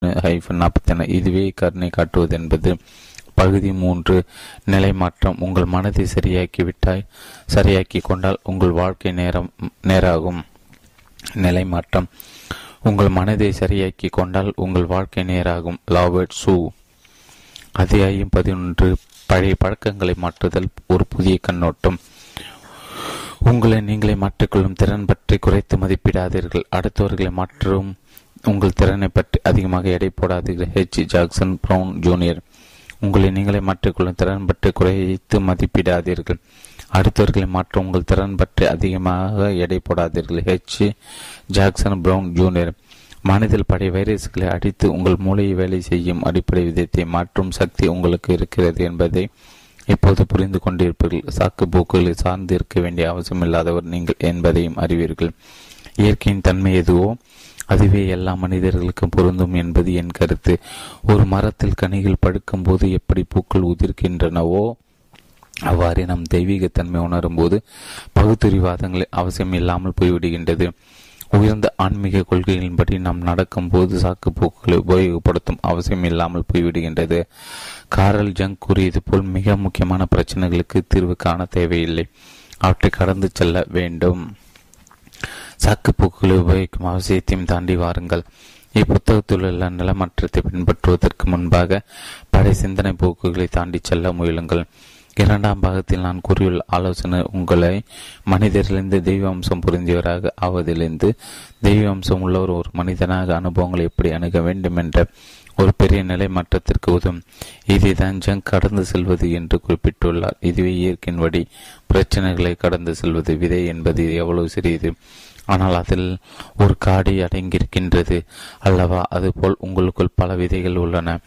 41. இதுவே கருணை காட்டுவது என்பது. பகுதி 3. நிலை மாற்றம். உங்கள் மனதை சரியாக்கி கொண்டால் உங்கள் வாழ்க்கை நேராகும். நிலை மாற்றம். உங்கள் மனதை சரியாக்கி கொண்டால் உங்கள் வாழ்க்கை நேராகும். லாவர்ட் சூ. அதிகாயம் 11. பழைய பழக்கங்களை மாற்றுதல். ஒரு புதிய கண்ணோட்டம். உங்களை நீங்களே மாற்றிக்கொள்ளும் திறன் பற்றி குறைத்து மதிப்பிடாதீர்கள். அடுத்தவர்களை மாற்றும் உங்கள் திறனை பற்றி அதிகமாக எடை போடாதீர்கள். ஹெச். Jackson Brown Junior. உங்களை நீங்களே மாற்றிக்கொள்ளும் திறன் பற்றி குறைத்து மதிப்பிடாதீர்கள். அடுத்தவர்களை மாற்ற உங்கள் திறன் பற்றி அதிகமாக எடை போடாதீர்கள். ஹெச். Jackson Brown Junior. மனதில் பழைய வைரஸ்களை அடித்து உங்கள் மூளையை வேலை செய்யும் அடிப்படை விதத்தை மாற்றும் சக்தி உங்களுக்கு இருக்கிறது என்பதை இப்போது புரிந்து கொண்டிருப்பீர்கள். சாக்கு போக்குகளை சார்ந்து இருக்க வேண்டிய அவசியமில்லாதவர் நீங்கள் என்பதையும் அறிவீர்கள். இயற்கையின் தன்மை எதுவோ அதுவே எல்லா மனிதர்களுக்கும் பொருந்தும் என்பது என் கருத்து. ஒரு மரத்தில் கனிகள் படுக்கும் போது எப்படி பூக்கள் உதிர்கின்றனவோ அவ்வாறே நம் தெய்வீகத்தன்மை உணரும் போது பகுத்துறிவாதங்களை அவசியம் இல்லாமல் போய்விடுகின்றது. உயர்ந்த ஆன்மீக கொள்கைகளின்படி நாம் நடக்கும் போது சாக்கு போக்குகளை உபயோகப்படுத்தும் அவசியம் இல்லாமல் போய்விடுகின்றது. காரல் ஜங் கூறியது போல் மிக முக்கியமான பிரச்சனைகளுக்கு தீர்வு காண தேவையில்லை, அவற்றை கடந்து செல்ல வேண்டும். சாக்கு போக்குகளை உபயோகிக்கும் அவசியத்தையும் தாண்டி வாருங்கள். இப்புத்தகத்தில் உள்ள நிலமாற்றத்தை பின்பற்றுவதற்கு முன்பாக பழைய சிந்தனை போக்குகளை தாண்டி செல்ல முயலுங்கள். 2ஆம் பாகத்தில் நான் கூறியுள்ள ஆலோசனை உங்களை மனிதரிலிருந்து தெய்வ அம்சம் புரிந்தவராக ஆவதிலிருந்து தெய்வ அம்சம் உள்ள ஒரு மனிதனாக அனுபவங்களை எப்படி அணுக வேண்டும் என்ற ஒரு பெரிய நிலை மாற்றத்திற்கு உதவும். இதை தான் ஜங் கடந்து செல்வது என்று குறிப்பிட்டுள்ளார். இதுவே இயற்கையின் வழி, பிரச்சனைகளை கடந்து செல்வது. விதை என்பது எவ்வளவு சிறியது, ஆனால் அதில் ஒரு காடி அடங்கியிருக்கின்றது அல்லவா? அதுபோல் உங்களுக்குள் பல விதைகள் உள்ளன,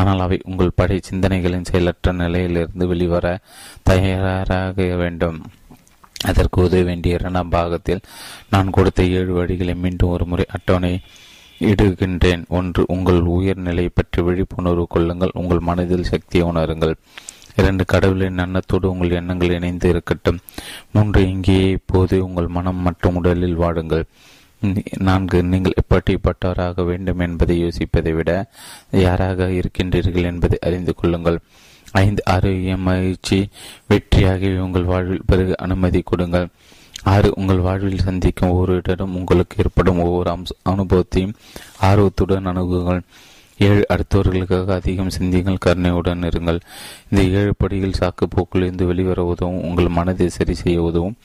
ஆனால் அவை உங்கள் படை சிந்தனைகளின் செயலற்ற நிலையிலிருந்து வெளிவர தயாராக வேண்டும். அதற்கு உதவ வேண்டிய 2ஆம் பாகத்தில் நான் கொடுத்த 7 வழிகளை மீண்டும் ஒரு முறை அட்டவணை இடுகின்றேன். 1. உங்கள் உயர்நிலை பற்றி விழிப்புணர்வு கொள்ளுங்கள். உங்கள் மனதில் சக்தியை உணருங்கள். 2. கடவுளின் எண்ணத்தோடு உங்கள் எண்ணங்கள் இணைந்து இருக்கட்டும். 3. இங்கேயே இப்போது உங்கள் மனம் மற்றும் உடலில் வாடுங்கள். 4. நீங்கள் எப்படிப்பட்டவராக வேண்டும் என்பதை யோசிப்பதை விட யாராக இருக்கின்றீர்கள் என்பதை அறிந்து கொள்ளுங்கள். 5. ஆரோக்கியம், மகிழ்ச்சி, வெற்றி ஆகியவை உங்கள் வாழ்வில் பிறகு அனுமதி கொடுங்கள். 6. உங்கள் வாழ்வில் சந்திக்கும் ஒவ்வொருடனும் உங்களுக்கு ஏற்படும் ஒவ்வொரு அனுபவத்தையும் ஆர்வத்துடன் அணுகுங்கள். 7. அடுத்தவர்களுக்காக அதிகம் சிந்திங்கள், கருணையுடன் இருங்கள். இந்த 7 படிகள் சாக்கு போக்கிலிருந்து வெளிவர உதவும், உங்கள் மனதை சரி செய்ய உதவும்.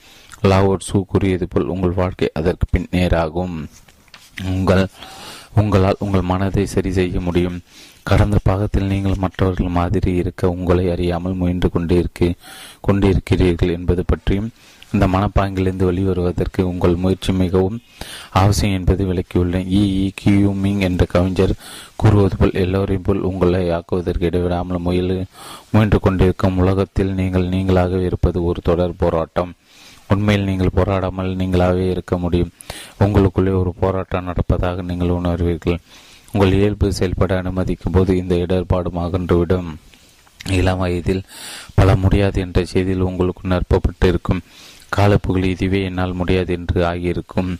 லாவோட் சூ கூறியது போல் உங்கள் வாழ்க்கை அதற்கு பின் நேராகும். உங்களால் உங்கள் மனதை சரி செய்ய முடியும். கடந்த பாகத்தில் நீங்கள் மற்றவர்கள் மாதிரி இருக்க உங்களை அறியாமல் முயன்று கொண்டிருக்கிறீர்கள் என்பது பற்றியும் இந்த மனப்பாங்கிலிருந்து வெளிவருவதற்கு உங்கள் முயற்சி மிகவும் அவசியம் என்பது விளக்கியுள்ளேன். இஇ கியூமிங் என்ற கவிஞர் கூறுவது போல் எல்லோரையும் போல் உங்களை ஆக்குவதற்கு இடைவிடாமல் முயன்று கொண்டிருக்கும் உலகத்தில் நீங்களாகவே இருப்பது ஒரு தொடர் போராட்டம். உண்மையில் நீங்கள் போராடாமல் நீங்களாகவே இருக்க முடியும். உங்களுக்குள்ளே ஒரு போராட்டம் நடப்பதாக நீங்கள் உணர்வீர்கள். உங்கள் இயல்பு செயல்பட அனுமதிக்கும் போது இந்த இடர்பாடும் அகன்றுவிடும். இளம் வயதில் பல முடியாது என்ற செய்தியில் உங்களுக்கு நிரப்பப்பட்டு இருக்கும் காலப்புகள் இதுவே என்னால் முடியாது என்று ஆகியிருக்கும்.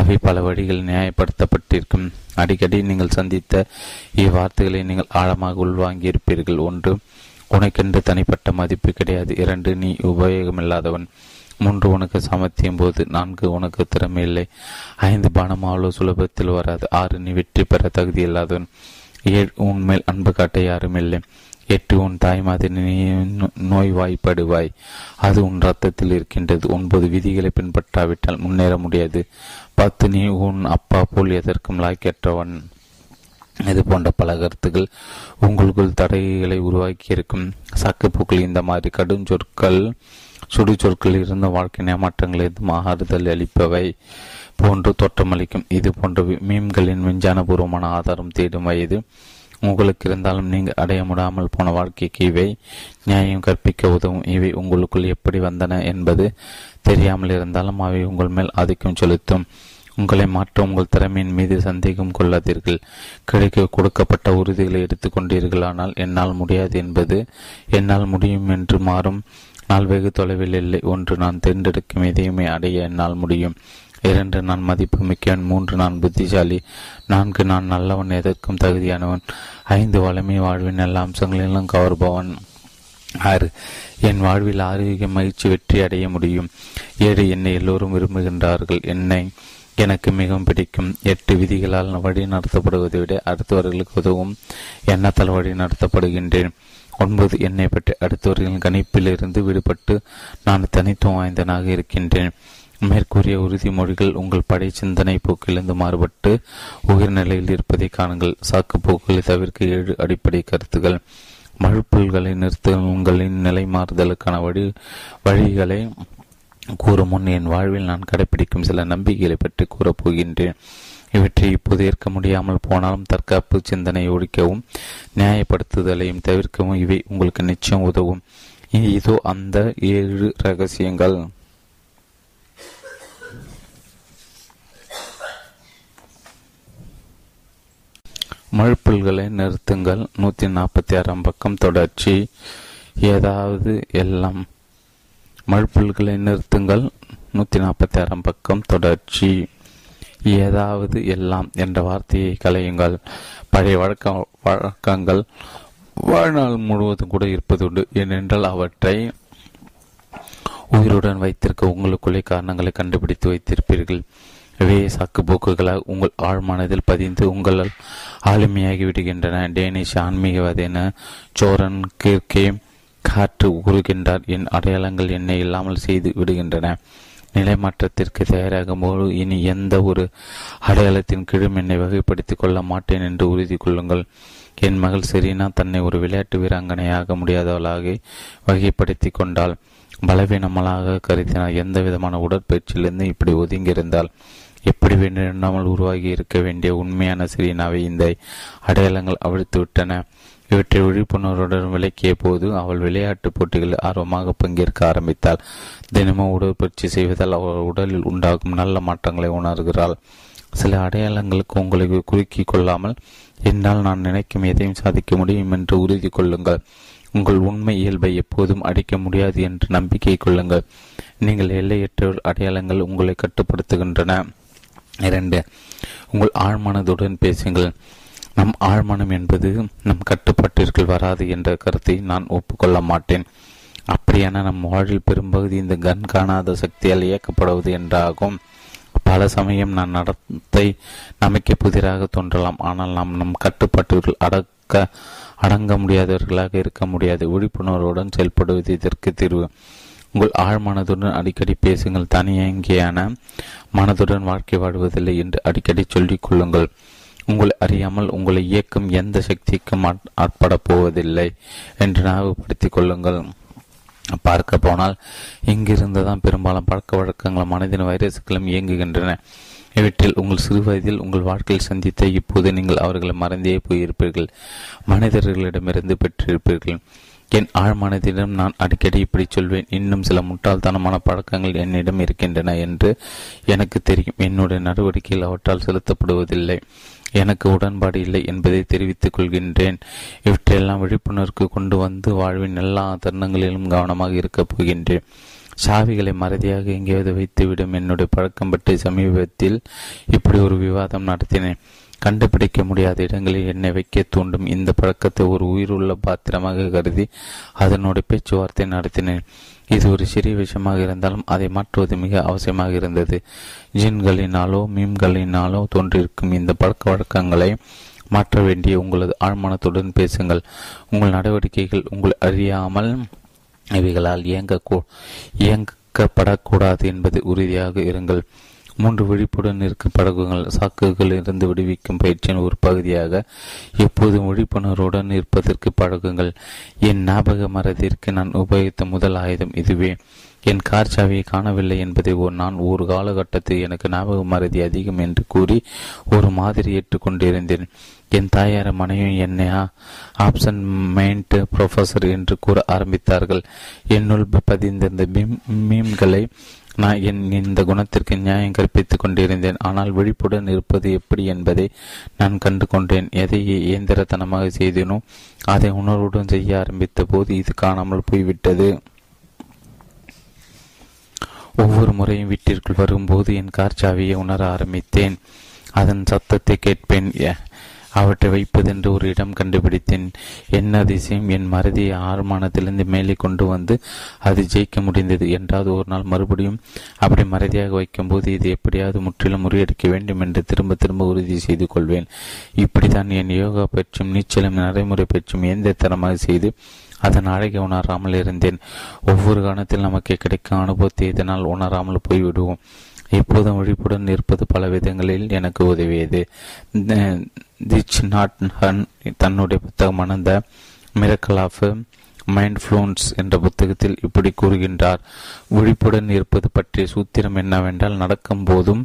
அவை பல வழிகள் நியாயப்படுத்தப்பட்டிருக்கும். அடிக்கடி நீங்கள் சந்தித்த இவ்வார்த்தைகளை நீங்கள் ஆழமாக உள்வாங்கியிருப்பீர்கள். 1. உனக்கென்று தனிப்பட்ட மதிப்பு கிடையாது. 2. நீ உபயோகமில்லாதவன். 3. உனக்கு சமர்த்தியும் போது. 4. உனக்கு திறமை இல்லை. 5. பணம் அவ்வளோ சுலபத்தில் வராது. 6. நீ வெற்றி பெற தகுதி இல்லாதவன். 7. உன்மேல் அன்பு காட்ட யாரும் இல்லை. 8. உன் தாய் மாதிரி நீ நோய்வாய்ப்படுவாய், அது உன் ரத்தத்தில் இருக்கின்றது. 9. விதிகளை பின்பற்றாவிட்டால் முன்னேற முடியாது. 10. நீ உன் அப்பா போல் எதற்கும் லாய்க்கற்றவன். இது போன்ற பல கருத்துக்கள் உங்களுக்குள் தடைகளை உருவாக்கியிருக்கும். சாக்குப்போக்கள் இந்த மாதிரி கடும் சொற்கள் சுடுச்சொற்கள் இருந்த வாழ்க்கை ஏமாற்றங்கள் எதுவும் ஆறுதல் அளிப்பவை போன்று தோற்றமளிக்கும். இது போன்ற மீம்களின் விஞ்ஞானபூர்வமான ஆதாரம் தேடும் வயது உங்களுக்கு இருந்தாலும் நீங்கள் அடைய முடாமல் போன வாழ்க்கைக்கு இவை நியாயம் கற்பிக்க உதவும். இவை உங்களுக்குள் எப்படி வந்தன என்பது தெரியாமல் இருந்தாலும் அவை உங்கள் மேல் ஆதிக்கம் செலுத்தும். உங்களை மாற்ற உங்கள் திறமையின் மீது சந்தேகம் கொள்ளாதீர்கள். கொடுக்கப்பட்ட உறுதிகளை எடுத்துக்கொண்டீர்கள். ஆனால் என்னால் முடியாது என்பது என்னால் முடியும் என்று மாறும் நாள் வெகு தொலைவில் இல்லை. 1. நான் தேர்ந்தெடுக்கும் எதையுமே அடைய என்னால் முடியும். இரண்டு, நான் மதிப்பு மிக்கவன். மூன்று, நான் புத்திசாலி. நான்கு, நான் நல்லவன், எதற்கும் தகுதியானவன். ஐந்து, வளமை வாழ்வின் எல்லா அம்சங்களிலும் கவர்பவன். ஆறு, என் வாழ்வில் ஆரோக்கிய மகிழ்ச்சி வெற்றி அடைய முடியும். ஏழு, என்னை எல்லோரும் விரும்புகின்றார்கள், என்னை எனக்கு மிகவும் பிடிக்கும். எட்டு, விதிகளால் வழி நடத்தப்படுவதை விட அடுத்தவர்களுக்கு உதவும் எண்ணத்தால் வழி நடத்தப்படுகின்றேன். ஒன்பது, என்னை பற்றி அடுத்தவர்களின் கணிப்பிலிருந்து விடுபட்டு நான் தனித்துவம் வாய்ந்தனாக இருக்கின்றேன். மேற்கூறிய உறுதிமொழிகள் உங்கள் படை சிந்தனை போக்கிலிருந்து மாறுபட்டு உயிர்நிலையில் இருப்பதை காணுங்கள். சாக்கு போக்குகளை தவிர்க்க 7 அடிப்படை கருத்துக்கள். மழுப்பல்களை நிறுத்த உங்களின் நிலை மாறுதலுக்கான வழிகளை கூறும் முன் என் வாழ்வில் நான் கடைபிடிக்கும் சில நம்பிக்கைகளை பற்றி கூறப்போகின்றேன். இவற்றை இப்போது ஏற்க முடியாமல் போனாலும் தற்காப்பு சிந்தனையை ஒழிக்கவும் நியாயப்படுத்துதலையும் தவிர்க்கவும் இவை உங்களுக்கு நிச்சயம் உதவும். இதோ அந்த 7 ரகசியங்கள். மழுப்பல்களை நிறுத்துங்கள். 146 பக்கம் தொடர்ச்சி. ஏதாவது எல்லாம். மழுப்பல்களை நிறுத்துங்கள். 146 பக்கம் தொடர்ச்சி. ஏதாவது எல்லாம் என்ற வார்த்தையை களையுங்கள். பழைய வழக்கங்கள் வாழ்நாள் முழுவதும் கூட இருப்பதுண்டு. ஏனென்றால் அவற்றை உயிருடன் வைத்திருக்க உங்களுக்குள்ளே காரணங்களை கண்டுபிடித்து வைத்திருப்பீர்கள். இவையே சாக்கு போக்குகளாக உங்கள் ஆழ்மானதில் பதிந்து உங்களால் ஆளுமையாகி விடுகின்றன. டேனிஷ் ஆன்மீகவாதின சோரன் கே காற்று கூறுகின்றார், என் அடையாளங்கள் என்னை இல்லாமல் செய்து விடுகின்றன. நிலைமாற்றத்திற்கு தயாராகும் போது இனி எந்த ஒரு அடையாளத்தின் கீழும் என்னை வகைப்படுத்திக் கொள்ள மாட்டேன் என்று உறுதி கொள்ளுங்கள். என் மகள் செரீனா தன்னை ஒரு விளையாட்டு வீராங்கனையாக முடியாதவளாக வகைப்படுத்தி கொண்டாள். பலவீனமலாக கருதினார். எந்த விதமான உடற்பயிற்சியிலிருந்து இப்படி ஒதுங்கியிருந்தால் எப்படி வேண்டுமானால் உருவாகி இருக்க வேண்டிய உண்மையான செரீனாவை இந்த அடையாளங்கள் அவிழ்த்துவிட்டன. இவற்றை விழிப்புணர்வுடன் விளக்கிய போது அவள் விளையாட்டு போட்டிகளில் ஆர்வமாக பங்கேற்க ஆரம்பித்தாள். தினமும் உடற்பயிற்சி செய்வதால் அவள் உடலில் உண்டாகும் நல்ல மாற்றங்களை உணர்கிறாள். சில அடையாளங்களுக்கு உங்களை குறுக்கி கொள்ளாமல் என்னால் நான் நினைக்கும் எதையும் சாதிக்க முடியும் என்று உறுதி கொள்ளுங்கள். உங்கள் உண்மை இயல்பை எப்போதும் அடிக்க முடியாது என்று நம்பிக்கை கொள்ளுங்கள். நீங்கள் எல்லையற்ற அடையாளங்கள் உங்களை கட்டுப்படுத்துகின்றன. 2, உங்கள் ஆழ்மனதுடன் பேசுங்கள். நம் ஆழ்மனம் என்பது நம் கட்டுப்பாட்டிற்குள் வராது என்ற கருத்தை நான் ஒப்புக்கொள்ள மாட்டேன். அப்படியான நம் வாழ்வில் பெரும்பகுதி இந்த கண்காணாத சக்தியால் இயக்கப்படுவது என்றாகும். பல சமயம் நம் நடத்தை நமக்கே புதிராக தோன்றலாம். ஆனால் நாம் நம் கட்டுப்பாட்டிற்குள் அடங்க முடியாதவர்களாக இருக்க முடியாது. விழிப்புணர்வுடன் செயல்படுவது இதற்கு தீர்வு. உங்கள் ஆழ்மனதுடன் அடிக்கடி பேசுங்கள். தனியங்கியான மனதுடன் வாழ்க்கை வாடுவதில்லை என்று அடிக்கடி சொல்லிக் கொள்ளுங்கள். உங்களை அறியாமல் உங்களை இயக்கும் எந்த சக்திக்கும் ஆட்பட போவதில்லை என்று ஞாபகப்படுத்திக் கொள்ளுங்கள். பார்க்க போனால் இங்கிருந்து தான் பெரும்பாலும் பழக்க வழக்கங்களும் மனதின் வைரசுகளும் இயங்குகின்றன. இவற்றில் உங்கள் சிறு வயதில் உங்கள் வாழ்க்கையில் சந்தித்த இப்போது நீங்கள் அவர்களை மறந்தே போயிருப்பீர்கள், மனிதர்களிடமிருந்து பெற்றிருப்பீர்கள். என் ஆழ்மனதிடம் நான் அடிக்கடி இப்படி சொல்வேன், இன்னும் சில முட்டாள்தனமான பழக்கங்கள் என்னிடம் இருக்கின்றன என்று எனக்கு தெரியும். என்னுடைய நடவடிக்கையில் அவற்றால் செலுத்தப்படுவதில்லை, எனக்கு உடன்பாடு இல்லை என்பதை தெரிவித்துக் கொள்கின்றேன். இவற்றையெல்லாம் விழிப்புணர்வுக்கு கொண்டு வந்து வாழ்வின் எல்லா தருணங்களிலும் கவனமாக இருக்கப் போகின்றேன். சாவிகளை மறதியாக எங்கேயாவது வைத்துவிடும் என்னுடைய பழக்கம் பற்றி சமீபத்தில் இப்படி ஒரு விவாதம் நடத்தினேன். கண்டுபிடிக்க முடியாத இடங்களில் என்னை வைக்க தூண்டும் இந்த பழக்கத்தை ஒரு உயிருள்ள பாத்திரமாக கருதி அதனுடைய பேச்சுவார்த்தை நடத்தினேன். இது ஒரு சிறிய விஷயமாக இருந்தாலும் அதை மாற்றுவது மிக அவசியமாக இருந்தது. ஜின்களினாலோ மீம்களினாலோ தோன்றிருக்கும் இந்த பழக்க வழக்கங்களை மாற்ற வேண்டிய உங்களது ஆழ்மனத்துடன் பேசுங்கள். உங்கள் நடவடிக்கைகள் உங்களை அறியாமல் இவைகளால் இயங்கப்படக்கூடாது என்பது உறுதியாக இருங்கள். 3, விழிப்புடன் இருக்கும் படகுகள். சாக்குகளில் இருந்து விடுவிக்கும் பயிற்சியின் ஒரு பகுதியாக எப்போதும் விழிப்புணர்வுடன் இருப்பதற்கு பழகுங்கள். என் ஞாபக மரத்திற்கு நான் உபயோகித்த முதல் ஆயுதம் இதுவே. என் கார் சாவியை காணவில்லை என்பதை நான் ஒரு காலகட்டத்தில் எனக்கு ஞாபக மரதி அதிகம் என்று கூறி ஒரு மாதிரி ஏற்றுக்கொண்டிருந்தேன். என் தாயார் மனைவியும் என்னை ஆப்சன் மைண்ட் ப்ரொஃபஸர் என்று கூற ஆரம்பித்தார்கள். என்னுள் பதிந்திருந்த மீம்களை நான் இந்த குணத்திற்கு நியாயம் கற்பித்துக் கொண்டிருந்தேன். ஆனால் விழிப்புடன் இருப்பது எப்படி என்பதை நான் கண்டு கொண்டேன். எதை இயந்திரத்தனமாக செய்தேனோ அதை உணர்வுடன் செய்ய ஆரம்பித்த போது இது காணாமல் போய்விட்டது. ஒவ்வொரு முறையும் வீட்டிற்குள் வரும்போது என் கார் சாவியை உணர ஆரம்பித்தேன். அதன் சத்தத்தை கேட்பேன். அவற்றை வைப்பதென்று ஒரு இடம் கண்டுபிடித்தேன். என் அதிசயம், என் மறதியை ஆழ்மானத்திலிருந்து மேலே கொண்டு வந்து அது ஜெயிக்க முடிந்தது. என்றாவது ஒரு நாள் மறுபடியும் அப்படி மறதியாக வைக்கும்போது இது எப்படியாவது முற்றிலும் முறியடிக்க வேண்டும் என்று திரும்ப திரும்ப உறுதி செய்து கொள்வேன். இப்படித்தான் என் யோகா பற்றியும் நீச்சலும் நடைமுறை பற்றியும் எந்த தரமாக செய்து அதன் அழகை உணராமல் இருந்தேன். ஒவ்வொரு காலத்தில் நமக்கு கிடைக்கும் அனுபவத்தை இதனால் உணராமல் போய்விடுவோம். எப்போதும் விழிப்புடன் இருப்பது பல விதங்களில் எனக்கு உதவியது. திச்நாட்ஹன் தன்னுடைய புத்தகமான த மிரக்கல் ஆஃப் மைண்ட்ஃப்ளூன்ஸ் என்ற புத்தகத்தில் இப்படி கூறுகின்றார். விழிப்புடன் இருப்பது பற்றிய சூத்திரம் என்னவென்றால், நடக்கும் போதும்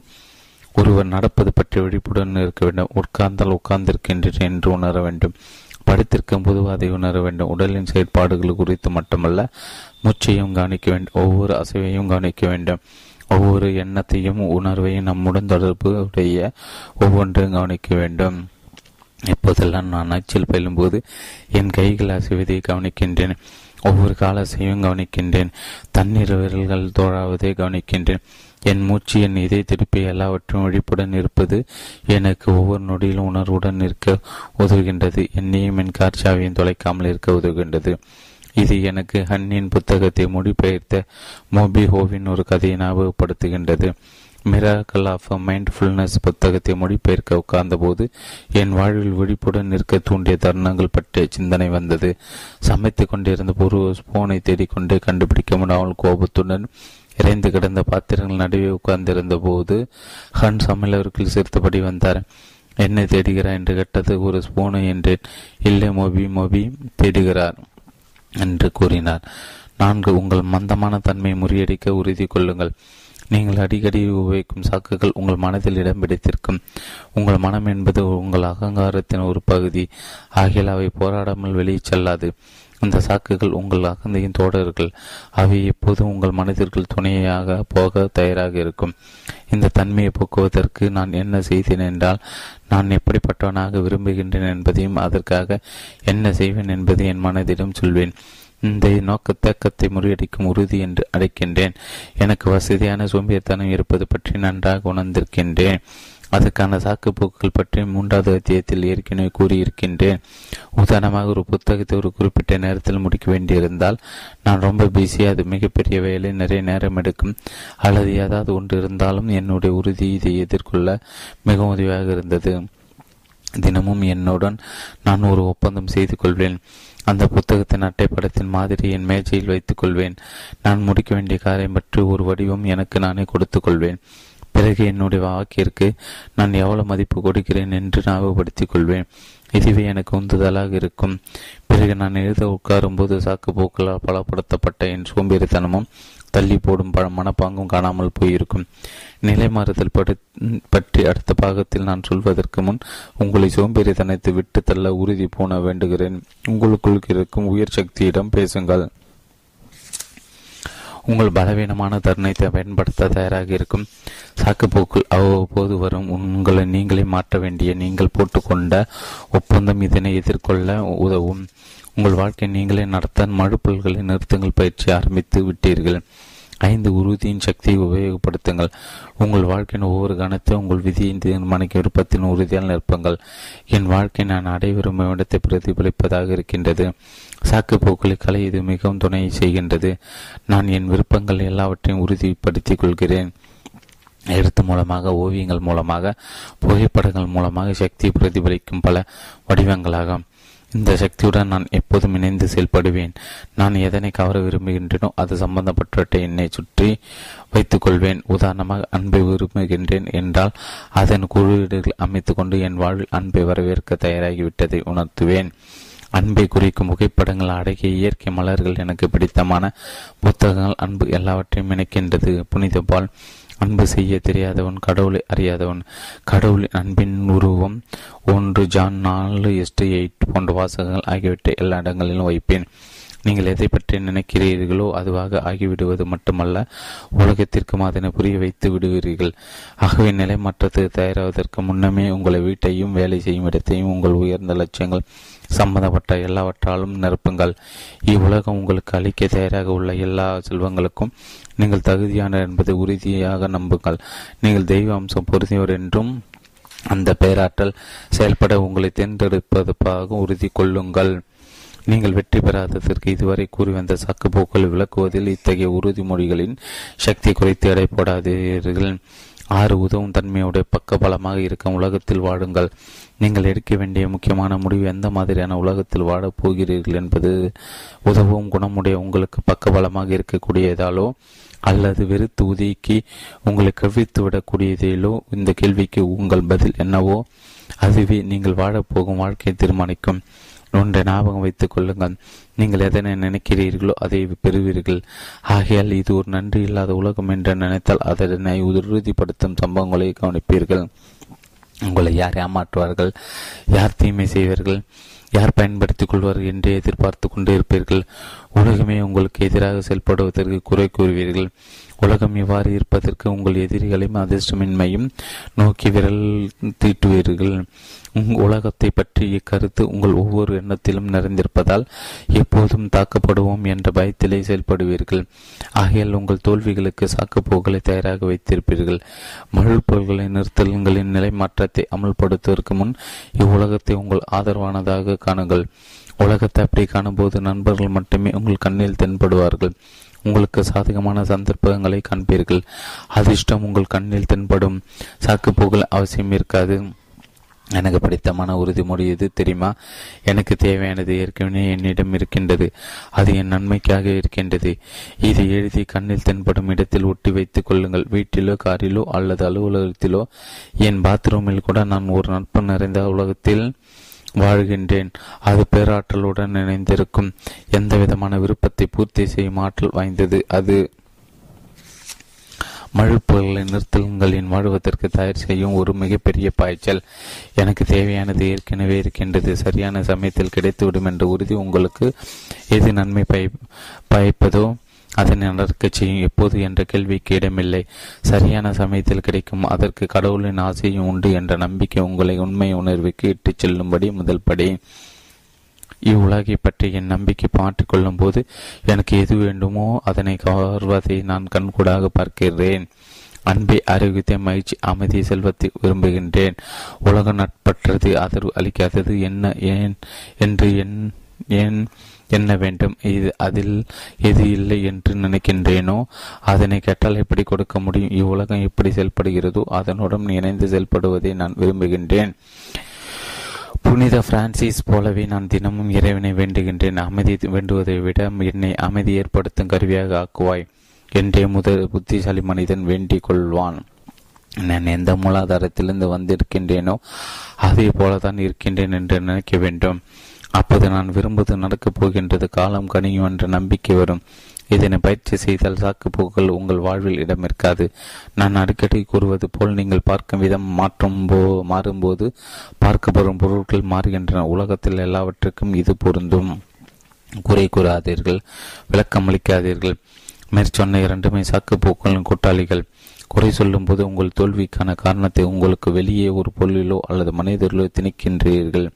ஒருவர் நடப்பது பற்றி விழிப்புடன் இருக்க வேண்டும். உட்கார்ந்தால் உட்கார்ந்திருக்கின்றேன் என்று உணர வேண்டும். படித்திருக்கும் போது அதை உணர வேண்டும். உடலின் செயற்பாடுகள் குறித்து மட்டுமல்ல, மூச்சையும் கவனிக்க வேண்டும், ஒவ்வொரு அசைவையும் கவனிக்க வேண்டும், ஒவ்வொரு எண்ணத்தையும் உணர்வையும் நம்முடன் தொடர்பு உடைய ஒவ்வொன்றையும் கவனிக்க வேண்டும். இப்போதெல்லாம் நான் நீச்சல் பயிலும் போது என் கைகள் அசைவதை கவனிக்கின்றேன், ஒவ்வொரு கால அசைவையும் கவனிக்கின்றேன், தண்ணீர் விரல்கள் தோழாவதை கவனிக்கின்றேன், என் மூச்சு, என் இதை திருப்பி எல்லாவற்றையும் விழிப்புடன் இருப்பது எனக்கு ஒவ்வொரு நொடியிலும் உணர்வுடன் இருக்க உதவுகின்றது. என்னையும் என் காற்சாவையும் தொலைக்காமல் இருக்க உதவுகின்றது. இது எனக்கு ஹன்னின் புத்தகத்தை மொழிபெயர்த்த மோபி ஹோவின் ஒரு கதையை ஞாபகப்படுத்துகின்றது. மிராக்கல் ஆஃப் மைண்ட்ஃபுல்னஸ் புத்தகத்தை மொழிபெயர்க்க உட்கார்ந்த போது என் வாழ்வில் விழிப்புடன் நிற்க தூண்டிய தருணங்கள் பற்றிய சிந்தனை வந்தது. சமைத்து கொண்டிருந்த ஒரு ஸ்பூனை தேடிக்கொண்டே கண்டுபிடிக்க முடியாமல் கோபத்துடன் இறைந்து கிடந்த பாத்திரங்கள் நடுவே உட்கார்ந்திருந்த போது ஹன் சமையலவர்கள் சிரித்தபடி வந்தார். என்ன தேடுகிறார் என்று கேட்டது. ஒரு ஸ்பூனை என்றேன். இல்லை, மோபி தேடுகிறார் என்று கூறினார். 4, உங்கள் மந்தமான தன்மையை முறியடிக்க உறுதி கொள்ளுங்கள். நீங்கள் அடிக்கடி உபயோகிக்கும் சாக்குகள் உங்கள் மனதில் இடம் பிடித்திருக்கும். உங்கள் மனம் என்பது உங்கள் அகங்காரத்தின் ஒரு பகுதி. ஆகிய அவை போராடாமல் வெளியே செல்லாது. இந்த சாக்குகள் உங்கள் அகந்தையின் தோடர்கள். அவை எப்போதும் உங்கள் மனதிற்குள் துணையாக போக தயாராக இருக்கும். இந்த தன்மையை போக்குவதற்கு நான் என்ன செய்தேன் என்றால், நான் எப்படிப்பட்டவனாக விரும்புகின்றேன் என்பதையும் அதற்காக என்ன செய்வேன் என்பதை என் மனதிடம் சொல்வேன். இந்த நோக்கத்தக்கத்தை முறியடிக்கும் உறுதி என்று அழைக்கின்றேன். எனக்கு வசதியான சோம்பேறித்தனம் இருப்பது பற்றி நன்றாக உணர்ந்திருக்கின்றேன். அதற்கான சாக்குப்போக்குகள் பற்றி 3வது அத்தியாயத்தில் ஏற்கனவே கூறியிருக்கின்றேன். உதாரணமாக, ஒரு புத்தகத்தை ஒரு குறிப்பிட்ட நேரத்தில் முடிக்க வேண்டியிருந்தால் நான் ரொம்ப பிஸி, அது மிகப்பெரிய வேலை, நிறைய நேரம் எடுக்கும், அல்லது ஏதாவது ஒன்று இருந்தாலும் என்னுடைய உறுதி இதை எதிர்கொள்ள மிகவும் உதவியாக இருந்தது. தினமும் என்னுடன் நான் ஒரு ஒப்பந்தம் செய்து கொள்வேன். அந்த புத்தகத்தின் அட்டைப்படத்தின் மாதிரி என் மேஜையில் வைத்துக் கொள்வேன். நான் முடிக்க வேண்டிய காரியம் பற்றி ஒரு வடிவம் எனக்கு நானே கொடுத்துக் கொள்வேன். பிறகு என்னுடைய வாக்கிற்கு நான் எவ்வளவு மதிப்பு கொடுக்கிறேன் என்று ஞாபகப்படுத்திக் கொள்வேன். இதுவே எனக்கு உந்துதலாக இருக்கும். பிறகு நான் எழுத உட்காரும் போது சாக்குப்போக்களால் பலப்படுத்தப்பட்ட என் சோம்பேறித்தனமும் தள்ளி போடும் மனப்பாங்கும் காணாமல் போயிருக்கும். நிலை மாறுதல் பற்றி அடுத்த பாகத்தில் நான் சொல்வதற்கு முன் உங்களை சோம்பேறித்தனத்தை விட்டு தள்ள உறுதி போன வேண்டுகிறேன். உங்களுக்குள் இருக்கும் உயிர் சக்தியிடம் பேசுங்கள். உங்கள் பலவீனமான தருணத்தை பயன்படுத்த தயாராக இருக்கும். சாக்குப்போக்குள் அவ்வப்போது வரும். உங்களை நீங்களே மாற்ற வேண்டிய நீங்கள் போட்டுக்கொண்ட ஒப்பந்தம் இதனை எதிர்கொள்ள உதவும். உங்கள் வாழ்க்கையை நீங்களே நடத்த மறுப்பல்களை நிறுத்துங்கள் பயிற்சி ஆரம்பித்து விட்டீர்கள். 5, உறுதியின் சக்தியை உபயோகப்படுத்துங்கள். உங்கள் வாழ்க்கையின் ஒவ்வொரு கணத்தையும் உங்கள் விதியின் தீர்மானிக்க விருப்பத்தின் உறுதியால் நிற்பங்கள். என் வாழ்க்கை நான் அடைவிரும்பும் இடத்தை பிரதிபலிப்பதாக இருக்கின்றது. சாக்குப்போக்களை கலை இது மிகவும் துணை செய்கின்றது. நான் என் விருப்பங்கள் எல்லாவற்றையும் உறுதிப்படுத்திக் கொள்கிறேன். எழுத்து மூலமாக, ஓவியங்கள் மூலமாக, புகைப்படங்கள் மூலமாக சக்தியை பிரதிபலிக்கும் பல வடிவங்களாகும். இந்த சக்தியுடன் நான் எப்போதும் இணைந்து செயல்படுவேன். நான் எதனை கவர விரும்புகின்றேனோ அது சம்பந்தப்பட்டவற்றை என்னை சுற்றி வைத்துக் கொள்வேன். உதாரணமாக, அன்பை விரும்புகின்றேன் என்றால் அதன் குறியீடுகள் அமைத்து கொண்டு என் வாழ்வில் அன்பை வரவேற்க தயாராகிவிட்டதை உணர்த்துவேன். அன்பை குறிக்கும் புகைப்படங்கள் அடகிய இயற்கை மலர்கள் எனக்கு பிடித்தமான புத்தகங்கள். அன்பு எல்லாவற்றையும் இணைக்கின்றது. புனித பால், அன்பு செய்ய தெரியாதவன் கடவுளை அறியாதவன். கடவுளின் அன்பின் உருவம் 1 John 4:8 போன்ற வாசகங்கள் ஆகியவற்றை எல்லா இடங்களிலும் வைப்பேன். நீங்கள் எதை பற்றி நினைக்கிறீர்களோ அதுவாக ஆகிவிடுவது மட்டுமல்ல, உலகத்திற்கும் அதனை புரிய வைத்து விடுவீர்கள். ஆகவே நிலை மாற்றத்தை தயாராவதற்கு முன்னமே உங்களை வீட்டையும் வேலை செய்யும் இடத்தையும் உங்கள் உயர்ந்த லட்சியங்கள் சம்பந்தப்பட்ட எல்லாவற்றாலும் நிரப்புங்கள். இவ்வுலகம் உங்களுக்கு அளிக்க தயாராக உள்ள எல்லா செல்வங்களுக்கும் நீங்கள் தகுதியானவர் என்பதை உறுதியாக நம்புங்கள். நீங்கள் தெய்வ அம்சம் பொருந்தியவர் என்றும் அந்த பேராற்றல் செயல்பட உங்களை தேர்ந்தெடுப்பதற்காக உறுதி கொள்ளுங்கள். நீங்கள் வெற்றி பெறாததற்கு இதுவரை கூறி வந்த சாக்குப்போக்களை விளக்குவதில் இத்தகைய உறுதிமொழிகளின் சக்தி குறைத்து எடைப்படாதீர்கள். ஆறு உதவும் தன்மையுடைய பக்கபலமாக இருக்கும் உலகத்தில் வாழுங்கள். நீங்கள் எடுக்க வேண்டிய முக்கியமான முடிவு எந்த மாதிரியான உலகத்தில் வாழப் போகிறீர்கள் என்பது உதவும் குணமுடைய உங்களுக்கு பக்கபலமாக இருக்கக்கூடியதாலோ அல்லது வெறுத்து உதவிக்கு உங்களை கவிழ்த்துவிடக்கூடியதிலோ இந்த கேள்விக்கு உங்கள் பதில் என்னவோ அதுவே நீங்கள் வாழப்போகும் வாழ்க்கையை தீர்மானிக்கும். ஒன்றை ஞாபகம் வைத்துக் கொள்ளுங்கள், நீங்கள் எதனை நினைக்கிறீர்களோ அதை பெறுவீர்கள். ஆகையால் இது ஒரு நன்றி இல்லாத உலகம் என்று நினைத்தால் அதனை உறுதிப்படுத்தும் சம்பவங்களை கவனிப்பீர்கள். உங்களை யார் ஏமாற்றுவார்கள், யார் தீமை செய்வார்கள், யார் பயன்படுத்திக் கொள்வார்கள் என்று எதிர்பார்த்து கொண்டே இருப்பீர்கள். உலகமே உங்களுக்கு எதிராக செயல்படுவதற்கு குறை கூறுவீர்கள். உலகம் இவ்வாறு இருப்பதற்கு உங்கள் எதிரிகளையும் அதிர்ஷ்டமின்மையும் நோக்கி விரல் தீட்டுவீர்கள். உலகத்தை பற்றி இக்கருத்து உங்கள் ஒவ்வொரு எண்ணத்திலும் நிறைந்திருப்பதால் எப்போதும் தாக்கப்படுவோம் என்ற பயத்திலே செயல்படுவீர்கள். ஆகையால் உங்கள் தோல்விகளுக்கு சாக்குப்போக்களை தயாராக வைத்திருப்பீர்கள். மழுப்பொருள்களை நிறுத்தல்களின் நிலை மாற்றத்தை அமல்படுத்துவதற்கு முன் இவ்வுலகத்தை உங்கள் ஆதரவானதாக காணுங்கள். உலகத்தை அப்படி காணும்போது நண்பர்கள் மட்டுமே உங்கள் கண்ணில் தென்படுவார்கள். உங்களுக்கு சாதகமான சந்தர்ப்பங்களை காண்பீர்கள். அதிர்ஷ்டம் உங்கள் கண்ணில் தென்படும். சாக்குப்போக்கள் அவசியம் இருக்காது. எனக்கு பிடித்தமான உறுதிமொழி எது தெரியுமா? எனக்கு தேவையானது ஏற்கனவே என்னிடம் இருக்கின்றது. அது என் நன்மைக்காக இருக்கின்றது. இதை எழுதி கண்ணில் தென்படும் இடத்தில் ஒட்டி வைத்துக் கொள்ளுங்கள். வீட்டிலோ, காரிலோ அல்லது அலுவலகத்திலோ, என் பாத்ரூமில் கூட நான் ஒரு நட்பு நிறைந்த உலகத்தில் வாழ்கின்றேன். அது பேராற்றலுடன் இணைந்திருக்கும். எந்த விதமான விருப்பத்தை பூர்த்தி செய்யும் ஆற்றல் வாய்ந்தது அது. மழுப்புகளை நிறுத்தல்களின் வாழ்வதற்கு தயார் செய்யும் ஒரு மிகப்பெரிய பாய்ச்சல். எனக்கு தேவையானது ஏற்கனவே இருக்கின்றது, சரியான சமயத்தில் கிடைத்துவிடும் என்ற உறுதி உங்களுக்கு எது நன்மை பயப்பதோ அதனை நடக்க செய்யும். எப்போது என்ற கேள்விக்கு இடமில்லை. சரியான சமயத்தில் கிடைக்கும். அதற்கு கடவுளின் ஆசையும் உண்டு என்ற நம்பிக்கை உங்களை உண்மை உணர்வுக்கு இட்டுச் செல்லும்படி முதல் படி. இவ்வுலகை பற்றி என் நம்பிக்கை மாற்றிக்கொள்ளும் போது எனக்கு எது வேண்டுமோ அதனை கவர்வதை நான் கண்கூடாக பார்க்கிறேன். அன்பை, ஆரோக்கியத்தை, மகிழ்ச்சி, அமைதி, செல்வத்தை விரும்புகின்றேன். உலகம் நட்பற்றது, ஆதரவு அளிக்காதது என்ன ஏன் என்று ஏன் என்ன வேண்டும், இது அதில் எது இல்லை என்று நினைக்கின்றேனோ அதனை கேட்டால் எப்படி கொடுக்க முடியும்? இவ்வுலகம் எப்படி செயல்படுகிறதோ அதனுடன் இணைந்து செயல்படுவதை நான் விரும்புகின்றேன். புனித பிரான்சிஸ் போலவே நான் தினமும் இறைவனை வேண்டுகின்றேன். அமைதி வேண்டுவதை விட என்னை அமைதி ஏற்படுத்தும் கருவியாக ஆக்குவாய் என்றே முதல் புத்திசாலி மனிதன் வேண்டிக் கொள்வான். நான் எந்த மூலாதாரத்திலிருந்து வந்திருக்கின்றேனோ அதே போலதான் இருக்கின்றேன் என்று நினைக்க வேண்டும். அப்போது நான் விரும்புவது நடக்கப் போகின்றது, காலம் கனியும் என்ற நம்பிக்கை வரும். இதனை பயிற்சி செய்தால் சாக்குப்போக்கள் உங்கள் வாழ்வில் இடம் இருக்காது. நான் அடிக்கடி கூறுவது போல் நீங்கள் பார்க்கும் விதம் மாறும்போது பார்க்கப்படும் பொருட்கள் மாறுகின்றன. உலகத்தில் எல்லாவற்றுக்கும் இது பொருந்தும். குறை கூறாதீர்கள், விளக்கமளிக்காதீர்கள். மேற்சொன்ன இரண்டுமே சாக்குப்போக்களின் கூட்டாளிகள். குறை சொல்லும் போது உங்கள் தோல்விக்கான காரணத்தை உங்களுக்கு வெளியே ஒரு பொருளிலோ அல்லது மனிதர்களோ திணிக்கின்றீர்கள்.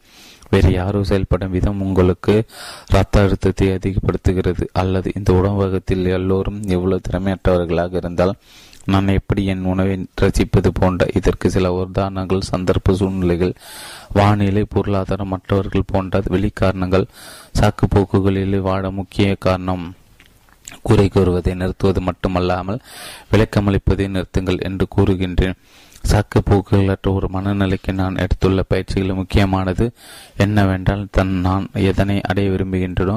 வேறு யாரோ செயல்படும் விதம் உங்களுக்கு இரத்த அழுத்தத்தை அதிகப்படுத்துகிறது. அல்லது இந்த உணவகத்தில் எல்லோரும் எவ்வளவு திறமையற்றவர்களாக இருந்தால் நான் எப்படி என் உணவை ரசிப்பது போன்ற இதற்கு சில உதாரணங்கள் சந்தர்ப்ப சூழ்நிலைகள், வானிலை, பொருளாதாரம், மற்றவர்கள் போன்ற வெளிக்காரணங்கள் சாக்குப்போக்குகளில் வாழ முக்கிய காரணம். குறை கூறுவதை நிறுத்துவது மட்டுமல்லாமல் விளக்கமளிப்பதை நிறுத்துங்கள் என்று கூறுகின்றேன். சாக்குப்போக்குகளற்ற ஒரு மனநிலைக்கு நான் எடுத்துள்ள பயிற்சிகளில் முக்கியமானது என்னவென்றால், நான் எதனை அடைய விரும்புகின்றனோ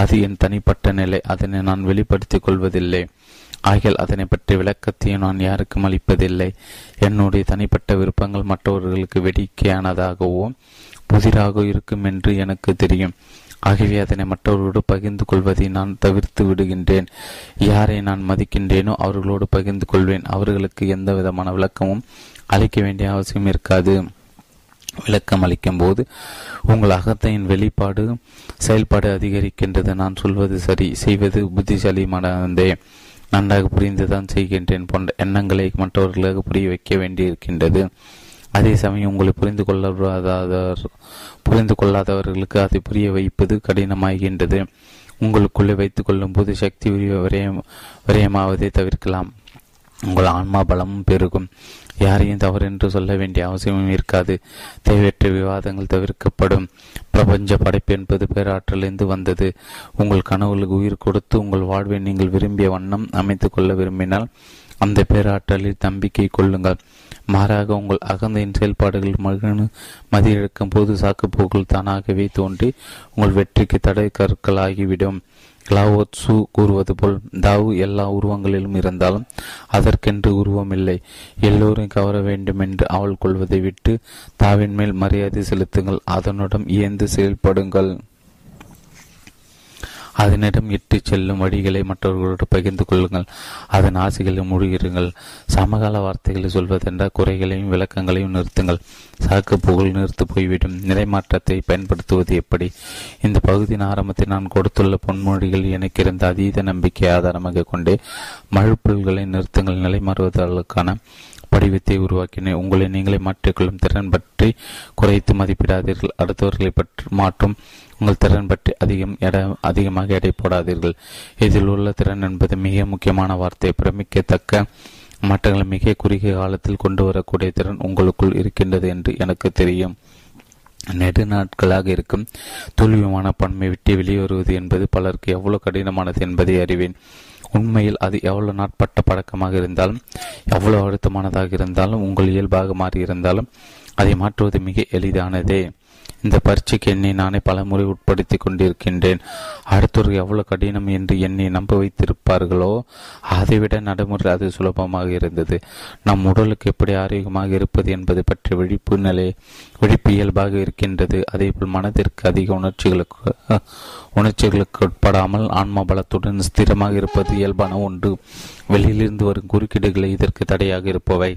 அது என் தனிப்பட்ட நிலை. அதனை நான் வெளிப்படுத்திக் கொள்வதில்லை. ஆகியால் அதனை பற்றி விளக்கத்தையும் நான் யாருக்கும் அளிப்பதில்லை. என்னுடைய தனிப்பட்ட விருப்பங்கள் மற்றவர்களுக்கு வேடிக்கையானதாகவோ புதிராக இருக்கும் என்று எனக்கு தெரியும். ஆகவே அதனை மற்றவர்களோடு பகிர்ந்து கொள்வதை நான் தவிர்த்து விடுகின்றேன். யாரை நான் மதிக்கின்றேனோ அவர்களோடு பகிர்ந்து கொள்வேன். அவர்களுக்கு எந்த விதமான விளக்கமும் அளிக்க வேண்டிய அவசியம் இருக்காது. விளக்கம் அளிக்கும் போது உங்கள் அகத்தையின் வெளிப்பாடு செயல்பாடு அதிகரிக்கின்றது. நான் சொல்வது சரி, செய்வது புத்திசாலி மனதே. நன்றாக புரிந்துதான் செய்கின்றேன் போன்ற எண்ணங்களை மற்றவர்களுக்கு புரிய வைக்க வேண்டியிருக்கின்றது. அதே சமயம் உங்களை புரிந்து கொள்ளாதவர்களுக்கு அதை புரிய வைப்பது கடினமாகின்றது. உங்களுக்குள்ளே வைத்துக் கொள்ளும் போது சக்தி விரயமாவதை தவிர்க்கலாம். உங்கள் ஆன்மா பலமும் பெருகும். யாரையும் தவறென்று சொல்ல வேண்டிய அவசியமும் இருக்காது. தேவையற்ற விவாதங்கள் தவிர்க்கப்படும். பிரபஞ்ச படைப்பு என்பது பேராற்றலிருந்து வந்தது. உங்கள் கனவுகளுக்கு உயிர் கொடுத்து உங்கள் வாழ்வை நீங்கள் விரும்பிய வண்ணம் அமைத்துக் கொள்ள விரும்பினால் அந்த பேராற்றலில் நம்பிக்கை கொள்ளுங்கள். மாறாக உங்கள் அகந்தையின் செயல்பாடுகள் மதியிழக்கும் போது சாக்குப்போக்குகள் தானாகவே தோன்றி உங்கள் வெற்றிக்கு தடை கற்களாகிவிடும். லாவோத்சு கூறுவது போல் தாவு எல்லா உருவங்களிலும் இருந்தாலும் அதற்கென்று உருவமில்லை. எல்லோரும் கவர வேண்டும் என்று அவள் கொள்வதை விட்டு தாவின் மேல் மரியாதை செலுத்துங்கள். அதனுடன் இயந்து செயல்படுங்கள். அதனிடம் இட்டு செல்லும் வழிகளை மற்றவர்களோடு பகிர்ந்து கொள்ளுங்கள். அதன் ஆசைகளில் மூழ்கிருங்கள். சமகால வார்த்தைகளை சொல்வதென்றால் குறைகளையும் விளக்கங்களையும் நிறுத்துங்கள். சாக்கு புகழ் நிறுத்து போய்விடும். நிலைமாற்றத்தை பயன்படுத்துவது எப்படி? இந்த பகுதியின் ஆரம்பத்தில் நான் கொடுத்துள்ள பொன்மொழிகள் எனக்கு இருந்த அதீத நம்பிக்கை ஆதாரமாக கொண்டே மழுப்பல்களை நிறுத்துங்கள் நிலைமாறுவதற்கான படிவத்தை உருவாக்கினேன். உங்களை நீங்களே மாற்றிக்கொள்ளும் திறன் பற்றி குறைத்து மதிப்பிடாதீர்கள். அடுத்தவர்களை பற்றி மாற்றும் உங்கள் திறன் பற்றி அதிகமாக எடை போடாதீர்கள். இதில் உள்ள திறன் என்பது மிக முக்கியமான வார்த்தை. பிரமிக்கத்தக்க மாற்றங்களை மிக குறுகிய காலத்தில் கொண்டு வரக்கூடிய திறன் உங்களுக்குள் இருக்கின்றது என்று எனக்கு தெரியும். நெடுநாட்களாக இருக்கும் தோல்வியமான பன்மை விட்டு வெளியேறுவது என்பது பலருக்கு எவ்வளவு கடினமானது என்பதை அறிவேன். உண்மையில் அது எவ்வளவு நாட்பட்ட பழக்கமாக இருந்தாலும், எவ்வளவு அழுத்தமானதாக இருந்தாலும், உங்கள் இயல்பாக மாறியிருந்தாலும் அதை மாற்றுவது மிக எளிதானதே. இந்த பரீட்சைக்கு என்னை நானே பல முறை உட்படுத்தி கொண்டிருக்கின்றேன். அடுத்தவர்கள் எவ்வளவு கடினம் என்று என்னை நம்ப வைத்திருப்பார்களோ அதைவிட நடைமுறை அது சுலபமாக இருந்தது. நம் உடலுக்கு எப்படி ஆரோக்கியமாக இருப்பது என்பது பற்றி விழிப்பு இயல்பாக இருக்கின்றது. அதேபோல் மனதிற்கு அதிக உணர்ச்சிகளுக்கு உட்படாமல் ஆன்மா பலத்துடன் ஸ்திரமாக இருப்பது இயல்பான ஒன்று. வெளியிலிருந்து வரும் குறுக்கீடுகளை இதற்கு தடையாக இருப்பவை.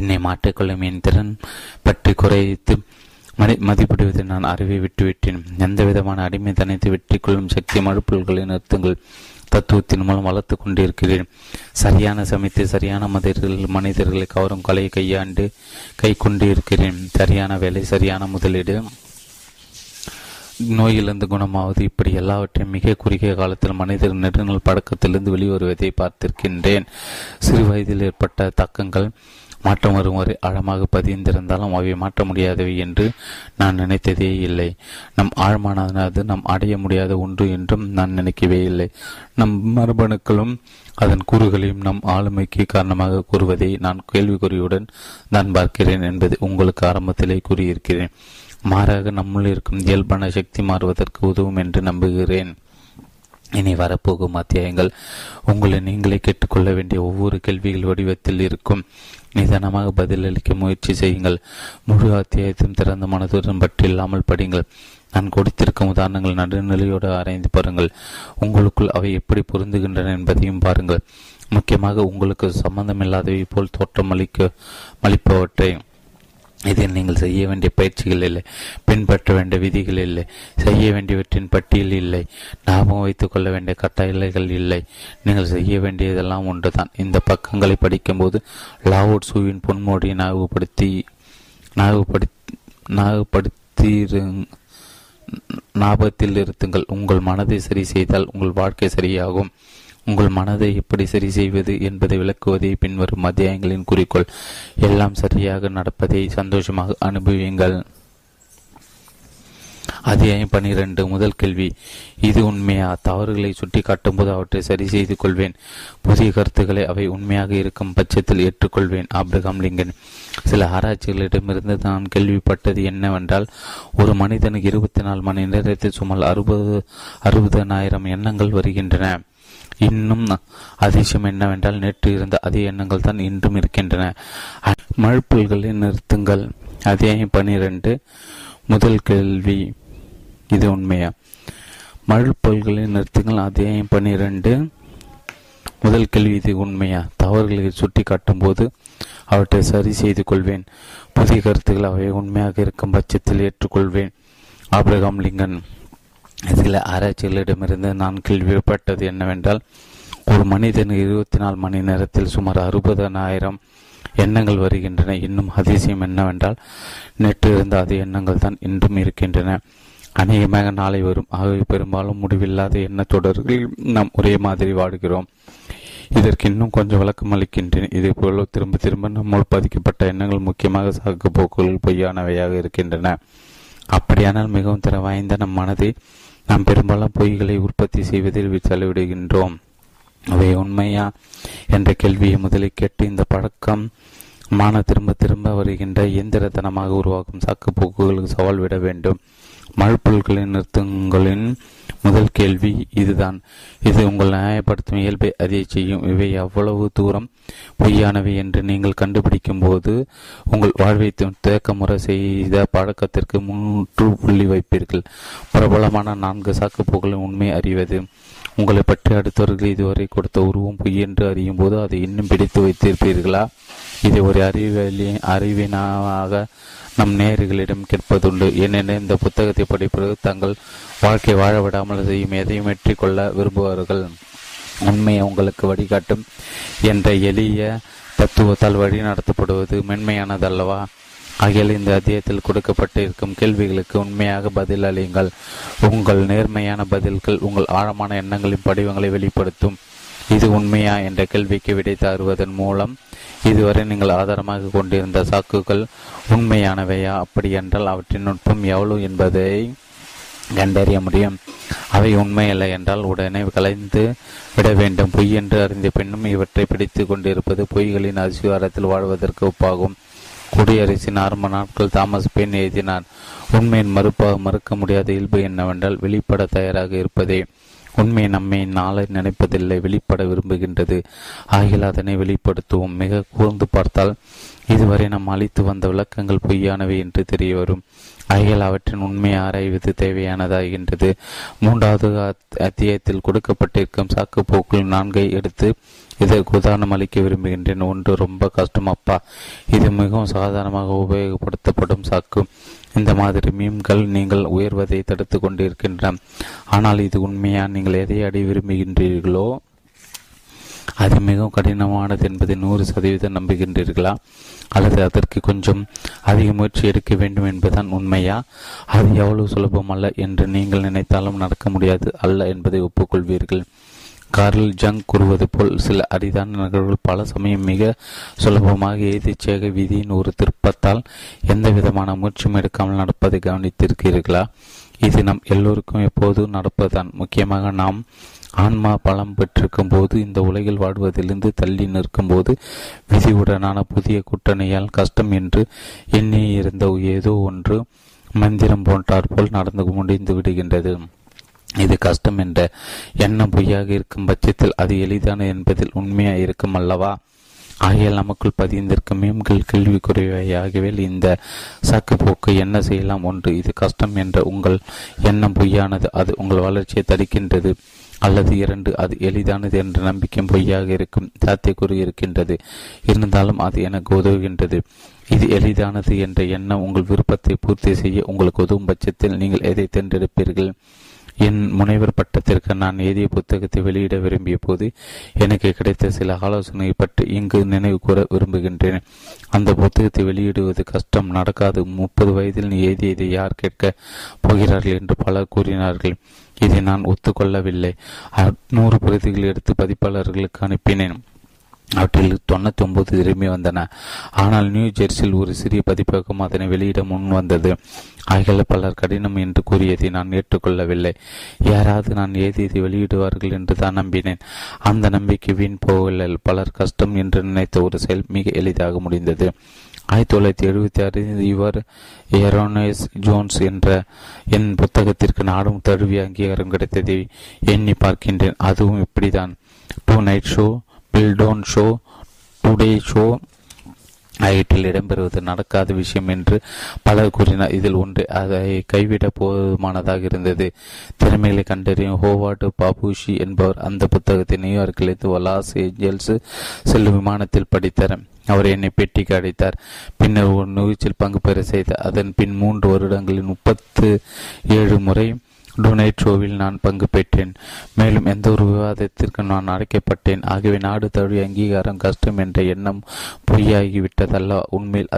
என்னை மாற்றிக்கொள்ளும் என் திறன் பற்றி குறைத்து மதிப்பிடுவதை நான் அறிவை விட்டுவிட்டேன். எந்த விதமான அடிமை தனித்து வெற்றி கொள்ளும் சக்தி மறுப்புகளை நிறுத்துங்கள் தத்துவத்தின் மூலம் வளர்த்து கொண்டிருக்கிறேன். சரியான சமைத்து சரியான மனிதர்களை கவரும் கலையை கை கொண்டு இருக்கிறேன். சரியான வேலை, சரியான முதலீடு, நோயிலிருந்து குணமாவது, இப்படி எல்லாவற்றையும் மிக குறுகிய காலத்தில் மனிதர் நெடுநாள் பழக்கத்திலிருந்து வெளிவருவதை பார்த்திருக்கின்றேன். சிறு வயதில் ஏற்பட்ட தாக்கங்கள் மாற்றம் வரும் வரை ஆழமாக பதிந்திருந்தாலும் அவை மாற்ற முடியாதவை என்று நான் நினைத்ததே இல்லை. நம் ஆழமானது நாம் அடைய முடியாத ஒன்று என்றும் நான் நினைக்கவே இல்லை. நம் மரபணுக்களும் அதன் கூறுகளையும் நம் ஆளுமைக்கு காரணமாக கூறுவதை நான் கேள்விக்குறியுடன் நான் பார்க்கிறேன் என்பது உங்களுக்கு ஆரம்பத்திலே கூறியிருக்கிறேன். மாறாக நம்முள் இருக்கும் இயல்பான சக்தி மாறுவதற்கு உதவும் என்று நம்புகிறேன். இனி வரப்போகும் அத்தியாயங்கள் உங்களை நீங்களே கேட்டுக்கொள்ள வேண்டிய ஒவ்வொரு கேள்விகள் வடிவத்தில் இருக்கும். நிதானமாக பதிலளிக்க முயற்சி செய்யுங்கள். முழு அத்தியாயத்தையும் திறந்த மனதுடன் பற்றி இல்லாமல் படிங்கள். நான் கொடுத்திருக்கும் உதாரணங்கள் நடுநிலையோடு ஆராய்ந்து பாருங்கள். உங்களுக்குள் அவை எப்படி பொருந்துகின்றன என்பதையும் பாருங்கள். முக்கியமாக உங்களுக்கு சம்பந்தமில்லாதவை போல் தோற்றமளிப்பவற்றை. இதில் நீங்கள் செய்ய வேண்டிய பயிற்சிகள் இல்லை, பின்பற்ற வேண்டிய விதிகள் இல்லை, செய்ய வேண்டியவற்றின் பட்டியல் இல்லை, ஞாபகம் வைத்துக் கொள்ள வேண்டிய கட்டாயங்கள் இல்லை. நீங்கள் செய்ய வேண்டியதெல்லாம் ஒன்றுதான். இந்த பக்கங்களை படிக்கும்போது லாவோட்சூவின் பொன்மொழியை ஞாபகத்தில் இருத்துங்கள். உங்கள் மனதை சரி செய்தால் உங்கள் வாழ்க்கை சரியாகும். உங்கள் மனதை எப்படி சரி செய்வது என்பதை விளக்குவதை பின்வரும் அத்தியாயங்களின் குறிக்கோள். எல்லாம் சரியாக நடப்பதை சந்தோஷமாக அனுபவியுங்கள். அத்தியாயம் 12. முதல் கேள்வி. இது உண்மையா? தவறுகளை சுட்டி காட்டும் போது அவற்றை சரி செய்து கொள்வேன். புதிய கருத்துக்களை அவை உண்மையாக இருக்கும் பட்சத்தில் ஏற்றுக்கொள்வேன். Abraham Lincoln. சில ஆராய்ச்சிகளிடமிருந்து நான் கேள்விப்பட்டது என்னவென்றால், ஒரு மனிதனுக்கு 24 மணி நேரத்தில் சுமார் 60,000 எண்ணங்கள் வருகின்றன. இன்னும் அதிசயம் என்னவென்றால், நேற்று இருந்த அதே எண்ணங்கள் தான் இன்றும் இருக்கின்றன. மழுப்பல்களை நிறுத்துங்கள். அத்தியாயம் 12. முதல் கேள்வி. இது உண்மையா? மழுப்பல்களை நிறுத்துங்கள். அத்தியாயம் 12. முதல் கேள்வி. இது உண்மையா? தவறுகளை சுட்டி காட்டும் போது அவற்றை சரி செய்து கொள்வேன். புதிய கருத்துக்கள் அவை உண்மையாக இருக்கும் பட்சத்தில் ஏற்றுக்கொள்வேன். Abraham Lincoln. சில ஆராய்ச்சிகளிடமிருந்து நான் கேள்விப்பட்டது என்னவென்றால், ஒரு மனிதன் 24 மணி நேரத்தில் சுமார் 60,000 எண்ணங்கள் வருகின்றன. இன்னும் அதிசயம் என்னவென்றால், நேற்று இருந்த அதே எண்ணங்கள் தான் இன்றும் இருக்கின்றன. அநேகமாக நாளை வரும். ஆகவே பெரும்பாலும் முடிவில்லாத எண்ண தொடர்களில் நாம் ஒரே மாதிரி வாடுகிறோம். இதற்கு இன்னும் கொஞ்சம் விளக்கம் அளிக்கின்றேன். இதே போல திரும்ப திரும்ப நம்மால் பாதிக்கப்பட்ட எண்ணங்கள் முக்கியமாக சாக்கு போக்குகள் பொய்யானவையாக இருக்கின்றன. அப்படியானால் மிகவும் தர வாய்ந்த நம் மனதை நாம் பெரும்பாலும் பொய்களை உற்பத்தி செய்வதில் செலவிடுகின்றோம். அவை உண்மையா என்ற கேள்வியை முதலில் கேட்டு இந்த பழக்கம் மான திரும்ப திரும்ப வருகின்ற இயந்திரத்தனமாக உருவாக்கும் சாக்கு போக்குகளுக்கு சவால் விட வேண்டும். மழுப்பல்களின் நிறுத்தங்களின் முதல் கேள்வி இதுதான். இது உங்கள் நியாயப்படுத்தும் இயல்பை அதை செய்யும். இவை எவ்வளவு தூரம் பொய்யானவை என்று நீங்கள் கண்டுபிடிக்கும் போது உங்கள் வாழ்வை தேக்கமுறை செய்த பழக்கத்திற்கு முற்றுப்புள்ளி வைப்பீர்கள். பிரபலமான 4 சாக்குப்போக்களின் உண்மை அறிவது. உங்களை பற்றி அடுத்தவர்கள் இதுவரை கொடுத்த உருவம் பொய் என்று அறியும் போது அதை இன்னும் பிடித்து வைத்திருப்பீர்களா? இதை ஒரு அறிவினாக நம் நேயர்களிடம் கேட்பதுண்டு. ஏனெனில் இந்த புத்தகத்தை படிப்பது தங்கள் வாழ்க்கை வாழ விடாமல் செய்யும் எதையும் வெற்றி கொள்ள விரும்புவார்கள். உண்மையை உங்களுக்கு வழிகாட்டும் என்ற எளிய தத்துவத்தால் வழி நடத்தப்படுவது மென்மையானதல்லவா? ஆகியால் இந்த அத்தியாயத்தில் கொடுக்கப்பட்டு இருக்கும் கேள்விகளுக்கு உண்மையாக பதில் அளியுங்கள். உங்கள் நேர்மையான பதில்கள் உங்கள் ஆழமான எண்ணங்களின் படிவங்களை வெளிப்படுத்தும். இது உண்மையா என்ற கேள்விக்கு விடை தருவதன் மூலம் இதுவரை நீங்கள் ஆதாரமாக கொண்டிருந்த சாக்குகள் உண்மையானவையா, அப்படி என்றால் அவற்றின் நுட்பம் எவ்வளவு என்பதை கண்டறிய முடியும். அவை உண்மையல்ல என்றால் உடனே கலைந்து விட வேண்டும். பொய் என்று அறிந்த பின்னும் இவற்றை பிடித்து கொண்டிருப்பது பொய்களின் அதிகாரத்தில் வாழ்வதற்கு ஒப்பாகும். குடியரசின் 6 நாட்கள் தாமஸ் பெண் எழுதினார், உண்மையின் மறுக்க முடியாத இயல்பு என்னவென்றால் வெளிப்பட தயாராக இருப்பதே. உண்மை நம்மை நாளை நினைப்பதில்லை, வெளிப்பட விரும்புகின்றது. ஆகியால் அதனை வெளிப்படுத்துவோம். மிக கூர்ந்து பார்த்தால் இதுவரை நாம் அளித்து வந்த விளக்கங்கள் பொய்யானவை என்று தெரிய வரும். ஆகியால் அவற்றின் உண்மை ஆராய்வது தேவையானதாகின்றது. 3வது அத்தியாயத்தில் கொடுக்கப்பட்டிருக்கும் சாக்கு போக்குள் 4 எடுத்து இதற்கு உதாரணம் அளிக்க விரும்புகின்றேன். 1. ரொம்ப கஷ்டம் அப்பா. இது மிகவும் சாதாரணமாக உபயோகப்படுத்தப்படும் சாக்கு. இந்த மாதிரி மீம்கள் நீங்கள் உயர்வதை தடுத்து கொண்டிருக்கின்றன. ஆனால் இது உண்மையா? நீங்கள் எதை அடைய விரும்புகின்றீர்களோ அது மிகவும் கடினமானது என்பதை 100% நம்புகின்றீர்களா? அல்லது அதற்கு கொஞ்சம் அதிக முயற்சி எடுக்க வேண்டும் என்பதுதான் உண்மையா? அது எவ்வளவு சுலபம் அல்ல என்று நீங்கள் நினைத்தாலும் நடக்க முடியாது அல்ல என்பதை ஒப்புக்கொள்வீர்கள். கார்ல் ஜங் கூறுவது போல் சில அரிதான நகர்வுகள் பல சமயம் மிக சுலபமாக எதிர்ச்சியாக விதியின் ஒரு திருப்பத்தால் எந்த விதமான முயற்சியும் எடுக்காமல் நடப்பதை கவனித்திருக்கிறீர்களா? இது நம் எல்லோருக்கும் எப்போதும் நடப்பதுதான். முக்கியமாக நாம் ஆன்மா பலம் பெற்றிருக்கும் போது, இந்த உலகில் வாடுவதிலிருந்து தள்ளி நிற்கும் போது, விதியுடனான புதிய கூட்டணியால் கஷ்டம் என்று எண்ணி இருந்த ஏதோ ஒன்று மந்திரம் போன்றாற்போல் நடந்து முடிந்து விடுகின்றது. இது கஷ்டம் என்ற எண்ணம் பொய்யாக இருக்கும் பட்சத்தில் அது எளிதான என்பதில் உண்மையாக இருக்கும் அல்லவா? ஆகையால் நமக்குள் பதிந்திருக்கும் மீம்கள் கேள்விக்குறையாகவே இந்த சாக்குப்போக்கு என்ன செய்யலாம். 1. இது கஷ்டம் என்ற உங்கள் எண்ணம் பொய்யானது, அது உங்கள் வளர்ச்சியை தடுக்கின்றது. அல்லது 2. அது எளிதானது என்ற நம்பிக்கையும் பொய்யாக இருக்கும் சாத்தியக்கூறு இருக்கின்றது, இருந்தாலும் அது எனக்கு உதவுகின்றது. இது எளிதானது என்ற எண்ணம் உங்கள் விருப்பத்தை பூர்த்தி செய்ய உங்களுக்கு உதவும் பட்சத்தில் நீங்கள் எதை தேர்ந்தெடுப்பீர்கள்? என் முனைவர் பட்டத்திற்கு நான் எழுதிய புத்தகத்தை வெளியிட விரும்பிய போது எனக்கு கிடைத்த சில ஆலோசனை பற்றி இங்கு நினைவு கூற விரும்புகின்றேன். அந்த புத்தகத்தை வெளியிடுவது கஷ்டம், நடக்காது. 30 வயதில் நீ எழுதியதை யார் கேட்கப் போகிறார்கள் என்று பலர் கூறினார்கள். இதை நான் ஒத்துக்கொள்ளவில்லை. 600 பிரதிகள் எடுத்து பதிப்பாளர்களுக்கு அனுப்பினேன். அவற்றில் 99 திரும்பி வந்தன. ஆனால் நியூ ஜெர்சியில் ஒரு சிறிய பதிப்பகம் அதனை வெளியிட முன் வந்தது. ஆகிய பலர் கடினம் என்று கூறியதை நான் ஏற்றுக்கொள்ளவில்லை. யாராவது நான் ஏதியதை வெளியிடுவார்கள் என்று தான் நம்பினேன். அந்த நம்பிக்கை வீண் போகவில்லை. பலர் கஷ்டம் என்று நினைத்த ஒரு செயல் மிக எளிதாக முடிந்தது. 1976 இவர் எரோனேஸ் ஜோன்ஸ் என்ற என் புத்தகத்திற்கு நாடும் தழுவிய அங்கீகாரம் கிடைத்ததை எண்ணி பார்க்கின்றேன். அதுவும் இப்படிதான். 2 Night Show, பில்டோன் ஷோ, டுடே ஷோ ஆகியவற்றில் இடம்பெறுவது நடக்காத விஷயம் என்று பலர் கூறினார். இதில் ஒன்று அதை கைவிட போதுமானதாக இருந்தது. திறமைகளை கண்டறியும் ஹோவார்டு பாபுஷி என்பவர் அந்த புத்தகத்தை நியூயார்க்கிலிருந்து லாஸ் ஏஞ்சல்ஸ் செல்லும் விமானத்தில் படித்தார். அவர் என்னை பேட்டிக்கு அழைத்தார். பின்னர் ஒரு நிகழ்ச்சியில் பங்கு பெற செய்தார். அதன் பின் 3 வருடங்களில் 37 முறை டொனேட்ரோவில் நான் பங்கு பெற்றேன். மேலும் எந்த ஒரு விவாதத்திற்கு நான் அழைக்கப்பட்டேன். ஆகவே நாடு தழுவிய அங்கீகாரம் கஷ்டம் என்ற எண்ணம் பொய்யாகிவிட்டதல்ல, உண்மையில்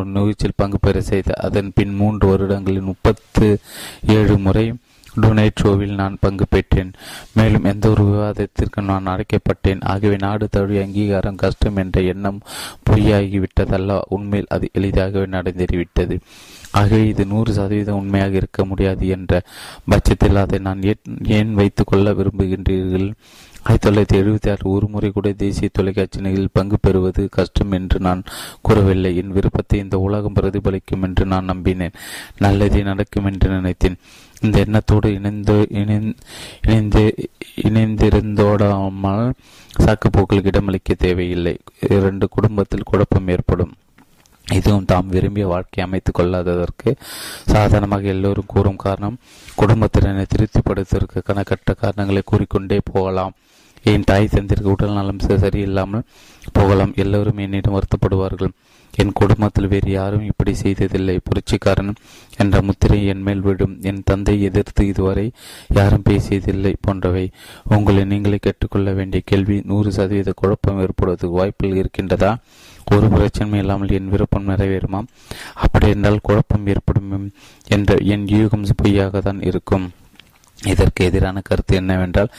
ஒரு நிகழ்ச்சியில் பங்கு பெற செய்தார். அதன் பின் 3 வருடங்களில் 37 முறை டொனேட் ஷோவில் நான் பங்கு பெற்றேன். மேலும் எந்த ஒரு விவாதத்திற்கு நான் அழைக்கப்பட்டேன். ஆகவே நாடு தழுவிய அங்கீகாரம் கஷ்டம் என்ற எண்ணம் பொய்யாகிவிட்டதல்ல, உண்மையில் அது எளிதாகவே நடந்தேறிவிட்டது. ஆகவே இது 100% உண்மையாக இருக்க முடியாது என்ற பட்சத்தில் அதை நான் ஏன் வைத்துக் கொள்ள விரும்புகின்றீர்கள்? 1976 ஒருமுறை கூட தேசிய தொலைக்காட்சி நிகழ்ச்சியில் பங்கு பெறுவது கஷ்டம் என்று நான் கூறவில்லை. என் விருப்பத்தை இந்த உலகம் பிரதிபலிக்கும் என்று நான் நம்பினேன். நல்லதே நடக்கும் என்று நினைத்தேன். இந்த எண்ணத்தோடு இணைந்திருந்தோடாமல் சாக்குப்போக்களுக்கு இடமளிக்க தேவையில்லை. 2 குடும்பத்தில் குழப்பம் ஏற்படும். இதுவும் தாம் விரும்பிய வாழ்க்கை அமைத்துக் கொள்ளாததற்கு சாதாரணமாக எல்லோரும் கூறும் காரணம். குடும்பத்தினரை திருப்திப்படுத்துவதற்கு கணக்கற்ற காரணங்களை கூறிக்கொண்டே போகலாம். என் தாய் தந்தைக்கு உடல் நலம் சரியில்லாமல் போகலாம். எல்லோரும் என்னிடம் வருத்தப்படுவார்கள். என் குடும்பத்தில் வேறு யாரும் இப்படி செய்ததில்லை. புரட்சிக்காரன் என்ற முத்திரை என் மேல் விடும். என் தந்தை எதிர்த்து இதுவரை யாரும் பேசியதில்லை போன்றவை. உங்களை நீங்களே கேட்டுக்கொள்ள வேண்டிய கேள்வி. 100% குழப்பம் ஏற்படுவதற்கு வாய்ப்பில் இருக்கின்றதா? ஒரு பிரச்சனை இல்லாமல் என் விருப்பம் நிறைவேறுமா? அப்படி என்றால் குழப்பம் ஏற்படும் என்ற என் யூகம் பொய்யாகத்தான் இருக்கும். இதற்கு எதிரான கருத்து என்னவென்றால்,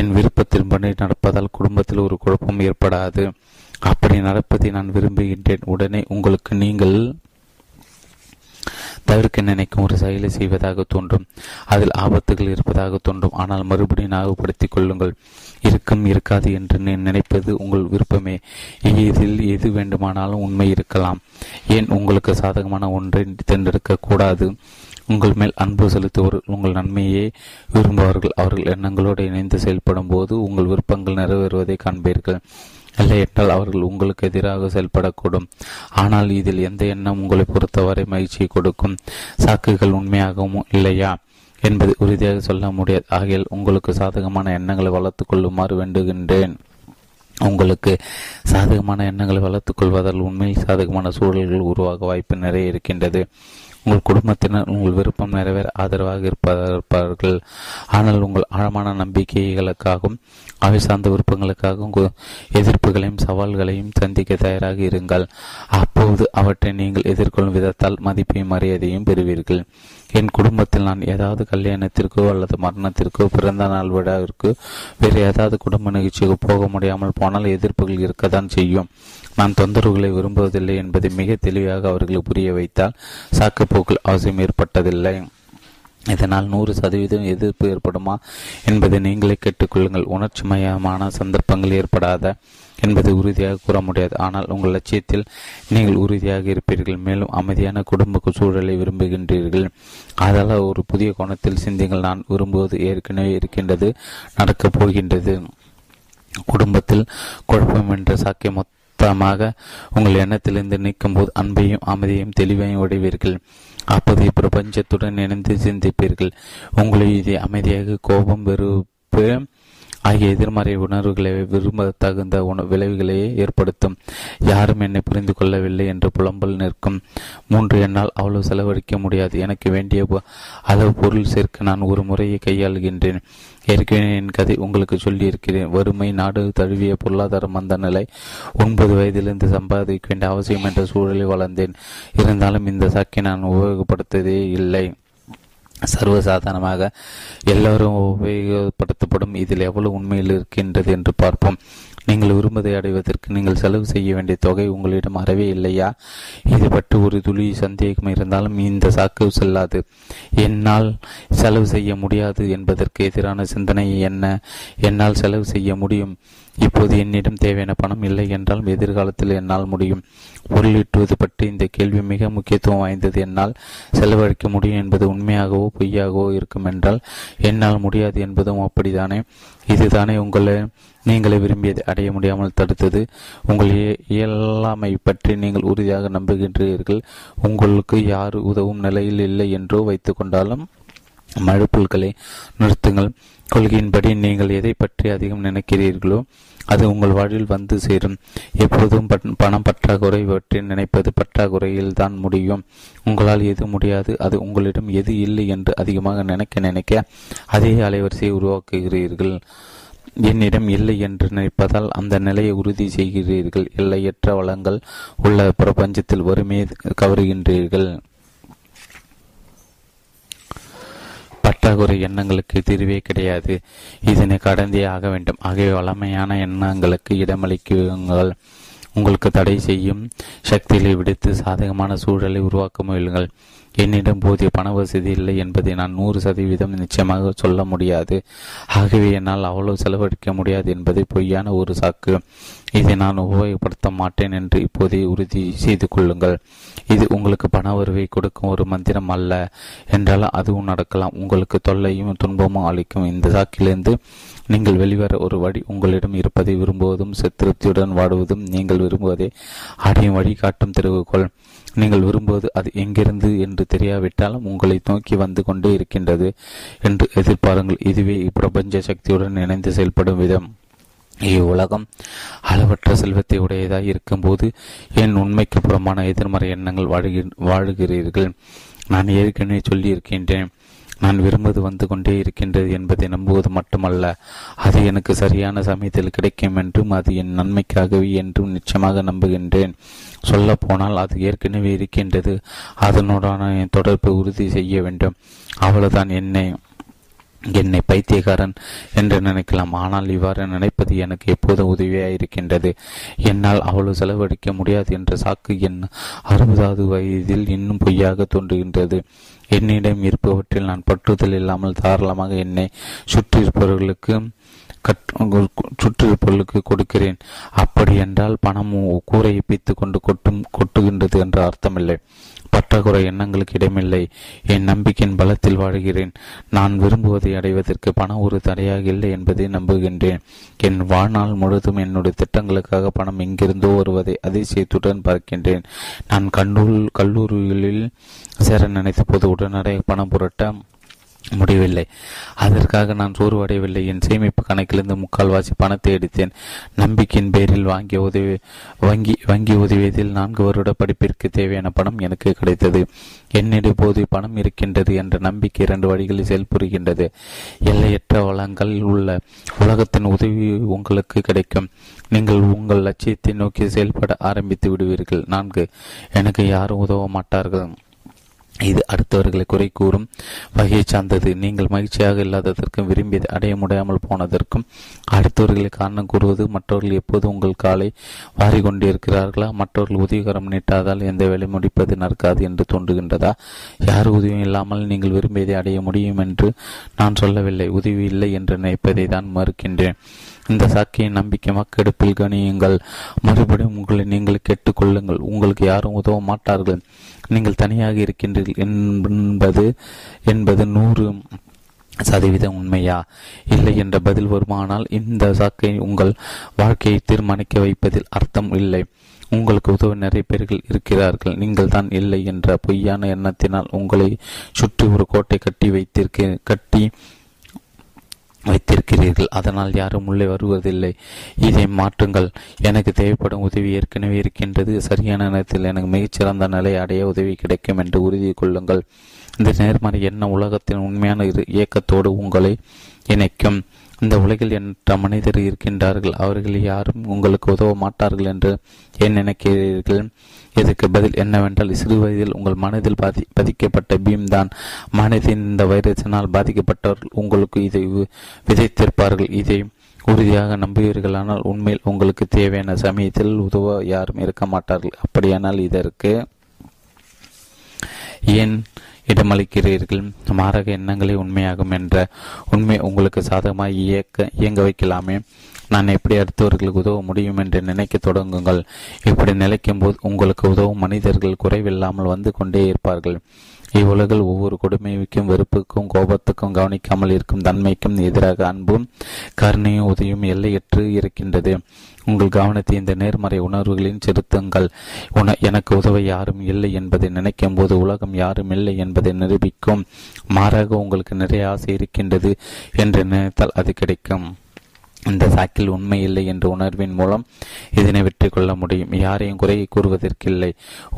என் விருப்பத்தில் பணி நடப்பதால் குடும்பத்தில் ஒரு குழப்பம் ஏற்படாது. அப்படி நடப்பதை நான் விரும்புகின்றேன். உடனே உங்களுக்கு நீங்கள் தவிர்க்க நினைக்கும் ஒரு செயலை செய்வதாக தோன்றும். அதில் ஆபத்துகள் இருப்பதாக தோன்றும். ஆனால் மறுபடியும் ஞாபகப்படுத்திக் கொள்ளுங்கள், இருக்கும் இருக்காது என்று நினைப்பது உங்கள் விருப்பமே. இதில் எது வேண்டுமானாலும் உண்மை இருக்கலாம். ஏன் உங்களுக்கு சாதகமான ஒன்றை தேர்ந்தெடுக்க கூடாது? உங்கள் மேல் அன்பு செலுத்துவர்கள் உங்கள் நன்மையே விரும்புவார்கள். அவர்கள் எண்ணங்களோடு இணைந்து செயல்படும் போது உங்கள் விருப்பங்கள் நிறைவேறுவதை காண்பீர்கள். இல்லை என்றால் அவர்கள் உங்களுக்கு எதிராக செயல்படக்கூடும். ஆனால் இதில் எந்த எண்ணம் உங்களை பொறுத்தவரை மகிழ்ச்சியை கொடுக்கும்? சாக்குகள் உண்மையாகவும் இல்லையா என்பது உறுதியாக சொல்ல முடியாது. ஆகையால் உங்களுக்கு சாதகமான எண்ணங்களை வளர்த்து கொள்ளுமாறு வேண்டுகின்றேன். உங்களுக்கு சாதகமான எண்ணங்களை வளர்த்துக் கொள்வதால் உண்மையில் சாதகமான சூழல்கள் உருவாக வாய்ப்பு நிறைய இருக்கின்றது. உங்கள் குடும்பத்தினர் உங்கள் விருப்பம் நிறைவேற ஆதரவாக இருப்பார்கள். ஆனால் உங்கள் ஆழமான நம்பிக்கைகளுக்காகவும் அவை சார்ந்த விருப்பங்களுக்காகவும் எதிர்ப்புகளையும் சவால்களையும் சந்திக்க தயாராக இருங்கள். அப்போது அவற்றை நீங்கள் எதிர்கொள்ளும் விதத்தால் மதிப்பையும் மரியாதையும் பெறுவீர்கள். என் குடும்பத்தில் நான் ஏதாவது கல்யாணத்திற்கோ அல்லது மரணத்திற்கோ பிறந்த நாள் விழாவிற்கு வேறு ஏதாவது குடும்ப நிகழ்ச்சிக்கு போக முடியாமல் போனால் எதிர்ப்புகள் இருக்கத்தான் செய்யும். நான் தொந்தரவுகளை விரும்புவதில்லை என்பதை மிக தெளிவாக அவர்களுக்கு புரிய வைத்தால் சாக்குப்போக்கள் அவசியம் ஏற்பட்டதில்லை. இதனால் 100% எதிர்ப்பு ஏற்படுமா என்பதை நீங்களே கேட்டுக்கொள்ளுங்கள். உணர்ச்சி மயமான சந்தர்ப்பங்கள் ஏற்படாத என்பது உறுதியாக கூற முடியாது. ஆனால் உங்கள் லட்சியத்தில் நீங்கள் உறுதியாக இருப்பீர்கள். மேலும் அமைதியான குடும்ப சூழலை விரும்புகின்றீர்கள். அதனால் ஒரு புதிய கோணத்தில் சிந்திங்கள். நான் விரும்புவது ஏற்கனவே இருக்கின்றது, நடக்கப் போகின்றது. குடும்பத்தில் குழப்பம் என்ற சாக்கை மொத்தமாக உங்கள் எண்ணத்திலிருந்து நீக்கும் போது அன்பையும் அமைதியையும் தெளிவையும் உடைவீர்கள். அப்போதைய பிரபஞ்சத்துடன் இணைந்து சிந்திப்பீர்கள். உங்களை இதை அமைதியாக கோபம் வெறுப்பு ஆகிய எதிர்மறை உணர்வுகளை விரும்ப தகுந்த விளைவுகளையே ஏற்படுத்தும். யாரும் என்னை புரிந்து கொள்ளவில்லை என்று புலம்பல் நிற்கும். 3 என்னால் அவ்வளவு செலவழிக்க முடியாது. எனக்கு வேண்டிய அளவு பொருள் சேர்க்க நான் ஒரு முறையை கையாளுகின்றேன். ஏற்கனவே என் கதை உங்களுக்கு சொல்லியிருக்கிறேன். வறுமை, நாடு தழுவிய பொருளாதார மந்த நிலை, 9 வயதிலிருந்து சம்பாதிக்க வேண்டிய அவசியம் என்ற சூழலில் வளர்ந்தேன். இருந்தாலும் இந்த சாக்கை நான் உபயோகப்படுத்ததே இல்லை. சர்வசாதாரணமாக எல்லோரும் உபயோகப்படுத்தப்படும். இதில் எவ்வளவு உண்மையில் இருக்கின்றது என்று பார்ப்போம். நீங்கள் விரும்பதை அடைவதற்கு நீங்கள் செலவு செய்ய வேண்டிய தொகை உங்களிடம் அறவே இல்லையா? இது பற்றி ஒரு துளி சந்தேகம் இருந்தாலும் இந்த சாக்கு செல்லாது. என்னால் செலவு செய்ய முடியாது என்பதற்கு எதிரான சிந்தனை என்ன? என்னால் செலவு செய்ய முடியும். இப்போது என்னிடம் தேவையான பணம் இல்லை என்றால் எதிர்காலத்தில் என்னால் முடியும். பொருளீட்டுவது பற்றி இந்த கேள்வி மிக முக்கியத்துவம் வாய்ந்தது. என்னால் செலவழிக்க முடியும் என்பது உண்மையாகவோ பொய்யாகவோ இருக்கும் என்றால் என்னால் முடியாது என்பதும் அப்படித்தானே? இதுதானே உங்களை நீங்களே விரும்பியதை அடைய முடியாமல் தடுத்தது. உங்கள் இயலாமை பற்றி நீங்கள் உறுதியாக நம்புகின்றீர்கள். உங்களுக்கு யார் உதவும் நிலையில் இல்லை என்றோ வைத்து கொண்டாலும் மழுப்பல்களை நிறுத்துங்கள். கொள்கையின்படி நீங்கள் எதை பற்றி அதிகம் நினைக்கிறீர்களோ அது உங்கள் வாழ்வில் வந்து சேரும். எப்போதும் பணம் பற்றாக்குறை பற்றி நினைப்பது பற்றாக்குறையில் தான் முடியும். உங்களால் எது முடியாது, அது உங்களிடம் எது இல்லை என்று அதிகமாக நினைக்க நினைக்க அதே அலைவரிசையை உருவாக்குகிறீர்கள். என்னிடம் இல்லை என்று நினைப்பதால் அந்த நிலையை உறுதி செய்கிறீர்கள். எல்லையற்ற வளங்கள் உள்ள பிரபஞ்சத்தில் வறுமையை கவருகின்றீர்கள். பற்றாக்குறை எண்ணங்களுக்கு தீர்வே கிடையாது. இதனை கடந்தே ஆக வேண்டும். ஆகிய வளமையான எண்ணங்களுக்கு இடமளிக்குங்கள். உங்களுக்கு தடை செய்யும் சக்திகளை விடுத்து சாதகமான சூழலை உருவாக்க முயலுங்கள். என்னிடம் போதிய பண வசதி இல்லை என்பதை நான் 100% நிச்சயமாக சொல்ல முடியாது. ஆகவே என்னால் அவ்வளவு செலவழிக்க முடியாது என்பதை பொய்யான ஒரு சாக்கு. இதை நான் உபயோகப்படுத்த மாட்டேன் என்று இப்போதே உறுதி செய்து கொள்ளுங்கள். இது உங்களுக்கு பண வருவை கொடுக்கும் ஒரு மந்திரம் அல்ல என்றாலும் அதுவும் நடக்கலாம். உங்களுக்கு தொல்லையும் துன்பமும் அளிக்கும் இந்த சாக்கிலிருந்து நீங்கள் வெளிவர ஒரு வழி உங்களிடம் இருப்பதை விரும்புவதும் திருப்தியுடன் வாடுவதும் நீங்கள் விரும்புவதை அடையும் வழிகாட்டும் திருவுகோள். நீங்கள் விரும்புவது அது எங்கிருந்து என்று தெரியாவிட்டாலும் உங்களை நோக்கி வந்து கொண்டே இருக்கின்றது என்று எதிர்பாருங்கள். இதுவே இப்பிரபஞ்ச சக்தியுடன் இணைந்து செயல்படும் விதம். இவ்வுலகம் அளவற்ற செல்வத்தை உடையதாய் இருக்கும்போது என் உண்மைக்கு புறமான எதிர்மறை எண்ணங்கள் வாழுகிறீர்கள். நான் ஏற்கனவே சொல்லியிருக்கின்றேன், நான் விரும்புவது வந்து கொண்டே இருக்கின்றது என்பதை நம்புவது மட்டுமல்ல, அது எனக்கு சரியான சமயத்தில் கிடைக்கும் என்றும் அது என் நன்மைக்காகவே என்றும் நிச்சயமாக நம்புகின்றேன். சொல்ல போனால் அது ஏற்கனவே இருக்கின்றது. அதனுடான என் தொடர்பை உறுதி செய்ய வேண்டும். அவ்வளவுதான். என்னை பைத்தியக்காரன் என்று நினைக்கலாம், ஆனால் இவ்வாறு நினைப்பது எனக்கு எப்போதும் உதவியாயிருக்கின்றது. என்னால் அவ்வளவு செலவழிக்க முடியாது என்ற சாக்கு என் 60வது வயதில் இன்னும் பொய்யாக தோன்றுகின்றது. என்னிடம் இருப்பவற்றில் நான் பற்றுதல் இல்லாமல் தாராளமாக என்னை சுற்றியிருப்பவர்களுக்கு கொடுக்கிறேன். அப்படி என்றால் பணமும் கூரையை பித்து கொண்டு கொட்டுகின்றது என்ற அர்த்தமில்லை. பற்றாக்குறை எண்ணங்களுக்கு இடமில்லை. என் நம்பிக்கையின் பலத்தில் வாழ்கிறேன். நான் விரும்புவதை அடைவதற்கு பணம் ஒரு தடையாக இல்லை என்பதை நம்புகின்றேன். என் வாழ்நாள் முழுவதும் என்னுடைய திட்டங்களுக்காக பணம் எங்கிருந்தோ வருவதை அதிசயத்துடன் பார்க்கின்றேன். நான் கல்லூரிகளில் சேர நினைத்த போது உடனடியாக பணம் புரட்ட முடியவில்லை. அதற்காக நான் சோர்வடையவில்லை. என் சேமிப்பு கணக்கிலிருந்து முக்கால்வாசி பணத்தை எடுத்தேன். நம்பிக்கையின் பேரில் வங்கி உதவியதில் 4 வருட படிப்பிற்கு தேவையான பணம் எனக்கு கிடைத்தது. என்னிடம் போது பணம் இருக்கின்றது என்ற நம்பிக்கை 2 வழிகளில் செயல்புரிகின்றது. எல்லையற்ற வளங்கள் உள்ள உலகத்தின் உதவி உங்களுக்கு கிடைக்கும். நீங்கள் உங்கள் லட்சியத்தை நோக்கி செயல்பட ஆரம்பித்து விடுவீர்கள். 4. எனக்கு யாரும் உதவ மாட்டார்கள். இது அடுத்தவர்களை குறை கூறும் வகையை சார்ந்தது. நீங்கள் மகிழ்ச்சியாக இல்லாததற்கும் விரும்பியது அடைய முடியாமல் போனதற்கும் அடுத்தவர்களை காரணம் கூறுவது. மற்றவர்கள் எப்போது உங்கள் காலை வாரிக்கொண்டிருக்கிறார்களா? மற்றவர்கள் உதவிகரம் நீட்டாதால் எந்த வேலை முடிப்பது நடக்காது என்று தோன்றுகின்றதா? யார் உதவியும் இல்லாமல் நீங்கள் விரும்பியதை அடைய முடியும் என்று நான் சொல்லவில்லை. உதவி இல்லை என்று நினைப்பதை தான் மறுக்கின்றேன். இந்த சாக்கியை நம்பிக்கை மக்கெடுப்பில் கணியுங்கள். மறுபடியும் உங்களை நீங்கள் கேட்டுக்கொள்ளுங்கள். உங்களுக்கு யாரும் உதவ மாட்டார்கள். நீங்கள் தனியாக இருக்கின்றீர்கள் என்பது 100% உண்மையா? இல்லை என்ற பதில் வருமானால் இந்த சாக்கை உங்கள் வாழ்க்கையை தீர்மானிக்க வைப்பதில் அர்த்தம் இல்லை. உங்களுக்கு உதவ நிறைய பேர்கள் இருக்கிறார்கள். நீங்கள் தான் இல்லை என்ற பொய்யான எண்ணத்தினால் உங்களை சுற்றி ஒரு கோட்டை கட்டி வைத்திருக்கிறீர்கள். அதனால் யாரும் உள்ளே வருவதில்லை. இதை மாற்றுங்கள். எனக்கு தேவைப்படும் உதவி ஏற்கனவே இருக்கின்றது. சரியான நேரத்தில் எனக்கு மிகச்சிறந்த நிலை அடைய உதவி கிடைக்கும் என்று உறுதி கொள்ளுங்கள். இந்த நேர்மறை என்ன உலகத்தின் உண்மையான இயக்கத்தோடு உங்களை இணைக்கும். இந்த உலகில் என்ற மனிதர் இருக்கின்றார்கள். அவர்கள் யாரும் உங்களுக்கு உதவ மாட்டார்கள் என்று ஏன் நினைக்கிறீர்கள்? இதற்கு பதில் என்னவென்றால், சிறு வயதில் உங்கள் மனதில் பதிக்கப்பட்ட பீம்தான் மனதின் இந்த வைரஸினால் பாதிக்கப்பட்டவர்கள் உங்களுக்கு இதை விதைத்திருப்பார்கள். இதை உறுதியாக நம்புவீர்களானால் உண்மையில் உங்களுக்கு தேவையான சமயத்தில் உதவ யாரும் இருக்க மாட்டார்கள். அப்படியானால் இதற்கு ஏன் இடமளிக்கிறீர்கள்? மாரக எண்ணங்களை உண்மையாகும் என்ற உண்மை உங்களுக்கு சாதகமாக இயங்க வைக்கலாமே. நான் எப்படி அடுத்தவர்களுக்கு உதவ முடியும் என்று நினைக்க தொடங்குங்கள். இப்படி நினைக்கும் போது உங்களுக்கு உதவும் மனிதர்கள் குறைவில்லாமல் வந்து கொண்டே இருப்பார்கள். இவ்வுலகில் ஒவ்வொரு கொடுமைக்கும் வெறுப்புக்கும் கோபத்துக்கும் கவனிக்காமல் இருக்கும் தன்மைக்கும் எதிராக அன்பும் கருணையும் உதவியும் எல்லையற்று இருக்கின்றது. உங்கள் கவனத்தை இந்த நேர்மறை உணர்வுகளின் செலுத்துங்கள். எனக்கு உதவ யாரும் இல்லை என்பதை நினைக்கும் போது உலகம் யாரும் இல்லை என்பதை நிரூபிக்கும். மாறாக உங்களுக்கு நிறைய ஆசை இருக்கின்றது என்று நினைத்தால் அது கிடைக்கும். இந்த சாக்கில் உண்மை இல்லை என்ற உணர்வின் மூலம் இதனை வெற்றி கொள்ள முடியும். யாரையும் குறையை கூறுவதற்கில்லை.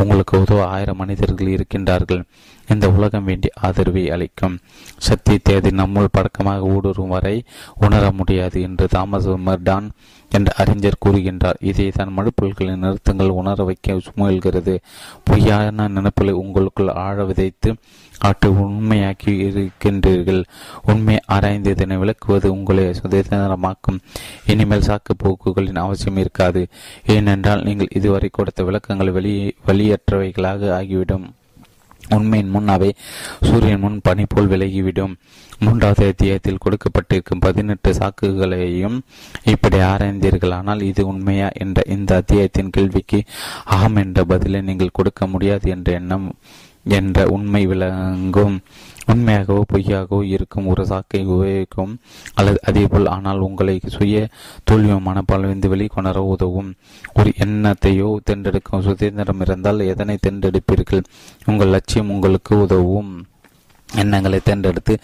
உங்களுக்கு உதவ 1000 மனிதர்கள் இருக்கின்றார்கள். இந்த உலகம் வேண்டிய ஆதரவை அளிக்கும். சத்தியத்தை அது நம்முள் பழக்கமாக ஊடுருவும் வரை உணர முடியாது என்று தாமஸ் மெர்டான் என்ற அறிஞர் கூறுகின்றார். இதை தான் மழுப்பல்களின் நிறுத்தங்கள் உணர வைக்க முயல்கிறது. பொய்யான நினைப்புகளை உங்களுக்குள் ஆழ விதைத்து அவற்றை உண்மையாக்கி இருக்கின்றீர்கள். உண்மை ஆராய்ந்து இதனை விளக்குவது உங்களை சுதந்திரமாக்கும். இனிமேல் சாக்கு போக்குகளின் அவசியம் இருக்காது. ஏனென்றால் நீங்கள் இதுவரை கொடுத்த விளக்கங்கள் வழியற்றவைகளாக ஆகிவிடும். உண்மையின் முன் அவை சூரியன் முன் பனி போல் விலகிவிடும். 3வது அத்தியாயத்தில் கொடுக்கப்பட்டிருக்கும் 18 சாக்குகளையும் இப்படி ஆராய்ந்தீர்களானால் இது உண்மையா என்ற இந்த அத்தியாயத்தின் கேள்விக்கு ஆம் என்ற பதிலை நீங்கள் கொடுக்க முடியாது என்ற எண்ணம் என்ற உண்மை விளங்கும். உண்மையாகவோ பொய்யாகவோ இருக்கும் ஒரு சாக்கை உபயோகிக்கும் அல்லது அதேபோல் ஆனால் உங்களை சுய தோல்வியமான பலவிந்து வெளிக்கொணர உதவும். ஒரு எண்ணத்தையோ தேர்ந்தெடுக்கும் சுதந்திரம் இருந்தால் எதனை தேர்ந்தெடுப்பீர்கள்? உங்கள் லட்சியம் உங்களுக்கு உதவும் எண்ணங்களை தேர்ந்தெடுத்து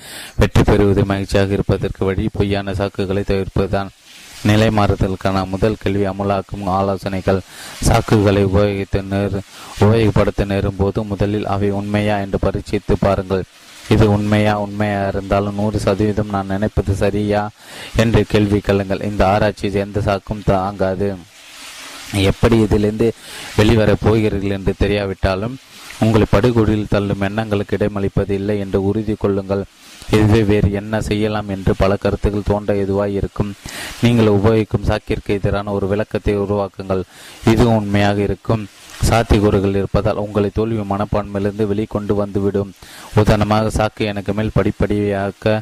வெற்றி பெறுவது மகிழ்ச்சியாக இருப்பதற்கு வழி பொய்யான சாக்குகளை தவிர்ப்பதுதான். நிலை மாறுதலுக்கான முதல் கேள்வி அமுலாக்கும் ஆலோசனைகள். சாக்குகளை உபயோகப்படுத்த நேரும் போது முதலில் அவை உண்மையா என்று பரிசீலித்து பாருங்கள். இது உண்மையா இருந்தாலும் 100% நான் நினைப்பது சரியா என்று கேள்வி கேளுங்கள். இந்த ஆராய்ச்சி எந்த சாக்கும் தாங்காது. எப்படி இதிலிருந்து வெளிவரப் போகிறீர்கள் என்று தெரியாவிட்டாலும் உங்களை படுகொழில் தள்ளும் எண்ணங்களுக்கு இடமளிப்பது இல்லை என்று உறுதி கொள்ளுங்கள். இதுவே வேறு என்ன செய்யலாம் என்று பல கருத்துக்கள் தோன்ற எதுவாய் இருக்கும். நீங்கள் உபயோகிக்கும் சாக்கிற்கு எதிரான ஒரு விளக்கத்தை உருவாக்குங்கள். இது உண்மையாக இருக்கும். சாத்தியக்கூறுகள் இருப்பதால் உங்களை தோல்வி மனப்பான்மையிலிருந்து வெளிக்கொண்டு வந்துவிடும். உதாரணமாக, சாக்கு எனக்கு மேல் படிப்படியாக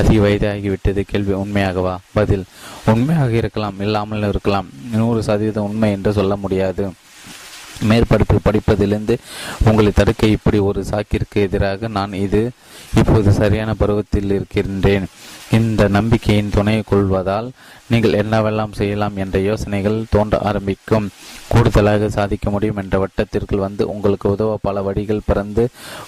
அதிக வயதாகிவிட்டது. கேள்வி, உண்மையாகவா? பதில், உண்மையாக இருக்கலாம், இல்லாமல் இருக்கலாம். 100% உண்மை என்று சொல்ல முடியாது. மேற்படிப்பு படிப்பதிலிருந்து உங்களை தடுக்க இப்படி ஒரு சாக்கிற்கு எதிராக நான் இப்போது சரியான பருவத்தில் இருக்கின்றேன். இந்த நம்பிக்கையின் துணை கொள்வதால் நீங்கள் என்னவெல்லாம் செய்யலாம் என்ற யோசனைகள் தோன்ற ஆரம்பிக்கும். கூடுதலாக சாதிக்க முடியும் என்ற வட்டத்திற்குள் வந்து உங்களுக்கு உதவ பல வழிகள் பிறந்து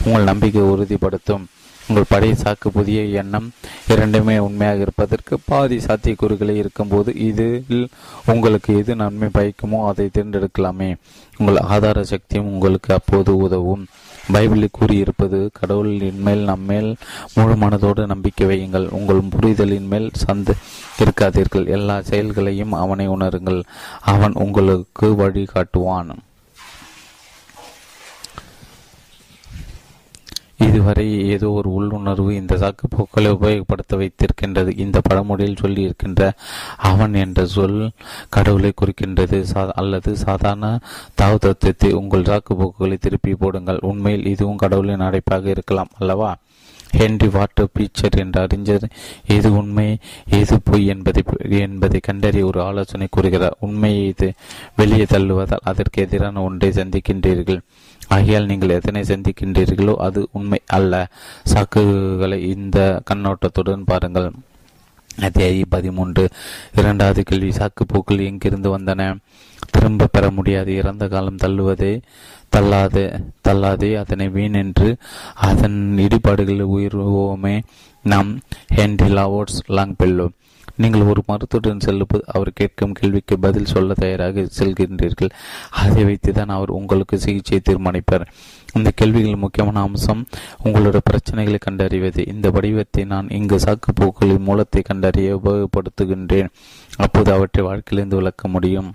உங்கள் நம்பிக்கை உறுதிப்படுத்தும். உங்கள் பழைய சாக்கு புதிய எண்ணம் இரண்டுமே உண்மையாக இருப்பதற்கு பாதி சாத்தியக்கூறுகளே இருக்கும்போது இதில் உங்களுக்கு எது நன்மை பயக்குமோ அதை தேர்ந்தெடுக்கலாமே. உங்கள் ஆதார சக்தியும் உங்களுக்கு அப்போது உதவும். பைபிளில் கூறியிருப்பது, கடவுளின் மேல் நம்மேல் முழு மனதோடு நம்பிக்கை வையுங்கள், உங்கள் புரிதலின் மேல் இருக்காதீர்கள், எல்லா செயல்களையும் அவனை உணருங்கள், அவன் உங்களுக்கு வழிகாட்டுவான். இதுவரை ஏதோ ஒரு உள்ளுணர்வு இந்த சாக்கு போக்களை உபயோகப்படுத்த வைத்திருக்கின்றது. இந்த பழமொழியில் சொல்லி இருக்கின்ற அவன் என்ற சொல் கடவுளை குறிக்கின்றது அல்லது சாதாரண தாவ தத்துவத்தை உங்கள் சாக்கு போக்குகளை திருப்பி போடுங்கள். உண்மையில் இதுவும் கடவுளின் அடைப்பாக இருக்கலாம் அல்லவா? ஹென்றி வாட் பீச்சர் என்ற அறிஞர் எது உண்மை எது பொய் என்பதை கண்டறிய ஒரு ஆலோசனை கூறுகிறார். உண்மையை இது வெளியே தள்ளுவதால் அதற்கு எதிரான ஒன்றை சந்திக்கின்றீர்கள். ஆகையால் நீங்கள் எதனை சந்திக்கின்றீர்களோ அது உண்மை அல்ல. சாக்குகளை இந்த கண்ணோட்டத்துடன் பாருங்கள். 13 2வது கேள்வி, சாக்கு போக்கள் எங்கிருந்து வந்தன? திரும்ப பெற முடியாது. இறந்த காலம் தள்ளாதே அதனை வீண் என்று அதன் இடிபாடுகளில் உயிர்வோமே நாம். ஹென்றி லாவோட்ஸ் லாங்பெல்லோ. நீங்கள் ஒரு மருத்துவருடன் செல்லும்போது அவர் கேட்கும் கேள்விக்கு பதில் சொல்ல தயாராக செல்கின்றீர்கள். அதை வைத்துதான் அவர் உங்களுக்கு சிகிச்சையை தீர்மானிப்பார். இந்த கேள்விகளின் முக்கியமான அம்சம் உங்களோட பிரச்சனைகளை கண்டறிவது. இந்த வடிவத்தை நான் இங்கு சாக்கு போக்குகளின் மூலத்தை கண்டறிய உபயோகப்படுத்துகின்றேன். அப்போது அவற்றை வாழ்க்கையிலிருந்து விளக்க முடியும்.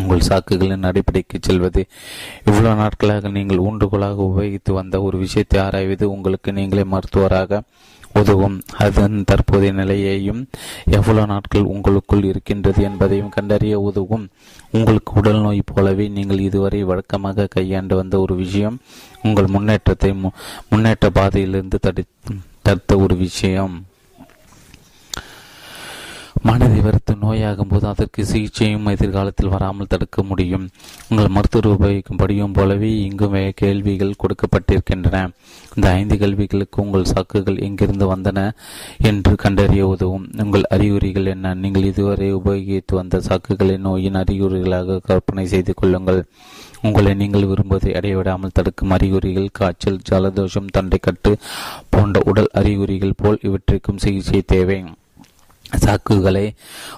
உங்கள் சாக்குகளின் அடிப்படைக்கு செல்வது. இவ்வளவு நாட்களாக நீங்கள் ஊண்டுகோலாக உபயோகித்து வந்த ஒரு விஷயத்தை ஆராய்வது உங்களுக்கு நீங்களே மருத்துவராக உதவும். அதன் தற்போதைய நிலையையும் எவ்வளவு நாட்கள் உங்களுக்குள் இருக்கின்றது என்பதையும் கண்டறிய உதவும். உங்களுக்கு உடல் நோய் போலவே நீங்கள் இதுவரை வழக்கமாக கையாண்டு வந்த ஒரு விஷயம் உங்கள் முன்னேற்ற பாதையிலிருந்து தடுத்த ஒரு விஷயம். மனதை வெறுத்து நோயாகும் போது அதற்கு சிகிச்சையும் எதிர்காலத்தில் வராமல் தடுக்க முடியும். உங்கள் மருத்துவர் உபயோகிக்கும் படியும் போலவே இங்கும் கேள்விகள் கொடுக்கப்பட்டிருக்கின்றன. இந்த 5 கேள்விகளுக்கு உங்கள் சாக்குகள் எங்கிருந்து வந்தன என்று கண்டறிய உதவும். உங்கள் அறிகுறிகள் என்ன? நீங்கள் இதுவரை உபயோகித்து வந்த சாக்குகளை நோயின் அறிகுறிகளாக கற்பனை செய்து கொள்ளுங்கள். உங்களை நீங்கள் விரும்புவதை அடையவிடாமல் தடுக்கும் அறிகுறிகள் காய்ச்சல், ஜலதோஷம், தொண்டைக்கட்டு போன்ற உடல் அறிகுறிகள் போல் இவற்றிற்கும் சிகிச்சை தேவை. சாக்குகளை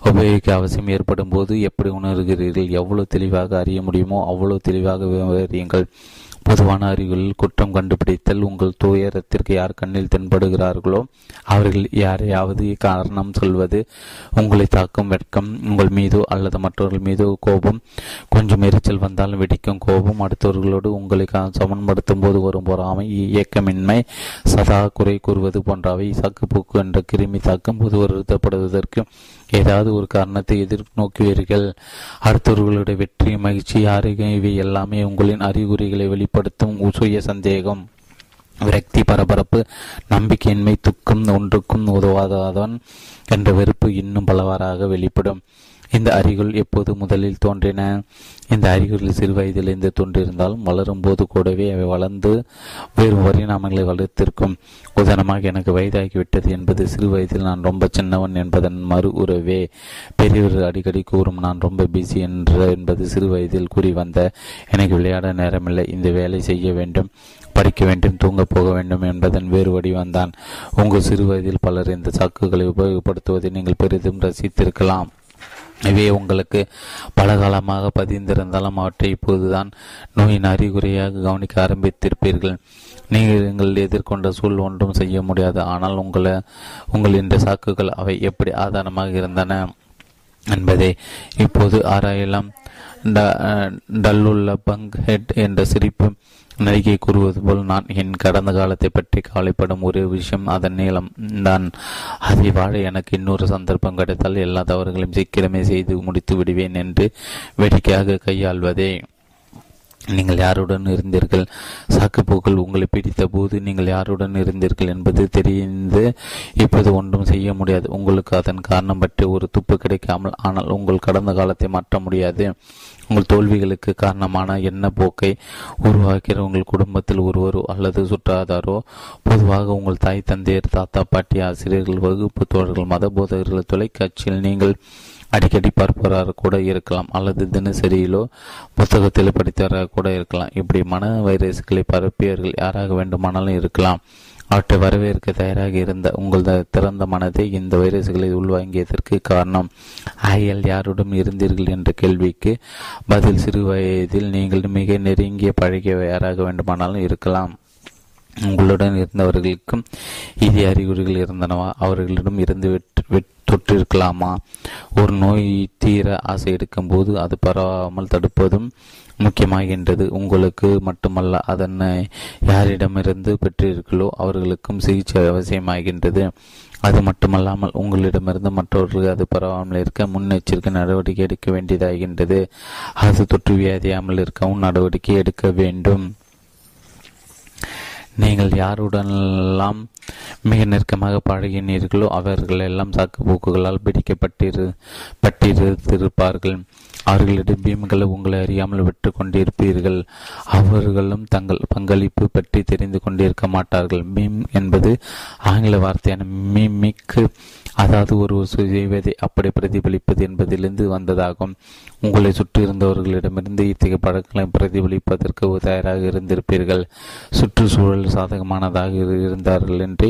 உபயோகிக்க அவசியம் ஏற்படும் போது எப்படி உணர்கிறீர்கள்? எவ்வளவு தெளிவாக அறிய முடியுமோ அவ்வளவு தெளிவாக விவரியுங்கள். பொதுவான அறிகுறிகள் குற்றம் கண்டுபிடித்தல். உங்கள் துயரத்திற்கு யார் கண்ணில் தென்படுகிறார்களோ அவர்கள் யாரையாவது காரணம் சொல்வது, உங்களை தாக்கும் வெட்கம், உங்கள் மீதோ அல்லது மற்றவர்கள் மீதோ கோபம், கொஞ்சம் எரிச்சல் வந்தாலும் வெடிக்கும் கோபம், அடுத்தவர்களோடு உங்களை சமன்படுத்தும் போது வரும் பொறாமை, இயக்கமின்மை, சதா குறை கூறுவது போன்றவை சாக்குப்போக்கு என்ற கிருமி தாக்கும் போது வருத்தப்படுவதற்கு ஏதாவது ஒரு காரணத்தை எதிர்நோக்குவீர்கள். அடுத்தவர்களுடைய வெற்றி, மகிழ்ச்சி, ஆரோக்கியம் இவை எல்லாமே உங்களின் அறிகுறிகளை வெளிப்படுத்தும். சுய சந்தேகம், விரக்தி, பரபரப்பு, நம்பிக்கையின்மை, துக்கம், ஒன்றுக்கும் உதவாதவன் என்ற வெறுப்பு இன்னும் பலவாறாக வெளிப்படும். இந்த அறிகுறிகள் எப்போது முதலில் தோன்றின? இந்த அறிகுறிகள் சிறு வயதிலிருந்து தோன்றியிருந்தாலும் வளரும் போது கூடவே அவை வளர்ந்து வேறு பரிணாமங்களை வளர்த்திருக்கும். உதாரணமாக, எனக்கு வயதாகிவிட்டது என்பது சிறு வயதில் நான் ரொம்ப சின்னவன் என்பதன் மறு உறவே. பெரியவர்கள் அடிக்கடி கூறும் நான் ரொம்ப பிஸி என்பது சிறு வயதில் கூறி வந்த எனக்கு விளையாட நேரமில்லை, இந்த வேலை செய்ய வேண்டும், படிக்க வேண்டும், தூங்க போக வேண்டும் என்பதன் வேறு வடிவம்தான். உங்கள் சிறு வயதில் பலர் இந்த சாக்குகளை உபயோகப்படுத்துவதை நீங்கள் பெரிதும் ரசித்திருக்கலாம். இவை உங்களுக்கு பல காலமாக பதிந்திருந்தாலும் அவற்றை இப்போதுதான் நோயின் அறிகுறியாக கவனிக்க ஆரம்பித்திருப்பீர்கள். நீங்கள் எதிர்கொண்ட சூழ் ஒன்றும் செய்ய முடியாது, ஆனால் உங்கள் இந்த சாக்குகள் அவை எப்படி ஆதாரமாக இருந்தன என்பதை இப்போது ஆராயலாம். டல்லுள்ள பங்க் ஹெட் என்ற சிரிப்பு நடிகை கூறுவது போல், நான் என் கடந்த காலத்தை பற்றி கவலைப்படும் ஒரே விஷயம் அதன் நீளம் தான். அதை வாழ எனக்கு இன்னொரு சந்தர்ப்பம் கிடைத்தால் எல்லா தவறுகளையும் சீக்கிரமே செய்து முடித்து விடுவேன் என்று வேடிக்கையாக கையாள்வதே. நீங்கள் யாருடன் இருந்தீர்கள்? சாக்குப்போக்கள் உங்களை பிடித்த போது நீங்கள் யாருடன் இருந்தீர்கள் என்பது தெரிந்து இப்போது ஒன்றும் செய்ய முடியாது. உங்களுக்கு அதன் காரணம் பற்றி ஒரு துப்பு கிடைக்காமல், ஆனால் உங்கள் கடந்த காலத்தை மாற்ற முடியாது. உங்கள் தோல்விகளுக்கு காரணமான எண்ண போக்கை உருவாக்கிற உங்கள் குடும்பத்தில் ஒருவரோ அல்லது சுற்றாதாரோ, பொதுவாக உங்கள் தாய், தந்தையர், தாத்தா, பாட்டி, ஆசிரியர்கள், வகுப்பு தோழர்கள், மத போதகர்கள், தொலைக்காட்சியில் நீங்கள் அடிக்கடி பார்ப்பவராக கூட இருக்கலாம், அல்லது தினசரியிலோ புத்தகத்தில் படித்தவராக கூட இருக்கலாம். இப்படி மன வைரசுகளை பரப்பியவர்கள் யாராக வேண்டுமானாலும் இருக்கலாம். அவற்றை வரவேற்க தயாராக இருந்த உங்கள் திறந்த மனதை இந்த வைரசுகளை உள்வாங்கியதற்கு காரணம். ஆகையால் யாருடன் இருந்தீர்கள் என்ற கேள்விக்கு பதில் சிறு வயதில் நீங்கள் மிக நெருங்கிய பழகிய யாராக வேண்டுமானாலும் இருக்கலாம். உங்களுடன் இருந்தவர்களுக்கும் இதே அறிகுறிகள் இருந்தனவா? அவர்களிடம் இருந்து தொற்றிருக்கலாமா? ஒரு நோய் தீர ஆசை எடுக்கும் போது அது பரவாமல் தடுப்பதும் முக்கியமாகின்றது. உங்களுக்கு மட்டுமல்ல, அதனை யாரிடமிருந்து பெற்றீர்களோ அவர்களுக்கும் சிகிச்சை அவசியமாகின்றது. அது மட்டுமல்லாமல் உங்களிடமிருந்து மற்றவர்களுக்கு அது பரவாமல் இருக்க முன்னெச்சரிக்கை நடவடிக்கை எடுக்க வேண்டியதாகின்றது. அது தொற்று வியாதியாமல் இருக்கவும் நடவடிக்கை எடுக்க வேண்டும். நீங்கள் யாருடனெல்லாம் மிக நெருக்கமாக பழகினீர்களோ அவர்களெல்லாம் சாக்குப்போக்குகளால் பிடிக்கப்பட்டிருப்பார்கள். அவர்களிடம் பீம்களை உங்களை அறியாமல் விட்டு கொண்டிருப்பீர்கள். அவர்களும் தங்கள் பங்களிப்பு பற்றி தெரிந்து கொண்டிருக்க மாட்டார்கள். பீம் என்பது ஆங்கில வார்த்தையான மிமிக், அதாவது ஒரு செய்வதை அப்படி பிரதிபலிப்பது என்பதிலிருந்து வந்ததாகும். உங்களை சுற்றியிருந்தவர்களிடமிருந்து இத்தகைய பழக்கங்களை பிரதிபலிப்பதற்கு தயாராக இருந்திருப்பீர்கள். சுற்றுச்சூழல் சாதகமானதாக இருந்தார்கள் என்று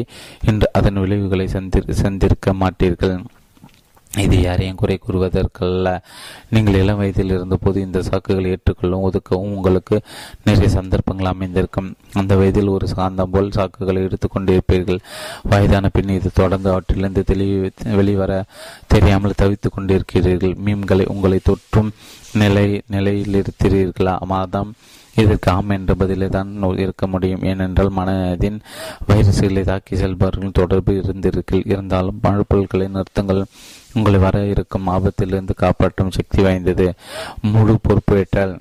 இன்று அதன் விளைவுகளை சந்திருக்க மாட்டீர்கள். இது யாரையும் குறை கூறுவதற்கல்ல. நீங்கள் இளம் வயதில் இருந்தபோது இந்த சாக்குகளை ஏற்றுக்கொள்ளவும் ஒதுக்கவும் உங்களுக்கு நிறைய சந்தர்ப்பங்கள் அமைந்திருக்கும். அந்த வயதில் ஒரு சாந்தம் போல் சாக்குகளை எடுத்துக்கொண்டிருப்பீர்கள். வயதான பின் இது தொடர்ந்து அவற்றிலிருந்து வெளிவர தெரியாமல் தவித்து கொண்டிருக்கிறீர்கள். மீம்களை உங்களை தொற்றும் நிலையில் இருக்கிறீர்களா? மாதம் இதற்கு ஆம் என்ற பதிலே தான் இருக்க முடியும். ஏனென்றால் மனதின் வைரசுகளை தாக்கி செல்பவர்கள் தொடர்பு இருந்தாலும் பழுப்பல்களை நிறுத்துங்கள். உங்களை வர இருக்கும் ஆபத்திலிருந்து காப்பாற்றும் சக்தி வாய்ந்தது. முழு பொறுப்பேற்றால்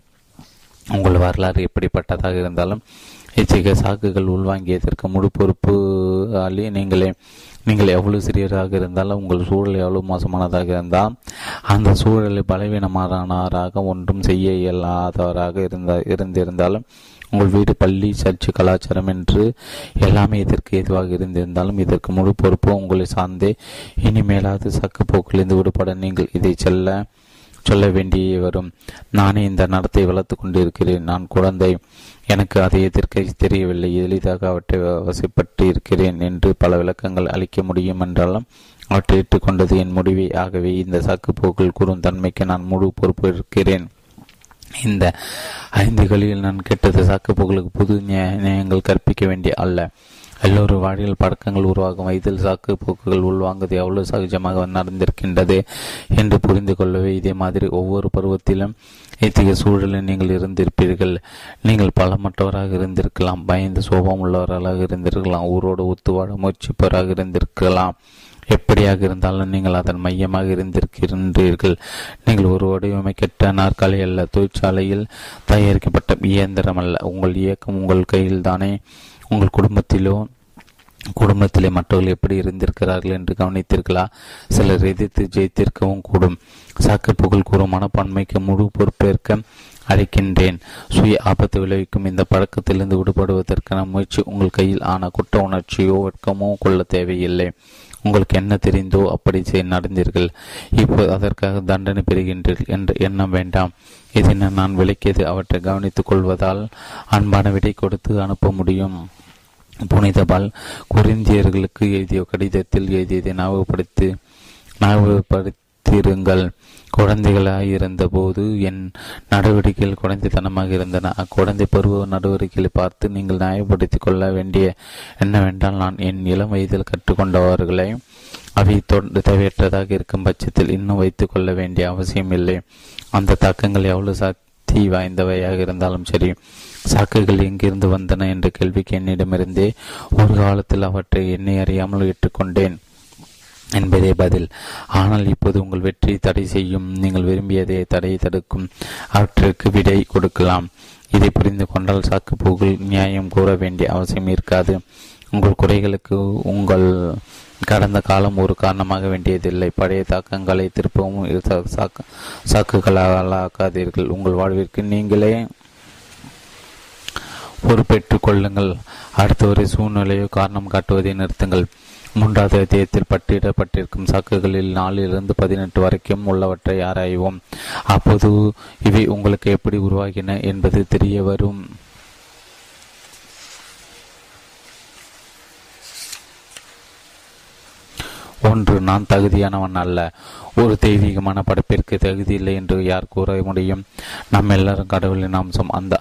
உங்கள் வரலாறு எப்படிப்பட்டதாக இருந்தாலும் இச்சைக சாக்குகள் உள்வாங்கியதற்கு முழு பொறுப்பு ஆளி நீங்களே. நீங்கள் எவ்வளவு சிறியராக இருந்தாலும் உங்கள் சூழல் எவ்வளவு மோசமானதாக இருந்தால் அந்த சூழலை பலவீனமானவராக ஒன்றும் செய்ய இயலாதவராக இருந்திருந்தாலும் உங்கள் வீடு பள்ளி சர்ச்சு கலாச்சாரம் என்று எல்லாமே இதற்கு எதுவாக இருந்திருந்தாலும் இதற்கு முழு பொறுப்பு உங்களை சார்ந்தே. இனிமேலாவது சக்கு போக்கிலிருந்து விடுபட நீங்கள் இதை சொல்ல வேண்டிய வரும். நானே இந்த நடத்தை வளர்த்து கொண்டிருக்கிறேன். நான் குழந்தை, எனக்கு அதை எதிர்க்க தெரியவில்லை, எளிதாக அவற்றை வசைப்பட்டு இருக்கிறேன் என்று பல விளக்கங்கள் அளிக்க முடியும் என்றாலும் அவற்றை ஏற்றுக்கொண்டது என் முடிவை. ஆகவே இந்த சாக்கு போக்கில் கூறும் தன்மைக்கு நான் முழு பொறுப்பு இருக்கிறேன். இந்த 5 நான் கேட்டது சாக்கு போக்களுக்கு புது நியாயங்கள் கற்பிக்க வேண்டிய அல்ல. எல்லோரும் வாழ்வில் பழக்கங்கள் உருவாகும் வயதில் சாக்கு போக்குகள் உள்வாங்குவது எவ்வளவு சகஜமாக நடந்திருக்கின்றது என்று புரிந்து கொள்ளவே இதே மாதிரி ஒவ்வொரு பருவத்திலும் இத்தகைய சூழலில் நீங்கள் இருந்திருப்பீர்கள். நீங்கள் பலமற்றவராக இருந்திருக்கலாம், பயந்து சோபம் உள்ளவர்களாக இருந்திருக்கலாம், ஊரோடு ஒத்துவாழ முயற்சிப்பவராக இருந்திருக்கலாம். எப்படியாக இருந்தாலும் நீங்கள் அதன் மையமாக இருந்திருக்கின்றீர்கள். நீங்கள் ஒரு வடிவமைக்கட்ட நாற்காலி அல்ல, தொழிற்சாலையில் தயாரிக்கப்பட்ட இயந்திரம் அல்ல. உங்கள் இயக்கம் உங்கள் கையில் தானே. உங்கள் குடும்பத்திலே மற்றவர்கள் எப்படி இருந்திருக்கிறார்கள் என்று கவனித்தீர்களா? சிலர் எதிர்த்து ஜெயித்திருக்கவும் கூடும். சாக்கு புகழ் கூறும் மனப்பான்மைக்கு முழு பொறுப்பேற்க அழைக்கின்றேன். சுய ஆபத்து விளைவிக்கும் இந்த பழக்கத்திலிருந்து விடுபடுவதற்கான முயற்சி உங்கள் கையில் ஆன குற்ற உணர்ச்சியோ வெட்கமோ கொள்ள தேவையில்லை. உங்களுக்கு என்ன தெரிந்தோ அப்படி நடந்தீர்கள். இப்போது அதற்காக தண்டனை பெறுகின்றீர்கள் என்ற எண்ணம் வேண்டாம். இதென நான் விளக்கியது அவற்றை கவனித்துக் கொள்வதால் அன்பான விடை கொடுத்து அனுப்ப முடியும். புனிதபால் கொரிந்தியர்களுக்கு எழுதிய கடிதத்தில் எழுதியதை ஞாபகப்படுத்திருங்கள். குழந்தைகளாயிருந்த போது என் நடவடிக்கைகள் குழந்தைத்தனமாக இருந்தன. அக்குழந்தை பருவ நடவடிக்கைகளை பார்த்து நீங்கள் நியாயப்படுத்திக் கொள்ள வேண்டிய என்னவென்றால், நான் என் இளம் வயதில் கற்றுக்கொண்டவர்களை அவை தேவையற்றதாக இருக்கும் பட்சத்தில் இன்னும் வைத்துக் கொள்ள வேண்டிய அவசியம் இல்லை. அந்த தாக்கங்கள் எவ்வளவு சக்தி வாய்ந்தவையாக இருந்தாலும் சரி. சாக்குகள் எங்கிருந்து வந்தன என்ற கேள்விக்கு என்னிடமிருந்தே ஒரு காலத்தில் அவற்றை என்னை அறியாமல் ஏற்றுக்கொண்டேன் என்பதே பதில். ஆனால் இப்போது உங்கள் வெற்றி தடை செய்யும். நீங்கள் விரும்பியதை தடையை தடுக்கும். அவற்றிற்கு விடை கொடுக்கலாம். இதை புரிந்து கொண்டால் சாக்கு போக்கில் நியாயம் கூற வேண்டிய அவசியம் இருக்காது. உங்கள் குறைகளுக்கு உங்கள் கடந்த காலம் ஒரு காரணமாக வேண்டியதில்லை. பழைய தாக்கங்களை திருப்பவும் சாக்குகளாக்காதீர்கள். உங்கள் வாழ்விற்கு நீங்களே பொறுப்பேற்றுக் கொள்ளுங்கள். அடுத்தவரை சூழ்நிலையோ காரணம் காட்டுவதை நிறுத்துங்கள். 3வது அத்தியாயத்தில் பட்டியிடப்பட்டிருக்கும் சாக்குகளில் 4 to 18 வரைக்கும் உள்ளவற்றை ஆராய்வோம். அப்போது இவை உங்களுக்கு எப்படி உருவாகின என்பது தெரிய வரும். ஒன்று, நான் தகுதியானவன் அல்ல. ஒரு தெய்வீகமான படைப்பிற்கு தகுதி இல்லை என்று யார் கூற முடியும்? நாம் எல்லாரும் கடவுளின் அம்சம். அந்த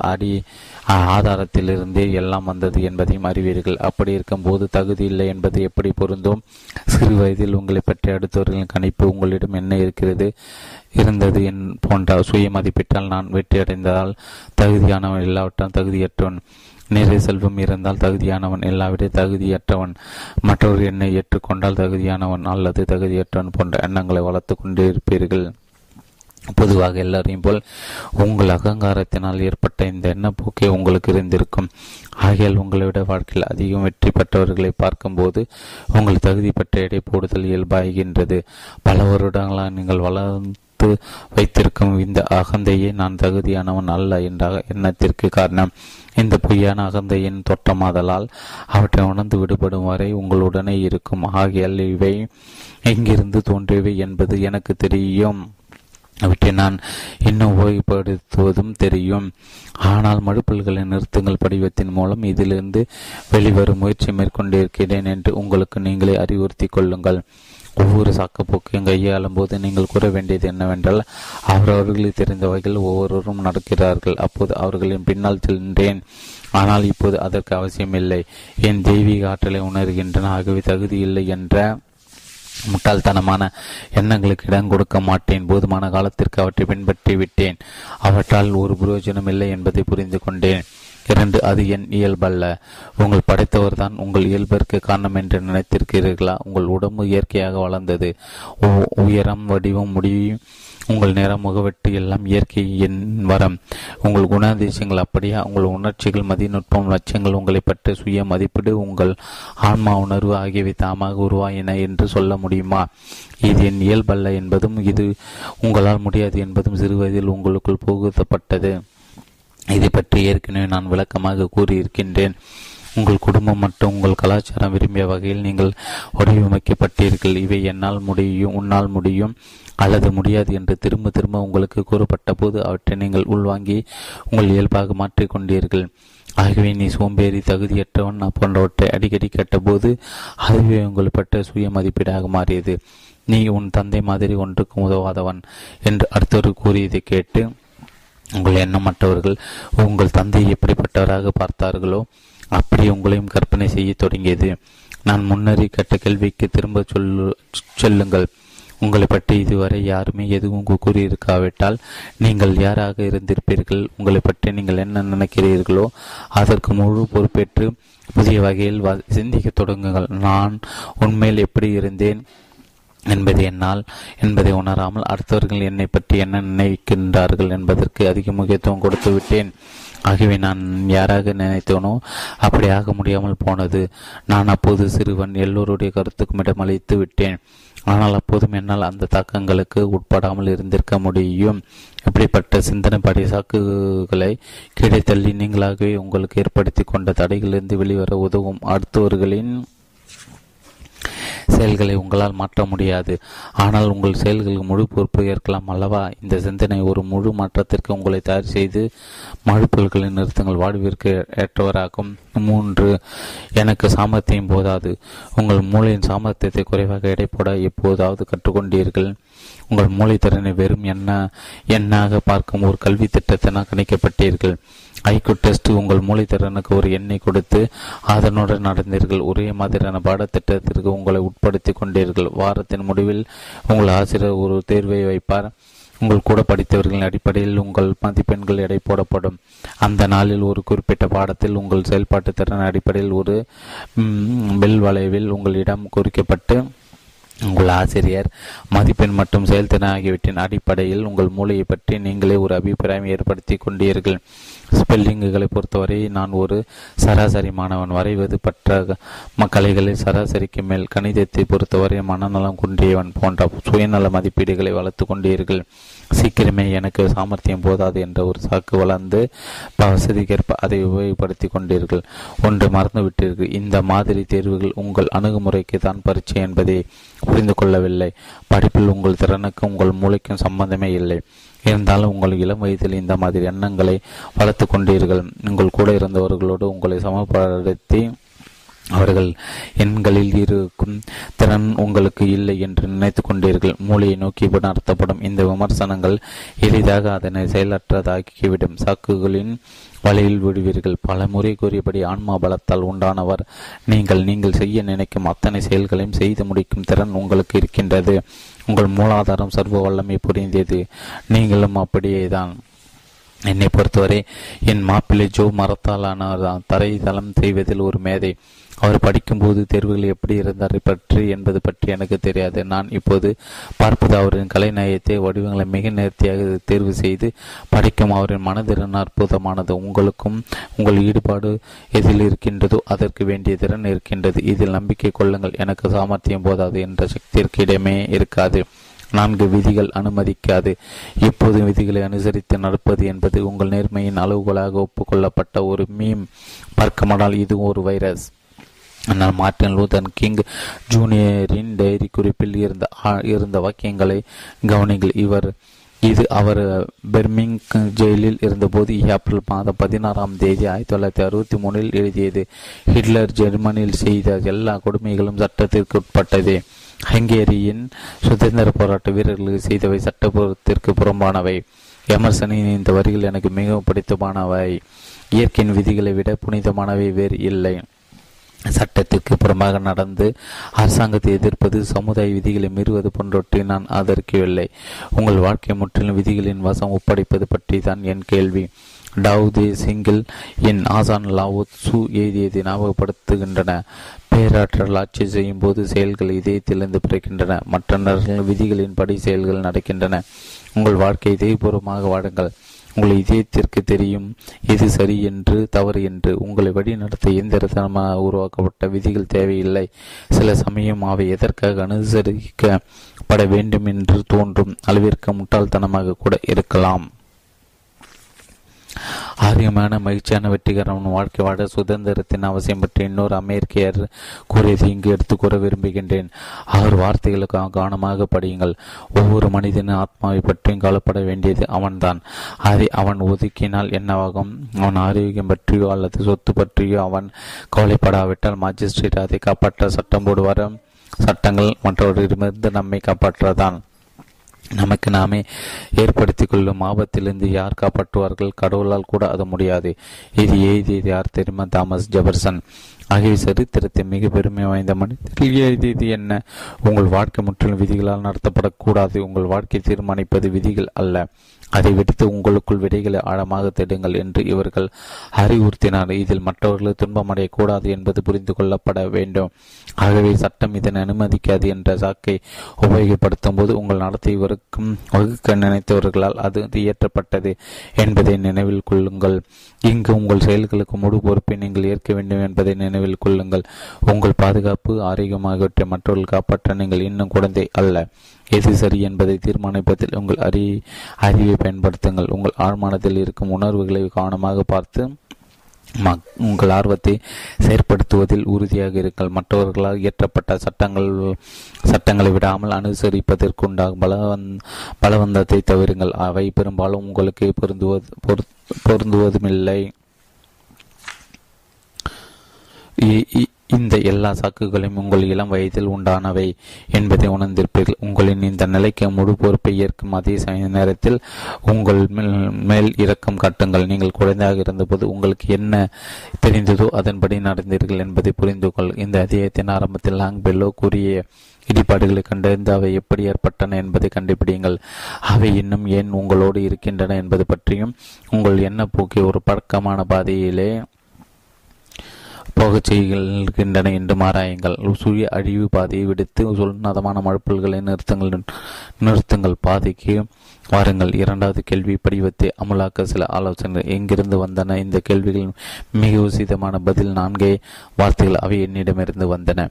ஆதாரத்திலிருந்தே எல்லாம் வந்தது என்பதையும் அறிவீர்கள். அப்படி இருக்கும்போது தகுதி இல்லை என்பது எப்படி பொருந்தும்? சிறு வயதில் உங்களை பற்றி அடுத்தவர்களின் கணிப்பு உங்களிடம் என்ன இருந்தது என் போன்ற சுய மதிப்பிட்டால் நான் வெற்றியடைந்ததால் தகுதியானவன், எல்லாவற்றால் தகுதியற்றவன். நிறைய செல்வம் இருந்தால் தகுதியானவன், எல்லாவிட தகுதியற்றவன். மற்றவர் என்னை ஏற்றுக்கொண்டால் தகுதியானவன் அல்லது தகுதியற்றவன் போன்ற எண்ணங்களை வளர்த்து கொண்டிருப்பீர்கள். பொதுவாக எல்லாரையும் போல் உங்கள் அகங்காரத்தினால் ஏற்பட்ட இந்த எண்ணப்போக்கே உங்களுக்கு இருந்திருக்கும். ஆகையால் உங்களை விட வாழ்க்கையில் அதிகம் வெற்றி பெற்றவர்களை பார்க்கும்போது உங்கள் தகுதி பற்றிய எடை போடுதல் இயல்பாகின்றது. பல வருடங்களாக நீங்கள் வளர்த்து வைத்திருக்கும் இந்த அகந்தையே நான் தகுதியானவன் அல்ல என்ற எண்ணத்திற்கு காரணம். இந்த பொய்யான அகந்தையின் தோற்றமாதலால் அவற்றை உணர்ந்து விடுபடும் வரை உங்களுடனே இருக்கும். ஆகையால் இவை எங்கிருந்து தோன்றியவை என்பது எனக்கு தெரியும். அவற்றை நான் இன்னும் உபயோகப்படுத்துவதும் தெரியும். ஆனால் மறுப்பல்களை நிறுத்துங்கள் படிவத்தின் மூலம் இதிலிருந்து வெளிவரும் முயற்சி மேற்கொண்டிருக்கிறேன் என்று உங்களுக்கு நீங்களே அறிவுறுத்தி கொள்ளுங்கள். ஒவ்வொரு சாக்கப்போக்கையும் கையாளும் போது நீங்கள் கூற வேண்டியது என்னவென்றால், அவரவர்களில் தெரிந்த வகையில் ஒவ்வொருவரும் நடக்கிறார்கள். அப்போது அவர்களின் பின்னால் சென்றேன். ஆனால் இப்போது அதற்கு அவசியமில்லை. என் தெய்வீக ஆற்றலை உணர்கின்றன. ஆகவே தகுதி இல்லை என்ற முட்டாள்தனமான எண்ணங்களுக்கு இடம் கொடுக்க மாட்டேன். போதுமான காலத்திற்கு அவற்றை பின்பற்றி விட்டேன். அவற்றால் ஒரு பிரயோஜனம் இல்லை என்பதை புரிந்து கொண்டேன். 2, அது என் இயல்பல்ல. உங்கள் படைத்தவர் தான் உங்கள் இயல்பிற்கு காரணம் என்று நினைத்திருக்கிறீர்களா? உங்கள் உடம்பு இயற்கையாக வளர்ந்தது. உயரம், வடிவம், முடிவு உங்கள் நேரம், முகவெட்டு எல்லாம் இயற்கையின் வரம். உங்கள் குணாதிசயங்கள் அப்படியே. உங்கள் உணர்ச்சிகள், மதிநுட்பம், லட்சியங்கள், உங்களை பற்றிய சுய மதிப்பீடு, உங்கள் ஆன்மா உணர்வு ஆகியவை தாமாக உருவாயின என்று சொல்ல முடியுமா? இது என் இயல்பல்ல என்பதும் இது உங்களால் முடியாது என்பதும் சிறு வயதில் உங்களுக்குள் புகுத்தப்பட்டது. இதை பற்றி ஏற்கனவே நான் விளக்கமாக கூறியிருக்கின்றேன். உங்கள் குடும்பம் மற்றும் உங்கள் கலாச்சாரம் விரும்பிய வகையில் நீங்கள் வடிவமைக்கப்பட்டீர்கள். இவை என்னால் முடியும், உன்னால் முடியும் அல்லது முடியாது என்று திரும்ப திரும்ப உங்களுக்கு கூறப்பட்ட போது அவற்றை நீங்கள் உள்வாங்கி உங்கள் இயல்பாக மாற்றிக்கொண்டீர்கள். ஆகவே நீ சோம்பேறி, தகுதியற்றவன் போன்றவற்றை அடிக்கடி கேட்டபோது அதுவே உங்கள் பட்ட சுய மதிப்பீடாக மாறியது. நீ உன் தந்தை மாதிரி ஒன்றுக்கும் உதவாதவன் என்று அடுத்தவர் கூறியதை கேட்டு உங்கள் எண்ணமற்றவர்கள் உங்கள் தந்தையை எப்படிப்பட்டவராக பார்த்தார்களோ அப்படி உங்களையும் கற்பனை செய்ய தொடங்கியது. நான் முன்னரே கேட்ட கேள்விக்கு திரும்ப சொல்லுங்கள். உங்களை பற்றி இதுவரை யாருமே எதுவும் கூறியிருக்காவிட்டால் நீங்கள் யாராக இருந்திருப்பீர்கள்? உங்களை பற்றி நீங்கள் என்ன நினைக்கிறீர்களோ அதற்கு முழு பொறுப்பேற்று புதிய வகையில் சிந்திக்க தொடங்குங்கள். நான் உண்மையில் எப்படி இருந்தேன் என்பதை உணராமல் அடுத்தவர்கள் என்னை பற்றி என்ன நினைக்கின்றார்கள் என்பதற்கு அதிக முக்கியத்துவம் கொடுத்து விட்டேன். ஆகவே நான் யாராக நினைத்தேனோ அப்படி ஆக முடியாமல் போனது. நான் அப்போது சிறுவன், எல்லோருடைய கருத்துக்கும் இடமளித்து விட்டேன். ஆனால் அப்போதும் என்னால் அந்த தாக்கங்களுக்கு உட்படாமல் இருந்திருக்க முடியும். இப்படிப்பட்ட சிந்தனை படி சாக்குகளை கீழே தள்ளி நீங்களாகவே உங்களுக்கு ஏற்படுத்தி கொண்ட தடைகளிலிருந்து வெளிவர உதவும். அடுத்தவர்களின் செயல்களை உங்களால் மாற்ற முடியாது, ஆனால் உங்கள் செயல்களுக்கு முழு பொறுப்பு ஏற்கலாம் அல்லவா? இந்த சிந்தனை ஒரு முழு மாற்றத்திற்கு உங்களை தயார் செய்து மழுப்பல்களை நிறுத்துங்கள். வாழ்விற்கு ஏற்றவராகும். 3. எனக்கு சாமர்த்தியம் போதாது. உங்கள் மூளையின் சாமர்த்தியத்தை குறைவாக எடைப்போட எப்போதாவது கற்றுக்கொண்டீர்கள்? உங்கள் மூளைத்திறனை வெறும் எண்ணாக பார்க்கும் ஒரு கல்வி திட்டத்தினால் கணிக்கப்பட்டீர்கள். ஐக்கு டெஸ்ட் உங்கள் மூளைத்திறனுக்கு ஒரு எண்ணை கொடுத்து அதனுடன் நடந்தீர்கள். ஒரே மாதிரியான பாடத்திட்டத்திற்கு உங்களை உட்படுத்தி கொண்டீர்கள். வாரத்தின் முடிவில் உங்கள் ஆசிரியர் ஒரு தேர்வை வைப்பார். உங்கள் கூட படித்தவர்களின் அடிப்படையில் உங்கள் மதிப்பெண்கள் எடை போடப்படும். அந்த நாளில் ஒரு குறிப்பிட்ட பாடத்தில் உங்கள் செயல்பாட்டு திறன் அடிப்படையில் ஒரு பெல் வளைவில் உங்கள் இடம் குறிக்கப்பட்டு உங்கள் ஆசிரியர் மதிப்பெண் மற்றும் செயல்திறன் ஆகியவற்றின் அடிப்படையில் உங்கள் மூளையை பற்றி நீங்களே ஒரு அபிப்பிராயம் ஏற்படுத்தி கொண்டீர்கள். ஸ்பெல்லிங்குகளை பொறுத்தவரை நான் ஒரு சராசரி மாணவன். வரைவது பற்ற மக்களைகளில் சராசரிக்கு மேல். கணிதத்தை பொறுத்தவரை மனநலம் குன்றியவன் போன்ற சுயநல மதிப்பீடுகளை வளர்த்து கொண்டீர்கள். சீக்கிரமே எனக்கு சாமர்த்தியம் போதாது என்ற ஒரு சாக்கு வளர்ந்து வசதிக்கேற்ப அதை உபயோகப்படுத்தி கொண்டீர்கள். ஒன்று மறந்து விட்டீர்கள். இந்த மாதிரி தேர்வுகள் உங்கள் அணுகுமுறைக்கு தான் பரீட்சை என்பதை புரிந்து கொள்ளவில்லை. படிப்பில் உங்கள் திறனுக்கும் உங்கள் மூளைக்கும் சம்பந்தமே இல்லை. இருந்தாலும் உங்கள் இளம் வயதில் இந்த மாதிரி எண்ணங்களை வளர்த்து கொண்டீர்கள். உங்கள் கூட இருந்தவர்களோடு உங்களை சமப்படுத்தி அவர்கள் எண்களில் இருக்கும் திறன் உங்களுக்கு இல்லை என்று நினைத்து கொண்டீர்கள். மூளையை நோக்கி நடத்தப்படும் இந்த விமர்சனங்கள் எளிதாக அதனை செயலற்றதாக்கிவிடும். சாக்குகளின் வலையில் விடுவீர்கள். பல முறை கூறியபடி ஆன்மா பலத்தால் உண்டானவர் நீங்கள். நீங்கள் செய்ய நினைக்கும் அத்தனை செயல்களையும் செய்து முடிக்கும் திறன் உங்களுக்கு இருக்கின்றது. உங்கள் மூலாதாரம் சர்வ வல்லமை புரிந்தது. நீங்களும் அப்படியேதான். என்னை பொறுத்தவரை என் மாப்பிள்ளை ஜோ மரத்தாலான தரைதளம் செய்வதில் ஒரு மேதை. அவர் படிக்கும்போது தேர்வுகள் எப்படி இருந்தாரை பற்றி என்பது பற்றி எனக்கு தெரியாது. நான் இப்போது பார்ப்பது அவரின் கலைநயத்தை. வடிவங்களை மிக நேர்த்தியாக தேர்வு செய்து படிக்கும் அவரின் மனதிறன் அற்புதமானது. உங்களுக்கும் உங்கள் ஈடுபாடு எதில் இருக்கின்றதோ அதற்கு வேண்டிய திறன் இருக்கின்றது. இதில் நம்பிக்கை கொள்ளுங்கள். எனக்கு சாமர்த்தியம் போதாது என்ற சக்திக்கு இடமே இருக்காது. 4. விதிகள் அனுமதிக்காது. இப்போது விதிகளை அனுசரித்து நடப்பது என்பது உங்கள் நேர்மையின் அளவுகளாக ஒப்புக்கொள்ளப்பட்ட ஒரு மீம். பார்க்கமானால் இது ஒரு வைரஸ். ஆனால் மார்ட்டின் லூதர் கிங் ஜூனியரின் டைரி குறிப்பில் இருந்த வாக்கியங்களை கவனிங்கள். அவர் பெர்மிங் ஜெயிலில் இருந்தபோது ஏப்ரல் மாதம் 16 1963 எழுதியது. ஹிட்லர் ஜெர்மனியில் செய்த எல்லா கொடுமைகளும் சட்டத்திற்கு உட்பட்டது. ஹங்கேரியின் சுதந்திர போராட்ட வீரர்களுக்கு செய்தவை சட்டபூர்வத்திற்கு புறம்பானவை. எமர்சனின் இந்த வரிகள் எனக்கு மிகவும் பிடித்தமானவை. இயற்கையின் விதிகளை விட புனிதமானவை வேறு இல்லை. சட்டத்திற்கு புறம்பாக நடந்து அரசாங்கத்தை எதிர்ப்பது, சமுதாய விதிகளை மீறுவது போன்றவற்றை நான் ஆதரிக்கவில்லை. உங்கள் வாழ்க்கை முற்றிலும் விதிகளின் வசம் ஒப்படைப்பது பற்றி தான் என் கேள்வி. டாவ்தே சிங்கில் என் ஆசான் லாவோ சு எழுதியதை ஞாபகப்படுத்துகின்றன. பேராற்றல் ஆட்சி செய்யும் போது செயல்கள் இதயத்திலிருந்து பிறக்கின்றன. மற்ற நரங்கள் விதிகளின் படி செயல்கள் நடக்கின்றன. உங்கள் வாழ்க்கையை இதயபூர்வமாக வாடுங்கள். உங்கள் இதயத்திற்கு தெரியும் எது சரி என்று தவறு என்று. உங்களை வழி நடத்த இயந்திரத்தனமாக உருவாக்கப்பட்ட விதிகள் தேவையில்லை. சில சமயம் அவை எதற்காக அனுசரிக்கப்பட வேண்டும் என்று தோன்றும் அளவிற்கு முட்டாள்தனமாக கூட இருக்கலாம். ஆரியமான மகிழ்ச்சியான வெற்றிகரமான வாழ்க்கை வாட சுதந்திரத்தின் அவசியம் பற்றி இன்னொரு அமெரிக்கையர் கூறியதை இங்கு எடுத்துக் கூற விரும்புகின்றேன். அவர் வார்த்தைகளுக்கு கவனமாக படியுங்கள். ஒவ்வொரு மனிதனின் ஆத்மாவை பற்றியும் கவலைப்பட வேண்டியது அவன்தான். அதை அவன் ஒதுக்கினால் என்னவாகும்? அவன் ஆரோக்கியம் பற்றியோ அல்லது சொத்து பற்றியோ அவன் கவலைப்படாவிட்டால் மாஜிஸ்ட்ரேட் அதை காப்பாற்ற சட்டம் போடுவார். சட்டங்கள் மற்றவர்களிடமிருந்து நம்மை காப்பாற்றதான். நமக்கு நாமே ஏற்படுத்திக் கொள்ளும் ஆபத்திலிருந்து யார் காப்பாற்றுவார்கள்? கடவுளால் கூட அது முடியாது. இது எழுதியது யார் தெரியுமா? Thomas Jefferson. ஆகிய சரித்திரத்தை மிக பெருமை வாய்ந்த மனிதர்கள் எழுதியது என்ன? உங்கள் வாழ்க்கை முற்றிலும் விதிகளால் நடத்தப்படக்கூடாது. உங்கள் வாழ்க்கை தீர்மானிப்பது விதிகள் அல்ல. அதை விடுத்து உங்களுக்குள் விடைகளை ஆழமாக தேடுங்கள் என்று இவர்கள் அறிவுறுத்தினார். இதில் மற்றவர்கள் துன்பமடையக்கூடாது என்பது புரிந்து கொள்ளப்பட வேண்டும். ஆகவே சட்டம் இதனை அனுமதிக்காது என்ற சாக்கை உபயோகப்படுத்தும் போது உங்கள் நடத்தை இவருக்கும் வகுக்க நினைத்தவர்களால் அது இயற்றப்பட்டது என்பதை நினைவில் கொள்ளுங்கள். இங்கு உங்கள் செயல்களுக்கு முழு பொறுப்பை நீங்கள் ஏற்க வேண்டும் என்பதை நினைவில் கொள்ளுங்கள். உங்கள் பாதுகாப்பு ஆரோக்கியம் ஆகியவற்றை மற்றவர்கள் காப்பாற்ற நீங்கள் இன்னும் குழந்தை அல்ல. எது சரி என்பதை தீர்மானிப்பதில் உங்கள் அறிவை பயன்படுத்துங்கள். உங்கள் ஆழ்மானத்தில் இருக்கும் உணர்வுகளை கவனமாக பார்த்து உங்கள் ஆர்வத்தை செயற்படுத்துவதில் உறுதியாக இருங்கள். மற்றவர்களால் இயற்றப்பட்ட சட்டங்களை விடாமல் அனுசரிப்பதற்குண்டாகும் பலவந்தத்தை தவிருங்கள். அவை பெரும்பாலும் உங்களுக்கு பொருந்துவதுமில்லை. இந்த எல்லா சாக்குகளையும் உங்கள் இளம் வயதில் உண்டானவை என்பதை உணர்ந்திருப்பீர்கள். உங்களின் இந்த நிலைக்கு முழு பொறுப்பை ஏற்கும் அதே நேரத்தில் உங்கள் மேல் இரக்கம் காட்டுங்கள். நீங்கள் குழந்தையாக இருந்தபோது உங்களுக்கு என்ன தெரிந்ததோ அதன்படி நடந்தீர்கள் என்பதை புரிந்து கொள். இந்த அதிகாரத்தின் ஆரம்பத்தில் லாங் பெல்லோ கூறிய இடிபாடுகளை கண்டறிந்து அவை எப்படி ஏற்பட்டன என்பதை கண்டுபிடிங்கள். அவை இன்னும் ஏன் உங்களோடு இருக்கின்றன என்பது பற்றியும் உங்கள் எண்ண போக்கி ஒரு பழக்கமான பாதையிலே போகச் செய்கின்றன என்று மாறாயுங்கள். சுய அழிவு பாதையை விடுத்து சொன்னதமான மழுப்பல்களை நிறுத்துங்கள். பாதைக்கு வாருங்கள். இரண்டாவது கேள்வி படிவத்தை அமுலாக்க சில ஆலோசனை. எங்கிருந்து வந்தன இந்த கேள்விகளின் மிக உசிதமான பதில் நான்கே வார்த்தைகள். அவை என்னிடமிருந்து வந்தன.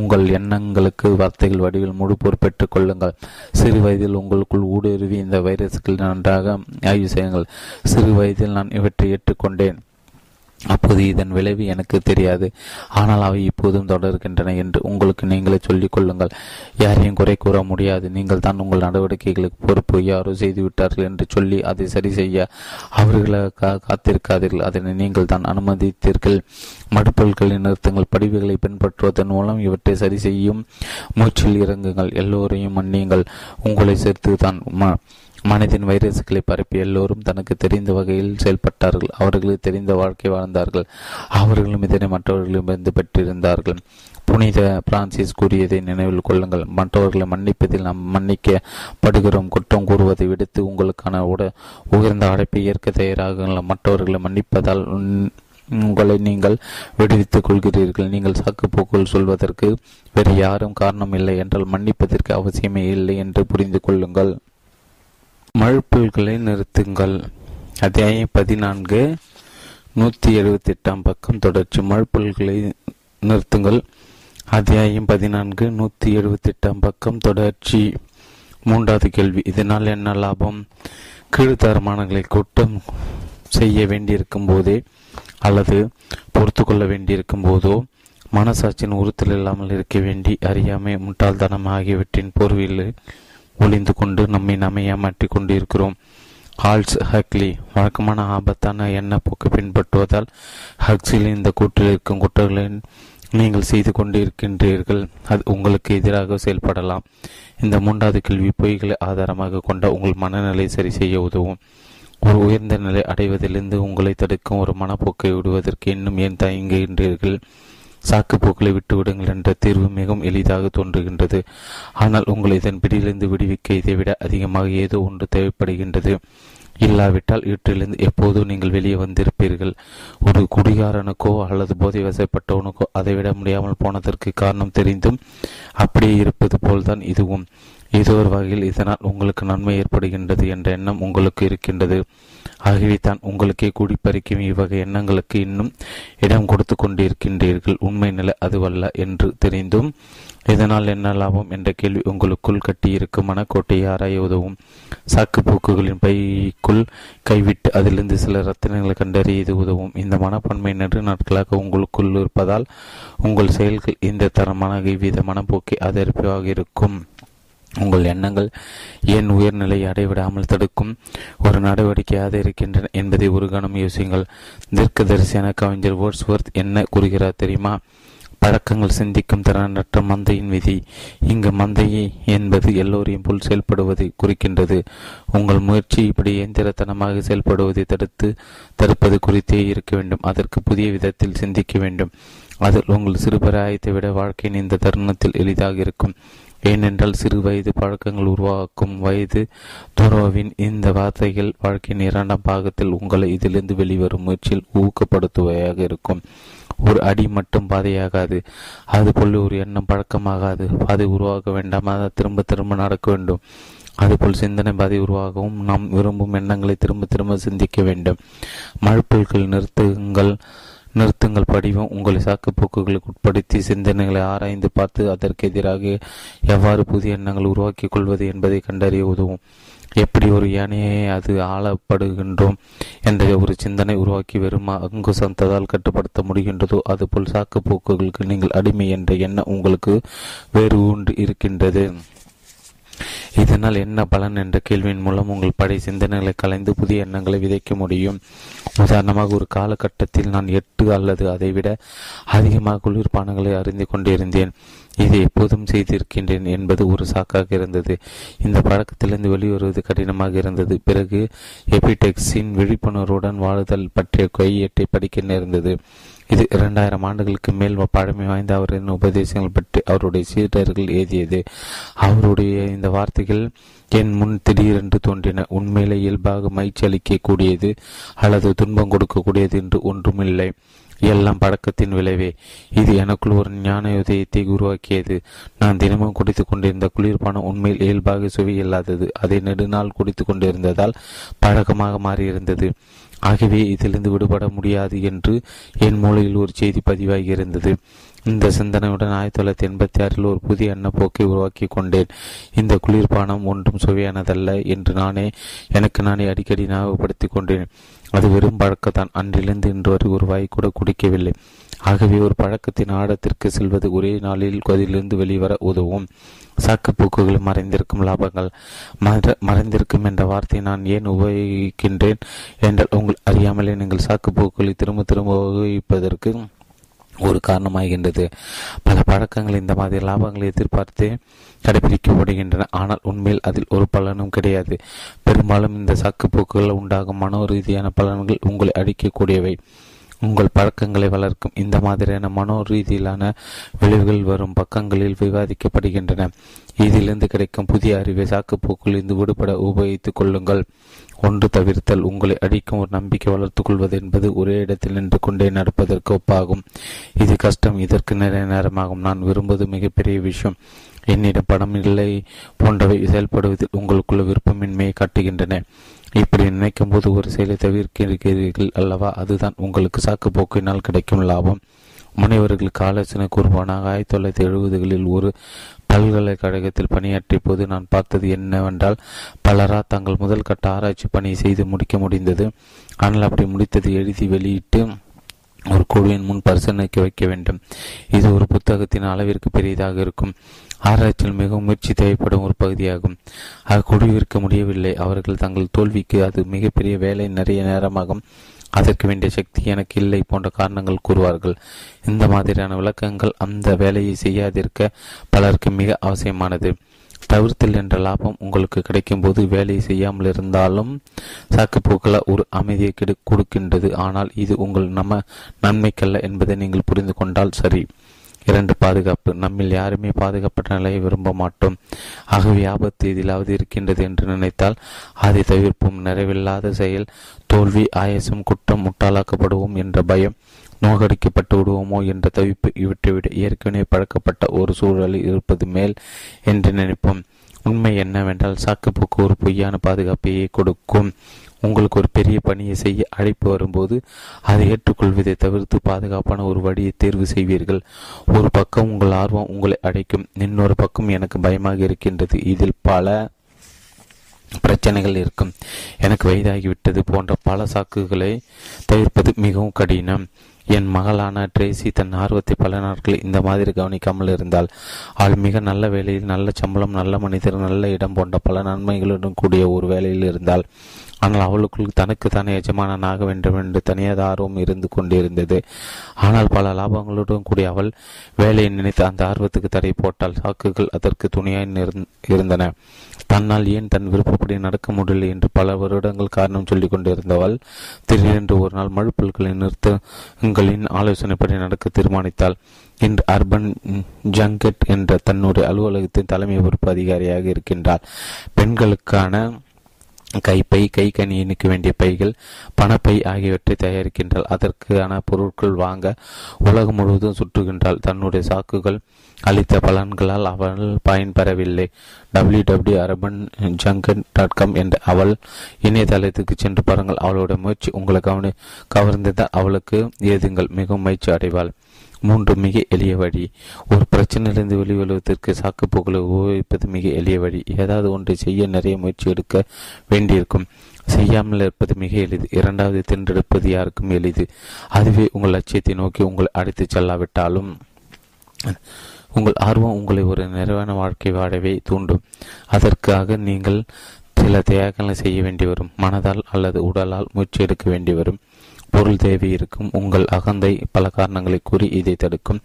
உங்கள் எண்ணங்களுக்கு வார்த்தைகள் வடிவில் முழு பொறுப்பேற்றுக் கொள்ளுங்கள். சிறு வயதில் உங்களுக்குள் ஊடுருவி இந்த வைரஸ்கள் நன்றாக ஆய்வு செய்யுங்கள். சிறு வயதில் நான் இவற்றை ஏற்றுக்கொண்டேன். அப்போது இதன் விளைவு எனக்கு தெரியாது, ஆனால் அவை இப்போதும் தொடர்கின்றன என்று உங்களுக்கு நீங்களே சொல்லிக் கொள்ளுங்கள். யாரையும் குறை கூற முடியாது. நீங்கள் தான் உங்கள் நடவடிக்கைகளுக்கு பொறுப்பு. யாரோ செய்துவிட்டார்கள் என்று சொல்லி அதை சரி செய்ய அவர்களுக்காக காத்திருக்காதீர்கள். அதனை நீங்கள் தான் அனுமதித்தீர்கள். மடுப்பல்களை நிறுத்தங்கள். படிவுகளை பின்பற்றுவதன் மூலம் இவற்றை சரி செய்யும் மூச்சில் இறங்குங்கள். எல்லோரையும் மன்னியுங்கள். உங்களை சேர்த்து தான் மனதின் வைரசுகளை பரப்பி எல்லோரும் தனக்கு தெரிந்த வகையில் செயல்பட்டார்கள். அவர்களுக்கு தெரிந்த வாழ்க்கை வாழ்ந்தார்கள். அவர்களும் இதனை மற்றவர்களிடமிருந்து பெற்றிருந்தார்கள். புனித பிரான்சிஸ் கூறியதை நினைவில் கொள்ளுங்கள். மற்றவர்களை மன்னிப்பதில் நாம் மன்னிக்கப்படுகிறோம். குற்றம் கூறுவதை விடுத்து உங்களுக்கான உயர்ந்த அழைப்பை ஏற்க தயாராகுங்கள். மற்றவர்களை மன்னிப்பதால் உங்களை நீங்கள் விடுவித்துக் கொள்கிறீர்கள். நீங்கள் சாக்குப்போக்குள் சொல்வதற்கு வேறு யாரும் காரணம் இல்லை என்றால் மன்னிப்பதற்கு அவசியமே இல்லை என்று புரிந்து கொள்ளுங்கள். மழுப்பல்களை நிறுத்துங்கள். அத்தியாயம் 14 178 பக்கம் தொடர்ச்சி. மழுப்பல்களை நிறுத்துங்கள். அத்தியாயம் 14 178 பக்கம் தொடர்ச்சி. மூன்றாவது கேள்வி. இதனால் என்ன லாபம்? கீழ்த்தரமானங்களை கூட்டம் செய்ய வேண்டியிருக்கும் போதே அல்லது பொறுத்து கொள்ள வேண்டியிருக்கும் போதோ மனசாட்சியின் உறுத்தல் இல்லாமல் இருக்க வேண்டி அறியாமை முட்டாள்தனம் ஆகியவற்றின் போர்வையில் ஒளிந்து கொண்டு நம்மை நாம் ஏமாற்றிக் கொண்டு இருக்கிறோம். Aldous Huxley. வழக்கமான ஆபத்தான எண்ண போக்கு பின்பற்றுவதால் ஹக்ஸில் இந்த கூட்டில் இருக்கும் குற்றங்களை நீங்கள் செய்து கொண்டு இருக்கின்றீர்கள். அது உங்களுக்கு எதிராக செயல்படலாம். இந்த மூன்றாவது கேள்வி பொய்களை ஆதாரமாக கொண்ட உங்கள் மனநிலை சரி செய்ய உதவும். ஒரு உயர்ந்த நிலை அடைவதிலிருந்து உங்களை தடுக்கும் ஒரு மனப்போக்கை விடுவதற்கு இன்னும் ஏன் தயங்குகின்றீர்கள்? சாக்குப்போக்களை விட்டுவிடுங்கள் என்ற தீர்வு மிகவும் எளிதாக தோன்றுகின்றது. ஆனால் உங்களை இதன் பிடியிலிருந்து விடுவிக்க இதைவிட அதிகமாக ஏதோ ஒன்று தேவைப்படுகின்றது. இல்லாவிட்டால் இவற்றிலிருந்து எப்போதோ நீங்கள் வெளியே வந்திருப்பீர்கள். ஒரு குடிகாரனுக்கோ அல்லது போதை வசப்பட்டவனுக்கோ அதைவிட முடியாமல் போனதற்கு காரணம் தெரிந்தும் அப்படியே இருப்பது போல்தான் இதுவும். ஏதோ ஒரு வகையில் இதனால் உங்களுக்கு நன்மை ஏற்படுகின்றது என்ற எண்ணம் உங்களுக்கு இருக்கின்றது. ஆகவேதான் உங்களுக்கே குடிப்பறிக்கும் இவ்வகை எண்ணங்களுக்கு இன்னும் இடம் கொடுத்து கொண்டிருக்கின்றீர்கள். உண்மை நிலை அதுவல்ல என்று தெரிந்தும் இதனால் என்ன லாபம் என்ற கேள்வி உங்களுக்குள் கட்டியிருக்கும் மனக்கோட்டையை ஆராய உதவும். சாக்கு போக்குகளின் பைக்குள் கைவிட்டு அதிலிருந்து சில ரத்தினங்களை கண்டறிய இது உதவும். இந்த மனப்பான்மை நெடு நாட்களாக உங்களுக்குள் இருப்பதால் உங்கள் செயல்கள் இந்த தரமான வித மனப்போக்கை ஆதரிப்பாக இருக்கும். உங்கள் எண்ணங்கள் ஏன் உயர்நிலையை அடைவிடாமல் தடுக்கும் ஒரு நடவடிக்கை ஆதரிக்கின்றன என்பதை ஒரு கணம் யோசியுங்கள். தீர்க்கதரிசியான கவிஞர் வேர்ட்ஸ்வொர்த் என்ன கூறுகிறார் தெரியுமா? பழக்கங்கள் சிந்திக்கும் திறனற்ற மந்தையின் விதி. இங்கு மந்தையை என்பது எல்லோரையும் போல் செயல்படுவதை குறிக்கின்றது. உங்கள் முயற்சி இப்படி இயந்திரத்தனமாக செயல்படுவதை தடுப்பது குறித்தே இருக்க வேண்டும். அதற்கு புதிய விதத்தில் சிந்திக்க வேண்டும். அதில் உங்கள் சிறுபராயத்தை விட வாழ்க்கையின் இந்த தருணத்தில் எளிதாக இருக்கும். ஏனென்றால் சிறு வயது பழக்கங்கள் உருவாக்கும் வயது துறவின் இந்த வார்த்தைகள் வாழ்க்கையின் இரண்டாம் பாகத்தில் உங்களை இதிலிருந்து வெளிவரும் முயற்சியில் ஊக்கப்படுத்துவையாக இருக்கும். ஒரு அடி மட்டும் பாதையாகாது, அதுபோல் ஒரு எண்ணம் பழக்கமாகாது. பாதை உருவாக்க வேண்டாம், அதை திரும்ப திரும்ப நடக்க வேண்டும். அதுபோல் சிந்தனை பாதை உருவாகவும் நாம் விரும்பும் எண்ணங்களை திரும்ப திரும்ப சிந்திக்க வேண்டும். மழுப்பல்கள் நிறுத்துங்கள் படிவம் உங்களை சாக்குப்போக்குகளுக்கு உட்படுத்தி சிந்தனைகளை ஆராய்ந்து பார்த்து அதற்கு எதிராக எவ்வாறு புதிய எண்ணங்கள் உருவாக்கிக் கொள்வது என்பதை கண்டறிய உதவும். எப்படி ஒரு யானையை அது ஆளப்படுகின்றோம் என்ற ஒரு சிந்தனை உருவாக்கி வெறும் அங்கு சந்ததால் கட்டுப்படுத்த முடிகின்றதோ அதுபோல் சாக்குப்போக்குகளுக்கு நீங்கள் அடிமை என்ற எண்ணம் உங்களுக்கு வேறு ஒன்று இருக்கின்றது. இதனால் என்ன பலன் என்ற கேள்வியின் மூலம் உங்கள் படை சிந்தனைகளை கலைந்து புதிய எண்ணங்களை விதைக்க முடியும். உதாரணமாக, ஒரு காலகட்டத்தில் நான் 8 அல்லது அதைவிட அதிகமாக குளிர்பானங்களை அறிந்து கொண்டிருந்தேன். இதை எப்போதும் செய்திருக்கின்றேன் என்பது ஒரு சாக்காக இருந்தது. இந்த பழக்கத்திலிருந்து வெளிவருவது கடினமாக இருந்தது. பிறகு எபிடெக்ஸின் விழிப்புணர்வுடன் வாழுதல் பற்றிய கையேட்டை படிக்க நேர்ந்தது. இது 2000 ஆண்டுகளுக்கு மேல் பழமை வாய்ந்த அவரின் உபதேசங்கள் பற்றி அவருடைய சீடர்கள் எழுதியது. அவருடைய இந்த வார்த்தைகள் என் முன் திடீரென்று தோன்றின. உண்மையிலே இயல்பாக மகிழ்ச்சி அளிக்கக்கூடியது அல்லது துன்பம் கொடுக்கக்கூடியது என்று ஒன்றுமில்லை. எல்லாம் பழக்கத்தின் விளைவே. இது எனக்குள் ஒரு ஞான உதயத்தை உருவாக்கியது. நான் தினமும் குடித்து கொண்டிருந்த குளிர்பானம் உண்மையில் இயல்பாக சுவை இல்லாதது. அதை நெடுநாள் குடித்து கொண்டிருந்ததால் பழக்கமாக மாறியிருந்தது. ஆகவே இதிலிருந்து விடுபட முடியாது என்று என் மூளையில் ஒரு செய்தி பதிவாகி இருந்தது. இந்த சிந்தனையுடன் 1986 ஒரு புதிய எண்ணப்போக்கை உருவாக்கி கொண்டேன். இந்த குளிர்பானம் ஒன்றும் சுவையானதல்ல என்று எனக்கு நானே அடிக்கடி ஞாபகப்படுத்தி கொண்டேன். அது வெறும் பழக்கத்தான். அன்றிலிருந்து இன்று வரை ஒரு வாய் கூட குடிக்கவில்லை. ஆகவே ஒரு பழக்கத்தின் ஆழத்திற்கு செல்வது ஒரே நாளில் அதிலிருந்து வெளிவர உதவும். சாக்குப்போக்குகள் மறைந்திருக்கும் லாபங்கள். மறைந்திருக்கும் என்ற வார்த்தையை நான் ஏன் உபயோகிக்கின்றேன் என்றால், உங்கள் அறியாமலே நீங்கள் சாக்குப்போக்குகளை திரும்ப திரும்ப உபயோகிப்பதற்கு ஒரு காரணமாகின்றது. பல பழக்கங்கள் இந்த மாதிரி லாபங்களை எதிர்பார்த்து கடைபிடிக்கப்படுகின்றன. ஆனால் உண்மையில் அதில் ஒரு பலனும் கிடையாது. பெரும்பாலும் இந்த சாக்குப்போக்குகள் உண்டாகும் மனோ ரீதியான பலன்கள் உங்களை அழிக்கக்கூடியவை. உங்கள் பழக்கங்களை வளர்க்கும் இந்த மாதிரியான மனோ ரீதியிலான விளைவுகள் வரும் பக்கங்களில் விவாதிக்கப்படுகின்றன. இதிலிருந்து கிடைக்கும் புதிய அறிவை சாக்குப்போக்கிலிருந்து விடுபட உபயோகித்துக் கொள்ளுங்கள். ஒன்று தவிர்த்தல். உங்களை அடிக்கும் ஒரு நம்பிக்கை வளர்த்துக் கொள்வது என்பது ஒரே இடத்தில் நின்று கொண்டே நடப்பதற்கு ஒப்பாகும். இது கஷ்டம். இதற்கு நிறைய நேரமாகும். நான் விரும்புவது மிகப்பெரிய விஷயம். என்னிடம் பணம் இல்லை போன்றவை செயல்படுவதில் உங்களுக்குள்ள விருப்பமின்மையை காட்டுகின்றன. இப்படி நினைக்கும் போது ஒரு செயலை தவிர்க்கிறீர்கள் அல்லவா? அதுதான் உங்களுக்கு சாக்குப்போக்கினால் கிடைக்கும் லாபம். முனைவர்களுக்கு ஆலோசனை கூறுவானாக 1970களில் ஒரு பல்கலைக்கழகத்தில் பணியாற்றிய போது நான் பார்த்தது என்னவென்றால், பலரா தங்கள் முதல் கட்ட ஆராய்ச்சி பணியை செய்து முடிக்க முடிந்தது. ஆனால் அப்படி முடித்தது எழுதி வெளியிட்டு ஒரு குழுவின் முன் பரிசீலனைக்கு வைக்க வேண்டும். இது ஒரு புத்தகத்தின் அளவிற்கு பெரியதாக இருக்கும். ஆராய்ச்சியில் மிகவும் முயற்சி தேவைப்படும் ஒரு பகுதியாகும். அக்குழுவிற்கு முடியவில்லை. அவர்கள் தங்கள் தோல்விக்கு அது மிகப்பெரிய வேலை, நிறைய நேரமாகும், அதற்கு வேண்டிய சக்தி எனக்கு இல்லை போன்ற காரணங்கள் கூறுவார்கள். இந்த மாதிரியான விளக்கங்கள் அந்த வேலையை செய்யாதிருக்க பலருக்கு மிக அவசியமானது. தவிர்த்தல் என்ற லாபம் உங்களுக்கு கிடைக்கும் போது வேலையை செய்யாமல் இருந்தாலும் சாக்குப்போக்களை ஒரு அமைதியை கொடுக்கின்றது. ஆனால் இது உங்கள் நன்மைக்கல்ல என்பதை நீங்கள் புரிந்து கொண்டால் சரி. 2 பாதுகாப்பு. நம்மில் யாருமே பாதுகாப்பட்ட நிலையை விரும்ப மாட்டோம். ஆகவே ஆபத்து எதிலாவது இருக்கின்றது என்று நினைத்தால் அதை தவிர்ப்போம். நிறைவில்லாத செயல், தோல்வி, ஆயாசம், குற்றம், முட்டாளாக்கப்படுவோம் என்ற பயம், நோகடிக்கப்பட்டு விடுவோமோ என்ற தவிப்பு இவற்றை விட ஏற்கனவே பழக்கப்பட்ட ஒரு சூழலில் இருப்பது மேல் என்று நினைப்போம். உண்மை என்னவென்றால் சாக்குப்போக்கு ஒரு பொய்யான பாதுகாப்பையே கொடுக்கும். உங்களுக்கு ஒரு பெரிய பணியை செய்ய அழைப்பு வரும்போது அதை ஏற்றுக்கொள்வதை தவிர்த்து பாதுகாப்பான ஒரு வழியை தேர்வு செய்வீர்கள். ஒரு பக்கம் உங்கள் ஆர்வம் உங்களை அடைக்கும், இன்னொரு பக்கம் எனக்கு பயமாக இருக்கின்றது, இதில் பல பிரச்சனைகள் இருக்கும், எனக்கு வயதாகிவிட்டது போன்ற பல சாக்குகளை தவிர்ப்பது மிகவும் கடினம். என் மகளான ட்ரேசி தன் ஆர்வத்தை பல நாட்கள் இந்த மாதிரி கவனிக்காமல் இருந்தாள். அவள் மிக நல்ல வேலையில், நல்ல சம்பளம், நல்ல மனிதர், நல்ல இடம் போன்ற பல நன்மைகளுடன் கூடிய ஒரு வேலையில் இருந்தாள். ஆனால் அவளுக்குள் தனக்கு தானே எஜமானனாக வேண்டும் என்று தனியாக ஆர்வம் இருந்து கொண்டிருந்தது. ஆனால் பல லாபங்களுடன் கூடிய அவள் வேலையை நினைத்து அந்த ஆர்வத்துக்கு தடை போட்டால் சாக்குகள் அதற்கு துணையாய் இருந்தன. தன்னால் ஏன் தன் விருப்பப்படி நடக்க முடியலை என்று பல வருடங்கள் காரணம் சொல்லிக் கொண்டிருந்தவள் திடீரென்று ஒரு நாள் மழுப்பல்களின் நிறுத்தங்களின் ஆலோசனைப்படி நடக்க தீர்மானித்தாள். இன்று அர்பன் ஜங்கெட் என்ற தன்னுடைய அலுவலகத்தின் தலைமை பொறுப்பு அதிகாரியாக இருக்கின்றார். பெண்களுக்கான கைப்பை, கை கனி இணைக்க வேண்டிய பைகள், பணப்பை ஆகியவற்றை தயாரிக்கின்றாள். அதற்கான பொருட்கள் வாங்க உலகம் முழுவதும் சுற்றுகின்றாள். தன்னுடைய சாக்குகள் அளித்த பலன்களால் அவள் பயன்பெறவில்லை. www.urbanjunket.com என்ற அவள் இணையதளத்துக்கு சென்று பாருங்கள். அவளுடைய முயற்சி உங்களை கவர்ந்ததால் அவளுக்கு ஏதுங்கள், மிகவும் முயற்சி அடைவாள். 3. மிக எளிய வழி. ஒரு பிரச்சனையிலிருந்து வெளிவருவதற்கு சாக்குப்போக்களை உபயோகிப்பது மிக எளிய வழி. ஏதாவது ஒன்றை செய்ய நிறைய முயற்சி எடுக்க வேண்டியிருக்கும், செய்யாமல் இருப்பது மிக எளிது. 2. தேர்ந்தெடுப்பது யாருக்கும் எளிது, அதுவே உங்கள் லட்சியத்தை நோக்கி உங்களை அடித்து செல்லாவிட்டாலும் உங்கள் ஆர்வம் உங்களை ஒரு நிறைவான வாழ்க்கை வாழவே தூண்டும். அதற்காக நீங்கள் சில தியாகங்களை செய்ய வேண்டி வரும், மனதால் அல்லது உடலால் முயற்சி எடுக்க வேண்டி வரும், பொருள் தேவை இருக்கும். உங்கள் அகந்தை பல காரணங்களை கூறி இதை தடுக்கும்,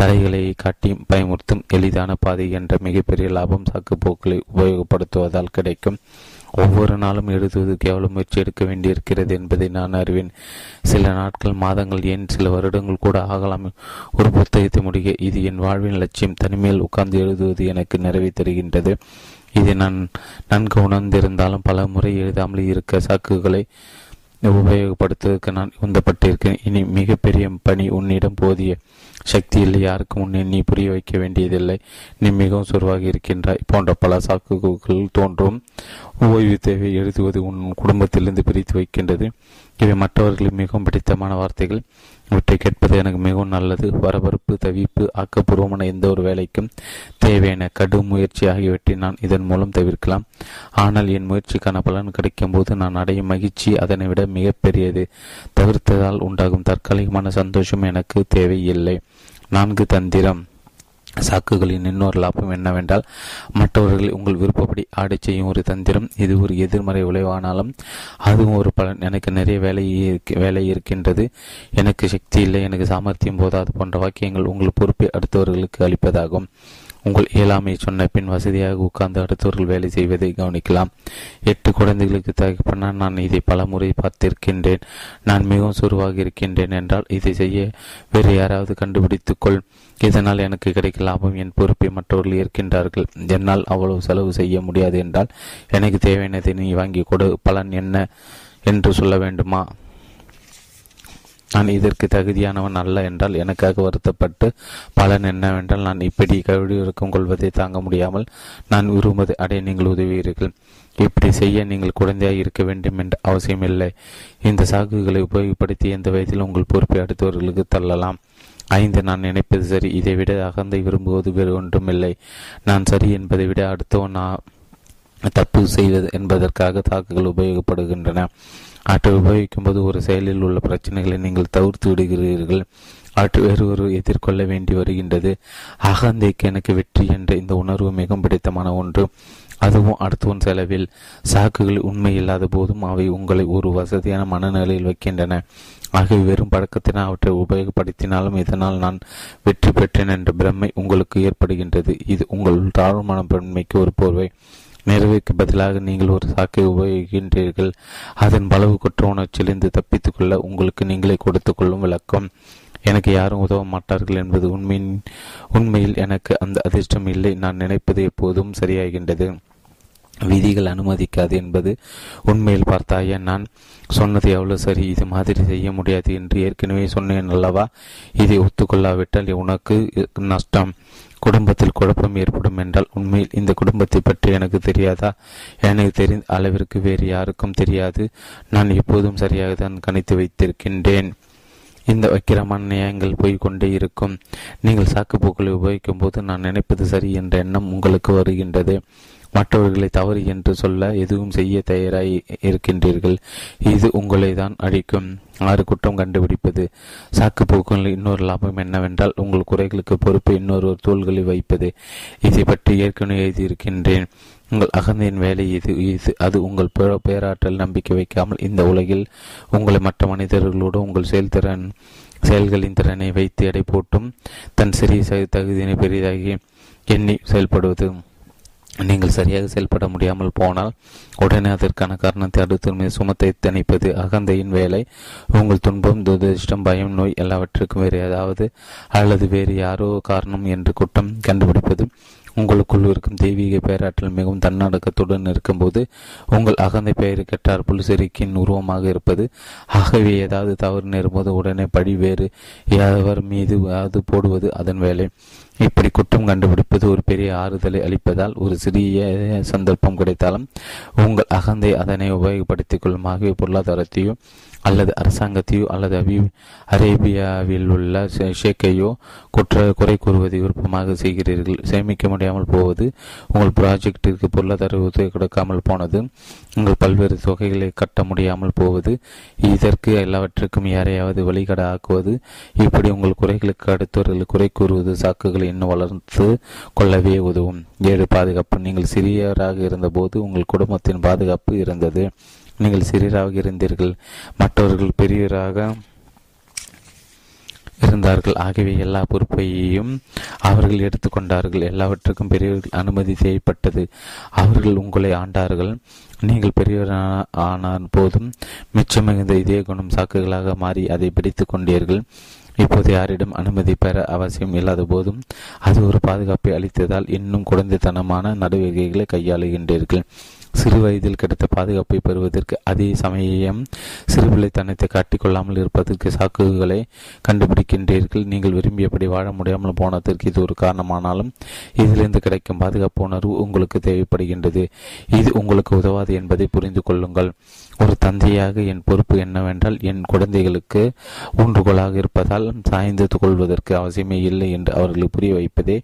தடைகளை காட்டி பயமுறுத்தும். எளிதான பாதை என்ற மிகப்பெரிய லாபம் சாக்குப்போக்களை உபயோகப்படுத்துவதால் கிடைக்கும். ஒவ்வொரு நாளும் எழுதுவதற்கு எவ்வளவு முயற்சி எடுக்க வேண்டியிருக்கிறது என்பதை நான் அறிவேன். சில நாட்கள், மாதங்கள், ஏன் சில வருடங்கள் கூட ஆகலாம் ஒரு புத்தகத்தை முடிக்க. இது என் வாழ்வின் லட்சியம். தனிமையில் உட்கார்ந்து எழுதுவது எனக்கு நிறைவே தருகின்றது. இதை நான் நன்கு உணர்ந்திருந்தாலும் பல முறை எழுதாமல் இருக்க சாக்குகளை உபயோகப்படுத்துவதற்கு நான் உந்தப்பட்டிருக்கேன். இனி மிகப்பெரிய பணி உன்னிடம் போதிய சக்தி இல்லை, யாருக்கும் உன்னை நீ புரிய வைக்க வேண்டியதில்லை, நீ மிகவும் சோர்வாக இருக்கின்றாய் போன்ற பல சாக்குகள் தோன்றும். ஓய்வு தேவை எழுதுவது உன் குடும்பத்திலிருந்து பிரித்து வைக்கின்றது. இவை மற்றவர்களுக்கு மிகவும் பிடித்தமான வார்த்தைகள். இவற்றை கேட்பது எனக்கு மிகவும் நல்லது. பரபரப்பு, தவிப்பு, ஆக்கப்பூர்வமான எந்த ஒரு வேலைக்கும் தேவையான கடும் முயற்சி ஆகியவற்றை நான் இதன் மூலம் தவிர்க்கலாம். ஆனால் என் முயற்சிக்கான பலன் கிடைக்கும் போது நான் அடையும் மகிழ்ச்சி அதனை விட மிகப்பெரியது. தவிர்த்ததால் உண்டாகும் தற்காலிகமான சந்தோஷம் எனக்கு தேவையில்லை. 4. தந்திரம். சாக்குகளின் இன்னொரு லாபம் என்னவென்றால் மற்றவர்களை உங்கள் விருப்பப்படி ஆடை செய்யும் ஒரு தந்திரம். இது ஒரு எதிர்மறை விளைவானாலும் அதுவும் ஒரு பலன். எனக்கு நிறைய வேலை இருக்கின்றது, எனக்கு சக்தி இல்லை, எனக்கு சாமர்த்தியம் போதாது போன்ற வாக்கியங்கள் உங்கள் பொறுப்பை அடுத்தவர்களுக்கு அளிப்பதாகும். உங்கள் இயலாமையை சொன்ன பின் வசதியாக உட்கார்ந்து அடுத்தவர்கள் வேலை செய்வதை கவனிக்கலாம். 8. குழந்தைகளுக்கு தகப்பனா நான் இதை பல முறை பார்த்திருக்கின்றேன். நான் மிகவும் சோர்வாக இருக்கின்றேன் என்றால் இதை செய்ய வேறு யாராவது கண்டுபிடித்துக்கொள், இதனால் எனக்கு கிடைக்க லாபம். என் பொறுப்பை மற்றவர்கள் ஏற்கின்றார்கள், என்னால் அவ்வளவு செலவு செய்ய முடியாது என்றால் எனக்கு தேவையானதை நீ வாங்கி கொடு, பலன் என்ன என்று சொல்ல வேண்டுமா? நான் இதற்கு தகுதியானவன் அல்ல என்றால் எனக்காக வருத்தப்பட்டு பலன் என்னவென்றால் நான் இப்படி கவிழ்விற்கும் கொள்வதை தாங்க முடியாமல் நான் விரும்புவதை அடைய நீங்கள் உதவுவீர்கள். இப்படி செய்ய நீங்கள் குழந்தையாக இருக்க வேண்டும் என்ற அவசியமில்லை. இந்த சாக்குகளை உபயோகப்படுத்தி எந்த வயதில் உங்கள் பொறுப்பை அடுத்தவர்களுக்கு தள்ளலாம். 5. நான் நினைப்பது சரி, இதை விட அகந்தை விரும்புவது வேறு ஒன்றுமில்லை. நான் சரி என்பதை விட அடுத்தவன் தப்பு செய்வது என்பதற்காக சாக்குகள் உபயோகப்படுகின்றன. அவற்றை உபயோகிக்கும் போது ஒரு செயலில் உள்ள பிரச்சனைகளை நீங்கள் தவிர்த்து விடுகிறீர்கள், அவற்றை வேறு ஒரு எதிர்கொள்ள வேண்டி வருகின்றது. அகந்தைக்கு எனக்கு வெற்றி என்ற இந்த உணர்வு மிகவும் பிடித்தமான ஒன்று, அதுவும் அடுத்தவன் செலவில். சாக்குகள் உண்மை இல்லாத போதும் அவை உங்களை ஒரு வசதியான மனநிலையில் வைக்கின்றன. ஆகிய வெறும் பழக்கத்தினால் அவற்றை உபயோகப்படுத்தினாலும் இதனால் நான் வெற்றி பெற்றேன் என்ற பிரமை உங்களுக்கு ஏற்படுகின்றது. இது உங்கள் தாழ்மான பெண்மைக்கு ஒரு போர்வை. நிறைவுக்கு பதிலாக நீங்கள் ஒரு சாக்கை உபயோகிக்கின்றீர்கள், அதன் பலவு குற்ற உணர்ச்சியிலிருந்து தப்பித்துக் கொள்ள உங்களுக்கு நீங்களே கொடுத்து கொள்ளும் விளக்கம். எனக்கு யாரும் உதவ மாட்டார்கள் என்பது உண்மையில் எனக்கு அந்த அதிர்ஷ்டம் இல்லை. நான் நினைப்பது எப்போதும் சரியாகின்றது, விதிகள் அனுமதிக்காது என்பது உண்மையில் பார்த்தாயா? நான் சொன்னது எவ்வளவு சரி, இது மாதிரி செய்ய முடியாது என்று ஏற்கனவே சொன்னேன் அல்லவா? இதை ஒத்துக்கொள்ளாவிட்டால் உனக்கு நஷ்டம். குடும்பத்தில் குழப்பம் ஏற்படும் என்றால் உண்மையில் இந்த குடும்பத்தை பற்றி எனக்கு தெரியாதா? எனக்கு தெரிந்த அளவிற்கு வேறு யாருக்கும் தெரியாது. நான் எப்போதும் சரியாக தான் கணித்து வைத்திருக்கின்றேன். இந்த வக்கிரமான நியாயங்கள் போய்கொண்டே இருக்கும். நீங்கள் சாக்குப்போக்களை உபயோகிக்கும் போது நான் நினைப்பது சரி என்ற எண்ணம் உங்களுக்கு வருகின்றது. மற்றவர்களை தவறு என்று சொல்ல எதுவும் செய்ய தயாராய் இருக்கின்றீர்கள். இது உங்களை தான் அழிக்கும். ஆறு குற்றம் கண்டுபிடிப்பது. சாக்கு போக்குகளில் இன்னொரு லாபம் என்னவென்றால் உங்கள் குறைகளுக்கு பொறுப்பு இன்னொரு தோள்களை வைப்பது. இதை பற்றி ஏற்கனவே எழுதியிருக்கின்றேன். உங்கள் அகந்தையின் வேலை இது இது அது உங்கள் பேராற்றல் நம்பிக்கை வைக்காமல் இந்த உலகில் உங்களை மற்ற மனிதர்களோடு உங்கள் செயல்களின் திறனை வைத்து எடை போட்டும் தன் சிறிய தகுதியினை பெரிதாகி எண்ணி செயல்படுவது. நீங்கள் சரியாக செயல்பட முடியாமல் போனால் உடனே அதற்கான காரணத்தை அடுத்த மீது சுமத்தை திணிப்பது அகந்தையின் வேலை. உங்கள் துன்பம், துரதிர்ஷ்டம், பயம், நோய் எல்லாவற்றிற்கும் வேறு ஏதாவது அல்லது வேறு யாரோ காரணம் என்று குற்றம் கண்டுபிடிப்பது. உங்களுக்குள் இருக்கும் தெய்வீக பேராற்றல் மிகவும் தன்னடக்கத்துடன் இருக்கும்போது உங்கள் அகந்தை பெயரை கெட்டாற்புல் செருக்கின் உருவமாக இருப்பது. ஆகவே ஏதாவது தவறு நேரும்போது உடனே பழி வேறு யாவர் மீது அது போடுவது அதன் வேலை. இப்படி குற்றம் கண்டுபிடிப்பது ஒரு பெரிய ஆறுதலை அளிப்பதால் ஒரு சிறிய சந்தர்ப்பம் கிடைத்தாலும் உங்கள் அகந்தை அதனை உபயோகப்படுத்திக் கொள்ளும். ஆகிய பொருளாதாரத்தையோ அல்லது அரசாங்கத்தையோ அல்லது அரேபியாவில் உள்ள ஷேக்கையோ குறை கூறுவதை விருப்பமாக செய்கிறீர்கள். சேமிக்க முடியாமல் போவது, உங்கள் ப்ராஜெக்டிற்கு பொருளாதார உதவி கொடுக்காமல் போனது, உங்கள் பல்வேறு தொகைகளை கட்ட முடியாமல் போவது, இதற்கு எல்லாவற்றிற்கும் யாரையாவது வழிகட ஆக்குவது, இப்படி உங்கள் குறைகளுக்கு அடுத்தவர்கள் குறை கூறுவது சாக்குகளை இன்னும் வளர்த்து கொள்ளவே உதவும். 7. பாதுகாப்பு. நீங்கள் சிறியராக இருந்தபோது உங்கள் குடும்பத்தின் பாதுகாப்பு இருந்தது. நீங்கள் சிறியராக இருந்தீர்கள், மற்றவர்கள் பெரியவராக இருந்தார்கள். ஆகியவை எல்லா பொறுப்பையும் அவர்கள் எடுத்துக்கொண்டார்கள். எல்லாவற்றுக்கும் பெரியவர்கள் அனுமதி தேவைப்பட்டது. அவர்கள் உங்களை ஆண்டார்கள். நீங்கள் பெரியவரான போதும் மிச்சம் மிகுந்த இதே குணம் சாக்குகளாக மாறி அதை பிடித்து கொண்டீர்கள். இப்போது யாரிடம் அனுமதி பெற அவசியம் இல்லாத போதும் அது ஒரு பாதுகாப்பை அளித்ததால் இன்னும் குழந்தைத்தனமான நடவடிக்கைகளை கையாளுகின்றீர்கள். சிறு வயதில் கிடைத்த பாதுகாப்பை பெறுவதற்கு அதே சமயம் சிறுபிள்ளைத்தனத்தை காட்டிக்கொள்ளாமல் இருப்பதற்கு சாக்குகளை கண்டுபிடிக்கின்றீர்கள். நீங்கள் விரும்பியபடி வாழ முடியாமல் போனதற்கு இது ஒரு காரணமானாலும் இதிலிருந்து கிடைக்கும் பாதுகாப்பு உணர்வு உங்களுக்கு தேவைப்படுகின்றது. இது உங்களுக்கு உதவாது என்பதை புரிந்து கொள்ளுங்கள். ஒரு தந்தையாக என் பொறுப்பு என்னவென்றால் என் குழந்தைகளுக்கு ஊன்றுகோலாக இருப்பதால் சாய்ந்து கொள்வதற்கு அவசியமே இல்லை என்று அவர்களை புரிய வைப்பதே.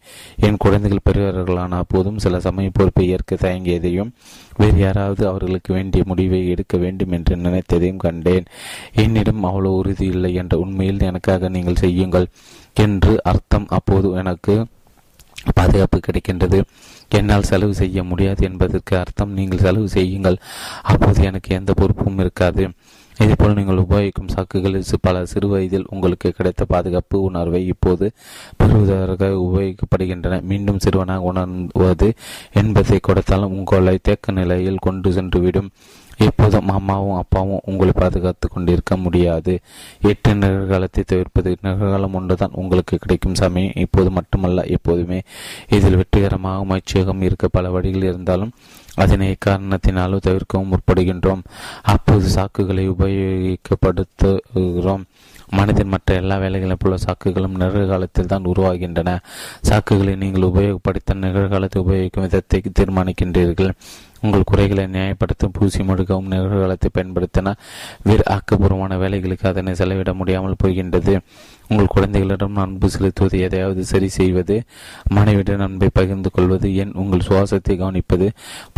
என் குழந்தைகள் பெரியவர்களான போதும் சில சமய பொறுப்பை ஏற்க தயங்கியதையும் வேறு யாராவது அவர்களுக்கு வேண்டிய முடிவை எடுக்க வேண்டும் என்று நினைத்ததையும் கண்டேன். என்னிடம் அவ்வளோ உறுதி இல்லை என்ற உண்மையில் எனக்காக நீங்கள் செய்யுங்கள் என்று அர்த்தம். அப்போது எனக்கு பாதுகாப்பு கிடைக்கின்றது. என்னால் செலவு செய்ய முடியாது என்பதற்கு அர்த்தம் நீங்கள் செலவு செய்யுங்கள். அப்போது எனக்கு எந்த பொறுப்பும் இருக்காது. இதேபோல் நீங்கள் உபயோகிக்கும் சாக்குகளில் பல சிறு வயதில் உங்களுக்கு கிடைத்த பாதுகாப்பு உணர்வை இப்போது பெறுவதற்காக உபயோகிக்கப்படுகின்றன. மீண்டும் சிறுவனாக உணர்வது என்பதை கொடுத்தாலும் உங்களை தேக்க நிலையில் கொண்டு சென்றுவிடும். எப்போதும் அம்மாவும் அப்பாவும் உங்களை பாதுகாத்து கொண்டிருக்க முடியாது. 8. நிகழ்காலத்தை தவிர்ப்பது. நிகழ்காலம் ஒன்றுதான் உங்களுக்கு கிடைக்கும் சமயம். இப்போது மட்டுமல்ல, எப்போதுமே. இதில் வெற்றிகரமாக முயற்சியகம் இருக்க பல வழிகள் இருந்தாலும் அதனை காரணத்தினாலும் தவிர்க்கவும் முற்படுகின்றோம். அப்போது சாக்குகளை உபயோகிக்கப்படுத்துகிறோம். மனதின் மற்ற எல்லா வேலைகளையும் போல சாக்குகளும் நிகழ்காலத்தில் தான் உருவாகின்றன. சாக்குகளை நீங்கள் உபயோகப்படுத்த நிகழ்காலத்தை உபயோகிக்கும் விதத்தை தீர்மானிக்கின்றீர்கள். உங்கள் குறைகளை நியாயப்படுத்தும், பூசி மடுக்கவும் நிகழ்காலத்தை பயன்படுத்தின வேறு ஆக்கப்பூர்வமான வேலைகளுக்கு அதனை செலவிட முடியாமல் போகின்றது. உங்கள் குழந்தைகளிடம் அன்பு செலுத்துவது, எதையாவது சரி செய்வது, மனைவியிடம் அன்பை பகிர்ந்து கொள்வது, ஏன் உங்கள் சுவாசத்தை கவனிப்பது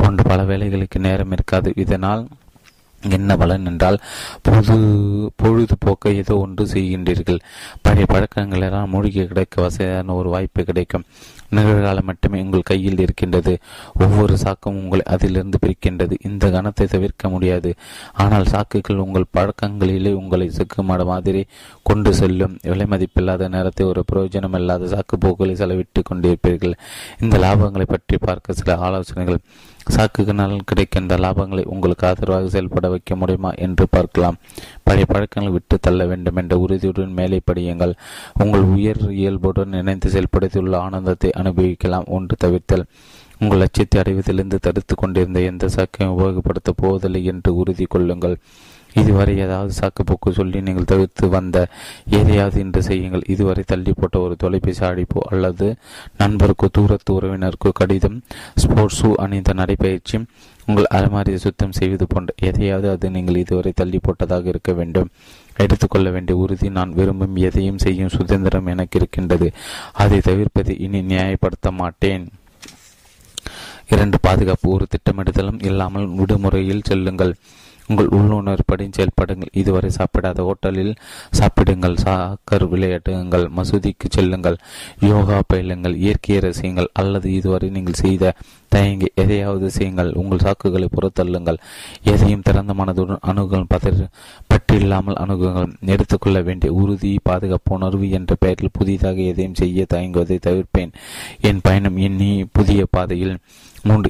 போன்ற பல வேலைகளுக்கு நேரம் இருக்காது. இதனால் என்ன பலன் என்றால் பொழுதுபோக்க ஏதோ ஒன்று செய்கின்றீர்கள். பழைய பழக்கங்களெல்லாம் மூழ்கி கிடைக்க வசதியான ஒரு வாய்ப்பு கிடைக்கும். நிகழ்காலம் மட்டுமே உங்கள் கையில் இருக்கின்றது. ஒவ்வொரு சாக்கும் உங்களை அதிலிருந்து பிரிக்கின்றது. இந்த கணத்தை தவிர்க்க முடியாது. ஆனால் சாக்குகள் உங்கள் பழக்கங்களிலே உங்களை சிக்குமட மாதிரி கொண்டு செல்லும். விலை மதிப்பில்லாத நேரத்தை ஒரு பிரயோஜனம் இல்லாத சாக்கு போக்குகளை செலவிட்டு கொண்டிருப்பீர்கள். இந்த லாபங்களை பற்றி பார்க்க சில ஆலோசனைகள். சாக்குகளால் கிடைக்கின்ற லாபங்களை உங்களுக்கு ஆதரவாக செயல்பட வைக்க முடியுமா என்று பார்க்கலாம். பழைய பழக்கங்களை விட்டு தள்ள வேண்டும் என்ற உறுதியுடன் மேலே படியுங்கள். உங்கள் உயர் இயல்புடன் இணைந்து செயல்படுத்தியுள்ள ஆனந்தத்தை அனுபவிக்கலாம். ஒன்று தவிர்த்தல். உங்கள் லட்சியத்தை அடைவதிலிருந்து தடுத்து கொண்டிருந்த எந்த சாக்கையும் உபயோகப்படுத்தப் போவதில்லை என்று உறுதி கொள்ளுங்கள். இதுவரை ஏதாவது சாக்குப்போக்கு சொல்லி நீங்கள் தவிர்த்து வந்த எதையாவது இன்று செய்யுங்கள். இதுவரை தள்ளி போட்ட ஒரு தொலைபேசி அழைப்போ அல்லது நண்பருக்கோ தூரத்து உறவினருக்கோ கடிதம், ஸ்போர்ட்ஸ் ஷூ அணிந்த நடைபயிற்சி, உங்கள் அலமாரியை சுத்தம் செய்வது போன்ற எதையாவது அது நீங்கள் இதுவரை தள்ளி போட்டதாக இருக்க வேண்டும். எடுத்துக்கொள்ள வேண்டிய உறுதி, நான் விரும்பும் எதையும் செய்யும் சுதந்திரம் எனக்கு இருக்கின்றது, அதை தவிர்ப்பதை இனி நியாயப்படுத்த மாட்டேன். 2. பாதுகாப்பு. ஒரு திட்டமிடுதலும் இல்லாமல் விடுமுறையில் செல்லுங்கள். உங்கள் உள்ளுணர்ப்படி செயல்படுங்கள். இதுவரை சாப்பிடாத ஹோட்டலில் சாப்பிடுங்கள், சாக்கர் விளையாடுங்கள், மசூதிக்கு செல்லுங்கள், யோகா பயிலுங்கள், இயற்கையை ரசியுங்கள், அல்லது இதுவரை நீங்கள் செய்த தயங்கி எதையாவது செய்யுங்கள். உங்கள் சாக்குகளை புறத்தள்ளுங்கள். எதையும் திறந்த மனதுடன் அணுகுங்கள், பற்று இல்லாமல் அணுகுங்கள். எடுத்துக்கொள்ள வேண்டிய உறுதி, பாதுகாப்பு உணர்வு என்ற பெயரில் புதிதாக எதையும் செய்ய தயங்குவதை தவிர்ப்பேன். என் பயணம் இனி புதிய பாதையில். 3.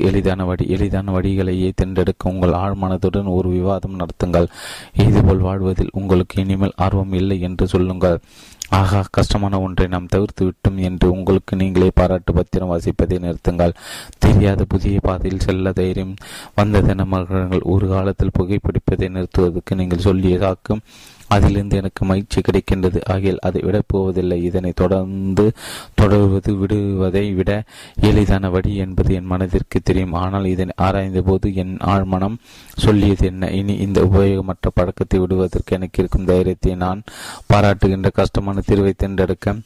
எளிதான வழிகளையே தேர்ந்தெடுக்க உங்கள் ஆழ்மனதுடன் ஒரு விவாதம் நடத்துங்கள். இதுபோல் வாழ்வதில் உங்களுக்கு இனிமேல் ஆர்வம் இல்லை என்று சொல்லுங்கள். ஆகா, கஷ்டமான ஒன்றை நாம் தவிர்த்து விட்டோம் என்று உங்களுக்கு நீங்களே பாராட்டு பத்திரம் வாசிப்பதை நிறுத்துங்கள். தெரியாத புதிய பாதையில் செல்ல தைரியம் வந்த தினமர்கள். ஒரு காலத்தில் புகைப்பிடிப்பதை நிறுத்துவதற்கு நீங்கள் சொல்லிய சாக்கு, அதிலிருந்து எனக்கு மகிழ்ச்சி கிடைக்கின்றது ஆகிய அதை விட போவதில்லை. இதனை தொடர்வது விடுவதை விட எளிதான வழி என்பது என் மனதிற்கு தெரியும். ஆனால் இதனை ஆராய்ந்த போது என் ஆழ்மனம் சொல்லியது என்ன? இனி இந்த உபயோகமற்ற பழக்கத்தை விடுவதற்கு எனக்கு இருக்கும் தைரியத்தை நான் பாராட்டுகின்ற கஷ்டமான தீர்வை தேர்ந்தெடுக்க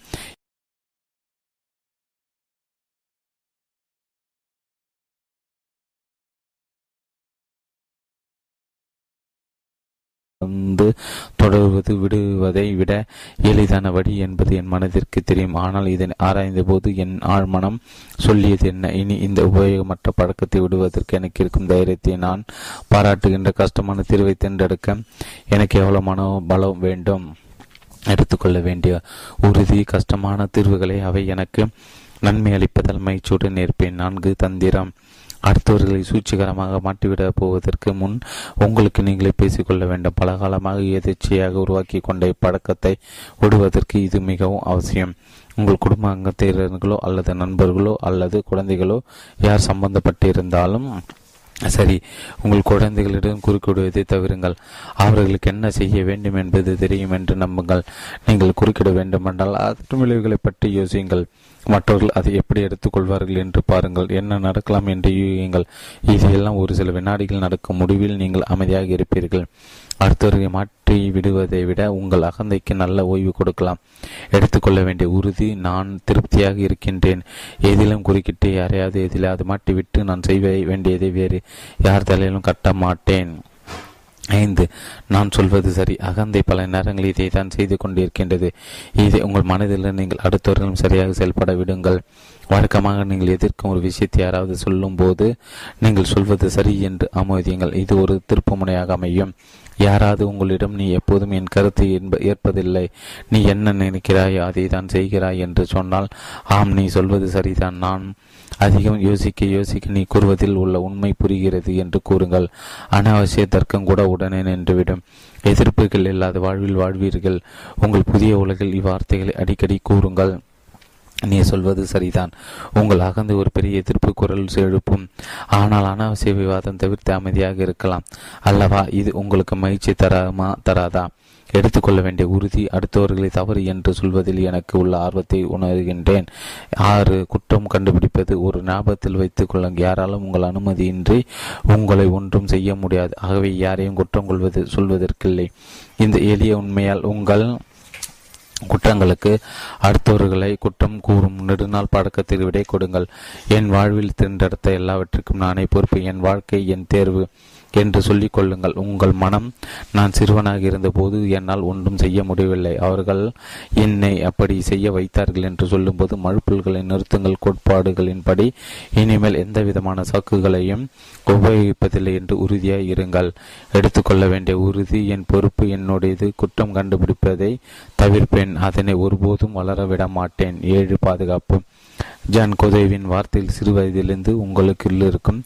தொடர்வது விடுவதை விட எளிதான வழி என்பது என் மனதிற்கு தெரியும். ஆனால் இதனை ஆராய்ந்த போது என் ஆழ்மனம் சொல்லியது என்ன? இனி இந்த உபயோகமற்ற பழக்கத்தை விடுவதற்கு எனக்கு இருக்கும் தைரியத்தை நான் பாராட்டுகின்ற கஷ்டமான தீர்வை தேர்ந்தெடுக்க எனக்கு எவ்வளவு மனோபலம் வேண்டும்? எடுத்துக்கொள்ள வேண்டிய உறுதி, கஷ்டமான தீர்வுகளை அவை எனக்கு நன்மை அளிப்பதால் மகிழ்ச்சியுடன் இருப்பேன். 4. தந்திரம். அடுத்தவர்களை சூழ்ச்சிகரமாக மாட்டிவிட போவதற்கு முன் உங்களுக்கு நீங்களே பேசிக்கொள்ள வேண்டும். பல காலமாக எதிர்ச்சியாக உருவாக்கி கொண்ட இப்பழக்கத்தை விடுவதற்கு இது மிகவும் அவசியம். உங்கள் குடும்ப அங்கத்தினர்களோ அல்லது நண்பர்களோ அல்லது குழந்தைகளோ யார் சம்பந்தப்பட்டிருந்தாலும் சரி, உங்கள் குழந்தைகளிடம் குறுக்கிடுவதை தவிருங்கள். அவர்களுக்கு என்ன செய்ய வேண்டும் என்பது தெரியும் என்று நம்புங்கள். நீங்கள் குறுக்கிட வேண்டுமென்றால் அதன் விளைவுகளை பற்றி யோசியுங்கள். மற்றவர்கள் அதை எப்படி எடுத்துக்கொள்வார்கள் என்று பாருங்கள். என்ன நடக்கலாம் என்று யூகியுங்கள். இதையெல்லாம் ஒரு சில வினாடிகள் நடக்கும். முடிவில் நீங்கள் அமைதியாக இருப்பீர்கள். அடுத்தவர்களை மாற்றி விடுவதை விட உங்கள் அகந்தைக்கு நல்ல ஓய்வு கொடுக்கலாம். எடுத்துக்கொள்ள வேண்டிய உறுதி, நான் திருப்தியாக இருக்கின்றேன். எதிலும் குறுக்கிட்டு யாரையாவது எதிலாவது மாட்டிவிட்டு நான் செய்ய வேண்டியதை வேறு யார் தலையிலும் கட்ட மாட்டேன். 5. நான் சொல்வது சரி. அகந்தை பல நேரங்கள் இதை தான் செய்து கொண்டிருக்கின்றது. இதை உங்கள் மனதில் நீங்கள் அடுத்தவர்களும் சரியாக செயல்பட விடுங்கள். வழக்கமாக நீங்கள் எதிர்க்கும் ஒரு விஷயத்தை யாராவது சொல்லும் போது நீங்கள் சொல்வது சரி என்று ஆமோதியுங்கள். இது ஒரு திருப்புமுனையாக அமையும். யாராவது உங்களிடம், நீ எப்போதும் என் கருத்து ஏற்பதில்லை, நீ என்ன நினைக்கிறாய் அதை தான் செய்கிறாய் என்று சொன்னால், ஆம், நீ சொல்வது சரிதான், நான் அதிகம் யோசிக்க யோசிக்க நீ கூறுவதில் உள்ள உண்மை புரிகிறது என்று கூறுங்கள். அனாவசிய தர்க்கம் கூட உடனே நின்றுவிடும். எதிர்ப்புகள் இல்லாத வாழ்வில் வாழ்வீர்கள். உங்கள் புதிய உலகில் இவ்வார்த்தைகளை அடிக்கடி கூறுங்கள். நீ சொல்வது சரிதான். உங்கள் அகந்து ஒரு பெரிய எதிர்ப்பு குரல் எழுப்பும். ஆனால் அனாவசிய விவாதம் தவிர்த்து அமைதியாக இருக்கலாம் அல்லவா? இது உங்களுக்கு மகிழ்ச்சி தராதா? எடுத்துக்கொள்ள வேண்டிய உறுதி, அடுத்தவர்களை தவறு என்று சொல்வதில் எனக்கு உள்ள ஆர்வத்தை உணர்கின்றேன். 6. குற்றம் கண்டுபிடிப்பது. ஒரு ஞாபகத்தில் வைத்துக் கொள்ளுங்கள், யாராலும் உங்கள் அனுமதியின்றி உங்களை ஒன்றும் செய்ய முடியாது. ஆகவே யாரையும் குற்றம் சொல்வதற்கில்லை. இந்த எளிய உண்மையால் உங்கள் குற்றங்களுக்கு அடுத்தவர்களை குற்றம் கூறும் நெடுநாள் பழக்கத்தில் விடை கொடுங்கள். என் வாழ்வில் தேர்ந்தெடுத்த எல்லாவற்றிற்கும் நானே பொறுப்பு, என் வாழ்க்கை என் தேர்வு என்று சொல்லிக் கொள்ளுங்கள். உங்கள் மனம், நான் சிறுவனாக இருந்தபோது என்னால் ஒன்றும் செய்ய முடியவில்லை, அவர்கள் என்னை அப்படி செய்ய வைத்தார்கள் என்று சொல்லும்போது மறுப்புகளை நிறுத்துங்கள். கோட்பாடுகளின்படி இனிமேல் எந்த விதமான சாக்குகளையும் உபயோகிப்பதில்லை என்று உறுதியாய் இருங்கள். எடுத்துக்கொள்ள வேண்டிய உறுதி, என் பொறுப்பு என்னுடையது, குற்றம் கண்டுபிடிப்பதை தவிர்ப்பேன், அதனை ஒருபோதும் வளர விட மாட்டேன். 7. பாதுகாப்பு. ஜான் கோதேவின் வார்த்தையில் சிறு வயதிலிருந்து உங்களுக்குள் இருக்கும்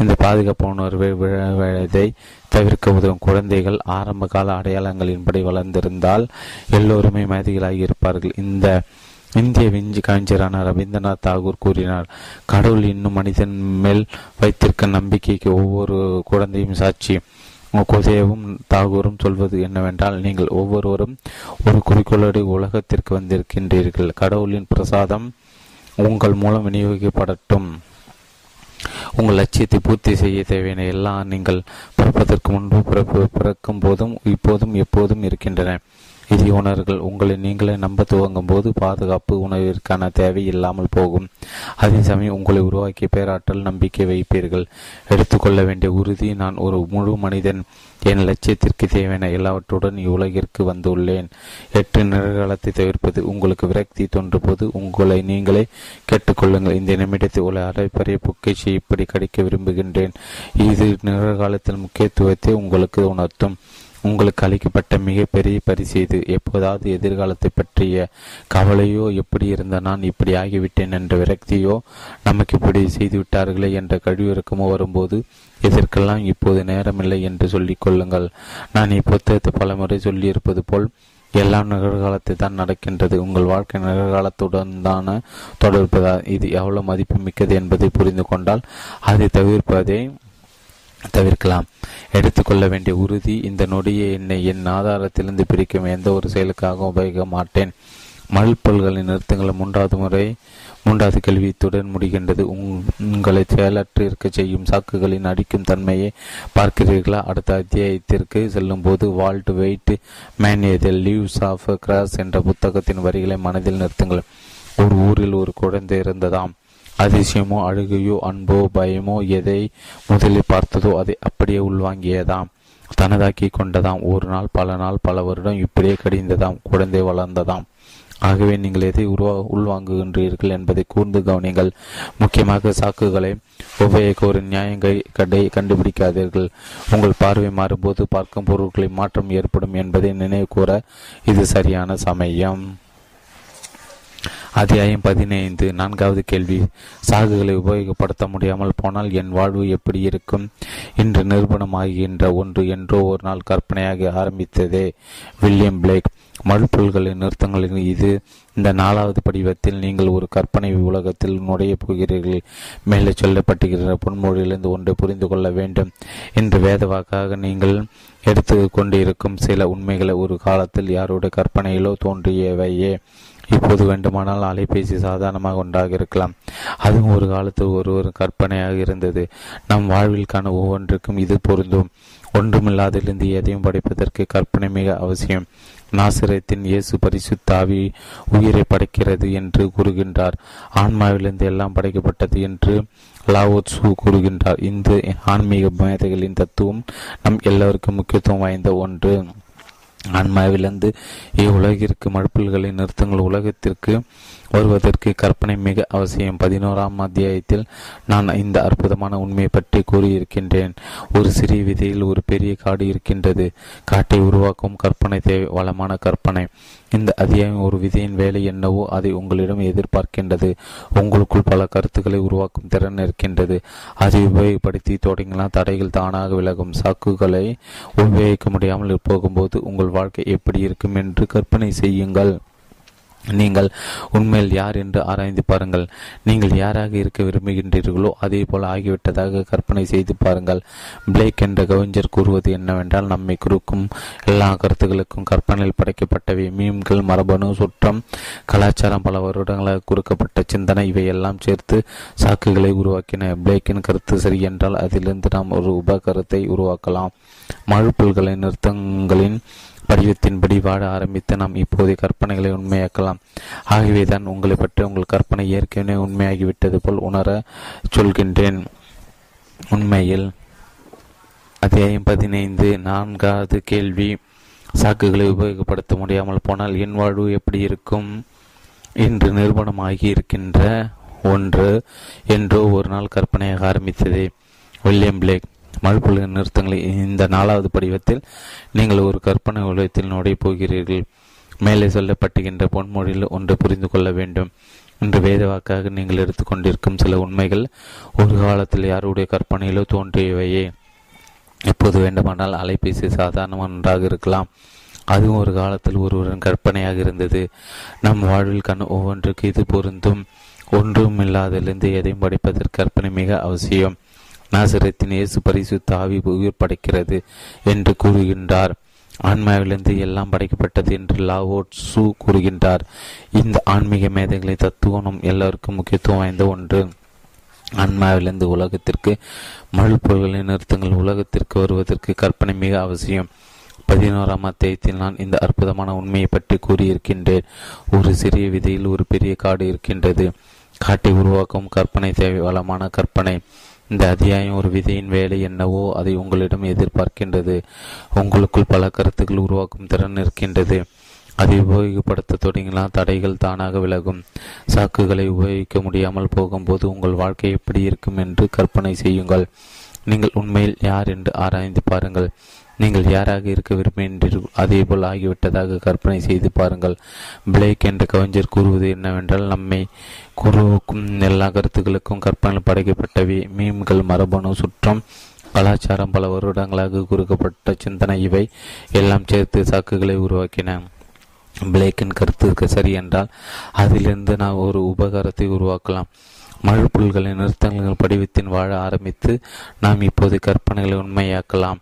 இந்த பாதுகாப்பு உணர்வை விழதை தவிர்க்க உதவும். குழந்தைகள் ஆரம்ப கால அடையாளங்களின்படி வளர்ந்திருந்தால் எல்லோருமே மேதைகளாகி இருப்பார்கள். இந்திய விஞ்சி கவிஞரான ரவீந்திரநாத் தாகூர் கூறினார், கடவுள் இன்னும் மனிதன் மேல் வைத்திருக்க நம்பிக்கைக்கு ஒவ்வொரு குழந்தையும் சாட்சி. கொசேவும் தாகூரும் சொல்வது என்னவென்றால், நீங்கள் ஒவ்வொருவரும் ஒரு குறிக்கோளோடு உலகத்திற்கு வந்திருக்கின்றீர்கள். கடவுளின் பிரசாதம் உங்கள் மூலம் விநியோகிக்கப்படட்டும். உங்கள் லட்சியத்தை பூர்த்தி செய்ய தேவையான எல்லாம் நீங்கள் பிறப்பதற்கு முன்பு பிறக்கும் போதும் இப்போதும் எப்போதும் இருக்கின்றன. இதை உணர்கள் உங்களை நீங்களே நம்ப துவங்கும் போது பாதுகாப்பு உணவிற்கான தேவை இல்லாமல் போகும். அதே சமயம் உங்களை உருவாக்கிய பேராற்றல் நம்பிக்கை வைப்பீர்கள். எடுத்துக்கொள்ள வேண்டிய உறுதி, நான் ஒரு முழு மனிதன், என் லட்சியத்திற்கு தேவையான எல்லாவற்றுடன் இவ்வுலகிற்கு வந்துள்ளேன். 8 நிகழ்காலத்தை தவிர்ப்பது. உங்களுக்கு விரக்தி தோன்றும் போது உங்களை நீங்களே கேட்டுக்கொள்ளுங்கள், இந்த நிமிடத்தை உள்ள அரைப்பறைய புக்கைச்சி இப்படி கிடைக்க விரும்புகின்றேன். இது நிகழ்காலத்தில் முக்கியத்துவத்தை உங்களுக்கு உணர்த்தும். உங்களுக்கு அளிக்கப்பட்ட மிகப்பெரிய பரிசு இது. எப்போதாவது எதிர்காலத்தை பற்றிய கவலையோ, எப்படி இருந்த நான் இப்படி ஆகிவிட்டேன் என்ற விரக்தியோ, நமக்கு இப்படி செய்துவிட்டார்களே என்ற கழிவிறக்கமோ வரும்போது, இதற்கெல்லாம் இப்போது நேரமில்லை என்று சொல்லிக்கொள்ளுங்கள். நான் இப்புத்தகத்தை பல முறை சொல்லியிருப்பது போல், எல்லாம் நிகழ்காலத்தை தான் நடக்கின்றது. உங்கள் வாழ்க்கை நிகழ்காலத்துடன் தான தொடர்புதா. இது எவ்வளவு மதிப்பு மிக்கது என்பதை புரிந்து கொண்டால் அதை தவிர்க்கலாம். எடுத்துக்கொள்ள வேண்டிய உறுதி, இந்த நொடியை என்னை என் ஆதாரத்திலிருந்து பிரிக்கும் எந்த ஒரு செயலுக்காக உபயோகிக்க மாட்டேன். மல்பல்களின் நிறுத்தங்கள் மூன்றாவது கேள்வி இத்துடன் முடிகின்றது. உங்களை செயலற்று இருக்க செய்யும் சாக்குகளின் அடிக்கும் தன்மையை பார்க்கிறீர்களா? அடுத்த அத்தியாயத்திற்கு செல்லும் போது Walt Whitman a leaves of grass என்ற புத்தகத்தின் வரிகளை மனதில் நிறுத்துங்கள். ஒரு ஊரில் ஒரு குழந்தை இருந்ததாம். அதிசயமோ அழுகையோ அன்போ பயமோ எதை முதலில் பார்த்ததோ அதை அப்படியே உள்வாங்கியதாம், தனதாக்கி கொண்டதாம். ஒரு நாள் பல நாள் பல வருடம் இப்படியே கடிந்ததாம். குழந்தை வளர்ந்ததாம். ஆகவே நீங்கள் எதை உள்வாங்குகின்றீர்கள் என்பதை கூர்ந்து கவனிங்கள். முக்கியமாக சாக்குகளை உபயோகிக்க ஒரு நியாயங்களை கண்டுபிடிக்காதீர்கள். உங்கள் பார்வை மாறும்போது பார்க்கும் பொருட்களை மாற்றம் ஏற்படும் என்பதை நினைவு கூற இது சரியான சமயம். அத்தியாயம் 15. 4வது கேள்வி. சாகுகளை உபயோகப்படுத்த முடியாமல் போனால் என் வாழ்வு எப்படி இருக்கும்? இன்று நிரூபணமாகின்ற ஒன்று என்றோ ஒரு நாள் கற்பனையாக ஆரம்பித்ததே. William Blake. மறுபொருள்களின் நிறுத்தங்களின் இது இந்த 4வது படிவத்தில் நீங்கள் ஒரு கற்பனை உலகத்தில் நுழைய போகிறீர்கள். மேலே சொல்லப்பட்டிருக்கிற பொன்மொழியிலிருந்து ஒன்றை புரிந்து கொள்ள வேண்டும். இன்று வேதவாக்காக நீங்கள் எடுத்து கொண்டிருக்கும் சில உண்மைகளை ஒரு காலத்தில் யாருடைய கற்பனையிலோ தோன்றியவையே இப்போது வேண்டுமானால் அலைபேசி சாதாரணமாக ஒன்றாக இருக்கலாம். அதுவும் ஒரு காலத்தில் ஒருவர் கற்பனையாக இருந்தது. நம் வாழ்விற்கான ஒவ்வொன்றுக்கும் இது பொருந்தும். ஒன்றுமில்லாதிலிருந்து எதையும் படைப்பதற்கு கற்பனை மிக அவசியம். நாசிரியத்தின் இயேசு பரிசுத்தாவி உயிரை படைக்கிறது என்று கூறுகின்றார். ஆன்மாவிலிருந்து எல்லாம் படைக்கப்பட்டது என்று லாவோத்சு கூறுகின்றார். இந்த ஆன்மீக மேதைகளின் தத்துவம் நம் எல்லோருக்கும் முக்கியத்துவம் வாய்ந்த ஒன்று. ஆன்மாவிலிருந்து இவ்வுலகிற்கு மறுப்புகளின் நிறுத்தங்கள் உலகத்திற்கு வருவதற்கு கற்பனை மிக அவசியம். 11ஆம் அத்தியாயத்தில் நான் இந்த அற்புதமான உண்மையை பற்றி கூறியிருக்கின்றேன். ஒரு சிறிய விதையில் ஒரு பெரிய காடு இருக்கின்றது. காட்டை உருவாக்கும் கற்பனை தேவை, வளமான கற்பனை. இந்த அத்தியாயம் ஒரு விதையின் வேலை என்னவோ அதை உங்களிடம் எதிர்பார்க்கின்றது. உங்களுக்குள் பல கருத்துக்களை உருவாக்கும் திறன் இருக்கின்றது. அதை உபயோகப்படுத்தி தொடங்கினால் தடைகள் தானாக விலகும். சாக்குகளை உபயோகிக்க முடியாமல் போகும்போது உங்கள் வாழ்க்கை எப்படி இருக்கும் என்று கற்பனை செய்யுங்கள். நீங்கள் உண்மையில் யார் என்று ஆராய்ந்து பாருங்கள். நீங்கள் யாராக இருக்க விரும்புகின்றீர்களோ அதே போல் ஆகிவிட்டதாக கற்பனை செய்து பாருங்கள். பிளேக் என்ற கவிஞர் கூறுவது என்னவென்றால், நம்மை குறிக்கும் எல்லா கருத்துக்களுக்கும் கற்பனையில் படைக்கப்பட்டவை. மீம்கள், மரபணு, சுற்றம், கலாச்சாரம், பல வருடங்களாக குறிக்கப்பட்ட சிந்தனை, இவையெல்லாம் சேர்த்து சாக்குகளை உருவாக்கின. பிளேக்கின் கருத்து சரியென்றால் அதிலிருந்து நாம் ஒரு உப கருத்தை உருவாக்கலாம். மறுப்புகளின் நிறுத்தங்களின் படிவத்தின்படி வாழ ஆரம்பித்து நாம் இப்போதைய கற்பனைகளை உண்மையாக்கலாம். ஆகவேதான் உங்களை பற்றி உங்கள் கற்பனை ஏற்கனவே உண்மையாகிவிட்டது போல் உணர சொல்கின்றேன். உண்மையில் அத்தியாயம் 15. 4வது கேள்வி. சாக்குகளை உபயோகப்படுத்த முடியாமல் போனால் என் வாழ்வு எப்படி இருக்கும்? இன்று நிரூபணமாகி இருக்கின்ற ஒன்று என்றோ ஒரு நாள் கற்பனையாக ஆரம்பித்தது. William Blake. மறுப்புள்ள நிறுத்தங்களில் இந்த 4வது படிவத்தில் நீங்கள் ஒரு கற்பனை உலகத்தில் நுழைய போகிறீர்கள். மேலே சொல்லப்பட்டுகின்ற பொன்மொழியில் ஒன்று புரிந்து கொள்ள வேண்டும். இன்று வேதவாக்காக நீங்கள் எடுத்துக்கொண்டிருக்கும் சில உண்மைகள் ஒரு காலத்தில் யாருடைய கற்பனையிலோ தோன்றியவையே இப்போது வேண்டுமானால் அலைபேசி சாதாரணமாக ஒன்றாக இருக்கலாம். அதுவும் ஒரு காலத்தில் ஒருவரின் கற்பனையாக இருந்தது. நம் வாழ்விற்கான ஒவ்வொன்றுக்கு இது பொருந்தும். ஒன்றும் இல்லாதிலிருந்து எதையும் படைப்பதற்கு கற்பனை மிக அவசியம். நாசரத்தின் இயேசு பரிசுத்த ஆவி உயிர் படைக்கிறது என்று கூறுகின்றார். ஆன்மாவிலிருந்து எல்லாம் படைக்கப்பட்டது என்று லாவோட்சு கூறுகின்றார். இந்த ஆன்மீக மேதைகளை தத்துவம் எல்லோருக்கும் முக்கியத்துவம் வாய்ந்த ஒன்று. ஆன்மாவிலிருந்து உலகத்திற்கு மறுபொருள்களின் நிறுத்தங்கள் உலகத்திற்கு வருவதற்கு கற்பனை மிக அவசியம். 11ஆம் அத்தியாயத்தில் நான் இந்த அற்புதமான உண்மையை பற்றி கூறியிருக்கின்றேன். ஒரு சிறிய விதையில் ஒரு பெரிய காடு இருக்கின்றது. காட்டை உருவாக்கும் கற்பனை தேவை, வளமான கற்பனை. இந்த அத்தியாயம் ஒரு விதையின் வேலை என்னவோ அதை உங்களிடம் எதிர்பார்க்கின்றது. உங்களுக்குள் பல கருத்துக்கள் உருவாக்கும் திறன் இருக்கின்றது. அதை உபயோகப்படுத்த தொடங்கினால் தடைகள் தானாக விலகும். சாக்குகளை உபயோகிக்க முடியாமல் போகும்போது உங்கள் வாழ்க்கை எப்படி இருக்கும் என்று கற்பனை செய்யுங்கள். நீங்கள் உண்மையில் யார் என்று ஆராய்ந்து பாருங்கள். நீங்கள் யாராக இருக்க விரும்புகின்றீர்கள் அதேபோல் ஆகிவிட்டதாக கற்பனை செய்து பாருங்கள். பிளேக் என்ற கவிஞர் கூறுவது என்னவென்றால், நம்மை கூறுவுக்கும் எல்லா கருத்துக்களுக்கும் கற்பனை படைக்கப்பட்டவை. மீன்கள், மரபணு, சுற்றம், கலாச்சாரம், பல வருடங்களாக கூறுக்கப்பட்ட சிந்தனை இவை எல்லாம் சேர்த்து சாக்குகளை உருவாக்கின. பிளேக்கின் கருத்துக்கு சரி என்றால் அதிலிருந்து நாம் ஒரு உபகாரத்தை உருவாக்கலாம். மறுபொருள்களின் நிறுத்தங்கள் படிவத்தின் வாழ ஆரம்பித்து நாம் இப்போது கற்பனைகளை உண்மையாக்கலாம்.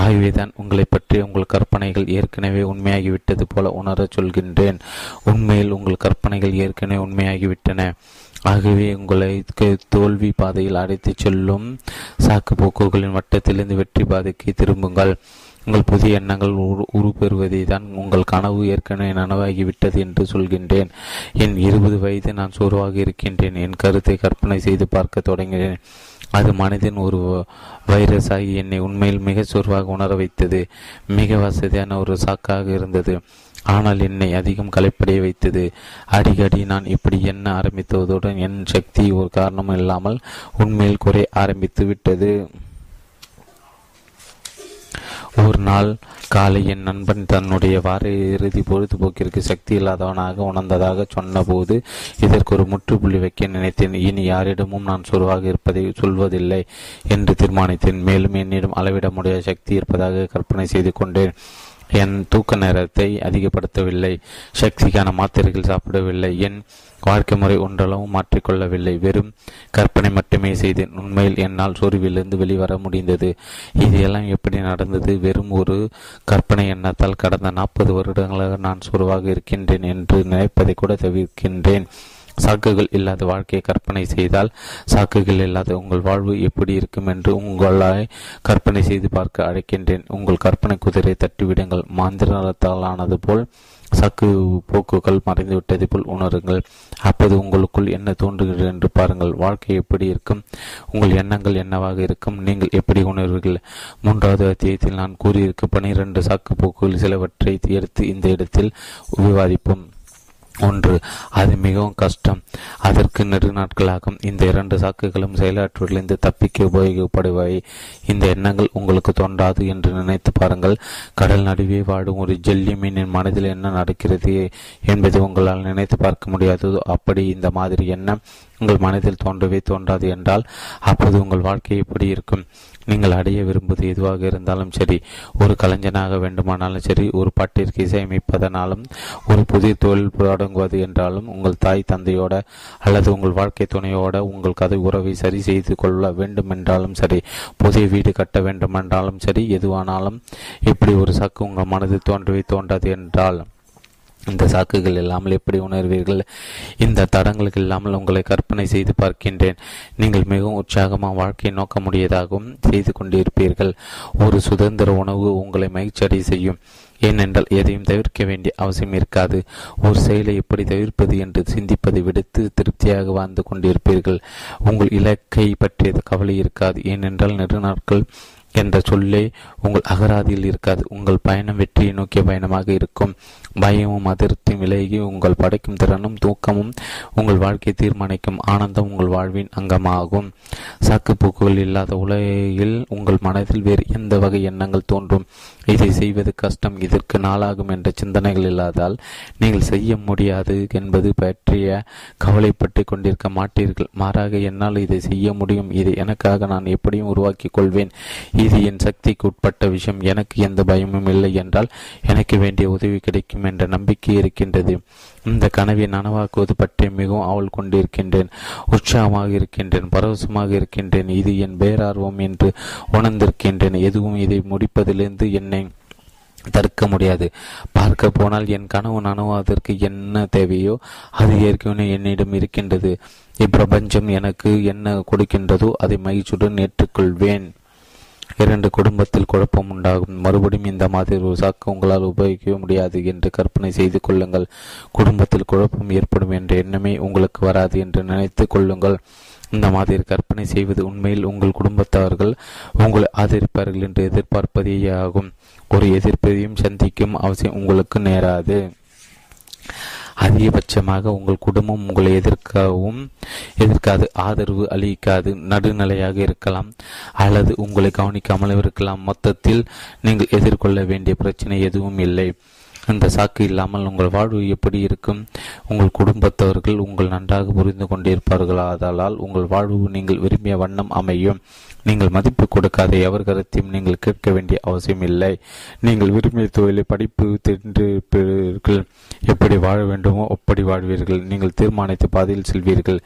ஆகவேதான் உங்களை பற்றி உங்கள் கற்பனைகள் ஏற்கனவே உண்மையாகிவிட்டது போல உணரச் சொல்கின்றேன். உண்மையில் உங்கள் கற்பனைகள் ஏற்கனவே உண்மையாகிவிட்டன. ஆகவே உங்களை தோல்வி பாதையில் அடைத்துச் செல்லும் சாக்கு போக்குகளின் வட்டத்திலிருந்து வெற்றி பாதைக்கு திரும்புங்கள். உங்கள் புதிய எண்ணங்கள் உருப்பெறுவதை தான் உங்கள் கனவு ஏற்கனவே நனவாகிவிட்டது என்று சொல்கின்றேன். என் 20 வயது நான் சோர்வாக இருக்கின்றேன். என் கருத்தை கற்பனை செய்து பார்க்க தொடங்கினேன். அது மனதின் ஒரு வைரஸ் ஆகி என்னை உண்மையில் மிக சோர்வாக உணர வைத்தது. மிக வசதியான ஒரு சாக்காக இருந்தது, ஆனால் என்னை அதிகம் களைப்படைய வைத்தது. அடிக்கடி நான் இப்படி எண்ண ஆரம்பித்ததுடன் என் சக்தி ஒரு காரணம் இல்லாமல் உண்மையில் குறைய ஆரம்பித்து விட்டது. ஒரு நாள் காலை என் நண்பன் தன்னுடைய வார இறுதி பொழுதுபோக்கிற்கு சக்தி இல்லாதவனாக உணர்ந்ததாக சொன்னபோது இதற்கு ஒரு முற்றுப்புள்ளி வைக்க நினைத்தேன். இனி யாரிடமும் நான் சோர்வாக இருப்பதை சொல்வதில்லை என்று தீர்மானித்தேன். மேலும் என்னிடம் அளவிட முடியாத சக்தி இருப்பதாக கற்பனை செய்து கொண்டேன். என் தூக்க நேரத்தை அதிகப்படுத்தவில்லை, சக்திக்கான மாத்திரைகள் சாப்பிடவில்லை, என் வாழ்க்கை முறை ஒன்றளவும் மாற்றிக்கொள்ளவில்லை. வெறும் கற்பனை மட்டுமே செய்தேன். உண்மையில் என்னால் சோர்விலிருந்து வெளிவர முடிந்தது. இதையெல்லாம் எப்படி நடந்தது? வெறும் ஒரு கற்பனை எண்ணத்தால். கடந்த 40 வருடங்களாக நான் சோர்வாக இருக்கின்றேன் என்று நினைப்பதை கூட தவிர்க்கின்றேன். சாக்குகள் இல்லாத வாழ்க்கையை கற்பனை செய்தால் சாக்குகள் இல்லாத உங்கள் வாழ்வு எப்படி இருக்கும் என்று உங்களை கற்பனை செய்து பார்க்க அழைக்கின்றேன். உங்கள் கற்பனை குதிரையை தட்டிவிடுங்கள். மாந்திரத்தாலானது போல் சாக்கு போக்குகள் மறைந்துவிட்டது போல் உணருங்கள். அப்போது உங்களுக்குள் என்ன தோன்றுகிறது என்று பாருங்கள். வாழ்க்கை எப்படி இருக்கும்? உங்கள் எண்ணங்கள் என்னவாக இருக்கும்? நீங்கள் எப்படி உணர்வீர்கள்? 3வது அத்தியாயத்தில் நான் கூறியிருக்க 12 சாக்கு போக்குகள் சிலவற்றை எடுத்து இந்த இடத்தில் விவாதிப்போம். 1. அது மிகவும் கஷ்டம். அதற்கு நெடுநாட்களாகும். இந்த 2 சாக்குகளும் செயலாற்றுகளிலிருந்து தப்பிக்க உபயோகப்படுபவை. இந்த எண்ணங்கள் உங்களுக்கு தோன்றாது என்று நினைத்து பாருங்கள். கடல் நடுவே வாடும் ஒரு ஜெல்லி மீனின் மனதில் என்ன நடக்கிறது என்பதை உங்களால் நினைத்து பார்க்க முடியாததோ அப்படி இந்த மாதிரி எண்ணம் உங்கள் மனதில் தோன்றவே தோன்றாது என்றால் அப்போது உங்கள் வாழ்க்கை எப்படி இருக்கும்? நீங்கள் அடைய விரும்புவது எதுவாக இருந்தாலும் சரி, ஒரு கலைஞனாக வேண்டுமானாலும் சரி, ஒரு பாட்டிற்கு இசையமைப்பதனாலும், ஒரு புதிய தொழில் தொடங்குவது என்றாலும், உங்கள் தாய் தந்தையோட அல்லது உங்கள் வாழ்க்கை துணையோட உங்கள் கதை உறவை சரி செய்து கொள்ள வேண்டுமென்றாலும் சரி, புதிய வீடு கட்ட வேண்டுமென்றாலும் சரி, எதுவானாலும் இப்படி ஒரு சாக்கு உங்கள் மனதில் தோன்றவே தோன்றாது என்றால் இந்த சாக்குகள் இல்லாமல் எப்படி உணர்வீர்கள்? இந்த தடங்களுக்கு இல்லாமல் உங்களை கற்பனை செய்து பார்க்கின்றேன். நீங்கள் மிகவும் உற்சாகமாக வாழ்க்கையை நோக்க முடியதாகவும் செய்து கொண்டிருப்பீர்கள். ஒரு சுதந்திர உணவு உங்களை மகிழ்ச்சியடை செய்யும். ஏனென்றால் எதையும் தவிர்க்க வேண்டிய அவசியம் இருக்காது. ஒரு செயலை எப்படி தவிர்ப்பது என்று சிந்திப்பதை விடுத்து திருப்தியாக வாழ்ந்து கொண்டிருப்பீர்கள். உங்கள் இலக்கை பற்றிய கவலை இருக்காது. ஏனென்றால் நெடுநாட்கள் என்ற சொல்லே உங்கள் அகராதியில் இருக்காது. உங்கள் பயணம் வெற்றியை நோக்கிய பயணமாக இருக்கும். பயமும் அதிருப்தியும் விலகி உங்கள் படைக்கும் திறனும் தூக்கமும் உங்கள் வாழ்க்கையை தீர்மானிக்கும் ஆனந்தம் உங்கள் வாழ்வின் அங்கமாகும். சாக்குப்போக்குகள் இல்லாத உலகில் உங்கள் மனதில் வேறு எந்த வகை எண்ணங்கள் தோன்றும்? இதை செய்வது கஷ்டம், இதற்கு நாளாகும் என்ற சிந்தனைகள் இல்லாதால் நீங்கள் செய்ய முடியாது என்பது பற்றிய கவலைப்பட்டு கொண்டிருக்க மாட்டீர்கள். மாறாக, என்னால் இதை செய்ய முடியும், இதை எனக்காக நான் எப்படியும் உருவாக்கிக் கொள்வேன், இது என் சக்திக்கு உட்பட்ட விஷயம். எனக்கு எந்த பயமும் இல்லை என்றால் எனக்கு வேண்டிய உதவி கிடைக்கும் என்ற நம்பிக்கை இருக்கின்றது. இந்த கனவை நனவாக்குவது பற்றி மிகவும் ஆவல் கொண்டிருக்கின்றேன். உற்சாகமாக இருக்கின்றேன், பரவசமாக இருக்கின்றேன். இது என் பேரார்வம் என்று உணர்ந்திருக்கின்றேன். எதுவும் இதை முடிப்பதிலிருந்து என்னை தடுக்க முடியாது. பார்க்க போனால் என் கனவு நனவாதற்கு என்ன தேவையோ அது ஏற்கனவே என்னிடம் இருக்கின்றது. இப்பிரபஞ்சம் எனக்கு என்ன கொடுக்கின்றதோ அதை மகிழ்ச்சியுடன் ஏற்றுக்கொள்வேன். இரண்டு குடும்பத்தில் குழப்பம் உண்டாகும். மறுபடியும் இந்த மாதிரி ஒரு சாக்கு உங்களால் உபயோகிக்கவே முடியாது என்று கற்பனை செய்து கொள்ளுங்கள். குடும்பத்தில் குழப்பம் ஏற்படும் என்ற எண்ணமே உங்களுக்கு வராது என்று நினைத்து கொள்ளுங்கள். இந்த மாதிரி கற்பனை செய்வது உண்மையில் உங்கள் குடும்பத்தார்கள் உங்களை ஆதரிப்பார்கள் என்று எதிர்பார்ப்பதே ஆகும். ஒரு எதிர்ப்பதையும் சந்திக்கும் அவசியம் உங்களுக்கு நேராது. அதிகபட்சமாக உங்கள் குடும்பம் உங்களை எதிர்க்காது, ஆதரவு அளிக்காது, நடுநிலையாக இருக்கலாம் அல்லது உங்களை கவனிக்காமல் இருக்கலாம். மொத்தத்தில் நீங்கள் எதிர்கொள்ள வேண்டிய பிரச்சனை எதுவும் இல்லை. இந்த சாக்கு இல்லாமல் உங்கள் வாழ்வு எப்படி இருக்கும்? உங்கள் குடும்பத்தவர்கள் உங்கள் நன்றாக புரிந்து கொண்டிருப்பார்கள். அதனால் உங்கள் வாழ்வு நீங்கள் விரும்பிய வண்ணம் அமையும். நீங்கள் மதிப்பு கொடுக்காத எவர் கருத்தையும் நீங்கள் கேட்க வேண்டிய அவசியம் இல்லை. நீங்கள் விரும்பிய தொழிலை, படிப்பு, தின்றிருப்பீர்கள். எப்படி வாழ வேண்டுமோ அப்படி வாழ்வீர்கள். நீங்கள் தீர்மானித்து பாதையில் செல்வீர்கள்.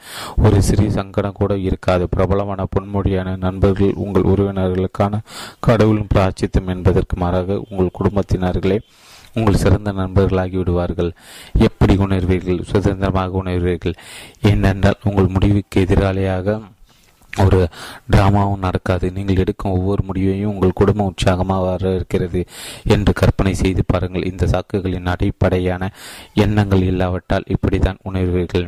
ஒரு சிறிய சங்கடம் கூட இருக்காது. பிரபலமான பொன்மொழியான நண்பர்கள் உங்கள் உறவினர்களுக்கான கடவுளும் பிரார்த்தித்தம் என்பதற்கு மாறாக உங்கள் குடும்பத்தினர்களே உங்கள் சிறந்த நண்பர்களாகி விடுவார்கள். எப்படி உணர்வீர்கள்? சுதந்திரமாக உணர்வீர்கள். ஏனென்றால் உங்கள் முடிவுக்கு எதிராளியாக ஒரு டிராமாவும் நடக்காது. நீங்கள் எடுக்கும் ஒவ்வொரு முடிவையும் உங்கள் குடும்பம் உற்சாகமாக வர இருக்கிறது என்று கற்பனை செய்து பாருங்கள். இந்த சாக்குகளின் அடிப்படையான எண்ணங்கள் இல்லாவிட்டால் இப்படித்தான் உணர்வீர்கள்.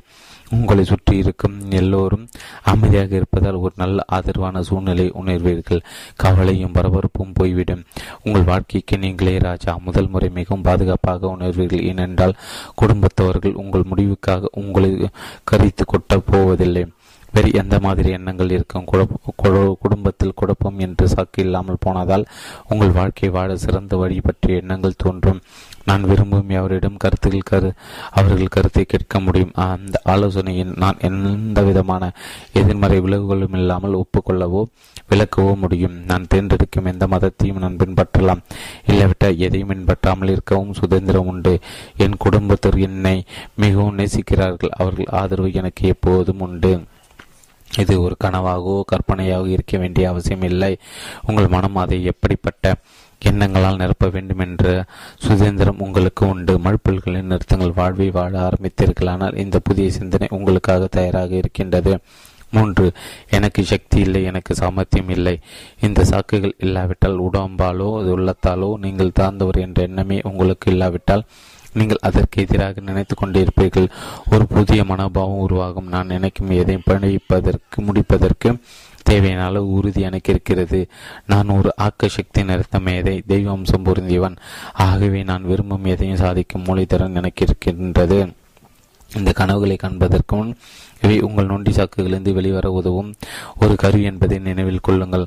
உங்களை சுற்றி இருக்கும் எல்லோரும் அமைதியாக இருப்பதால் ஒரு நல்ல ஆதரவான சூழ்நிலை உணர்வீர்கள். கவலையும் பரபரப்பும் போய்விடும். உங்கள் வாழ்க்கைக்கு நீங்களே ராஜா. முதல் முறை மிகவும் பாதுகாப்பாக உணர்வீர்கள். ஏனென்றால் குடும்பத்தவர்கள் உங்கள் முடிவுக்காக உங்களை கரித்து கொட்ட போவதில்லை. வேறு எந்த மாதிரி எண்ணங்கள் இருக்கும்? குடும்பத்தில் குழப்பம் என்று சாக்கு இல்லாமல் போனதால் உங்கள் வாழ்க்கை வாழ சிறந்த வழி பற்றிய எண்ணங்கள் தோன்றும். நான் விரும்பும் அவரிடம் அவர்கள் கருத்தை கேட்க முடியும். அந்த ஆலோசனையின் நான் எந்த விதமான எதிர்மறை விலகுகளும் இல்லாமல் ஒப்புக்கொள்ளவோ விளக்கவோ முடியும். நான் தேர்ந்தெடுக்கும் எந்த மதத்தையும் நான் பின்பற்றலாம், இல்லாவிட்டால் எதையும் பின்பற்றாமல் இருக்கவும் சுதந்திரம் உண்டு. என் குடும்பத்தர் என்னை மிகவும் நேசிக்கிறார்கள். அவர்கள் ஆதரவு எனக்கு எப்போதும் உண்டு. இது ஒரு கனவாகவோ கற்பனையாகவோ இருக்க வேண்டிய அவசியம் இல்லை. உங்கள் மனம் அதை எப்படிப்பட்ட எண்ணங்களால் நிரப்ப வேண்டும் என்ற சுதந்திரம் உங்களுக்கு உண்டு. மழுப்பல்களின் நிறுத்தங்கள் வாழ்வை வாழ ஆரம்பித்தீர்களானால் இந்த புதிய சிந்தனை உங்களுக்காக தயாராக இருக்கின்றது. 3. எனக்கு சக்தி இல்லை, எனக்கு சாமர்த்தியம் இல்லை. இந்த சாக்குகள் இல்லாவிட்டால், உடம்பாலோ உள்ளத்தாலோ நீங்கள் தாழ்ந்தவர் என்ற எண்ணமே உங்களுக்கு இல்லாவிட்டால், நீங்கள் அதற்கு எதிராக நினைத்து கொண்டிருப்பீர்கள். ஒரு புதிய மனோபாவம் உருவாகும். நான் நினைக்கும் எதையும் முடிப்பதற்கு தேவையான அளவு உறுதி எனக்கு இருக்கிறது. நான் ஒரு ஆக்க சக்தி நிறுத்த மேதை, தெய்வ அம்சம் பொருந்தியவன். ஆகவே நான் விரும்பும் எதையும் சாதிக்கும் மூளைத்திறன் எனக்கு இருக்கின்றது. இந்த கனவுகளை காண்பதற்கு முன் இவை உங்கள் நொண்டி சாக்குகளிலிருந்து வெளிவர உதவும் ஒரு கருவி என்பதை நினைவில் கொள்ளுங்கள்.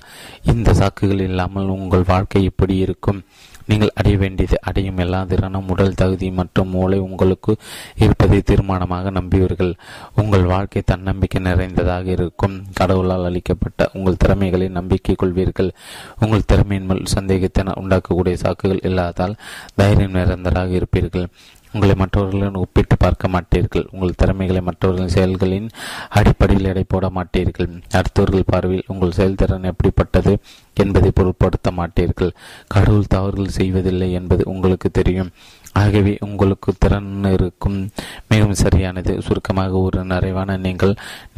இந்த சாக்குகள் இல்லாமல் உங்கள் வாழ்க்கை எப்படி இருக்கும்? நீங்கள் அடைய வேண்டியது அடையும். எல்லா திறனும், உடல் தகுதி மற்றும் மூளை உங்களுக்கு இருப்பதை தீர்மானமாக நம்புவீர்கள். உங்கள் வாழ்க்கை தன்னம்பிக்கை நிறைந்ததாக இருக்கும். கடவுளால் அளிக்கப்பட்ட உங்கள் திறமைகளை நம்பிக்கை கொள்வீர்கள். உங்கள் திறமையின் மேல் சந்தேகத்தின உண்டாக்கக்கூடிய சாக்குகள் இல்லாதால் தைரியம் நிறைந்ததாக இருப்பீர்கள். உங்களை மற்றவர்களுடன் ஒப்பிட்டு பார்க்க மாட்டீர்கள். உங்கள் திறமைகளை மற்றவர்களின் செயல்களின் அடிப்படையில் எடை போட மாட்டீர்கள். அடுத்தவர்கள் பார்வையில் உங்கள் செயல்திறன் எப்படிப்பட்டது என்பதை பொருட்படுத்த மாட்டீர்கள். கடவுள் தவறுகள் செய்வதில்லை என்பது உங்களுக்கு தெரியும். ஆகவே உங்களுக்கு திறன் இருக்கும் மிகவும் சரியானது. சுருக்கமாக, ஒரு நிறைவான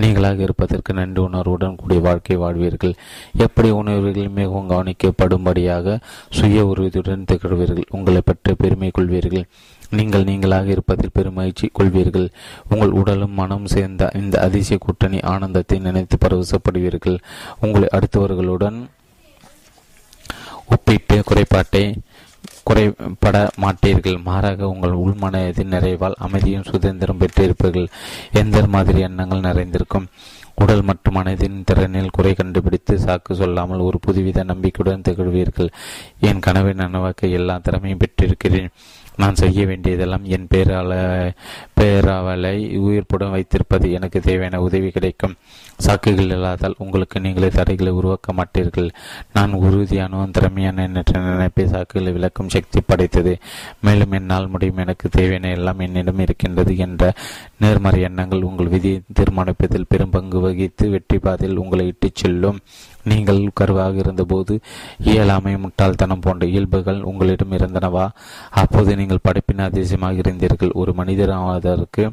நீங்களாக இருப்பதற்கு நன்றி உணர்வுடன் கூடிய வாழ்க்கை வாழ்வீர்கள். எப்படி உணர்வுகள் மிகவும் கவனிக்கப்படும்படியாக சுய உறுதியுடன் திகழ்வீர்கள். உங்களை பற்றி பெருமை கொள்வீர்கள். நீங்களாக இருப்பதில் பெருமகிழ்ச்சி கொள்வீர்கள். உங்கள் உடலும் மனம் சேர்ந்த இந்த அதிசய கூட்டணி ஆனந்தத்தை நினைத்து பரவசப்படுவீர்கள். உங்களை அடுத்தவர்களுடன் ஒப்பிட்டு குறைப்பட மாட்டீர்கள். மாறாக உங்கள் உள்மனதின் நிறைவால் அமைதியும் சுதந்திரம் பெற்றிருப்பீர்கள். எந்த மாதிரி எண்ணங்கள் நிறைந்திருக்கும்? உடல் மற்றும் மனதின் திறனில் குறை கண்டுபிடித்து சாக்கு சொல்லாமல் ஒரு புதுவித நம்பிக்கையுடன் திகழ்வீர்கள். என் கனவை நனவாக்க எல்லா திறமையும் பெற்றிருக்கிறேன். நான் செய்ய வேண்டியதெல்லாம் என் பேராவலை உயிர்ப்புடன் வைத்திருப்பது. எனக்கு தேவையான உதவி கிடைக்கும். சாக்குகள் இல்லாதால் உங்களுக்கு நீங்களே தடைகளை உருவாக்க மாட்டீர்கள். நான் உறுதியானவும் திறமையான நினைப்பை சாக்குகளை விளக்கும் சக்தி படைத்தது. மேலும் என்னால் முடியும், எனக்கு தேவையான எல்லாம் என்னிடம் இருக்கின்றது என்ற நேர்மறை எண்ணங்கள் உங்கள் விதியை தீர்மானிப்பதில் பெரும் பங்கு வகித்து வெற்றி பாதையில் உங்களை இட்டுச் செல்லும். நீங்கள் கருவாக இருந்தபோது இயலாமை, முட்டாள்தனம் போன்ற இயல்புகள் உங்களிடம் இருந்தனவா? அப்போது நீங்கள் படிப்பின் அதிசயமாக இருந்தீர்கள். ஒரு மனிதராவதற்கு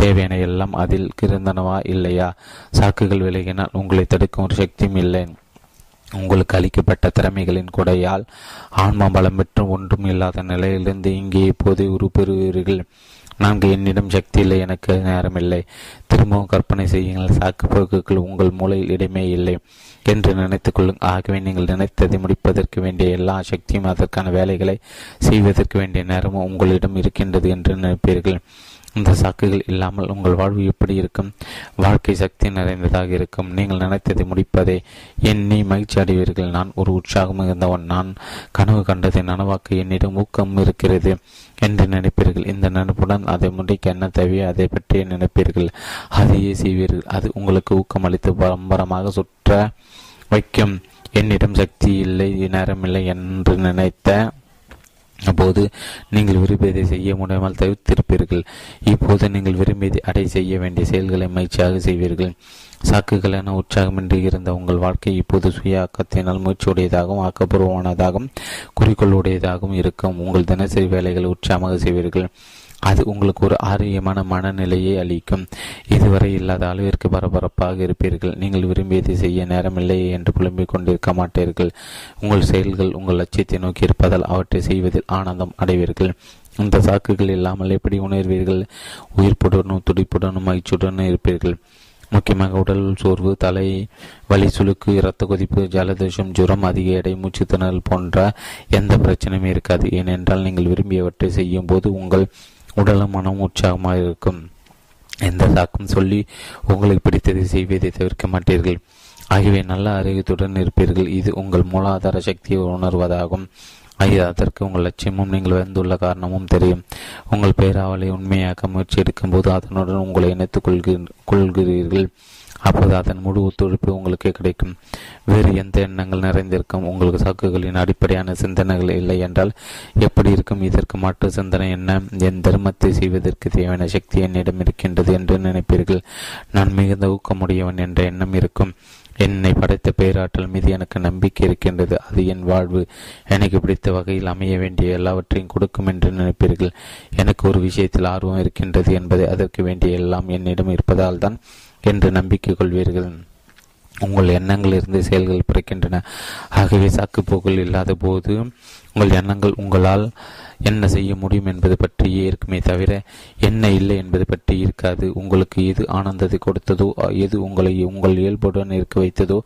தேவையான எல்லாம் அதில் இருந்தனவா இல்லையா? சாக்குகள் விலகினால் உங்களை தடுக்கும் ஒரு சக்தியும் இல்லை. உங்களுக்கு அளிக்கப்பட்ட திறமைகளின் கொடையால் ஆன்ம பலம் பெற்று ஒன்றும் இல்லாத நிலையிலிருந்து இங்கே இப்போது உருப்பெறுவீர்கள். நான்கு, என்னிடம் சக்தி இல்லை, எனக்கு நேரமில்லை. திரும்பவும் கற்பனை செய்யுங்கள். சாக்கு போக்குகள் உங்கள் மூளையில் இடமே இல்லை என்று நினைத்துக் கொள்ளுங்கள். ஆகவே நீங்கள் நினைத்ததை முடிப்பதற்கு வேண்டிய எல்லா சக்தியும் அதற்கான வேலைகளை செய்வதற்கு வேண்டிய நேரமும் உங்களிடம் இருக்கின்றது என்று நினைப்பீர்கள். இந்த சாக்குகள் இல்லாமல் உங்கள் வாழ்வு எப்படி இருக்கும்? வாழ்க்கை சக்தி நிறைந்ததாக இருக்கும். நீங்கள் நினைத்ததை முடிப்பதை எண்ணி மகிழ்ச்சி அடைவீர்கள். நான் ஒரு உற்சாகம் இருந்தவன், நான் கனவு கண்டதை நனவாக்க என்னிடம் ஊக்கம் இருக்கிறது என்று நினைப்பீர்கள். இந்த நினைப்புடன் அதை முடிக்க என்ன தேவையோ அதை பற்றியே நினைப்பீர்கள், அதையே செய்வீர்கள். அது உங்களுக்கு ஊக்கம் அளித்து பரம்பரமாக சுற்ற வைக்கும். என்னிடம் சக்தி இல்லை, நேரமில்லை என்று நினைத்த அப்போது நீங்கள் விரும்பியதை செய்ய முடியாமல் தவிர்த்திருப்பீர்கள். இப்போது நீங்கள் விரும்பியதை அடை செய்ய வேண்டிய செயல்களை முயற்சியாக செய்வீர்கள். சாக்குகளான உற்சாகமின்றி இருந்த உங்கள் வாழ்க்கை இப்போது சுய ஆக்கத்தினால் முயற்சியுடையதாகவும் ஆக்கப்பூர்வமானதாகவும் குறிக்கோளுடையதாகவும் இருக்கும். உங்கள் தினசரி வேலைகளை உற்சாகமாக செய்வீர்கள். அது உங்களுக்கு ஒரு ஆரோக்கியமான மனநிலையை அளிக்கும். இதுவரை இல்லாத அளவிற்கு பரபரப்பாக இருப்பீர்கள். நீங்கள் விரும்பியதை செய்ய நேரமில்லை என்று புலம்பிக் கொண்டிருக்க மாட்டீர்கள். உங்கள் செயல்கள் உங்கள் லட்சியத்தை நோக்கி இருப்பதால் அவற்றை செய்வதில் ஆனந்தம் அடைவீர்கள். இந்த சாக்குகள் இல்லாமல் எப்படி உணர்வீர்கள்? உயிர்ப்புடனும் துடிப்புடனும் மகிழ்ச்சியுடனும் இருப்பீர்கள். முக்கியமாக உடல் சோர்வு, தலை வலி, சுளுக்கு, இரத்த கொதிப்பு, ஜலதோஷம், ஜுரம், அதிக எடை, மூச்சுத்திணறல் போன்ற எந்த பிரச்சனையும் இருக்காது. ஏனென்றால் நீங்கள் விரும்பியவற்றை செய்யும் போது உங்கள் உடலும் மனம் உற்சாகமாக இருக்கும். எந்த சாக்கும் சொல்லி உங்களுக்கு பிடித்ததை செய்வதை தவிர்க்க மாட்டீர்கள். ஆகியவை நல்ல ஆரோக்கியத்துடன் இருப்பீர்கள். இது உங்கள் மூலாதார சக்தியை உணர்வதாகும். அதற்கு உங்கள் லட்சியமும் நீங்கள் வந்துள்ள காரணமும் தெரியும். உங்கள் பேராவலை உண்மையாக்க முயற்சி எடுக்கும் போது அதனுடன் உங்களை இணைத்துக் கொள்கிறீர்கள். அப்போது அதன் முழு ஒத்துழைப்பு உங்களுக்கு கிடைக்கும். வேறு எந்த எண்ணங்கள் நிறைந்திருக்கும்? உங்களுக்கு சாக்குகளின் அடிப்படையான சிந்தனைகள் இல்லை என்றால் எப்படி இருக்கும்? இதற்கு மாற்று சிந்தனை என்ன? என் தர்மத்தை செய்வதற்கு தேவையான சக்தி என்னிடம் இருக்கின்றது என்று நினைப்பீர்கள். நான் மிகுந்த ஊக்கமுடையவன் என்ற எண்ணம் இருக்கும். என்னை படைத்த பேராற்றல் மீது எனக்கு நம்பிக்கை இருக்கின்றது. அது என் வாழ்வு எனக்கு பிடித்த வகையில் அமைய வேண்டிய எல்லாவற்றையும் கொடுக்கும் என்று நினைப்பீர்கள். எனக்கு ஒரு விஷயத்தில் ஆர்வம் இருக்கின்றது என்பதை, அதற்கு வேண்டிய எல்லாம் என்னிடம் இருப்பதால் தான் என்று நம்பிக்கை கொள்வீர்கள். உங்கள் எண்ணங்கள் இருந்து செயல்கள் பிறக்கின்றன. ஆகவே சாக்குப்போக்குகள் இல்லாத போது உங்கள் எண்ணங்கள் உங்களால் என்ன செய்ய முடியும் என்பது பற்றியே இருக்குமே தவிர என்ன இல்லை என்பது பற்றி இருக்காது. உங்களுக்கு எது ஆனந்தத்தை கொடுத்ததோ, எது உங்களை உங்கள் இயல்புடன் இருக்க வைத்ததோ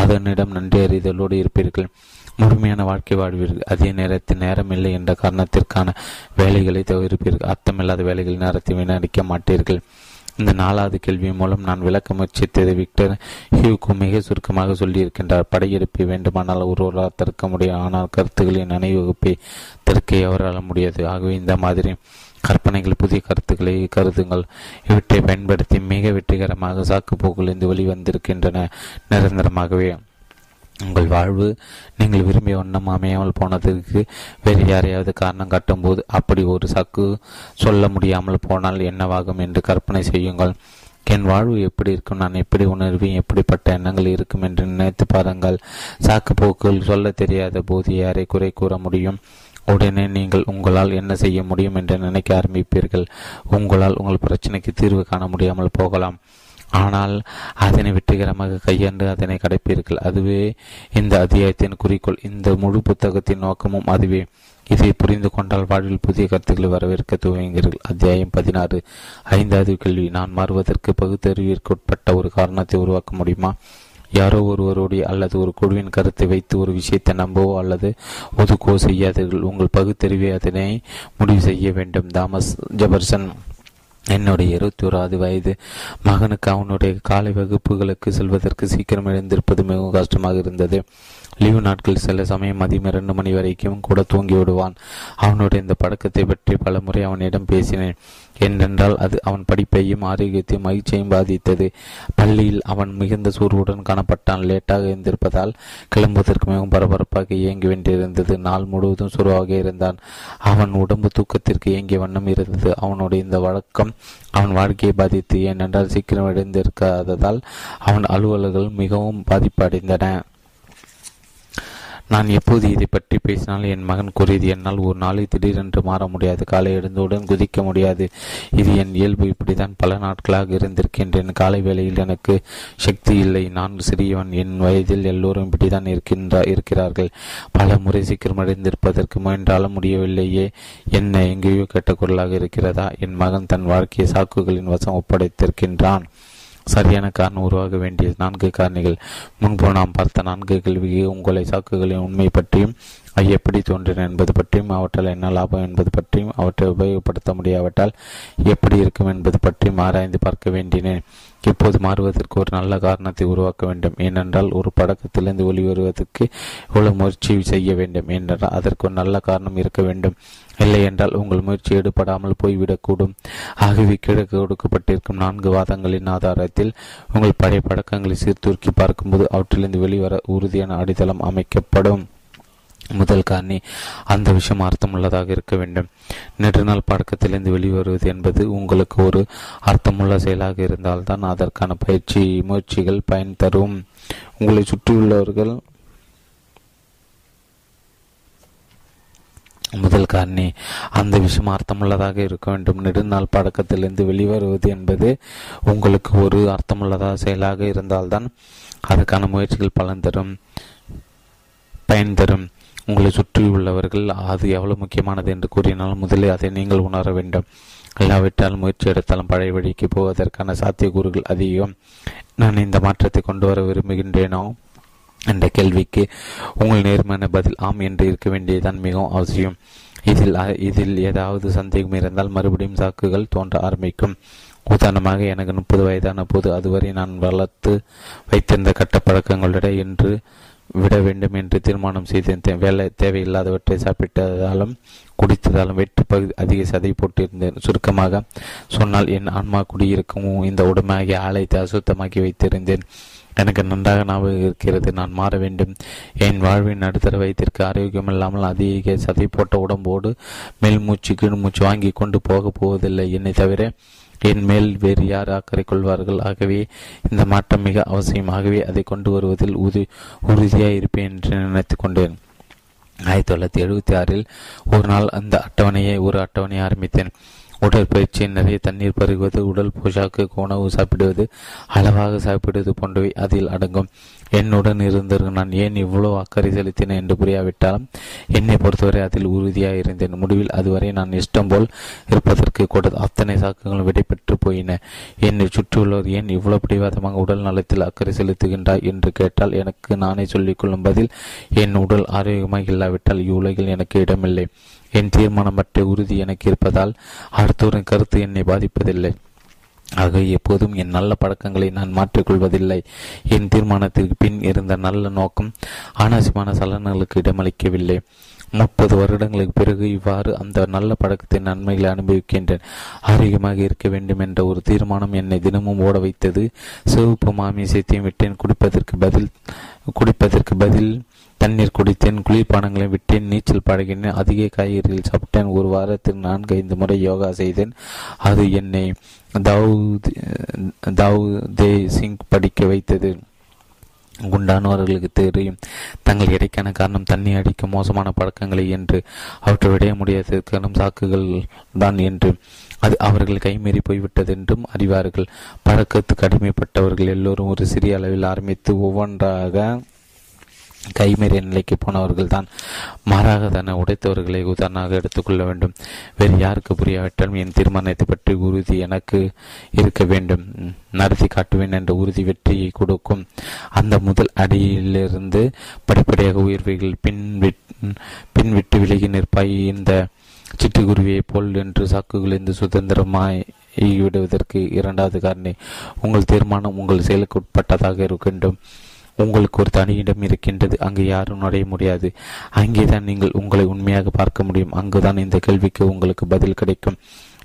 அதனிடம் நன்றி அறிதலோடு இருப்பீர்கள். முழுமையான வாழ்க்கை வாழ்வீர்கள். அதே நேரத்தில் நேரமில்லை என்ற காரணத்திற்கான வேலைகளை தவிர்ப்பீர்கள். அர்த்தமில்லாத வேலைகள் நேரத்தை வீணடிக்க மாட்டீர்கள். இந்த நாலாவது கேள்வி மூலம் நான் விளக்க முயற்சித்தது விக்டர் ஹியூக்கு மிக சுருக்கமாக சொல்லியிருக்கின்றார். படையெடுப்பை வேண்டுமானால் ஒருவரால் தடுக்க முடியும், ஆனால் கருத்துக்களின் அணிவகுப்பை தடுக்க எவரால் முடியாது. ஆகவே இந்த மாதிரி கற்பனைகள், புதிய கருத்துக்களை கருதுங்கள். இவற்றை பயன்படுத்தி மிக வெற்றிகரமாக சாக்குப்போக்கிலிருந்து வெளிவந்திருக்கின்றன. நிரந்தரமாகவே உங்கள் வாழ்வு நீங்கள் விரும்பிய வண்ணம் அமையாமல் போனதற்கு வேறு யாரையாவது காரணம் காட்டும் போது அப்படி ஒரு சாக்கு சொல்ல முடியாமல் போனால் என்னவாகும் என்று கற்பனை செய்யுங்கள். என் வாழ்வு எப்படி இருக்கும், நான் எப்படி உணர்வேன், எப்படிப்பட்ட எண்ணங்கள் இருக்கும் என்று நினைத்து பாருங்கள். சாக்கு போக்குகள் சொல்ல தெரியாத போது யாரை குறை கூற முடியும்? உடனே நீங்கள் உங்களால் என்ன செய்ய முடியும் என்று நினைக்க ஆரம்பிப்பீர்கள். உங்களால் உங்கள் பிரச்சனைக்கு தீர்வு காண முடியாமல் போகலாம், ஆனால் அதனை வெற்றிகரமாக கையாண்டு அதனை கடைப்பீர்கள். அதுவே இந்த அத்தியாயத்தின் குறிக்கோள். இந்த முழு புத்தகத்தின் நோக்கமும் அதுவே. இதை புரிந்து கொண்டால் வாழ்வில் புதிய கருத்துக்களை வரவேற்க துவங்குகிறீர்கள். அத்தியாயம் 16, 5வது கேள்வி. நான் மாறுவதற்கு பகுத்தறிவிற்கு உட்பட்ட ஒரு காரணத்தை உருவாக்க முடியுமா? யாரோ ஒருவருடைய அல்லது ஒரு குழுவின் கருத்தை வைத்து ஒரு விஷயத்தை நம்பவோ அல்லது ஒதுக்கவோ செய்யாதீர்கள். உங்கள் பகுத்தறிவை அதனை முடிவு செய்ய வேண்டும். Thomas Jefferson. என்னுடைய 21வது வயது மகனுக்கு அவனுடைய காலை வகுப்புகளுக்கு செல்வதற்கு சீக்கிரம் எழுந்திருப்பது மிகவும் கஷ்டமாக இருந்தது. லீவு நாட்கள் சில சமயம் மதியம் 2 மணி வரைக்கும் கூட தூங்கி விடுவான். அவனுடைய இந்த பழக்கத்தை பற்றி பல முறை அவனிடம் பேசினேன். என்றென்றால் அது அவன் படிப்பையும் ஆரோக்கியத்தையும் மகிழ்ச்சியையும் பாதித்தது. பள்ளியில் அவன் மிகுந்த சோர்வுடன் காணப்பட்டான். லேட்டாக எழுந்திருப்பதால் கிளம்புவதற்கு மிகவும் பரபரப்பாக இயங்கி வேண்டியிருந்தது. நாள் முழுவதும் சோர்வாக இருந்தான். அவன் உடம்பு தூக்கத்திற்கு இயங்கிய வண்ணம் இருந்தது. அவனுடைய இந்த வழக்கம் அவன் வாழ்க்கையை பாதித்து, ஏனென்றால் சீக்கிரம் எழுந்திருக்காததால் அவன் அலுவலர்கள் மிகவும் பாதிப்படைந்தன. நான் எப்போது இதை பற்றி பேசினால் என் மகன் கூறியது, என்னால் ஒரு நாளை திடீரென்று மாற முடியாது, காலை எழுந்தவுடன் குதிக்க முடியாது, இது என் இயல்பு, இப்படித்தான் பல நாட்களாக இருந்திருக்கின்றேன், காலை வேளையில் எனக்கு சக்தி இல்லை, நான் சிறியவன், என் வயதில் எல்லோரும் இப்படித்தான் இருக்கிறார்கள், பல முறை சீக்கிரம் அடைந்திருப்பதற்கு முயன்றாலும் முடியவில்லையே, என்ன எங்கேயோ கேட்ட குரலாக இருக்கிறதா. என் மகன் தன் வாழ்க்கையை சாக்குகளின் வசம் ஒப்படைத்திருக்கின்றான். சரியான காரணம் உருவாக வேண்டிய 4 காரணிகள். முன்பு நாம் பார்த்த 4 கேள்வியை உங்களை சாக்குகளின் உண்மை பற்றியும், அது எப்படி தோன்றின என்பது பற்றியும், அவற்றால் என்ன லாபம் என்பது பற்றியும், அவற்றை உபயோகப்படுத்த முடியாவிட்டால் எப்படி இருக்கும் என்பது பற்றியும் ஆராய்ந்து பார்க்க வேண்டினேன். இப்போது மாறுவதற்கு ஒரு நல்ல காரணத்தை உருவாக்க வேண்டும். ஏனென்றால் ஒரு பழக்கத்திலிருந்து ஒளி வருவதற்கு எவ்வளவு முயற்சி செய்ய வேண்டும் என்றால் அதற்கு ஒரு நல்ல காரணம் இருக்க வேண்டும். இல்லை என்றால் உங்கள் முயற்சி ஈடுபடாமல் போய்விடக்கூடும். ஆகவே கிழக்கு கொடுக்கப்பட்டிருக்கும் 4 வாதங்களின் ஆதாரத்தில் உங்கள் பழைய பழக்கங்களை சீர்தூக்கி பார்க்கும்போது அவற்றிலிருந்து வெளிவர உறுதியான அடித்தளம் அமைக்கப்படும். முதல் காரணி, அந்த விஷயம் அர்த்தமுள்ளதாக இருக்க வேண்டும். நேற்று நாள் பழக்கத்திலிருந்து வெளிவருவது என்பது உங்களுக்கு ஒரு அர்த்தமுள்ள செயலாக இருந்தால்தான் அதற்கான பயிற்சி முயற்சிகள் பயன் தரும். உங்களை சுற்றியுள்ளவர்கள் முதல் காரணி அந்த விஷயம் அர்த்தமுள்ளதாக இருக்க வேண்டும். நெடுநாள் பழக்கத்திலிருந்து வெளிவருவது என்பது உங்களுக்கு ஒரு அர்த்தமுள்ளதாக செயலாக இருந்தால்தான் அதற்கான முயற்சிகள் பயன் தரும். உங்களை சுற்றியுள்ளவர்கள் அது எவ்வளவு முக்கியமானது என்று கூறினாலும் முதலில் அதை நீங்கள் உணர வேண்டும். இல்லாவிட்டால் முயற்சி எடுத்தாலும் பழைய வழிக்கு போவதற்கான சாத்தியக்கூறுகள் அதிகம். நான் இந்த மாற்றத்தை கொண்டு வர விரும்புகின்றேனோ என்ற கேள்விக்கு உங்கள் நேர்மையான பதில் ஆம் என்று இருக்க வேண்டியதுதான் மிகவும் அவசியம். இதில் ஏதாவது சந்தேகம் இருந்தால் மறுபடியும் சாக்குகள் தோன்ற ஆரம்பிக்கும். உதாரணமாக, எனக்கு 30 வயதான போது அதுவரை நான் வளர்த்து வைத்திருந்த கட்ட பழக்கங்களோட என்று விட வேண்டும் என்று தீர்மானம் செய்த வேலை தேவையில்லாதவற்றை சாப்பிட்டதாலும் குடித்ததாலும் வெற்றி பகுதி அதிக சதை போட்டிருந்தேன். சுருக்கமாக சொன்னால் என் ஆன்மா குடியிருக்கும் இந்த உடமையாகிய ஆலயத்தை அசுத்தமாக்கி வைத்திருந்தேன். எனக்கு நன்றாக ஞாபகம் இருக்கிறது. நான் மாற வேண்டும். என் வாழ்வின் நடுத்தர வயதிற்கு ஆரோக்கியம் இல்லாமல் அதிக சதை போட்ட உடம்போடு மேல் மூச்சு கீழ் மூச்சு வாங்கி கொண்டு போக போவதில்லை. என்னை தவிர என் மேல் வேறு யார் அக்கறை கொள்வார்கள்? ஆகவே இந்த மாற்றம் மிக அவசியம். ஆகவே அதை கொண்டு வருவதில் உறுதியாக இருப்பேன் என்று நினைத்து கொண்டேன். 1976 ஒரு நாள் அந்த ஒரு அட்டவணையை ஆரம்பித்தேன். உடற்பயிற்சி, நிறைய தண்ணீர் பருகுவது, உடல் போஷாக்கு, உணவு சாப்பிடுவது, அளவாக சாப்பிடுவது போன்றவை அதில் அடங்கும். என்னுடன் இருந்தவர்கள் நான் ஏன் இவ்வளவு அக்கறை செலுத்தினேன் என்று புரியாவிட்டாலும் என்னை பொறுத்தவரை அதில் உறுதியாக இருந்தேன். முடிவில் அதுவரை நான் இஷ்டம் போல் இருப்பதற்கு கூட அத்தனை சாக்குகளும் விடை பெற்று போயின. என்னை சுற்றியுள்ளவர் ஏன் இவ்வளவு பிடிவாதமாக உடல் நலத்தில் அக்கறை செலுத்துகின்றாய் என்று கேட்டால் எனக்கு நானே சொல்லிக்கொள்ளும் பதில், என் உடல் ஆரோக்கியமாக இல்லாவிட்டால் இவ்வுலகில் எனக்கு இடமில்லை. என் தீர்மானம் பற்றிய உறுதி எனக்கு இருப்பதால் அடுத்தவரின் கருத்து என்னை பாதிப்பதில்லை. ஆக எப்போதும் என் நல்ல பழக்கங்களை நான் மாற்றிக்கொள்வதில்லை. என் தீர்மானத்திற்கு பின் இருந்த நல்ல நோக்கம் ஆனாசிமான சலனங்களுக்கு இடமளிக்கவில்லை. 30 வருடங்களுக்கு பிறகு இவ்வாறு அந்த நல்ல பழக்கத்தின் நன்மைகளை அனுபவிக்கின்றேன். ஆரோக்கியமாக இருக்க வேண்டும் என்ற ஒரு தீர்மானம் என்னை தினமும் ஓட வைத்தது. சிவப்பு மாமிசத்தையும் விட்டேன். குடிப்பதற்கு பதில் தண்ணீர் குடித்தேன். குளிர்பானங்களை விட்டேன். நீச்சல் பழகினேன். அதிக காய்கறிகள் சாப்பிட்டேன். ஒரு வாரத்தில் 4-5 முறை யோகா செய்தேன். அது என்னை தாவூதே சிங் படிக்க வைத்தது. குண்டானவர்களுக்கு தெரியும் தங்கள் இடைக்கான காரணம் தண்ணி அடிக்கும் மோசமான பழக்கங்களை என்று, அவற்றை விடைய முடியாததற்கான சாக்குகள் தான் என்று, அது அவர்கள் கைமீறி போய்விட்டதென்றும் அறிவார்கள். பழக்கத்துக்கு அடிமைப்பட்டவர்கள் எல்லோரும் ஒரு சிறிய அளவில் ஆரம்பித்து ஒவ்வொன்றாக கைமீறிய நிலைக்கு போனவர்கள் தான். மாறாக தானே உடைத்தவர்களை உதாரணமாக எடுத்துக்கொள்ள வேண்டும். வேறு யாருக்கு புரியாவிட்டாலும் என் தீர்மானத்தை பற்றி உறுதி எனக்கு இருக்க வேண்டும். நடத்தி காட்டுவேன் என்ற உறுதி வெற்றியை கொடுக்கும். அந்த முதல் அடியிலிருந்து படிப்படியாக உயர்வுகள் பின்விட்டு விலகி நிற்பாய். இந்த சிட்டுக்குருவியை போல் என்று சாக்குகளிலிருந்து சுதந்திரமாய் விடுவதற்கு 2வது காரணி உங்கள் தீர்மானம் உங்கள் செயலுக்கு உட்பட்டதாக இருக்கின்றது. உங்களுக்கு ஒரு தனி இடம் இருக்கின்றது. அங்கு யாரும் நுழைய முடியாது. அங்கேதான் நீங்கள் உங்களை உண்மையாக பார்க்க முடியும். அங்குதான் இந்த கேள்விக்கு உங்களுக்கு பதில் கிடைக்கும்.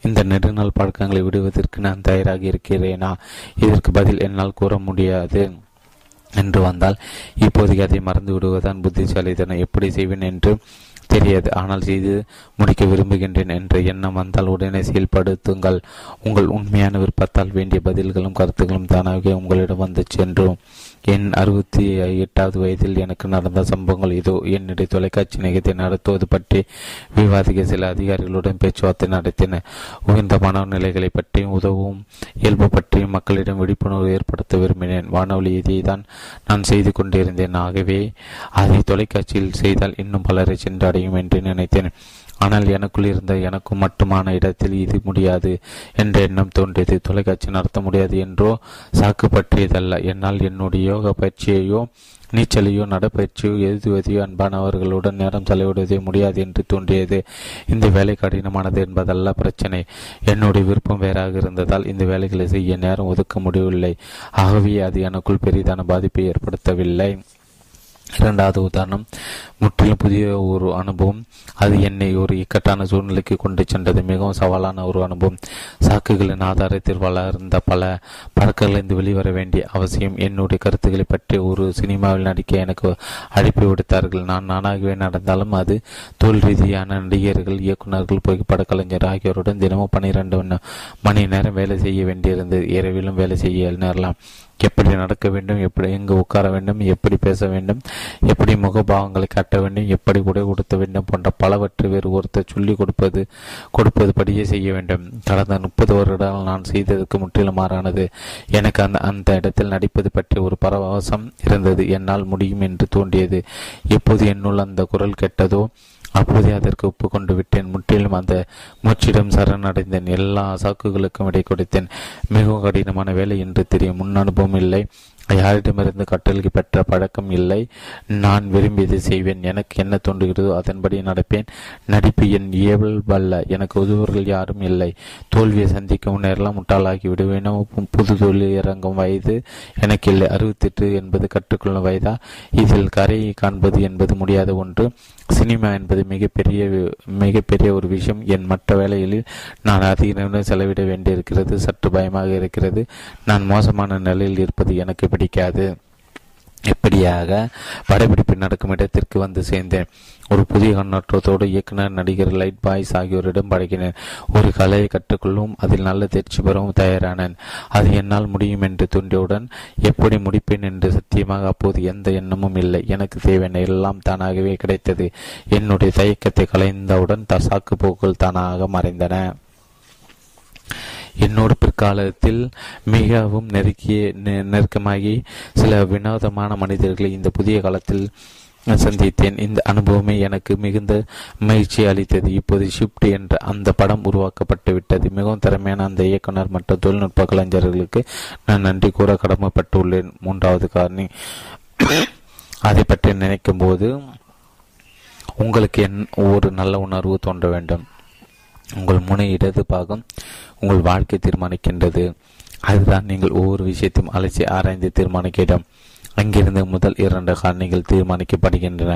இந்த நெடுநாள் பழக்கங்களை விடுவதற்கு நான் தயாராக இருக்கிறேனா? இதற்கு பதில் என்னால் கூற முடியாது என்று வந்தால் இப்போதைக்கு அதை மறந்து விடுவதுதான் புத்திசாலித்தனம். எப்படி செய்வேன் என்று தெரியாது, ஆனால் செய்து முடிக்க விரும்புகின்றேன் என்ற எண்ணம் வந்தால் உடனே செயல்படுத்துங்கள். உங்கள் உண்மையான விருப்பத்தால் வேண்டிய பதில்களும் கருத்துக்களும் தானாகவே உங்களிடம் வந்து சென்றும். என் 68வது வயதில் எனக்கு நடந்த சம்பவங்கள் இதோ. என்னுடைய தொலைக்காட்சி நிகழ்ச்சி நடத்துவது பற்றி விவாதிக்க சில அதிகாரிகளுடன் பேச்சுவார்த்தை நடத்தின. உயர்ந்த மனநிலைகளை பற்றியும் உதவும் இயல்பு பற்றியும் மக்களிடம் விழிப்புணர்வு ஏற்படுத்த விரும்பினேன். வானொலி இதை தான் நான் செய்து கொண்டிருந்தேன். ஆகவே அதை தொலைக்காட்சியில் செய்தால் இன்னும் பலரை சென்றடையும் என்று நினைத்தேன். ஆனால் எனக்குள் இருந்த எனக்கு மட்டுமான இடத்தில் இது முடியாது என்ற எண்ணம் தோன்றியது. தொலைக்காட்சி நடத்த முடியாது என்றோ சாக்கு பற்றியதல்ல. என்னால் என்னுடைய யோக பயிற்சியையோ நீச்சலையோ நடப்பயிற்சியோ எழுதுவதையோ அன்பானவர்களுடன் நேரம் செலவிடுவதே முடியாது என்று தோன்றியது. இந்த வேலை கடினமானது என்பதல்ல பிரச்சனை. என்னுடைய விருப்பம் வேறாக இருந்ததால் இந்த வேலைகளை செய்ய நேரம் ஒதுக்க முடியவில்லை. ஆகவே அது எனக்குள் பெரிதான பாதிப்பை ஏற்படுத்தவில்லை. இரண்டாவது உதாரணம் முற்றிலும் புதிய ஒரு அனுபவம். அது என்னை ஒரு இக்கட்டான சூழ்நிலைக்கு கொண்டு சென்றது. மிகவும் சவாலான ஒரு அனுபவம். சாக்குகளின் ஆதாரத்தில் வளர்ந்த பல பழக்கங்களிலிருந்து வெளிவர வேண்டிய அவசியம். என்னுடைய கருத்துக்களை பற்றி ஒரு சினிமாவில் நடிக்க எனக்கு அழைப்பு விடுத்தார்கள். நான் நானாகவே நடந்தாலும் அது தொழில் ரீதியான நடிகர்கள், இயக்குநர்கள், புகைப்பட கலைஞர் ஆகியோருடன் தினமும் 12 மணி நேரம் வேலை செய்ய வேண்டியிருந்தது. இரவிலும் வேலை செய்ய நேரலாம். எப்படி நடக்க வேண்டும், எப்படி எங்கு உட்கார வேண்டும், எப்படி பேச வேண்டும், எப்படி முகபாவங்களை காட்ட வேண்டும், எப்படி உடை உடுத்த வேண்டும் போன்ற பலவற்றை வேறு ஒருத்தர் சொல்லிக் கொடுப்பது படியே செய்ய வேண்டும். கடந்த 30 வருடங்கள் நான் செய்ததற்கு முற்றிலும் மாறானது. எனக்கு அந்த இடத்தில் நடிப்பது பற்றி ஒரு பரவசம் இருந்தது. என்னால் முடியும் என்று தோன்றியது. எப்போது என்னுள் அந்த குரல் கெட்டதோ அப்போதே அதற்கு ஒப்புக்கொண்டு விட்டேன். முற்றிலும் அந்த மூச்சிடம் சரணடைந்தேன். எல்லா சாக்குகளுக்கும் விடை கொடுத்தேன். மிகவும் கடினமான வேலை என்று தெரியும். முன் அனுபவம் இல்லை. யாரிடமிருந்து கற்றலுக்கு பெற்ற பழக்கம் இல்லை. நான் விரும்பியதை செய்வேன். எனக்கு என்ன தோன்றுகிறதோ அதன்படி நடப்பேன். நடிப்பு என் இயல்பல்ல. எனக்கு உதவுகள் யாரும் இல்லை. தோல்வியை சந்திக்கும் நேரெல்லாம் முட்டாளாகி விடுவேனோ. புது தொழில் இறங்கும் வயது எனக்கு இல்லை. 68 என்பது கற்றுக்கொள்ளும் வயதா? இதில் கரையை காண்பது என்பது முடியாத ஒன்று. சினிமா என்பது மிகப்பெரிய ஒரு விஷயம். என் மற்ற வேலைகளில் நான் அதிக நேரம் செலவிட வேண்டியிருக்கிறது. சற்று பயமாக இருக்கிறது. நான் மோசமான நிலையில் இருப்பது எனக்கு பிடிக்காது. எப்படியாக படப்பிடிப்பு நடக்கும் இடத்திற்கு வந்து சேர்ந்தேன். ஒரு புதிய கண்ணோட்டத்தோடு இயக்குனர், நடிகர், லைட் பாய்ஸ் ஆகியோரிடம் பழகினேன். ஒரு கலையை கற்றுக்கொள்ளவும் அதில் நல்ல தேர்ச்சி பெறவும் தயாரானேன். அது என்னால் முடியும் என்று தோன்றியவுடன் எப்படி முடிப்பேன் என்று சத்தியமாக அப்போது எந்த எண்ணமும் இல்லை. எனக்கு தேவையான எல்லாம் தானாகவே கிடைத்தது. என்னுடைய தயக்கத்தை கலைந்தவுடன் சாக்கு போக்குகள் தானாக மறைந்தன. என்னோட பிற்காலத்தில் மிகவும் நெருக்கமாகி சில வினோதமான மனிதர்களை இந்த புதிய காலத்தில் சந்தித்தேன். இந்த அனுபவமே எனக்கு மிகுந்த மகிழ்ச்சி அளித்தது. இப்போது ஷிப்ட் என்ற அந்த படம் உருவாக்கப்பட்டு விட்டது. மிகவும் திறமையான அந்த இயக்குனர் மற்றும் தொழில்நுட்ப கலைஞர்களுக்கு நான் நன்றி கூற கடமைப்பட்டு உள்ளேன். மூன்றாவது காரணி, அதை பற்றி நினைக்கும் போது உங்களுக்கு ஒரு நல்ல உணர்வு தோன்ற வேண்டும். உங்கள் முனை இடது பாகம் உங்கள் வாழ்க்கை தீர்மானிக்கின்றது. அதுதான் நீங்கள் ஒவ்வொரு விஷயத்தையும் அலசி ஆராய்ந்து தீர்மானிக்க இடம். அங்கிருந்து முதல் 2 காரணிகள் தீர்மானிக்கப்படுகின்றன.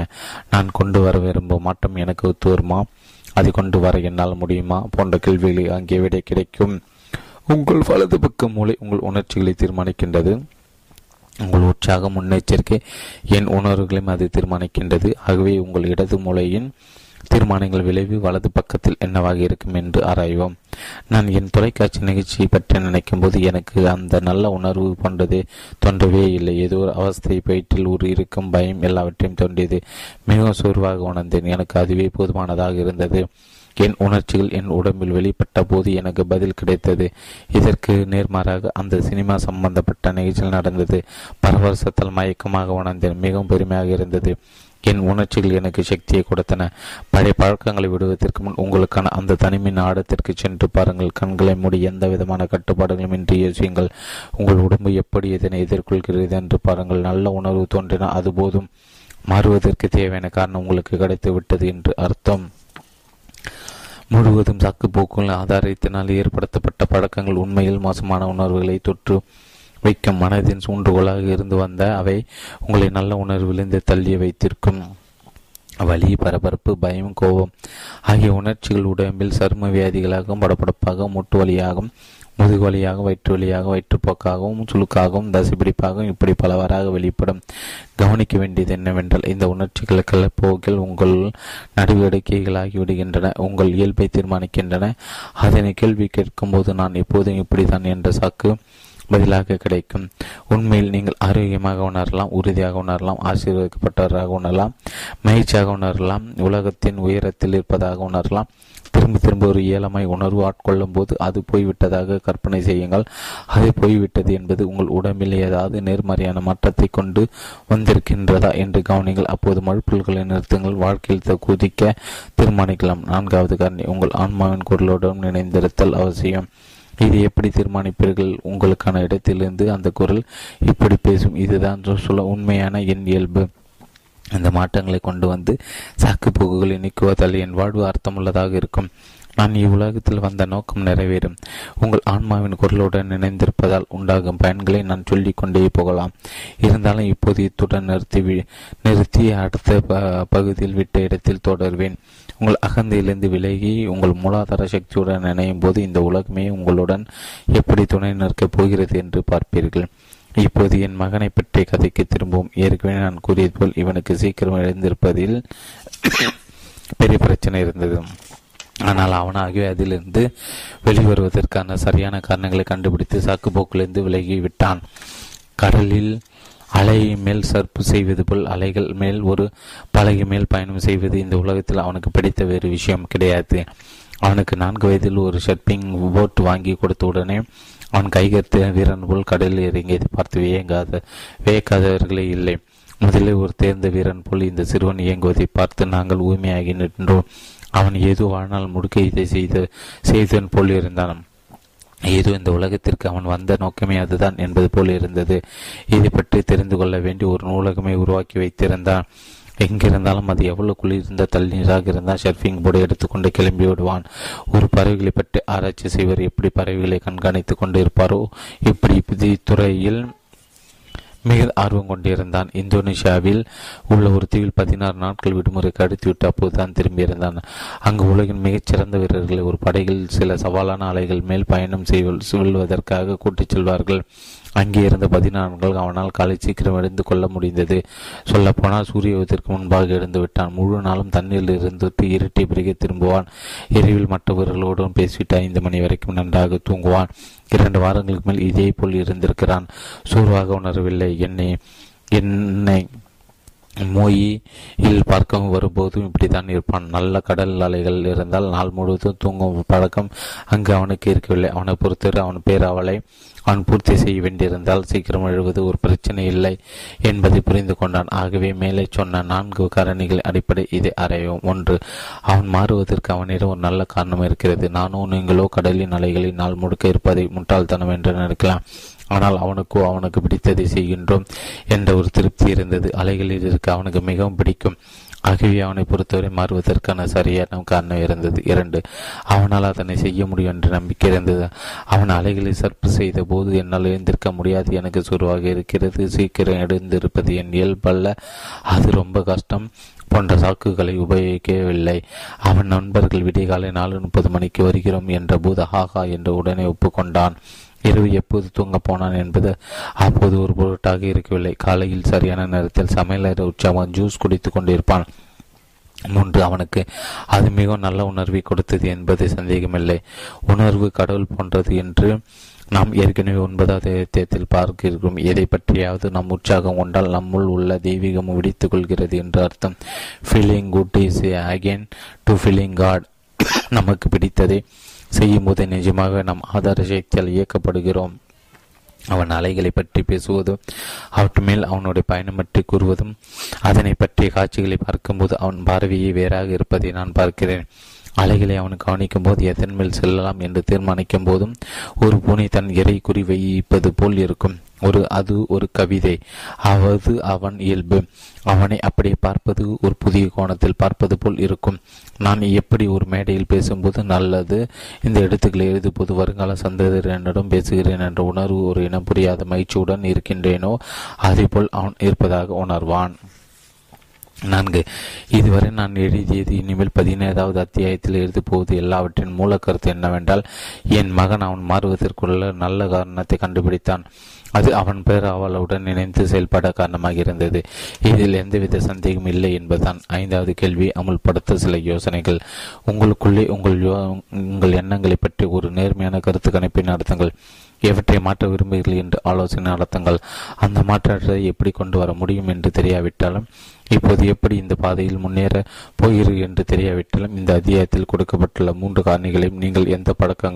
நான் கொண்டு வர விரும்பும் மாற்றம் எனக்கு ஒத்துவருமா, அதை கொண்டு வர என்னால் முடியுமா போன்ற கேள்விகளை அங்கே விட கிடைக்கும். உங்கள் வலது பக்க மூளை உங்கள் உணர்ச்சிகளை தீர்மானிக்கின்றது. உங்கள் உற்சாகம், முன்னெச்சரிக்கை, என் உணர்வுகளையும் அது தீர்மானிக்கின்றது. ஆகவே உங்கள் இடது மூளையின் தீர்மானங்கள் விளைவு வலது பக்கத்தில் என்னவாக இருக்கும் என்று ஆராய்வோம். நான் என் தொலைக்காட்சி நிகழ்ச்சியை பற்றி நினைக்கும் போது எனக்கு அந்த நல்ல உணர்வு போன்றதே தோன்றவே இல்லை. ஏதோ ஒரு அவஸ்தை, பயிற்றில் ஒரு இருக்கும் பயம் எல்லாவற்றையும் தோன்றியது. மிகவும் சோர்வாக உணர்ந்தேன். எனக்கு அதுவே போதுமானதாக இருந்தது. என் உணர்ச்சிகள் என் உடம்பில் வெளிப்பட்ட போது எனக்கு பதில் கிடைத்தது. இதற்கு நேர்மாறாக அந்த சினிமா சம்பந்தப்பட்ட நிகழ்ச்சியில் நடந்தது. பரவசத்தால் மயக்கமாக உணர்ந்தேன். மிகவும் பெருமையாக இருந்தது. என் உணர்ச்சிகள் எனக்கு சக்தியை கொடுத்தன. பழைய பழக்கங்களை விடுவதற்கு முன் உங்களுக்கான அந்த தனிமையின் ஆடத்திற்கு சென்று பாருங்கள். கண்களை மூடி எந்த விதமான கட்டுப்பாடுகளும் இன்றி யோசியுங்கள். உங்கள் உடம்பு எப்படி இதனை எதிர்கொள்கிறது என்று பாருங்கள். நல்ல உணர்வு தோன்றினால் அது போதும். மாறுவதற்கு தேவையான காரணம் உங்களுக்கு கிடைத்து விட்டது என்று அர்த்தம். முழுவதும் சாக்கு போக்குகளின் ஆதாரத்தினால் ஏற்படுத்தப்பட்ட பழக்கங்கள் உண்மையில் மோசமான உணர்வுகளை தொற்று வைக்க மனதின் சூன்றுகோலாக இருந்து வந்த அவை உங்களை நல்ல உணர்விலிருந்து தள்ளி வைத்திருக்கும். வலி, பரபரப்பு, பயம், கோபம் ஆகிய உணர்ச்சிகள் உடம்பில் சரும வியாதிகளாகவும், படப்படப்பாகவும், மூட்டு வலியாகவும், முதுகு வலியாக, வயிற்று வலியாக, வயிற்றுப்போக்காகவும், சுழுக்காகவும், தசைப்பிடிப்பாகவும் இப்படி பலவாறாக வெளிப்படும். கவனிக்க வேண்டியது என்னவென்றால், இந்த உணர்ச்சிகளுக்கு போக்கில் உங்கள் நடுவடிக்கைகளாகிவிடுகின்றன, உங்கள் இயல்பை தீர்மானிக்கின்றன. அதனை கேள்வி கேட்கும் போது நான் எப்போதும் இப்படித்தான் என்ற சாக்கு பதிலாக கிடைக்கும். உண்மையில் நீங்கள் ஆரோக்கியமாக உணரலாம், உறுதியாக உணரலாம், ஆசீர்வதிக்கப்பட்டவராக உணரலாம், மகிழ்ச்சியாக உணரலாம், உலகத்தின் உயரத்தில் இருப்பதாக உணரலாம். திரும்ப திரும்ப ஒரு இயலமை உணர்வு ஆட்கொள்ளும் போது அது போய்விட்டதாக கற்பனை செய்யுங்கள். அது போய்விட்டது என்பது உங்கள் உடம்பில் ஏதாவது நேர்மறையான மாற்றத்தை கொண்டு வந்திருக்கின்றதா என்று கவனிங்கள். அப்போது மழுப்பல்களை நிறுத்துங்கள். வாழ்க்கையில் குதிக்க தீர்மானிக்கலாம். 4வது காரணி, உங்கள் ஆன்மாவின் குரலுடன் நினைந்திருத்தல் அவசியம். இது எப்படி தீர்மானிப்பீர்கள்? உங்களுக்கான இடத்திலிருந்து அந்த குரல் இப்படி பேசும். இதுதான் சொல்ல உண்மையான என் இயல்பு. அந்த மாற்றங்களை கொண்டு வந்து சாக்கு போக்குகளை நீக்குவதால் என் வாழ்வு அர்த்தமுள்ளதாக இருக்கும். நான் இவ்வுலகத்தில் வந்த நோக்கம் நிறைவேறும். உங்கள் ஆன்மாவின் குரலுடன் நினைந்திருப்பதால் உண்டாகும் பயன்களை நான் சொல்லிக்கொண்டே போகலாம். இருந்தாலும் இப்போது இத்துடன் நிறுத்தி அடுத்த பகுதியில் விட்ட இடத்தில் தொடர்வேன். உங்கள் அகந்தையிலிருந்து விலகி உங்கள் மூலாதார சக்தியுடன் நினையும் போது இந்த உலகமே உங்களுடன் எப்படி துணை நிற்கப் போகிறது என்று பார்ப்பீர்கள். இப்போது என் மகனை பற்றிய கதைக்கு திரும்பவும். ஏற்கனவே நான் கூறியது போல் இவனுக்கு சீக்கிரம் எழுந்திருப்பதில் பெரிய பிரச்சனை இருந்தது. ஆனால் அவனாகவே அதிலிருந்து வெளிவருவதற்கான சரியான காரணங்களை கண்டுபிடித்து சாக்குப்போக்கிலிருந்து விலகிவிட்டான். கடலில் அலை மேல் சர்ப்பு செய்வது போல் அலைகள் மேல் ஒரு பலகை மேல் பயணம் செய்வது இந்த உலகத்தில் அவனுக்கு பிடித்த வேறு விஷயம் கிடையாது. அவனுக்கு 4 வயதில் ஒரு ஷர்பிங் போட் வாங்கி கொடுத்த உடனே அவன் கைகர்த்த வீரன் போல் கடலில் இறங்கியது பார்த்து வியக்காதவர்களே இல்லை. முதலே ஒரு தேர்ந்த வீரன் போல் இந்த சிறுவன் இயங்குவதை பார்த்து நாங்கள் ஊமையாகி நின்றோம். அவன் ஏதோ வாழ்நாள் முடுக்க இதை செய்தவன் போல் இருந்தான். ஏதோ இந்த உலகத்திற்கு அவன் வந்த நோக்கமே அதுதான் என்பது போல் இருந்தது. இதை பற்றி தெரிந்து கொள்ள வேண்டி ஒரு நூலகமே உருவாக்கி வைத்திருந்தான். எங்கிருந்தாலும் அது எவ்வளவு குளிர்ந்த தண்ணீராக இருந்தால் ஷர்ஃபிங் போர்டு எடுத்துக்கொண்டு கிளம்பி விடுவான். ஒரு பறவைகளை பற்றி ஆராய்ச்சி செய்வர் எப்படி பறவைகளை கண்காணித்து கொண்டு இருப்பாரோ இப்படி இத்துறையில் மிக ஆர்வம் கொண்டிருந்தான். இந்தோனேஷியாவில் உள்ள ஒரு தீவில் 16 நாட்கள் விடுமுறைக்கு அடுத்துவிட்டு அப்போதுதான் திரும்பியிருந்தான். அங்கு உலகின் மிகச்சிறந்த வீரர்களை ஒரு படையில் சில சவாலான அலைகள் மேல் பயணம் செய்வதற்காக கூட்டிச் செல்வார்கள். அங்கே இருந்த 14 அவனால் காலை சீக்கிரம் எழுந்து கொள்ள முடிந்தது. சொல்லப்போனால் சூரிய உதயத்திற்கு முன்பாக எழுந்து விட்டான். முழு நாளும் தண்ணீரில் இருந்து இருட்டி பிறகு திரும்புவான். இரவில் மற்ற வீரர்களோடும் பேசிவிட்டு 5 மணி வரைக்கும் நன்றாக தூங்குவான். 2 வாரங்களுக்கு மேல் இதே போல் இருந்திருக்கிறான். சோர்வாக உணரவில்லை. என்னை மோயில் பார்க்கவும் வரும்போதும் இப்படித்தான் இருப்பான். நல்ல கடல் அலைகள் இருந்தால் நாள் முழுவதும் தூங்கும் பழக்கம் அங்கு அவனுக்கு இருக்கவில்லை. அவனை பொறுத்தவரை அவன் பேராவலை அவன் பூர்த்தி செய்ய வேண்டியிருந்தால் சீக்கிரம் எழுவது ஒரு பிரச்சனை இல்லை என்பதை புரிந்து கொண்டான். ஆகவே மேலே சொன்ன 4 காரணிகள் அடிப்படை இதை அறையும். 1, அவன் மாறுவதற்கு அவனிடம் ஒரு நல்ல காரணம் இருக்கிறது. நானோ நீங்களோ கடலின் அலைகளை நாள் முழுக்க இருப்பதை முட்டாள்தனம் என்று நினைக்கலாம். ஆனால் அவனுக்கு பிடித்ததை செய்கின்றோம் என்ற ஒரு திருப்தி இருந்தது. அலைகளில் இருக்க அவனுக்கு மிகவும் பிடிக்கும். ஆகவே அவனை பொறுத்தவரை மாறுவதற்கான சரியான காரணம் இருந்தது. 2, அவனால் அதனை செய்ய முடியும் என்று நம்பிக்கை இருந்தது. அவன் அலைகளை சர்ப்பு செய்த போது என்னால் எழுந்திருக்க முடியாது, எனக்கு சோர்வாக இருக்கிறது, சீக்கிரம் எழுந்திருப்பது என் இயல்பல்ல, அது ரொம்ப கஷ்டம் போன்ற சாக்குகளை உபயோகிக்கவில்லை. அவன் நண்பர்கள் விடைகாலை 4:30 மணிக்கு வருகிறோம் என்ற போது ஹாஹா என்று உடனே ஒப்புக்கொண்டான். இரவு எப்போது தூங்க போனான் என்பது அப்போது ஒரு பொருட்டாக இருக்கவில்லை. காலையில் சரியான நேரத்தில் சமையலறை உற்சாகம் ஜூஸ் குடித்து கொண்டிருப்பான். 3, அவனுக்கு அது மிகவும் நல்ல உணர்வை கொடுத்தது என்பது சந்தேகமில்லை. உணர்வு கடவுள் போன்றது என்று நாம் ஏற்கனவே 9வது அத்தியாயத்தில் பார்க்கிறோம். எதை பற்றியாவது நம் உற்சாகம் கொண்டால் நம்முள் உள்ள தெய்வீகம் விடுத்துக் கொள்கிறது என்று அர்த்தம். Feeling good is again to feeling god. நமக்கு பிடித்ததை செய்யும் போது நிஜமாக நம் ஆதார சக்தியால் இயக்கப்படுகிறோம். அவன் அலைகளை பற்றி பேசுவதும் அவற்று மேல் அவனுடைய பயணம் பற்றி கூறுவதும் அதனை பற்றிய காட்சிகளை பார்க்கும்போது அவன் பார்வையை வேறாக இருப்பதை நான் பார்க்கிறேன். அலைகளை அவன் கவனிக்கும் போது எதன் மேல் செல்லலாம் என்று தீர்மானிக்கும் போதும் ஒரு பூனை தன் இறை குறி வைப்பது போல் இருக்கும். அது ஒரு கவிதை. அவது அவன் இயல்பு. அவனை அப்படி பார்ப்பது ஒரு புதிய கோணத்தில் பார்ப்பது போல் இருக்கும். நான் எப்படி ஒரு மேடையில் பேசும்போது நல்லது இந்த இடத்துக்களை எழுதும்போது வருங்கால சந்ததியினரிடம் பேசுகிறேன் என்ற உணர்வு ஒரு இனம் புரியாத மகிழ்ச்சியுடன் இருக்கின்றேனோ அதே போல் அவன் இருப்பதாக உணர்வான். 4. இதுவரை நான் எழுதியது இனிமேல் 17வது அத்தியாயத்தில் எழுதி போவது எல்லாவற்றின் மூல கருத்து என்னவென்றால், என் மகன் அவன் மாறுவதற்குள்ள நல்ல காரணத்தை கண்டுபிடித்தான். அது அவன் பெயர் அவளுடன் இணைந்து செயல்பட காரணமாக இருந்தது. இதில் எந்தவித சந்தேகம் இல்லை என்பதுதான். 5வது கேள்வி, அமுல்படுத்த சில யோசனைகள். உங்களுக்குள்ளே உங்கள் எண்ணங்களை பற்றி ஒரு நேர்மையான கருத்து கணிப்பை நடத்துங்கள். எவற்றை மாற்ற விரும்புகிறீர்கள் என்று ஆலோசனை நடத்துங்கள். அந்த மாற்றத்தை எப்படி கொண்டு வர முடியும் என்று தெரியாவிட்டாலும், இப்போது எப்படி இந்த பாதையில் முன்னேற போகிறீர்கள் என்று தெரியாவிட்டாலும், இந்த அத்தியாயத்தில் கொடுக்கப்பட்டுள்ள 3 காரணிகளையும் நீங்கள் எந்த பழக்க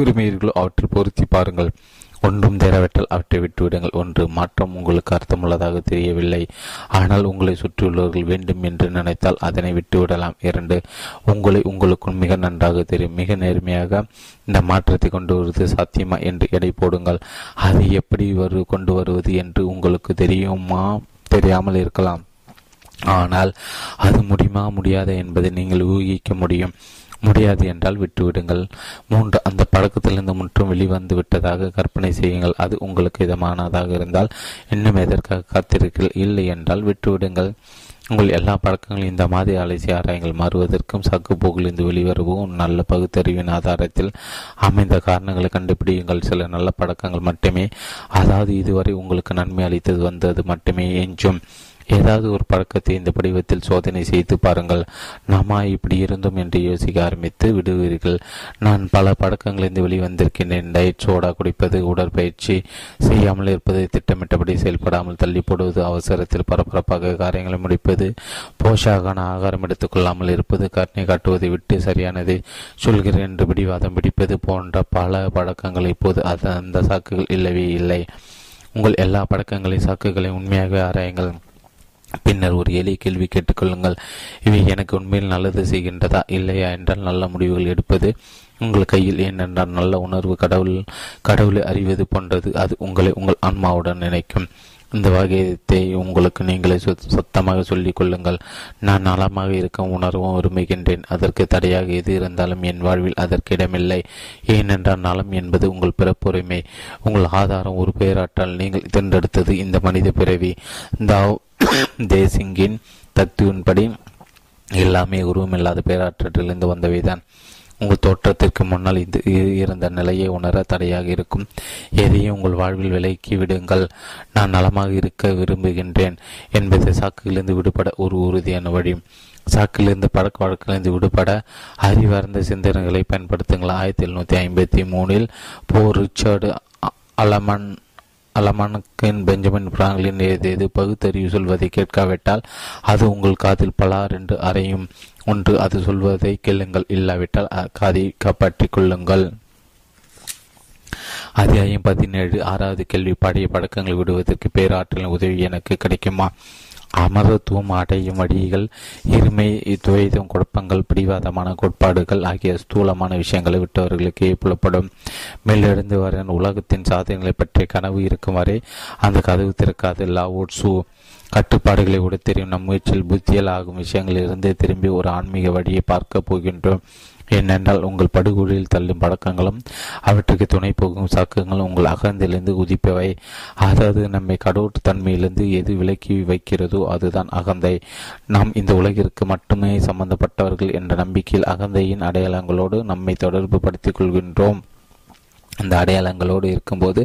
விரும்புகிறீர்களோ அவற்றை பொருத்தி பாருங்கள். ஒன்றும் தேராவிட்டால் அவற்றை விட்டுவிடுங்கள். 1. மாற்றம் உங்களுக்கு அர்த்தமுள்ளதாக தெரியவில்லை, ஆனால் உங்களை சுற்றியுள்ளவர்கள் வேண்டும் என்று நினைத்தால் அதனை விட்டுவிடலாம். 2. உங்களை உங்களுக்கும் மிக நன்றாக தெரியும். மிக நேர்மையாக இந்த மாற்றத்தை கொண்டு வருவது சாத்தியமா என்று எடை போடுங்கள். அதை எப்படி கொண்டு வருவது என்று உங்களுக்கு தெரியுமா தெரியாமல் இருக்கலாம், ஆனால் அது முடியுமா முடியாதா என்பதை நீங்கள் ஊகிக்க முடியும். முடியாது என்றால் விட்டுவிடுங்கள். 3. அந்த பழக்கத்திலிருந்து முற்றும் வெளிவந்து விட்டதாக கற்பனை செய்யுங்கள். அது உங்களுக்கு இதமானதாக இருந்தால் இன்னும் எதற்காக காத்திருக்க, இல்லை என்றால் விட்டுவிடுங்கள். உங்கள் எல்லா பழக்கங்களும் இந்த மாதிரி அலைசி ஆராயங்கள். மாறுவதற்கும் சக்கு போகிலிருந்து வெளிவரவும் நல்ல பகுத்தறிவின் ஆதாரத்தில் அமைந்த காரணங்களை கண்டுபிடியுங்கள். சில நல்ல பழக்கங்கள் மட்டுமே, அதாவது இதுவரை உங்களுக்கு நன்மை அளித்தது வந்தது மட்டுமே எஞ்சும். ஏதாவது ஒரு பழக்கத்தை இந்த படிவத்தில் சோதனை செய்து பாருங்கள். நாம இப்படி இருந்தோம் என்று யோசிக்க ஆரம்பித்து விடுவீர்கள். நான் பல பழக்கங்களிலிருந்து வெளிவந்திருக்கின்றேன். டயட் சோடா குடிப்பது, உடற்பயிற்சி செய்யாமல் இருப்பது, திட்டமிட்டபடி செயல்படாமல் தள்ளி போடுவது, அவசரத்தில் பரபரப்பாக காரியங்களை முடிப்பது, போஷாகான ஆகாரம் எடுத்துக்கொள்ளாமல் இருப்பது, கருணை காட்டுவதை விட்டு சரியானதை சொல்கிறேன் என்று பிடிவாதம் பிடிப்பது போன்ற பல பழக்கங்கள் இப்போது அந்த சாக்குகள் இல்லவே இல்லை. உங்கள் எல்லா பழக்கங்களையும் சாக்குகளை உண்மையாகவே ஆராயுங்கள். பின்னர் ஒரு எளிய கேள்வி கேட்டுக்கொள்ளுங்கள். இவை எனக்கு உண்மையில் நல்லது செய்கின்றதா இல்லையா என்றால் நல்ல முடிவுகள் எடுப்பது உங்கள் கையில். ஏனென்றால் நல்ல உணர்வு கடவுளை அறிவது போன்றது. அது உங்களை உங்கள் ஆன்மாவுடன் இணைக்கும். இந்த வகையத்தை உங்களுக்கு நீங்களே சத்தமாக சொல்லிக் கொள்ளுங்கள். நான் நலமாக இருக்கும் உணர்வும் விரும்புகின்றேன். அதற்கு தடையாக எது இருந்தாலும் என் வாழ்வில் அதற்கு இடமில்லை. ஏனென்றால் நலம் என்பது உங்கள் பிறப்புரிமை, உங்கள் ஆதாரம். ஒரு பேராற்றால் நீங்கள் தேர்ந்தெடுத்தது இந்த மனித பிறவி. தாவ் தேசிங்கின் தத்துவின்படி எல்லாமே உருவமில்லாத பேராற்றலிருந்து வந்தவைதான். உங்கள் தோற்றத்திற்கு முன்னால் இது இருந்த நிலையை உணர தடையாக இருக்கும் எதையும் உங்கள் வாழ்வில் விலக்கி விடுங்கள். நான் நலமாக இருக்க விரும்புகின்றேன் என்பதை சாக்கிலிருந்து விடுபட ஒரு உறுதியான வழி. சாக்கிலிருந்து பழக்க வழக்கிலிருந்து விடுபட அறிவார்ந்த சிந்தனைகளை பயன்படுத்துங்கள். 1753 போர் ரிச்சர்டு அலமனுக்கின் பெஞ்சமின் பிராங்க்லின் எழுதியது பகுத்தறிவு சொல்வதை கேட்காவிட்டால் அது உங்கள் காதில் பலார் என்று அறையும். 1. அது சொல்வதை கேளுங்கள், இல்லாவிட்டால் காதை காப்பாற்றிக் கொள்ளுங்கள். 17 6வது கேள்வி, பாடிய பழக்கங்கள் விடுவதற்கு பேராற்றலின் உதவி எனக்கு கிடைக்குமா? அமரத்துவம் அடையும் வழிகள், இருமை, துவைதம், குழப்பங்கள், பிடிவாதமான கோட்பாடுகள் ஆகிய ஸ்தூலமான விஷயங்களை விட்டவர்களுக்கு புலப்படும். மேலிருந்து வரை உலகத்தின் சாதனைகளை பற்றிய கனவு இருக்கும் வரை அந்த கதவு திறக்காது. லாவோட்சு. கட்டுப்பாடுகளை விட தெரியும் நம் முயற்சியில் புத்தியல் ஆகும் விஷயங்களிலிருந்தே திரும்பி ஒரு ஆன்மீக வழியை பார்க்க போகின்றோம். ஏனென்றால் உங்கள் படுகொலியில் தள்ளும் பழக்கங்களும் அவற்றுக்கு துணை போகும் சாக்கங்களும் உங்கள் அகந்திலிருந்து உதிப்பவை. அதாவது நம்மை கடவுட் தன்மையிலிருந்து எது விலக்கி வைக்கிறதோ அதுதான் அகந்தை. நாம் இந்த உலகிற்கு மட்டுமே சம்பந்தப்பட்டவர்கள் என்ற நம்பிக்கையில் அகந்தையின் அடையாளங்களோடு நம்மை தொடர்பு படுத்திக் கொள்கின்றோம். அந்த அடையாளங்களோடு இருக்கும்போது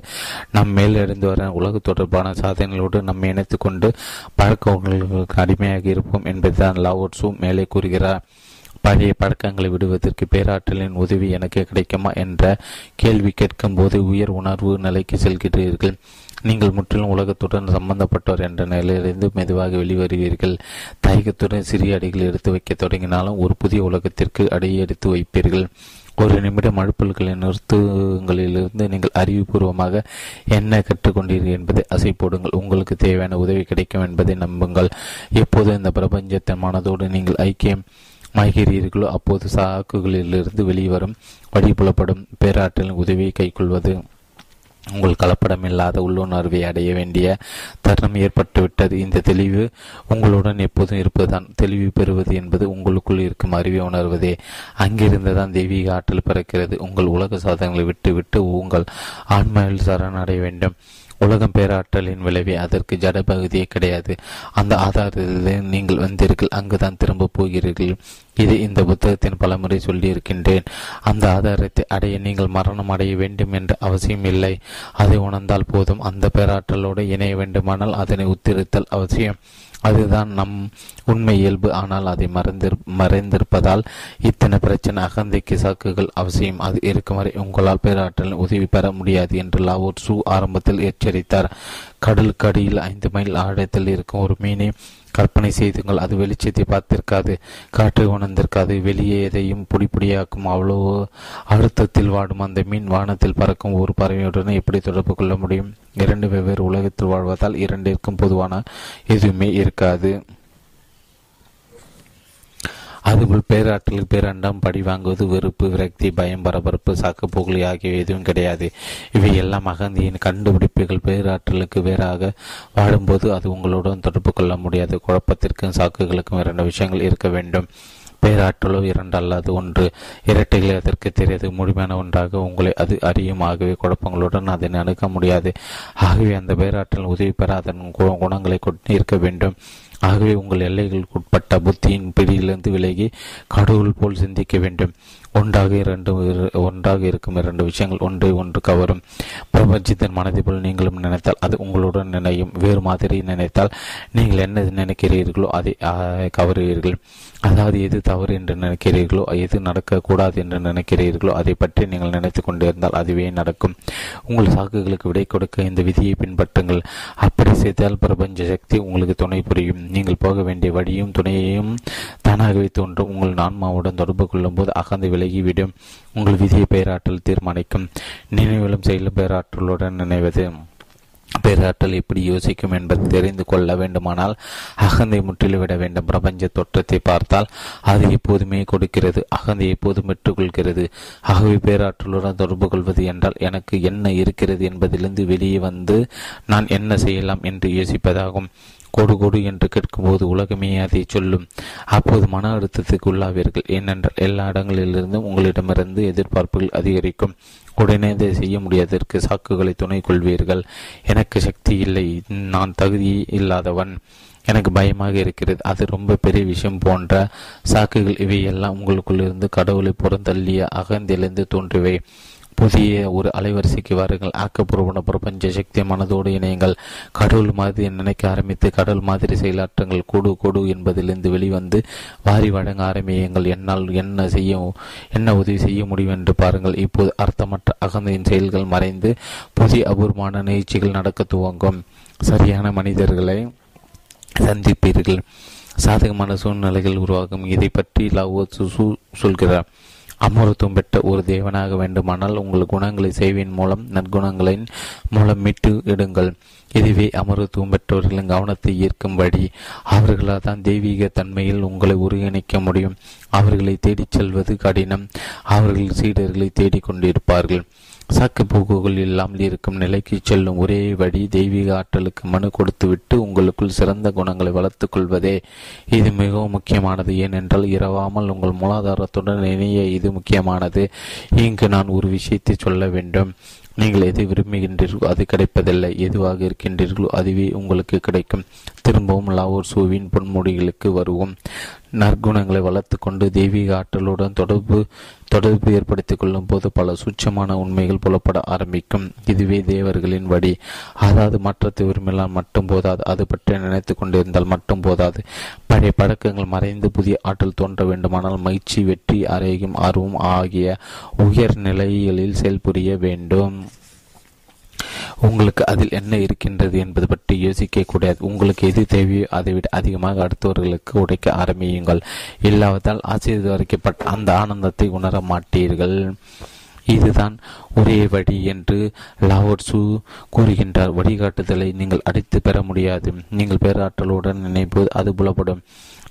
நம் மேலிருந்து வர உலக தொடர்பான சாதனைகளோடு நம்மை இணைத்து கொண்டு பழக்கங்களுக்கு அடிமையாக இருப்போம் என்பதுதான் லாவோட்சு மேலே கூறுகிறார். பழைய பழக்கங்களை விடுவதற்கு பேராற்றலின் உதவி எனக்கு கிடைக்குமா என்ற கேள்வி கேட்கும் போது உயர் உணர்வு நிலைக்கு செல்கிறீர்கள். நீங்கள் முற்றிலும் உலகத்துடன் சம்பந்தப்பட்டவர் என்ற நிலையிலிருந்து மெதுவாக வெளிவருவீர்கள். தயக்கத்துடன் சிறிய அடிகள் எடுத்து வைக்க தொடங்கினாலும் ஒரு புதிய உலகத்திற்கு அடியெடுத்து வைப்பீர்கள். ஒரு நிமிடம் அழுப்பல்களின் நிறுத்துங்களிலிருந்து நீங்கள் அறிவுபூர்வமாக என்ன கற்றுக்கொண்டீர்கள் என்பதை அசைப்போடுங்கள். உங்களுக்கு தேவையான உதவி கிடைக்கும் என்பதை நம்புங்கள். எப்போது இந்த பிரபஞ்சத்தின் மனதோடு நீங்கள் ஐக்கியம் ஆகிறீர்களோ அப்போது சாக்குகளிலிருந்து வெளிவரும் வழிபுலப்படும் பேராற்றலின் உதவியை கைக்கொள்வது உங்கள் கலப்படமில்லாத உள்ளுணர்வை அடைய வேண்டிய தருணம் ஏற்பட்டுவிட்டது. இந்த தெளிவு உங்களுடன் எப்போதும் இருப்பதுதான். தெளிவு பெறுவது என்பது உங்களுக்குள் இருக்கும் அறிவை உணர்வதே. அங்கிருந்துதான் தெய்வீக ஆற்றல் பிறக்கிறது. உங்கள் உலக சாதனங்களை விட்டுவிட்டு உங்கள் ஆன்மாவில் சரணடைய வேண்டும். உலகம் பேராற்றலின் விளைவே, அதற்கு ஜட பகுதியே கிடையாது. அந்த ஆதாரத்திலே நீங்கள் வந்தீர்கள், அங்குதான் திரும்ப போகிறீர்கள். இது இந்த புத்தகத்தின் பலமுறை சொல்லியிருக்கின்றேன். அந்த ஆதாரத்தை அடைய நீங்கள் மரணம் அடைய வேண்டும் என்ற அவசியம் இல்லை. அதை உணர்ந்தால் போதும். அந்த பேராற்றலோடு இணைய வேண்டுமானால் அதனை உத்திரித்தல் அவசியம். அதுதான் நம் உண்மை இயல்பு. ஆனால் அதை மறைந்திருப்பதால் இத்தனை பிரச்சனை. அகந்தைக்கு சாக்குகள் அவசியம். அது இருக்கும் வரை உங்களால் பேராற்றல் உதவி பெற முடியாது என்று லாவோர் சூ ஆரம்பத்தில் எச்சரித்தார். கடலுக்கு அடியில் 5 மைல் ஆழத்தில் இருக்கும் ஒரு மீனை கற்பனை செய்துங்கள். அது வெளிச்சத்தை பார்த்திருக்காது, காற்றை உணர்ந்திருக்காது, வெளியே எதையும் பொடிப்பொடியாக்கும். அவ்வளோ அழுத்தத்தில் வாடும் அந்த மீன் வானத்தில் பறக்கும் ஒரு பறவையுடன் எப்படி தொடர்பு கொள்ள முடியும்? 2 வெவ்வேறு உலகத்தில் வாழ்வதால் 2க்கும் பொதுவான எதுவுமே இருக்காது. அதுபோல் பேராற்றலுக்கு பேரண்டம் படி வாங்குவது வெறுப்பு, விரக்தி, பயம், பரபரப்பு, சாக்குப்போகலி ஆகியவை எதுவும் கிடையாது. இவை எல்லாம் அகந்தியின் கண்டுபிடிப்புகள். பேராற்றலுக்கு வேறாக வாடும்போது அது உங்களுடன் தொடர்பு கொள்ள முடியாது. குழப்பத்திற்கும் சாக்குகளுக்கும் 2 விஷயங்கள் இருக்க வேண்டும். பேராற்றலோ 2 அல்லாது 1. இரட்டைகளை அதற்கு தெரியாது. முழுமையான ஒன்றாக உங்களை அது அறியும். ஆகவே குழப்பங்களுடன் அதனை அணுக முடியாது. ஆகவே அந்த பேராற்றல் உதவி பெற அதன் குணங்களை கொண்டு இருக்க வேண்டும். ஆகவே உங்கள் எல்லைகளுக்குட்பட்ட புத்தியின் பிடியிலிருந்து விலகி கடவுள் போல் சிந்திக்க வேண்டும். ஒன்றாக இருக்கும் 2 விஷயங்கள் ஒன்றை ஒன்று கவரும். பிரபஞ்சத்தின் மனதை போல் நீங்களும் நினைத்தால் அது உங்களுடன் நினையும். வேறு மாதிரி நினைத்தால் நீங்கள் என்ன நினைக்கிறீர்களோ அதை கவருவீர்கள். அதாவது எது தவறு என்று நினைக்கிறீர்களோ, எது நடக்கக்கூடாது என்று நினைக்கிறீர்களோ அதை பற்றி நீங்கள் நினைத்து கொண்டிருந்தால் அதுவே நடக்கும். உங்கள் சாக்குகளுக்கு விடை கொடுக்க இந்த விதியை பின்பற்றுங்கள். அப்படி செய்தால் பிரபஞ்ச சக்தி உங்களுக்கு துணை புரியும். நீங்கள் போக வேண்டிய வழியும் துணையையும் தானாகவே தோன்றும். உங்கள் ஆன்மாவுடன் தொடர்பு கொள்ளும் போது அகந்தை விலகிவிடும். உங்கள் விதியை பேராற்றல் தீர்மானிக்கும். நினைவிலும் செயலும் பேராற்றலுடன் நினைவது. பேராற்றல் எப்படி யோசிக்கும் என்பதை தெரிந்து கொள்ள வேண்டுமானால் அகந்தை முற்றிலுவிட வேண்டும். பிரபஞ்ச தோற்றத்தை பார்த்தால் அது எப்போதுமே கொடுக்கிறது, அகந்தை எப்போதும் பெற்றுக்கொள்கிறது. ஆகவே பேராற்றலுடன் தொடர்பு கொள்வது என்றால் எனக்கு என்ன இருக்கிறது என்பதிலிருந்து வெளியே வந்து நான் என்ன செய்யலாம் என்று யோசிப்பதாகும். கோடு கோடு என்று கேட்கும்போது உலகமே அதை சொல்லும். அப்போது மன அழுத்தத்துக்கு உள்ளாவீர்கள். ஏனென்றால் எல்லா இடங்களிலிருந்தும் உங்களிடமிருந்து எதிர்பார்ப்புகள் அதிகரிக்கும். உடனே இதை செய்ய முடியாததற்கு சாக்குகளை துணை கொள்வீர்கள். எனக்கு சக்தி இல்லை, நான் தகுதி இல்லாதவன், எனக்கு பயமாக இருக்கிறது, அது ரொம்ப பெரிய விஷயம் போன்ற சாக்குகள். இவையெல்லாம் உங்களுக்குள்ளிருந்து கடவுளை புறந்தள்ளிய அகந்திலிருந்து தோன்றுவை. புதிய ஒரு அலைவரிசைக்கு வாருங்கள். ஆக்கப்பூர்வமான பிரபஞ்ச சக்தி மனதோடு இணையுங்கள். கடவுள் மாதிரி நினைக்க ஆரம்பித்து கடவுள் மாதிரி செயலாற்றங்கள். கொடு கொடு என்பதிலிருந்து வெளிவந்து வாரி வழங்க ஆரம்பியுங்கள். என்னால் என்ன உதவி செய்ய முடியும் என்று பாருங்கள். இப்போது அர்த்தமற்ற அகந்தையின் செயல்கள் மறைந்து புதிய அபூர்வமான நிகழ்ச்சிகள் நடக்க துவங்கும். சரியான மனிதர்களை சந்திப்பீர்கள். சாதகமான சூழ்நிலைகள் உருவாகும். இதை பற்றி லாவோ சூ சொல்கிறார். அமரத்துவம் பெற்ற ஒரு தேவனாக வேண்டுமானால் உங்கள் குணங்களை செய்வின் மூலம், நற்குணங்களின் மூலம் மீட்டு இடுங்கள். இதுவே அமரத்துவம் பெற்றவர்களின் கவனத்தை ஈர்க்கும் வழி. அவர்களால் தான் தெய்வீக தன்மையில் உங்களை ஒருங்கிணைக்க முடியும். அவர்களை தேடிச் செல்வது கடினம். அவர்கள் சீடர்களை தேடிக்கொண்டிருப்பார்கள். சாக்கு போக்குகள் இல்லாமல் இருக்கும் நிலைக்கு செல்லும் ஒரே வழி தெய்வீக ஆற்றலுக்கு மனு கொடுத்துவிட்டு உங்களுக்குள் சிறந்த குணங்களை வளர்த்து கொள்வதே. இது மிகவும் முக்கியமானது. ஏனென்றால் இரவாமல் உங்கள் மூலாதாரத்துடன் இணைய இது முக்கியமானது. இங்கு நான் ஒரு விஷயத்தை சொல்ல வேண்டும். நீங்கள் எது விரும்புகின்றீர்களோ அது கிடைப்பதில்லை. எதுவாக இருக்கின்றீர்களோ அதுவே உங்களுக்கு கிடைக்கும். திரும்பவும் லாவோர் சூவின் பொன்மொழிகளுக்கு வருவோம். நற்குணங்களை வளர்த்து கொண்டு தெய்வீக ஆற்றலுடன் தொடர்பு ஏற்படுத்திக் கொள்ளும் போது பல சூட்சமான உண்மைகள் புலப்பட ஆரம்பிக்கும். இதுவே தேவர்களின் வழி. அதாவது மாற்றத்தை விரும்பினால் மட்டும் போதாது, அது பற்றி நினைத்து கொண்டிருந்தால் மட்டும் போதாது. பழைய பழக்கங்கள் மறைந்து புதிய ஆற்றல் தோன்ற வேண்டுமானால் மகிழ்ச்சி, வெற்றி, ஆரோக்கியம், ஆர்வம் ஆகிய உயர் நிலைகளில் செயல்புரிய வேண்டும். உங்களுக்கு அதில் என்ன இருக்கின்றது என்பது பற்றி யோசிக்க கூடாது. உங்களுக்கு எது தேவையோ அதை விட அதிகமாக அடுத்தவர்களுக்கு உடைக்க ஆரம்பியுங்கள். இல்லாவதால் ஆசீர்வதிக்கப்பட்ட அந்த ஆனந்தத்தை உணர மாட்டீர்கள். இதுதான் ஒரே வழி என்று லாவோர் சூ கூறுகின்றார். வழிகாட்டுதலை நீங்கள் அடித்து பெற முடியாது. நீங்கள் பேராற்றலுடன் நினைப்போது அது புலப்படும்.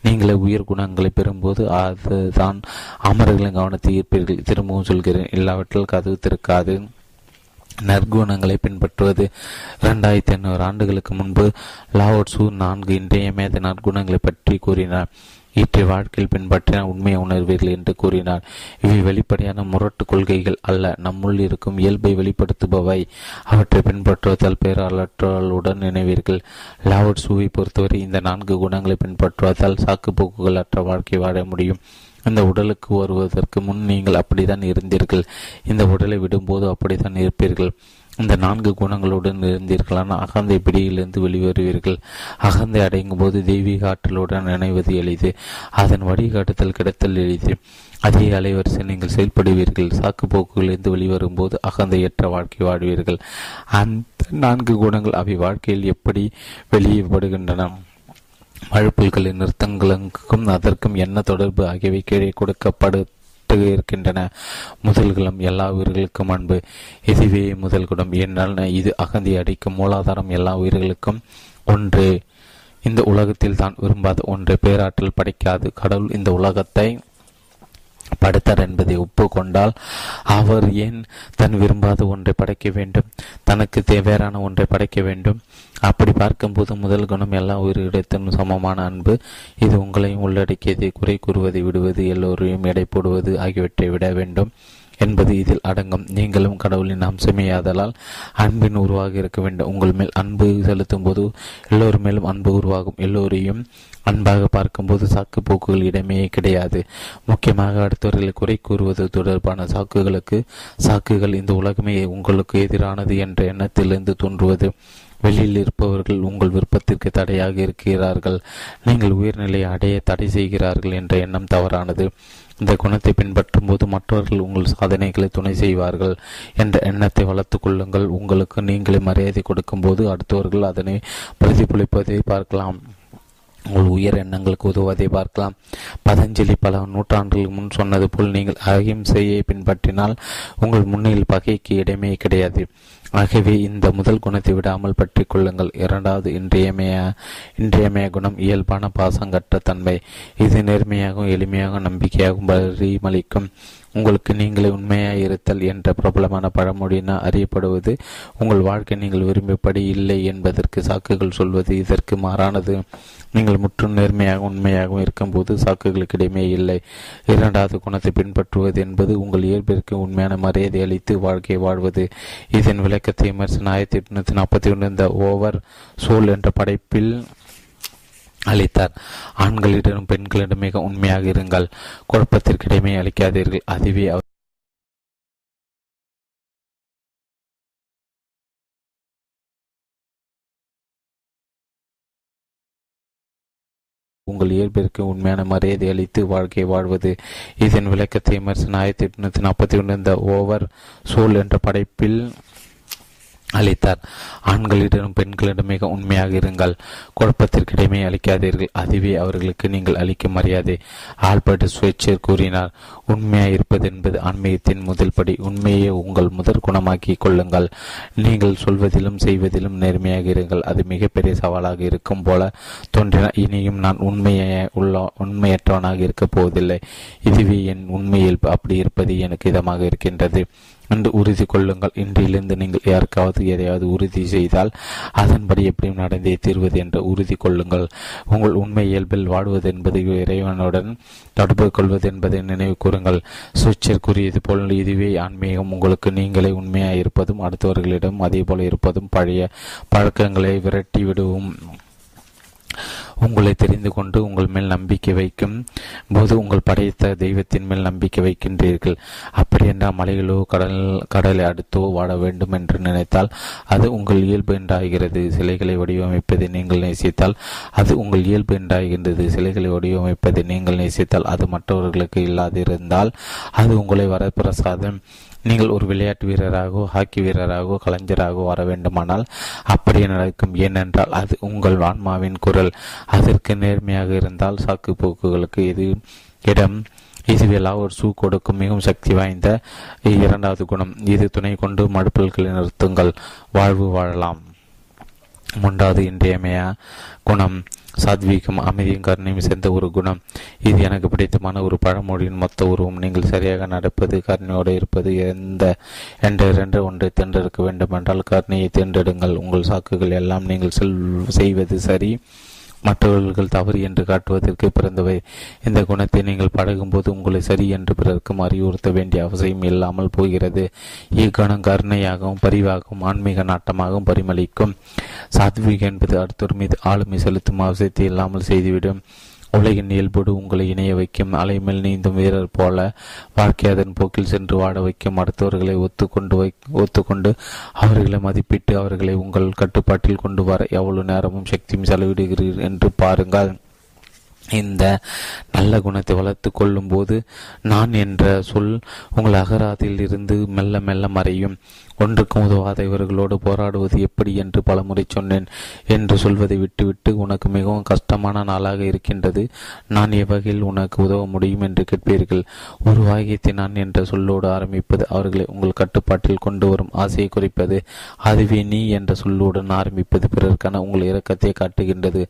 நீங்களே உயர் குணங்களை பெறும்போது அதுதான் அமர்களின் கவனத்தை ஈர்ப்பீர்கள். திரும்பவும் சொல்கிறேன், இல்லாவற்றால் கதவு திறக்காது. நற்குணங்களை பின்பற்றுவது. 2500 ஆண்டுகளுக்கு முன்பு லாவோட்சு 4 இன்றையமேத நற்குணங்களை பற்றி கூறினார். இற்றை வாழ்க்கையில் பின்பற்றினால் உண்மையை உணர்வீர்கள் என்று கூறினார். இவை வெளிப்படையான முரட்டு கொள்கைகள் அல்ல, நம்முள் இருக்கும் இயல்பை வெளிப்படுத்துபவை. அவற்றை பின்பற்றுவதால் பேராளற்றலுடன் நினைவீர்கள். லாவோட்சூவை பொறுத்தவரை இந்த 4 குணங்களை பின்பற்றுவதால் சாக்கு போக்குகள் அற்ற வாழ்க்கை வாழ முடியும். இந்த உடலுக்கு வருவதற்கு முன் நீங்கள் அப்படித்தான் இருந்தீர்கள், இந்த உடலை விடும்போது அப்படித்தான் இருப்பீர்கள். இந்த 4 குணங்களுடன் இருந்தீர்களான அகந்தை பிடியிலிருந்து வெளிவருவீர்கள். அகந்தை அடையும் போது தெய்வீக ஆற்றலுடன் இணைவது எளிது, அதன் வழிகாட்டுதல் கிடைத்தல் எளிது. அதே அலைவரிசை நீங்கள் செயல்படுவீர்கள். சாக்கு போக்குகளிலிருந்து வெளிவரும் போது அகந்தையற்ற வாழ்க்கை வாழ்வீர்கள். அந்த 4 குணங்கள் அவை வாழ்க்கையில் எப்படி வெளிப்படுகின்றன? மழுப்பல்களின் நிறுத்தங்களுக்கும் அதற்கும் என்ன தொடர்பு? ஆகியவை கீழே கொடுக்கப்பட்டுகின்றன. முதல் குணம் எல்லா உயிர்களுக்கும் அன்பு. இதுவே முதல் குணம். என்னால் இது அகந்தி அடிக்கும் மூலாதாரம். எல்லா உயிர்களுக்கும் ஒன்று. இந்த உலகத்தில் தான் விரும்பாத ஒன்றை பேராற்றல் படைக்காது. கடவுள் இந்த உலகத்தை படைத்தார் என்பதை ஒப்பு கொண்டால் அவர் ஏன் தன் விரும்பாத ஒன்றை படைக்க வேண்டும்? தனக்கு தேவையான ஒன்றை படைக்க வேண்டும். அப்படி பார்க்கும்போது முதல் குணம் எல்லா உயிரிடத்தின் சமமான அன்பு. இது உங்களையும் உள்ளடக்கியது. குறை கூறுவதை விடுவது, எல்லோரையும் எடை போடுவது ஆகியவற்றை விட வேண்டும் என்பது இதில் அடங்கும். நீங்களும் கடவுளின் அம்சமேயாதலால் அன்பின் உருவாக இருக்க வேண்டும். உங்கள் மேல் அன்பு செலுத்தும் போது எல்லோரு மேலும் அன்பு உருவாகும். எல்லோரையும் அன்பாக பார்க்கும்போது சாக்கு போக்குகள் இடமே கிடையாது. முக்கியமாக அடுத்தவர்களை குறை கூறுவது தொடர்பான சாக்குகள். இந்த உலகமே உங்களுக்கு எதிரானது என்ற எண்ணத்திலிருந்து தோன்றுவது. வெளியில் இருப்பவர்கள் உங்கள் விருப்பத்திற்கு தடையாக இருக்கிறார்கள், நீங்கள் உயர்நிலையை அடைய தடை செய்கிறார்கள் என்ற எண்ணம் தவறானது. இந்த குணத்தை பின்பற்றும் போது மற்றவர்கள் உங்கள் சாதனைகளை துணை செய்வார்கள் என்ற எண்ணத்தை வளர்த்து கொள்ளுங்கள். உங்களுக்கு நீங்களே மரியாதை கொடுக்கும் போது அடுத்தவர்கள் அதனை பிரதிபலிப்பதை பார்க்கலாம், உங்கள் உயர் எண்ணங்களுக்கு உதவுவதை பார்க்கலாம். பதஞ்சலி பல நூற்றாண்டுகள் முன் சொன்னது போல் நீங்கள் அகிம்சையை பின்பற்றினால் உங்கள் முன்னில் பகைக்கு இடமே கிடையாது. ஆகவே இந்த முதல் குணத்தை விடாமல் பற்றி கொள்ளுங்கள். இரண்டாவது இன்றையமைய குணம் இயல்பான பாசங்கற்ற தன்மை. இது நேர்மையாகவும் எளிமையாகவும் நம்பிக்கையாகவும் பரிமளிக்கும். உங்களுக்கு நீங்களே உண்மையாக இருத்தல் என்ற பிரபலமான பழமொழியினால் அறியப்படுவது. உங்கள் வாழ்க்கை நீங்கள் விரும்பியபடி இல்லை என்பதற்கு சாக்குகள் சொல்வது இதற்கு மாறானது. நீங்கள் முற்றும் நேர்மையாகவும் உண்மையாகவும் இருக்கும்போது சாக்குகளுக்கு இடையே இல்லை. இரண்டாவது குணத்தை பின்பற்றுவது என்பது உங்கள் இயல்பிற்கு உண்மையான மரியாதை அளித்து வாழ்க்கையை வாழ்வது. இதன் விளக்கத்தை விமர்சனம் 1841 இந்த ஓவர் சோல் என்ற படைப்பில் அளித்தார். ஆண்களிடம் பெண்களிடம் மிக உண்மையாக இருங்கள், குழப்பத்திற்கிடமே அளிக்காதீர்கள், அதுவே அவர் உங்கள் இயல்பிற்கு உண்மையான மரியாதை அளித்து வாழ்க்கையை வாழ்வது. இதன் விளக்கத்தை விமர்சனம் 1841 இந்த ஓவர் சோல் என்ற படைப்பில் அளித்தார். ஆண்களிடம் பெண்களிடம் மிக உண்மையாக இருங்கள், குழப்பத்திற்கிடமே அளிக்காதீர்கள், அதுவே அவர்களுக்கு நீங்கள் அளிக்கும் மரியாதை. ஆல்பர்ட் ஸ்வைட்சர் கூறினார், உண்மையாக இருப்பது என்பது ஆன்மீகத்தின் முதல் படி. உண்மையை உங்கள் முதற் குணமாக்கி கொள்ளுங்கள். நீங்கள் சொல்வதிலும் செய்வதிலும் நேர்மையாக இருங்கள். அது மிகப்பெரிய சவாலாக இருக்கும் போல தோன்றினார். இனியும் நான் உண்மையற்றவனாக இருக்கப் போவதில்லை, இதுவே என் உண்மையில் அப்படி இருப்பது எனக்கு இதமாக இருக்கின்றது என்று உறுதி கொள்ளுங்கள். இன்றிலிருந்து நீங்கள் யாருக்காவது எதையாவது உறுதி செய்தால் அதன்படி எப்படியும் நடந்தே தீர்வது என்று உறுதி கொள்ளுங்கள். உங்கள் உண்மை இயல்பில் வாடுவது என்பது இறைவனுடன் தொடர்பு கொள்வது என்பதை நினைவு கூறுங்கள். சுவிட்சர் கூறியது போல் இதுவே ஆன்மீகம். உங்களுக்கு நீங்களே உண்மையாக இருப்பதும் அடுத்தவர்களிடம் அதே போல இருப்பதும் பழைய பழக்கங்களை விரட்டி விடுவோம். உங்களை தெரிந்து கொண்டு உங்கள் மேல் நம்பிக்கை வைக்கும் போது உங்கள் படைத்த தெய்வத்தின் மேல் நம்பிக்கை வைக்கின்றீர்கள். அப்படி என்றால் மலைகளோ கடலை அடுத்தோ வாட வேண்டும் என்று நினைத்தால் அது உங்கள் இயல்பு என்றாகிறது. சிலைகளை வடிவமைப்பதை நீங்கள் நேசித்தால் அது உங்கள் இயல்பு என்றாகின்றது. அது மற்றவர்களுக்கு இல்லாதிருந்தால் அது உங்களை வரப்பிரசாதம். நீங்கள் ஒரு விளையாட்டு வீரராகவோ ஹாக்கி வீரராகவோ கலைஞராகவோ வர வேண்டுமானால் அப்படியே நடக்கும். ஏனென்றால் அது உங்கள் ஆன்மாவின் குரல். அதற்கு நேர்மையாக இருந்தால் சாக்கு போக்குகளுக்கு இது இடம். இதுவெல்லாம் ஒரு சூ கொடுக்கும் மிகவும் சக்தி வாய்ந்த இரண்டாவது குணம். இது துணை கொண்டு மடுப்பல்களை நிறுத்துங்கள், வாழ்வு வாழலாம். மூன்றாவது இன்றையமைய குணம் சாத்வீகம் அமைதியும் கருணையும் சேர்ந்த ஒரு குணம். இது எனக்கு பிடித்தமான ஒரு பழமொழியின் மொத்த உருவம். நீங்கள் சரியாக நடப்பது, கருணையோடு இருப்பது என்ற ஒன்றை தேர்ந்தெடுக்க வேண்டுமென்றால் கருணையை தேர்ந்தெடுங்கள். உங்கள் சாக்குகள் எல்லாம் நீங்கள் செய்வது சரி, மற்றவர்கள் தவறு என்று காட்டுவதற்கு பிறந்தவை. இந்த குணத்தை நீங்கள் பழகும்போது உங்களை சரி என்று பிறருக்கும் அறிவுறுத்த வேண்டிய அவசியம் இல்லாமல் போகிறது. இக்குணம் கருணையாகவும் பரிவாகவும் ஆன்மீக நாட்டமாகவும் பரிமளிக்கும். சாத்விகம் என்பது அடுத்தோர் மீது ஆளுமை செலுத்தும் அவசியத்தை இல்லாமல் செய்துவிடும். உலகின் இயல்போடு உங்களை இணைய வைக்கும். அலைமேல் நீந்தும் வீரர் போல வாழ்க்கை அதன் போக்கில் சென்று வாட வைக்கும். அடுத்தவர்களை ஒத்துக்கொண்டு அவர்களை மதிப்பிட்டு அவர்களை உங்கள் கட்டுப்பாட்டில் கொண்டு வர எவ்வளவு நேரமும் சக்தியும் செலவிடுகிறீர்கள் என்று பாருங்கள். இந்த நல்ல குணத்தை வளர்த்து கொள்ளும் போது நான் என்ற சொல் உங்கள் அகராதியில் இருந்து மெல்ல மெல்ல மறையும். ஒன்றுக்கும் உதவாத இவர்களோடு போராடுவது எப்படி என்று பலமுறை சொன்னேன் என்று சொல்வதை விட்டுவிட்டு, உனக்கு மிகவும் கஷ்டமான நாளாக இருக்கின்றது, நான் எவ்வகையில் உனக்கு உதவ முடியும் என்று கேட்பீர்கள். ஒரு வாக்கியத்தை நான் என்ற சொல்லோடு ஆரம்பிப்பது அவர்களை உங்கள் கட்டுப்பாட்டில் கொண்டு வரும் ஆசையை குறிப்பது. அதுவே நீ என்ற சொல்லுடன் ஆரம்பிப்பது பிறருக்கான உங்கள் இரக்கத்தை காட்டுகின்றது.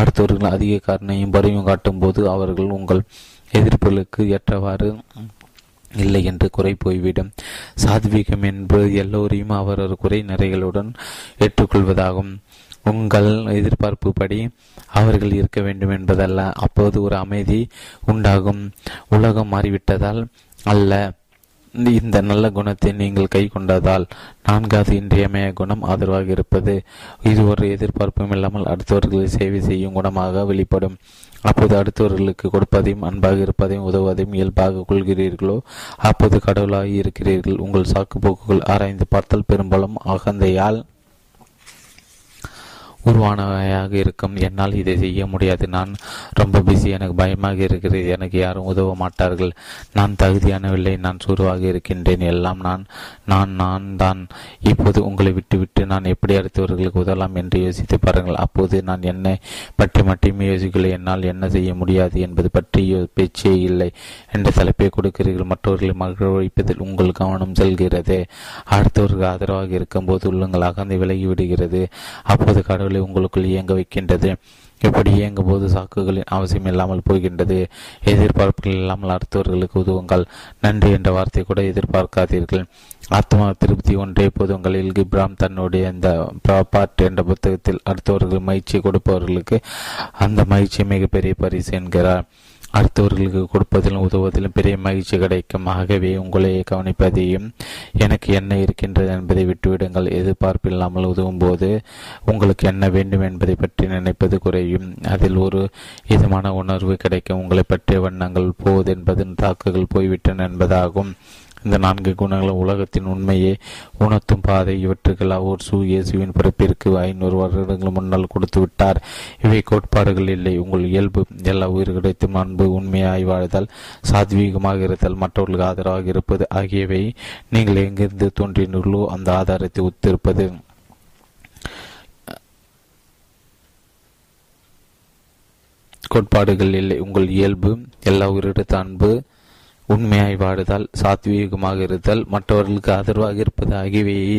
அடுத்தவர்கள் அதிக கருணையும் பரிவும் காட்டும் போது அவர்கள் உங்கள் எதிர்ப்புகளுக்கு ஏற்றவாறு இல்லை என்று குறை போய்விடும். சாத்வீகம் என்பது எல்லோரையும் அவரது குறை நிறைகளுடன் ஏற்றுக்கொள்வதாகும். உங்கள் எதிர்பார்ப்பு படி அவர்கள் இருக்க வேண்டும் என்பதல்ல. அப்போது ஒரு அமைதி உண்டாகும். உலகம் மாறிவிட்டதால் அல்ல, இந்த நல்ல குணத்தை நீங்கள் கை கொண்டதால். நான்காவது இன்றியமைய குணம் ஆதரவாக இருப்பது. இது ஒரு எதிர்பார்ப்பும் இல்லாமல் அடுத்தவர்களை சேவை செய்யும் குணமாக வெளிப்படும். அப்போது அடுத்தவர்களுக்கு கொடுப்பதையும் அன்பாக இருப்பதையும் உதவுவதையும் இயல்பாக கொள்கிறீர்களோ அப்போது கடவுளாகி இருக்கிறீர்கள். உங்கள் சாக்கு போக்குகள் ஆராய்ந்து பார்த்தால் பெரும்பாலும் அகந்தையால் உருவானவையாக இருக்கும். என்னால் இதை செய்ய முடியாது, நான் ரொம்ப பிஸி, எனக்கு பயமாக இருக்கிறது, எனக்கு யாரும் உதவ மாட்டார்கள், நான் தகுதியானவில்லை, நான் சோர்வாக இருக்கின்றேன், எல்லாம் நான் நான் நான் தான். இப்போது உங்களை விட்டுவிட்டு நான் எப்படி அடுத்தவர்களுக்கு உதவலாம் என்று யோசித்து பாருங்கள். அப்போது நான் என்னை பற்றி மட்டுமே யோசிக்கலை, என்னால் என்ன செய்ய முடியாது என்பது பற்றி பேச்சே இல்லை என்ற தலைப்பை கொடுக்கிறீர்கள். மற்றவர்களை மகிழ்வைப்பதில் உங்கள் கவனம் செல்கிறது. அடுத்தவர்கள் ஆதரவாக இருக்கும்போது உள்ளங்கள் அகந்து விலகிவிடுகிறது. அப்போது கடவுள் உங்களுக்குள் இயங்க வைக்கின்றது. எப்படி இயங்கும் போது சாக்குகளின் அவசியம் இல்லாமல் போகின்றது. எதிர்பார்ப்புகள் இல்லாமல் அடுத்தவர்களுக்கு உதவுங்கள். நன்றி என்ற வார்த்தை கூட எதிர்பார்க்காதீர்கள். ஆத்மா திருப்தி ஒன்றே போது உங்களில். கிப்ராம் தன்னுடைய இந்த ப்ராபார்ட் என்ற புத்தகத்தில் அடுத்தவர்கள் மகிழ்ச்சி கொடுப்பவர்களுக்கு அந்த மகிழ்ச்சி மிகப்பெரிய பரிசு என்கிறார். அடுத்தவர்களுக்கு கொடுப்பதிலும் உதவுவதிலும் பெரிய மகிழ்ச்சி கிடைக்கும். ஆகவே உங்களை கவனிப்பதையும் எனக்கு என்ன இருக்கின்றது என்பதை விட்டுவிடுங்கள். எதிர்பார்ப்பில்லாமல் உதவும் போது உங்களுக்கு என்ன வேண்டும் என்பதை பற்றி நினைப்பது குறையும். அதில் ஒரு இதமான உணர்வு கிடைக்கும். உங்களை பற்றிய வண்ணங்கள் போவதென்பதன் தாக்குகள் போய்விட்டன என்பதாகும். இந்த நான்கு குணங்களும் உலகத்தின் உண்மையை உணர்த்தும் பாதை. இவற்றுக்கெல்லாம் ஒரு இயேசுவின் பிறப்பிற்கு 500 வருடங்கள் முன்னால் கொடுத்து விட்டார். இவை கோட்பாடுகள் இல்லை, உங்கள் இயல்பு. எல்லா உயிர்களிடத்தும் அன்பு, உண்மையாய் வாழ்தல், சாத்வீகமாக இருத்தல், மற்றவர்களுக்கு ஆதரவாக இருப்பது ஆகியவை நீங்கள் எங்கிருந்து தோன்றினீர்களோ அந்த ஆதாரத்தை ஒத்திருப்பது. கோட்பாடுகள் இல்லை, உங்கள் இயல்பு. எல்லா உயிரிடத்து அன்பு, உண்மையாய் வாடுதல், சாத்வீகமாக இருத்தல், மற்றவர்களுக்கு ஆதரவாக இருப்பது ஆகியவையை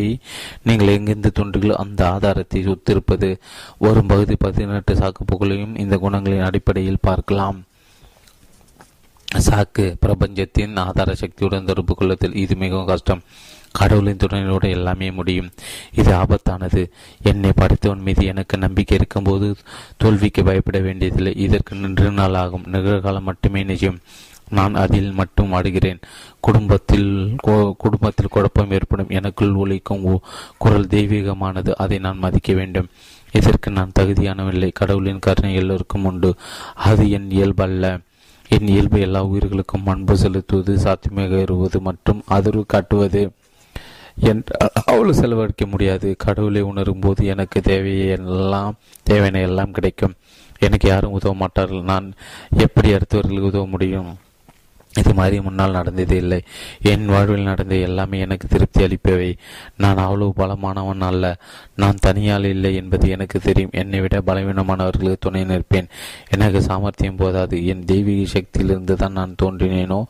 நீங்கள் எங்கிருந்து தோன்றுகளோ அந்த ஆதாரத்தை ஒத்திருப்பது. வரும் பகுதி 18 சாக்குப்புகளையும் இந்த குணங்களின் அடிப்படையில் பார்க்கலாம். சாக்கு பிரபஞ்சத்தின் ஆதார சக்தியுடன் தொடர்பு கொள்வதில் இது மிகவும் கஷ்டம். கடவுளின் துணையோடு எல்லாமே முடியும். இது ஆபத்தானது. என்னை படைத்தவன் மீது எனக்கு நம்பிக்கை இருக்கும்போது தோல்விக்கு பயப்பட வேண்டியதில்லை. இதற்கு நின்று நாளாகும், நிகழ்காலம் மட்டுமே நிஜம். நான் அதில் மட்டும் ஆடுகிறேன். குடும்பத்தில் குழப்பம் ஏற்படும். எனக்குள் ஒலிக்கும் குரல் தெய்வீகமானது, அதை நான் மதிக்க வேண்டும். இதற்கு நான் தகுதியானவில்லை. கடவுளின் கருணை எல்லோருக்கும் உண்டு, அது என் இயல்பு அல்ல. என் இயல்பு எல்லா உயிர்களுக்கும் அன்பு செலுத்துவது, சாத்தியமாக ஏறுவது மற்றும் ஆதரவு காட்டுவது என்று அவ்வளவு செலவழிக்க முடியாது. கடவுளை உணரும் போது எனக்கு தேவையான எல்லாம் கிடைக்கும். எனக்கு யாரும் உதவ மாட்டார்கள், நான் எப்படி அடுத்தவர்களுக்கு உதவ முடியும்? இது மாதிரி முன்னால் நடந்தது இல்லை. என் வாழ்வில் நடந்த எல்லாமே எனக்கு திருப்தி அளிப்பவை. நான் அவ்வளவு பலமானவன் அல்ல, நான் தனியால் இல்லை என்பது எனக்கு தெரியும். என்னை விட பலவீனமானவர்களுக்கு துணை நிற்பேன். எனக்கு சாமர்த்தியம் போதாது. என் தெய்வீக சக்தியிலிருந்து தான் நான் தோன்றினேனோ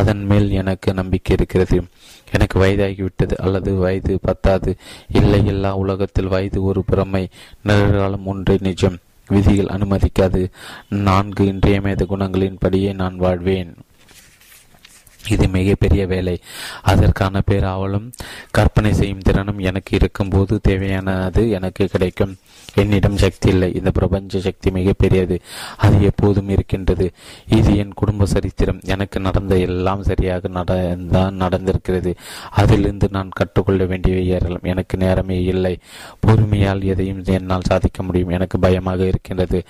அதன் மேல் எனக்கு நம்பிக்கை இருக்கிறது. எனக்கு வயதாகிவிட்டது அல்லது வயது பத்தாது இல்லை. எல்லா உலகத்தில் வயது ஒரு பிரமை, நிகழ்காலம் ஒன்றே நிஜம். விதிகள் அனுமதிக்காது 4 இன்றியமையாத குணங்களின் படியே நான் வாழ்வேன். இது மிகப்பெரிய வேலை. அதற்கான பேராவலும் கற்பனை செய்யும் திறனும் எனக்கு இருக்கும்போது தேவையானது எனக்கு கிடைக்கும். என்னிடம் சக்தி இல்லை. இந்த பிரபஞ்ச சக்தி மிகப்பெரியது, அது எப்போதும் இருக்கின்றது. இது என் குடும்ப சரித்திரம். எனக்கு நடந்த எல்லாம் சரியாக நடந்திருக்கிறது. அதிலிருந்து நான் கற்றுக்கொள்ள வேண்டியவை ஏறலாம். எனக்கு நேரமே இல்லை. பொறுமையால் எதையும் என்னால் சாதிக்க முடியும். எனக்கு பயமாக இருக்கின்றது.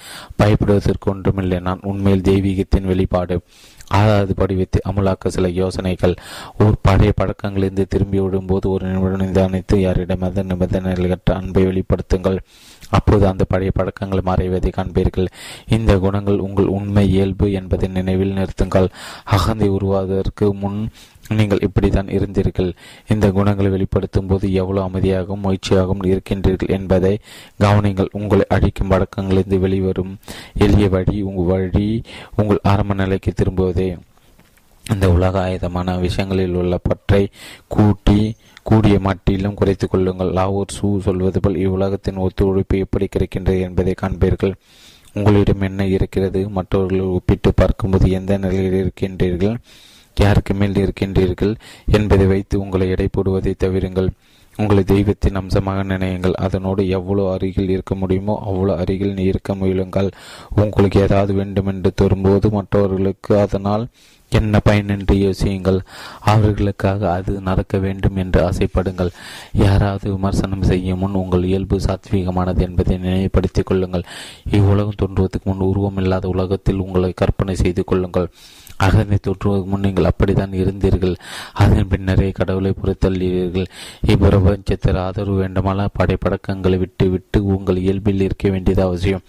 பயப்படுவதற்கு ஒன்றுமில்லை. நான் உண்மையில் தெய்வீகத்தின் வெளிப்பாடு. 6வது படிவத்தை அமுலாக்க சில யோசனைகள். ஒரு பழைய பழக்கங்களிலிருந்து திரும்பி விடும்போது ஒரு நிபுணர் நிதானித்து யாரிடமது நிபந்தனைகளற்ற அன்பை வெளிப்படுத்துங்கள். அப்போது அந்த பழைய பழக்கங்கள் மறைவதை காண்பீர்கள். இந்த குணங்கள் உங்கள் உண்மை இயல்பு என்பதை நினைவில் நிறுத்துங்கள். அகந்தை உருவாவதற்கு முன் நீங்கள் இப்படித்தான் இருந்தீர்கள். இந்த குணங்களை வெளிப்படுத்தும் போது எவ்வளவு அமைதியாகவும் முயற்சியாகவும் இருக்கின்றீர்கள் என்பதை கவனிங்கள். உங்களை அழிக்கும் பழக்கங்களிலிருந்து வெளிவரும் எளிய வழி உங்கள் ஆரம்ப நிலைக்கு திரும்புவதே. இந்த உலக ஆயுதமான விஷயங்களில் உள்ள பற்றை கூடிய மட்டிலும் குறைத்து கொள்ளுங்கள். லாவூர் சூ சொல்வது போல் இவ்வுலகத்தின் ஒத்துழைப்பு எப்படி கிடைக்கின்றது என்பதை காண்பீர்கள். உங்களிடம் என்ன இருக்கிறது, மற்றவர்களை ஒப்பிட்டு பார்க்கும்போது எந்த நிலையில் இருக்கின்றீர்கள், யாருக்கு மேல் இருக்கின்றீர்கள் என்பதை வைத்து உங்களை எடை போடுவதை தவிருங்கள். உங்களை தெய்வத்தின் அம்சமாக நினையுங்கள். அதனோடு எவ்வளோ அருகில் இருக்க முடியுமோ அவ்வளோ அருகில் இருக்க முயலுங்கள். உங்களுக்கு ஏதாவது வேண்டுமென்று தரும்போது மற்றவர்களுக்கு அதனால் என்ன பயன் என்று யோசியுங்கள். அவர்களுக்காக அது நடக்க வேண்டும் என்று ஆசைப்படுங்கள். யாராவது விமர்சனம் செய்யும் முன் உங்கள் இயல்பு சாத்வீகமானது என்பதை நினைவுபடுத்திக் கொள்ளுங்கள். இவ்வுலகம் தோன்றுவதற்கு முன் உருவமில்லாத உலகத்தில் உங்களை கற்பனை செய்து கொள்ளுங்கள். அகந்தை தோற்றுவதற்கு முன் நீங்கள் அப்படித்தான் இருந்தீர்கள். அதன் பின்னரே கடவுளை புறத்தள்ளீர்கள். இப்பிரபஞ்சத்தில் ஆதரவு வேண்டுமான படைப்படக்கங்களை விட்டு உங்கள் இயல்பில் இருக்க வேண்டியது அவசியம்.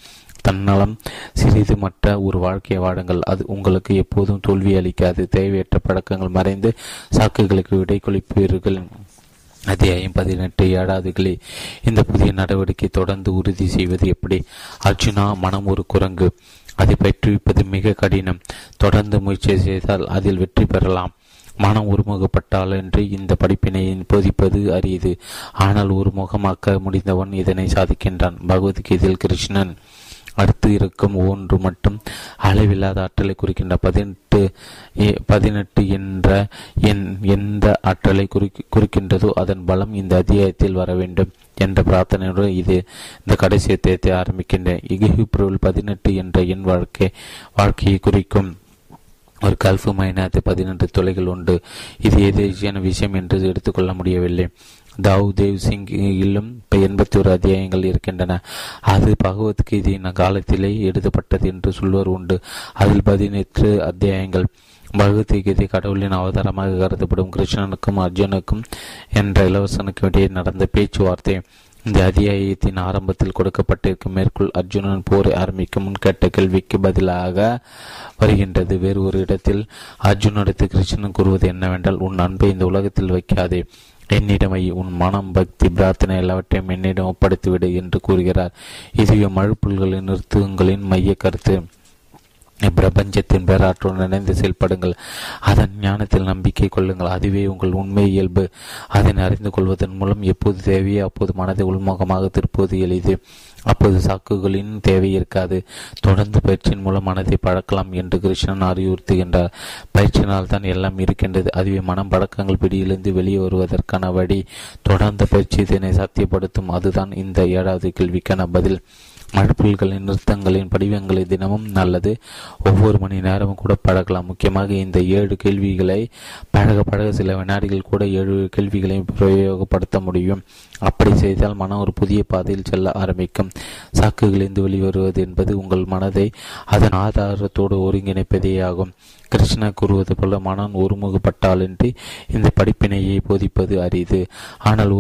தன்னலம் சிறிது மற்ற ஒரு வாழ்க்கையை வாடுங்கள். அது உங்களுக்கு எப்போதும் தோல்வி அளிக்காது. தேவையற்ற பழக்கங்கள் மறைந்து சாக்குகளுக்கு விடை கொளிப்பீர்கள். 18 7வது கிளை. இந்த புதிய நடவடிக்கை தொடர்ந்து உறுதி செய்வது எப்படி? அர்ஜுனா, மனம் ஒரு குரங்கு. அதை பயிற்றுவிப்பது மிக கடினம். தொடர்ந்து முயற்சி செய்தால் அதில் வெற்றி பெறலாம். மனம் ஒருமுகப்பட்டாலன்றி இந்த படிப்பினை போதிப்பது அரியது. ஆனால் ஒருமுகமாக்க முடிந்தவன் இதனை சாதிக்கின்றான். பகவத்கீதையில் கிருஷ்ணன் அடுத்து இருக்கும் ஒன்று மட்டும் அளவில்லாத ஆற்றலை குறிக்கின்ற 18 என்ற எந்த ஆற்றலை குறிக்கின்றதோ அதன் பலம் இந்த அத்தியாயத்தில் வர வேண்டும் என்ற பிரார்த்தனையுடன் இந்த கடைசி அத்தியாயத்தை ஆரம்பிக்கின்றேன். இகிப்ரல் 18 என்ற என் வாழ்க்கையை குறிக்கும் ஒரு கல்ஃபு மைனாத்து 18 தொலைகள் உண்டு. இது எதிரான விஷயம் என்று எடுத்துக்கொள்ள முடியவில்லை. தாவ் தேவ் சிங்கிலும் 81 அத்தியாயங்கள் இருக்கின்றன. அது பகவத்கீதையின் காலத்திலே எழுதப்பட்டது என்று சொல்வர் உண்டு. அதில் 18 அத்தியாயங்கள். பகவத்கீதை கடவுளின் அவதாரமாக கருதப்படும் கிருஷ்ணனுக்கும் அர்ஜுனுக்கும் என்ற இளவரசனுக்கும் இடையே நடந்த பேச்சுவார்த்தை. இந்த அத்தியாயத்தின் ஆரம்பத்தில் கொடுக்கப்பட்டிருக்கும் மேற்குள் அர்ஜுனன் போரை ஆரம்பிக்கும் முன் கேட்ட கேள்விக்கு பதிலாக வருகின்றது. வேறு ஒரு இடத்தில் அர்ஜுனடுத்து கிருஷ்ணன் கூறுவது என்னவென்றால், உன் அன்பை இந்த உலகத்தில் வைக்காதே, என்னிடமை, உன் மனம், பக்தி, பிரார்த்தனை எல்லாவற்றையும் என்னிடம் ஒப்படைத்துவிடு என்று கூறுகிறார். இதுவே மழுப்புல்களின் நிறுத்துங்களின் மைய கருத்து. பிரபஞ்சத்தின் பேராற்றோடு நினைந்து செயல்படுங்கள். அதன் ஞானத்தில் நம்பிக்கை கொள்ளுங்கள். அதுவே உங்கள் உண்மை இயல்பு. அதனை அறிந்து கொள்வதன் மூலம் எப்போது தேவையோ அப்போது மனதை உள்முகமாக திருப்புவது எளிது. அப்போது சாக்குகளின் தேவை இருக்காது. தொடர்ந்து பயிற்சியின் மூலம் மனத்தை பழக்கலாம் என்று கிருஷ்ணன் அறிவுறுத்துகின்றார். பயிற்சியினால் தான் எல்லாம் இருக்கின்றது. அதுவே மனம் பழக்கங்கள் பிடியிலிருந்து வெளியே வருவதற்கான வழி. தொடர்ந்து பயிற்சி இதனை சாத்தியப்படுத்தும். அதுதான் இந்த 7வது கேள்விக்கான பதில். மழுப்புல்களின் நிறுத்தங்களின் படிவங்களை தினமும் அல்லது ஒவ்வொரு மணி நேரமும் கூட பழகலாம். முக்கியமாக இந்த 7 கேள்விகளை பழக சில வினாடிகள் கூட 7 கேள்விகளை பிரயோகப்படுத்த முடியும். அப்படி செய்தால் மனம் ஒரு புதிய பாதையில் செல்ல ஆரம்பிக்கும். சாக்குகளிலிருந்து வெளிவருவது என்பது உங்கள் மனதை அதன் ஆதாரத்தோடு ஒருங்கிணைப்பதே ஆகும். கிருஷ்ணா கூறுவது போல மனம் ஒருமுகப்பட்டாலின்றி இந்த படிப்பினையை போதிப்பது அரிது. ஆனால்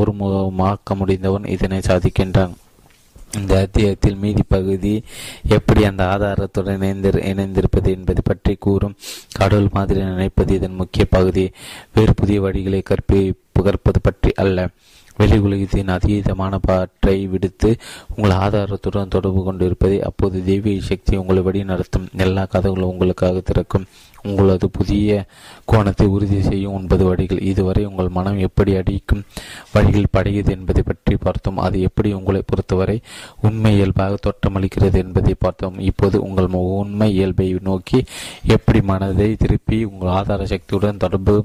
ஒருமுகமாக்க முடிந்தவன் இதனை சாதிக்கின்றான். இந்த அத்தியாயத்தில் மீதி பகுதி எப்படி அந்த ஆதாரத்துடன் இணைந்திருப்பது என்பது பற்றி கூறும். கடவுள் மாதிரி நினைப்பது இதன் முக்கிய பகுதி, வேறு புதிய வழிகளை கற்பது பற்றி அல்ல. வெளி உலகத்தின் அதீதமான பாற்றை விடுத்து உங்கள் ஆதாரத்துடன் தொடர்பு கொண்டிருப்பதை, அப்போது தெய்வீக சக்தி உங்களை வழி நடத்தும், எல்லா கதவுகளும் உங்களுக்காக திறக்கும், உங்களது புதிய கோணத்தை உறுதி செய்யும் 9 வழிகள். இதுவரை உங்கள் மனம் எப்படி அடிக்கும் வழிகள் படையுது என்பதை பற்றி பார்த்தோம், அது எப்படி உங்களை பொறுத்தவரை உண்மை இயல்பாக தோற்றமளிக்கிறது என்பதை பார்த்தோம். இப்போது உங்கள் உண்மை இயல்பை நோக்கி எப்படி மனதை திருப்பி உங்கள் ஆதார சக்தியுடன் தொடர்பு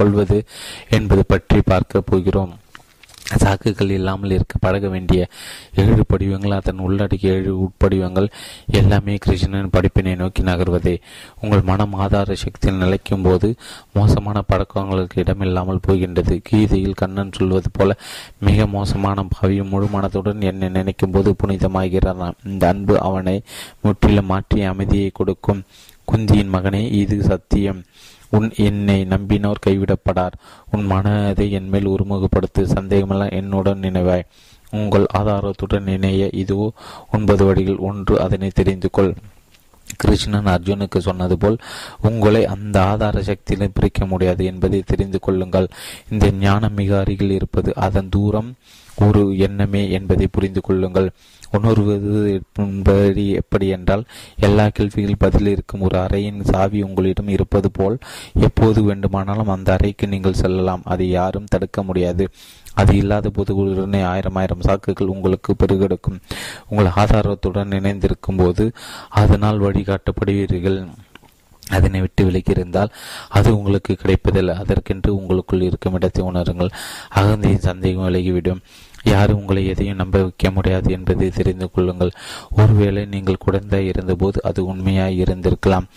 கொள்வது என்பது பற்றி பார்க்க போகிறோம். சாக்குகள் இல்லாமல் இருக்க பழக வேண்டிய 7 படிவங்கள், அதன் உள்ளடக்கிய 7 உட்படிவங்கள், எல்லாமே கிருஷ்ணன் படிப்பினை நோக்கி நகர்வதே. உங்கள் மனம் ஆதார சக்தியில் நிலைக்கும் போது மோசமான பழக்கங்களுக்கு இடமில்லாமல் போகின்றது. கீதையில் கண்ணன் சொல்வது போல, மிக மோசமான பாவியும் முழு மனத்துடன் என்னை நினைக்கும் போது புனிதமாகிறான். இந்த அன்பு அவனை முற்றிலும் மாற்றி அமைதியை கொடுக்கும். குந்தியின் மகனே, இது சத்தியம். உன் என்னை நம்பினோர் கைவிடப்படார். உன் மனதை என் மேல் உருமுகப்படுத்து, சந்தேகமெல்லாம் என்னுடன் நினைவாய். உங்கள் ஆதாரத்துடன் இணைய இதுவோ 9 வழிகள். 1, அதனை தெரிந்து கொள். கிருஷ்ணன் அர்ஜுனுக்கு சொன்னது போல் உங்களை அந்த ஆதார சக்தியிலும் பிரிக்க முடியாது என்பதை தெரிந்து கொள்ளுங்கள். இந்த ஞானம் மிக அருகில் இருப்பது, அதன் தூரம் ஒரு எண்ணமே என்பதை புரிந்து கொள்ளுங்கள். உணர்வது எப்படி என்றால், எல்லா கேள்வியில் பதில் இருக்கும் ஒரு அறையின் சாவி உங்களிடம் இருப்பது போல், எப்போது வேண்டுமானாலும் அந்த அறைக்கு நீங்கள் செல்லலாம், அதை யாரும் தடுக்க முடியாது. அது இல்லாத போது உடனே 1000 சாக்குகள் உங்களுக்கு பெருகெடுக்கும். உங்கள் ஆதாரத்துடன் இணைந்திருக்கும் போது அதனால் வழிகாட்டப்படுவீர்கள். அதனை விட்டு விலகியிருந்தால் அது உங்களுக்கு கிடைப்பதில்லை. அதற்கென்று உங்களுக்குள் இருக்கும் இடத்தை உணருங்கள், அகந்தையின் சந்தேகம் விலகிவிடும். யாரும் உங்களை எதையும் நம்ப வைக்க முடியாது என்பதை தெரிந்து கொள்ளுங்கள். ஒருவேளை நீங்கள் குழந்தையாக இருந்தபோது அது உண்மையாக இருந்திருக்கலாம்.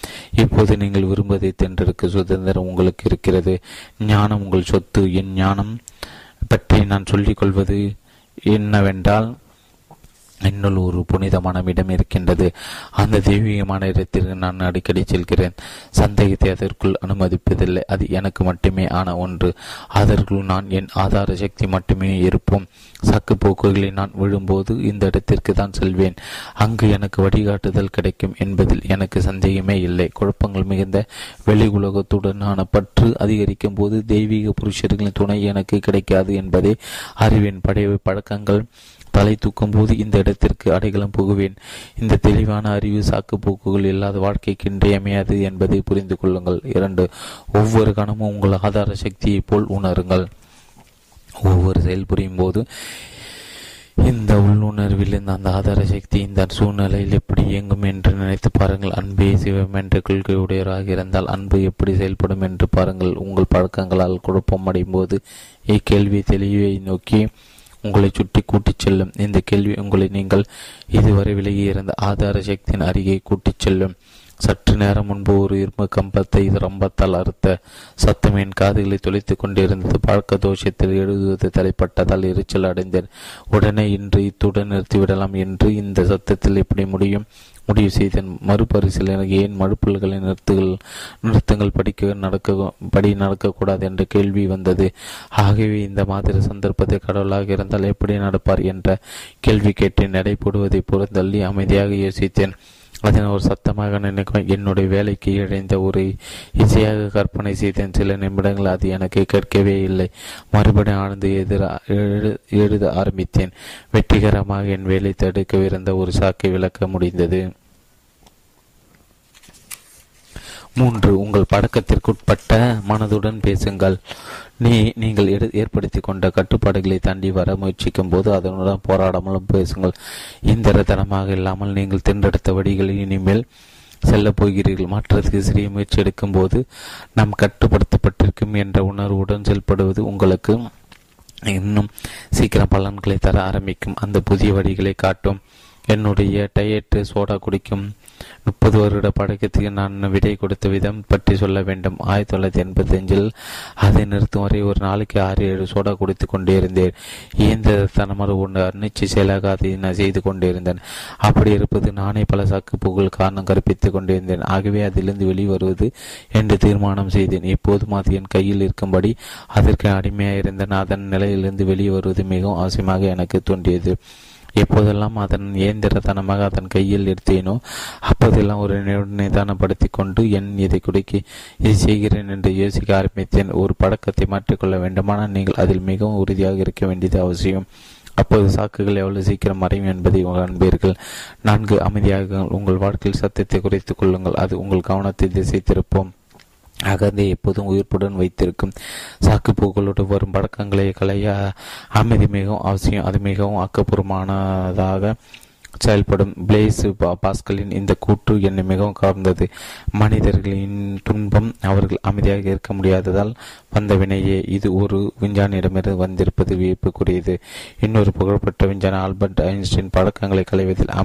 இப்போது நீங்கள் விரும்புவதை தென்றெடுக்க சுதந்திரம் உங்களுக்கு இருக்கிறது. ஞானம் உங்கள் சொத்து. என் ஞானம் பற்றி நான் சொல்லிக் கொள்வது என்னவென்றால், என்னுள் ஒரு புனிதமான இடம் இருக்கின்றது. அந்த தெய்வீகமான இடத்திற்கு நான் அடிக்கடி செல்கிறேன். சந்தேகத்தை அதற்குள் அனுமதிப்பதில்லை. அது எனக்கு மட்டுமே ஆன ஒன்று. அதற்குள் நான் என் ஆதார சக்தி மட்டுமே இருப்போம். சாக்கு போக்குகளை நான் விழும்போது இந்த இடத்திற்கு தான் செல்வேன். அங்கு எனக்கு வழிகாட்டுதல் கிடைக்கும் என்பதில் எனக்கு சந்தேகமே இல்லை. குழப்பங்கள் மிகுந்த வெளி உலகத்துடனான பற்று அதிகரிக்கும் போது தெய்வீக புருஷர்களின் துணை எனக்கு கிடைக்காது என்பதை அறிவேன். படைவை பழக்கங்கள் தலை தூக்கும் போது இந்த இடத்திற்கு அடைகலம் புகுவேன். இந்த தெளிவான அறிவு சாக்கு போக்குகள் இல்லாத வாழ்க்கைக்கு இன்றியமையாது என்பதை புரிந்து கொள்ளுங்கள். 2, ஒவ்வொரு கணமும் உங்கள் ஆதார சக்தியை போல் உணருங்கள். ஒவ்வொரு செயல் புரியும் போது இந்த உள்ளுணர்வில் இருந்த அந்த ஆதார சக்தி இந்த சூழ்நிலையில் எப்படி இயங்கும் என்று நினைத்து பாருங்கள். அன்பே சிவம் என்ற கொள்கையுடையராக இருந்தால் அன்பு எப்படி செயல்படும் என்று பாருங்கள். உங்கள் பழக்கங்களால் குழப்பம் அடையும் போது இக்கேள்வி தெளிவை நோக்கி உங்களை சுற்றி கூட்டிச் செல்லும். இந்த கேள்வி உங்களை நீங்கள் இதுவரை விலகி இருந்த ஆதார சக்தியின் அருகே கூட்டிச் செல்லும். சற்று நேரம் முன்பு ஒரு இரும்பு கம்பத்தை ரம்பத்தால் அறுத்த சத்தம் என் காதுகளை தொலைத்து கொண்டிருந்தது. பழக்க தோஷத்தில் எழுதுவது தலைப்பட்டதால் எரிச்சல் அடைந்தேன். உடனே இன்று இத்துடன் நிறுத்திவிடலாம் என்று இந்த சத்தத்தில் எப்படி முடிவு செய்தேன். மறுபரிசீலனைக்கு ஏன் மறுப்பல்களை நிறுத்துங்கள், படி நடக்கக்கூடாது என்ற கேள்வி வந்தது. ஆகவே இந்த மாதிரி சந்தர்ப்பத்தை கடவுளாக இருந்தால் எப்படி நடப்பார் என்ற கேள்வி கேட்டேன். நடைபெறுவதை புறந்தள்ளி அமைதியாக யோசித்தேன். அதன் ஒரு சத்தமாக நினைக்கும் என்னுடைய வேலைக்கு இழைந்த ஒரு இசையாக கற்பனை செய்தேன். சில நிமிடங்கள் அது எனக்கு கேட்கவே இல்லை. மறுபடியும் ஆழ்ந்து எழுத ஆரம்பித்தேன். வெற்றிகரமாக என் வேலை தடுக்கவிருந்த ஒரு சாக்கை விளக்க முடிந்தது. 3, உங்கள் பழக்கத்திற்குட்பட்ட மனதுடன் பேசுங்கள். நீங்கள் ஏற்படுத்தி கொண்ட கட்டுப்பாடுகளை தாண்டி வர முயற்சிக்கும் போது அதனுடன் போராடாமலும் பேசுங்கள். இந்திரத்தனமாக இல்லாமல் நீங்கள் தென்றெடுத்த வழிகளில் இனிமேல் செல்லப் போகிறீர்கள். மாற்றத்துக்கு சிறிய முயற்சி எடுக்கும் போது நாம் கட்டுப்படுத்தப்பட்டிருக்கும் என்ற உணர்வுடன் செயல்படுவது உங்களுக்கு இன்னும் சீக்கிரம் பலன்களை தர ஆரம்பிக்கும். அந்த புதிய வழிகளை காட்டும். என்னுடைய டயட்டு சோடா குடிக்கும் 30 வருட பழக்கத்துக்கு நான் விடை கொடுத்த விதம் பற்றி சொல்ல வேண்டும். 1985 அதை நிறுத்தும் வரை ஒரு நாளைக்கு 6-7 சோடா குடித்து கொண்டே இருந்தேன். இயந்திரத்தனமாக ஒன்று அன்னிச்சை செயலாக அதை நான் செய்து கொண்டிருந்தேன். அப்படி இருப்பது நானே பல சாக்கு புகழ் காரணம் கற்பித்து கொண்டிருந்தேன். ஆகவே அதிலிருந்து வெளிவருவது என்று தீர்மானம் செய்தேன். எப்போதும் அது என் கையில் இருக்கும்படி அதற்கு அடிமையாக இருந்தேன். அதன் நிலையிலிருந்து வெளியே வருவது மிகவும் அவசியமாக எனக்கு தோன்றியது. எப்போதெல்லாம் அதன் இயந்திரத்தனமாக அதன் கையில் எடுத்தேனோ அப்போதெல்லாம் ஒரு நிதானப்படுத்தி கொண்டு என் இதை குடிக்கி இதை செய்கிறேன் என்று யோசிக்க ஆரம்பித்தேன். ஒரு பழக்கத்தை மாற்றிக்கொள்ள வேண்டுமானால் நீங்கள் அதில் மிகவும் உறுதியாக இருக்க வேண்டியது அவசியம். அப்போது சாக்குகள் எவ்வளவு சீக்கிரம் மறையும் என்பதை காண்பீர்கள். 4. அமைதியாக உங்கள் வாழ்க்கையில் சத்தத்தை குறைத்துக் கொள்ளுங்கள். அது உங்கள் கவனத்தை திசை திருப்போம். அகந்தை எப்போதும் உயிர்ப்புடன் வைத்திருக்கும். சாக்கு பூக்களோடு வரும் பழக்கங்களை களைய அமைதி மிகவும் அவசியம். அது மிகவும் ஆக்கப்பூர்வமானதாக செயல்படும். பிளேஸ் பாஸ்கலின் இந்த கூற்று என்னை மிகவும் கவர்ந்தது. மனிதர்களின் துன்பம் அவர்கள் அமைதியாக இருக்க முடியாததால் வந்த வினையே. இது ஒரு விஞ்ஞானியிடமிருந்து வந்திருப்பது வியப்புக்குரியது. இன்னொரு புகழ்பெற்ற விஞ்ஞான ஆல்பர்ட் ஐன்ஸ்டீன் பழக்கங்களை களைவதில்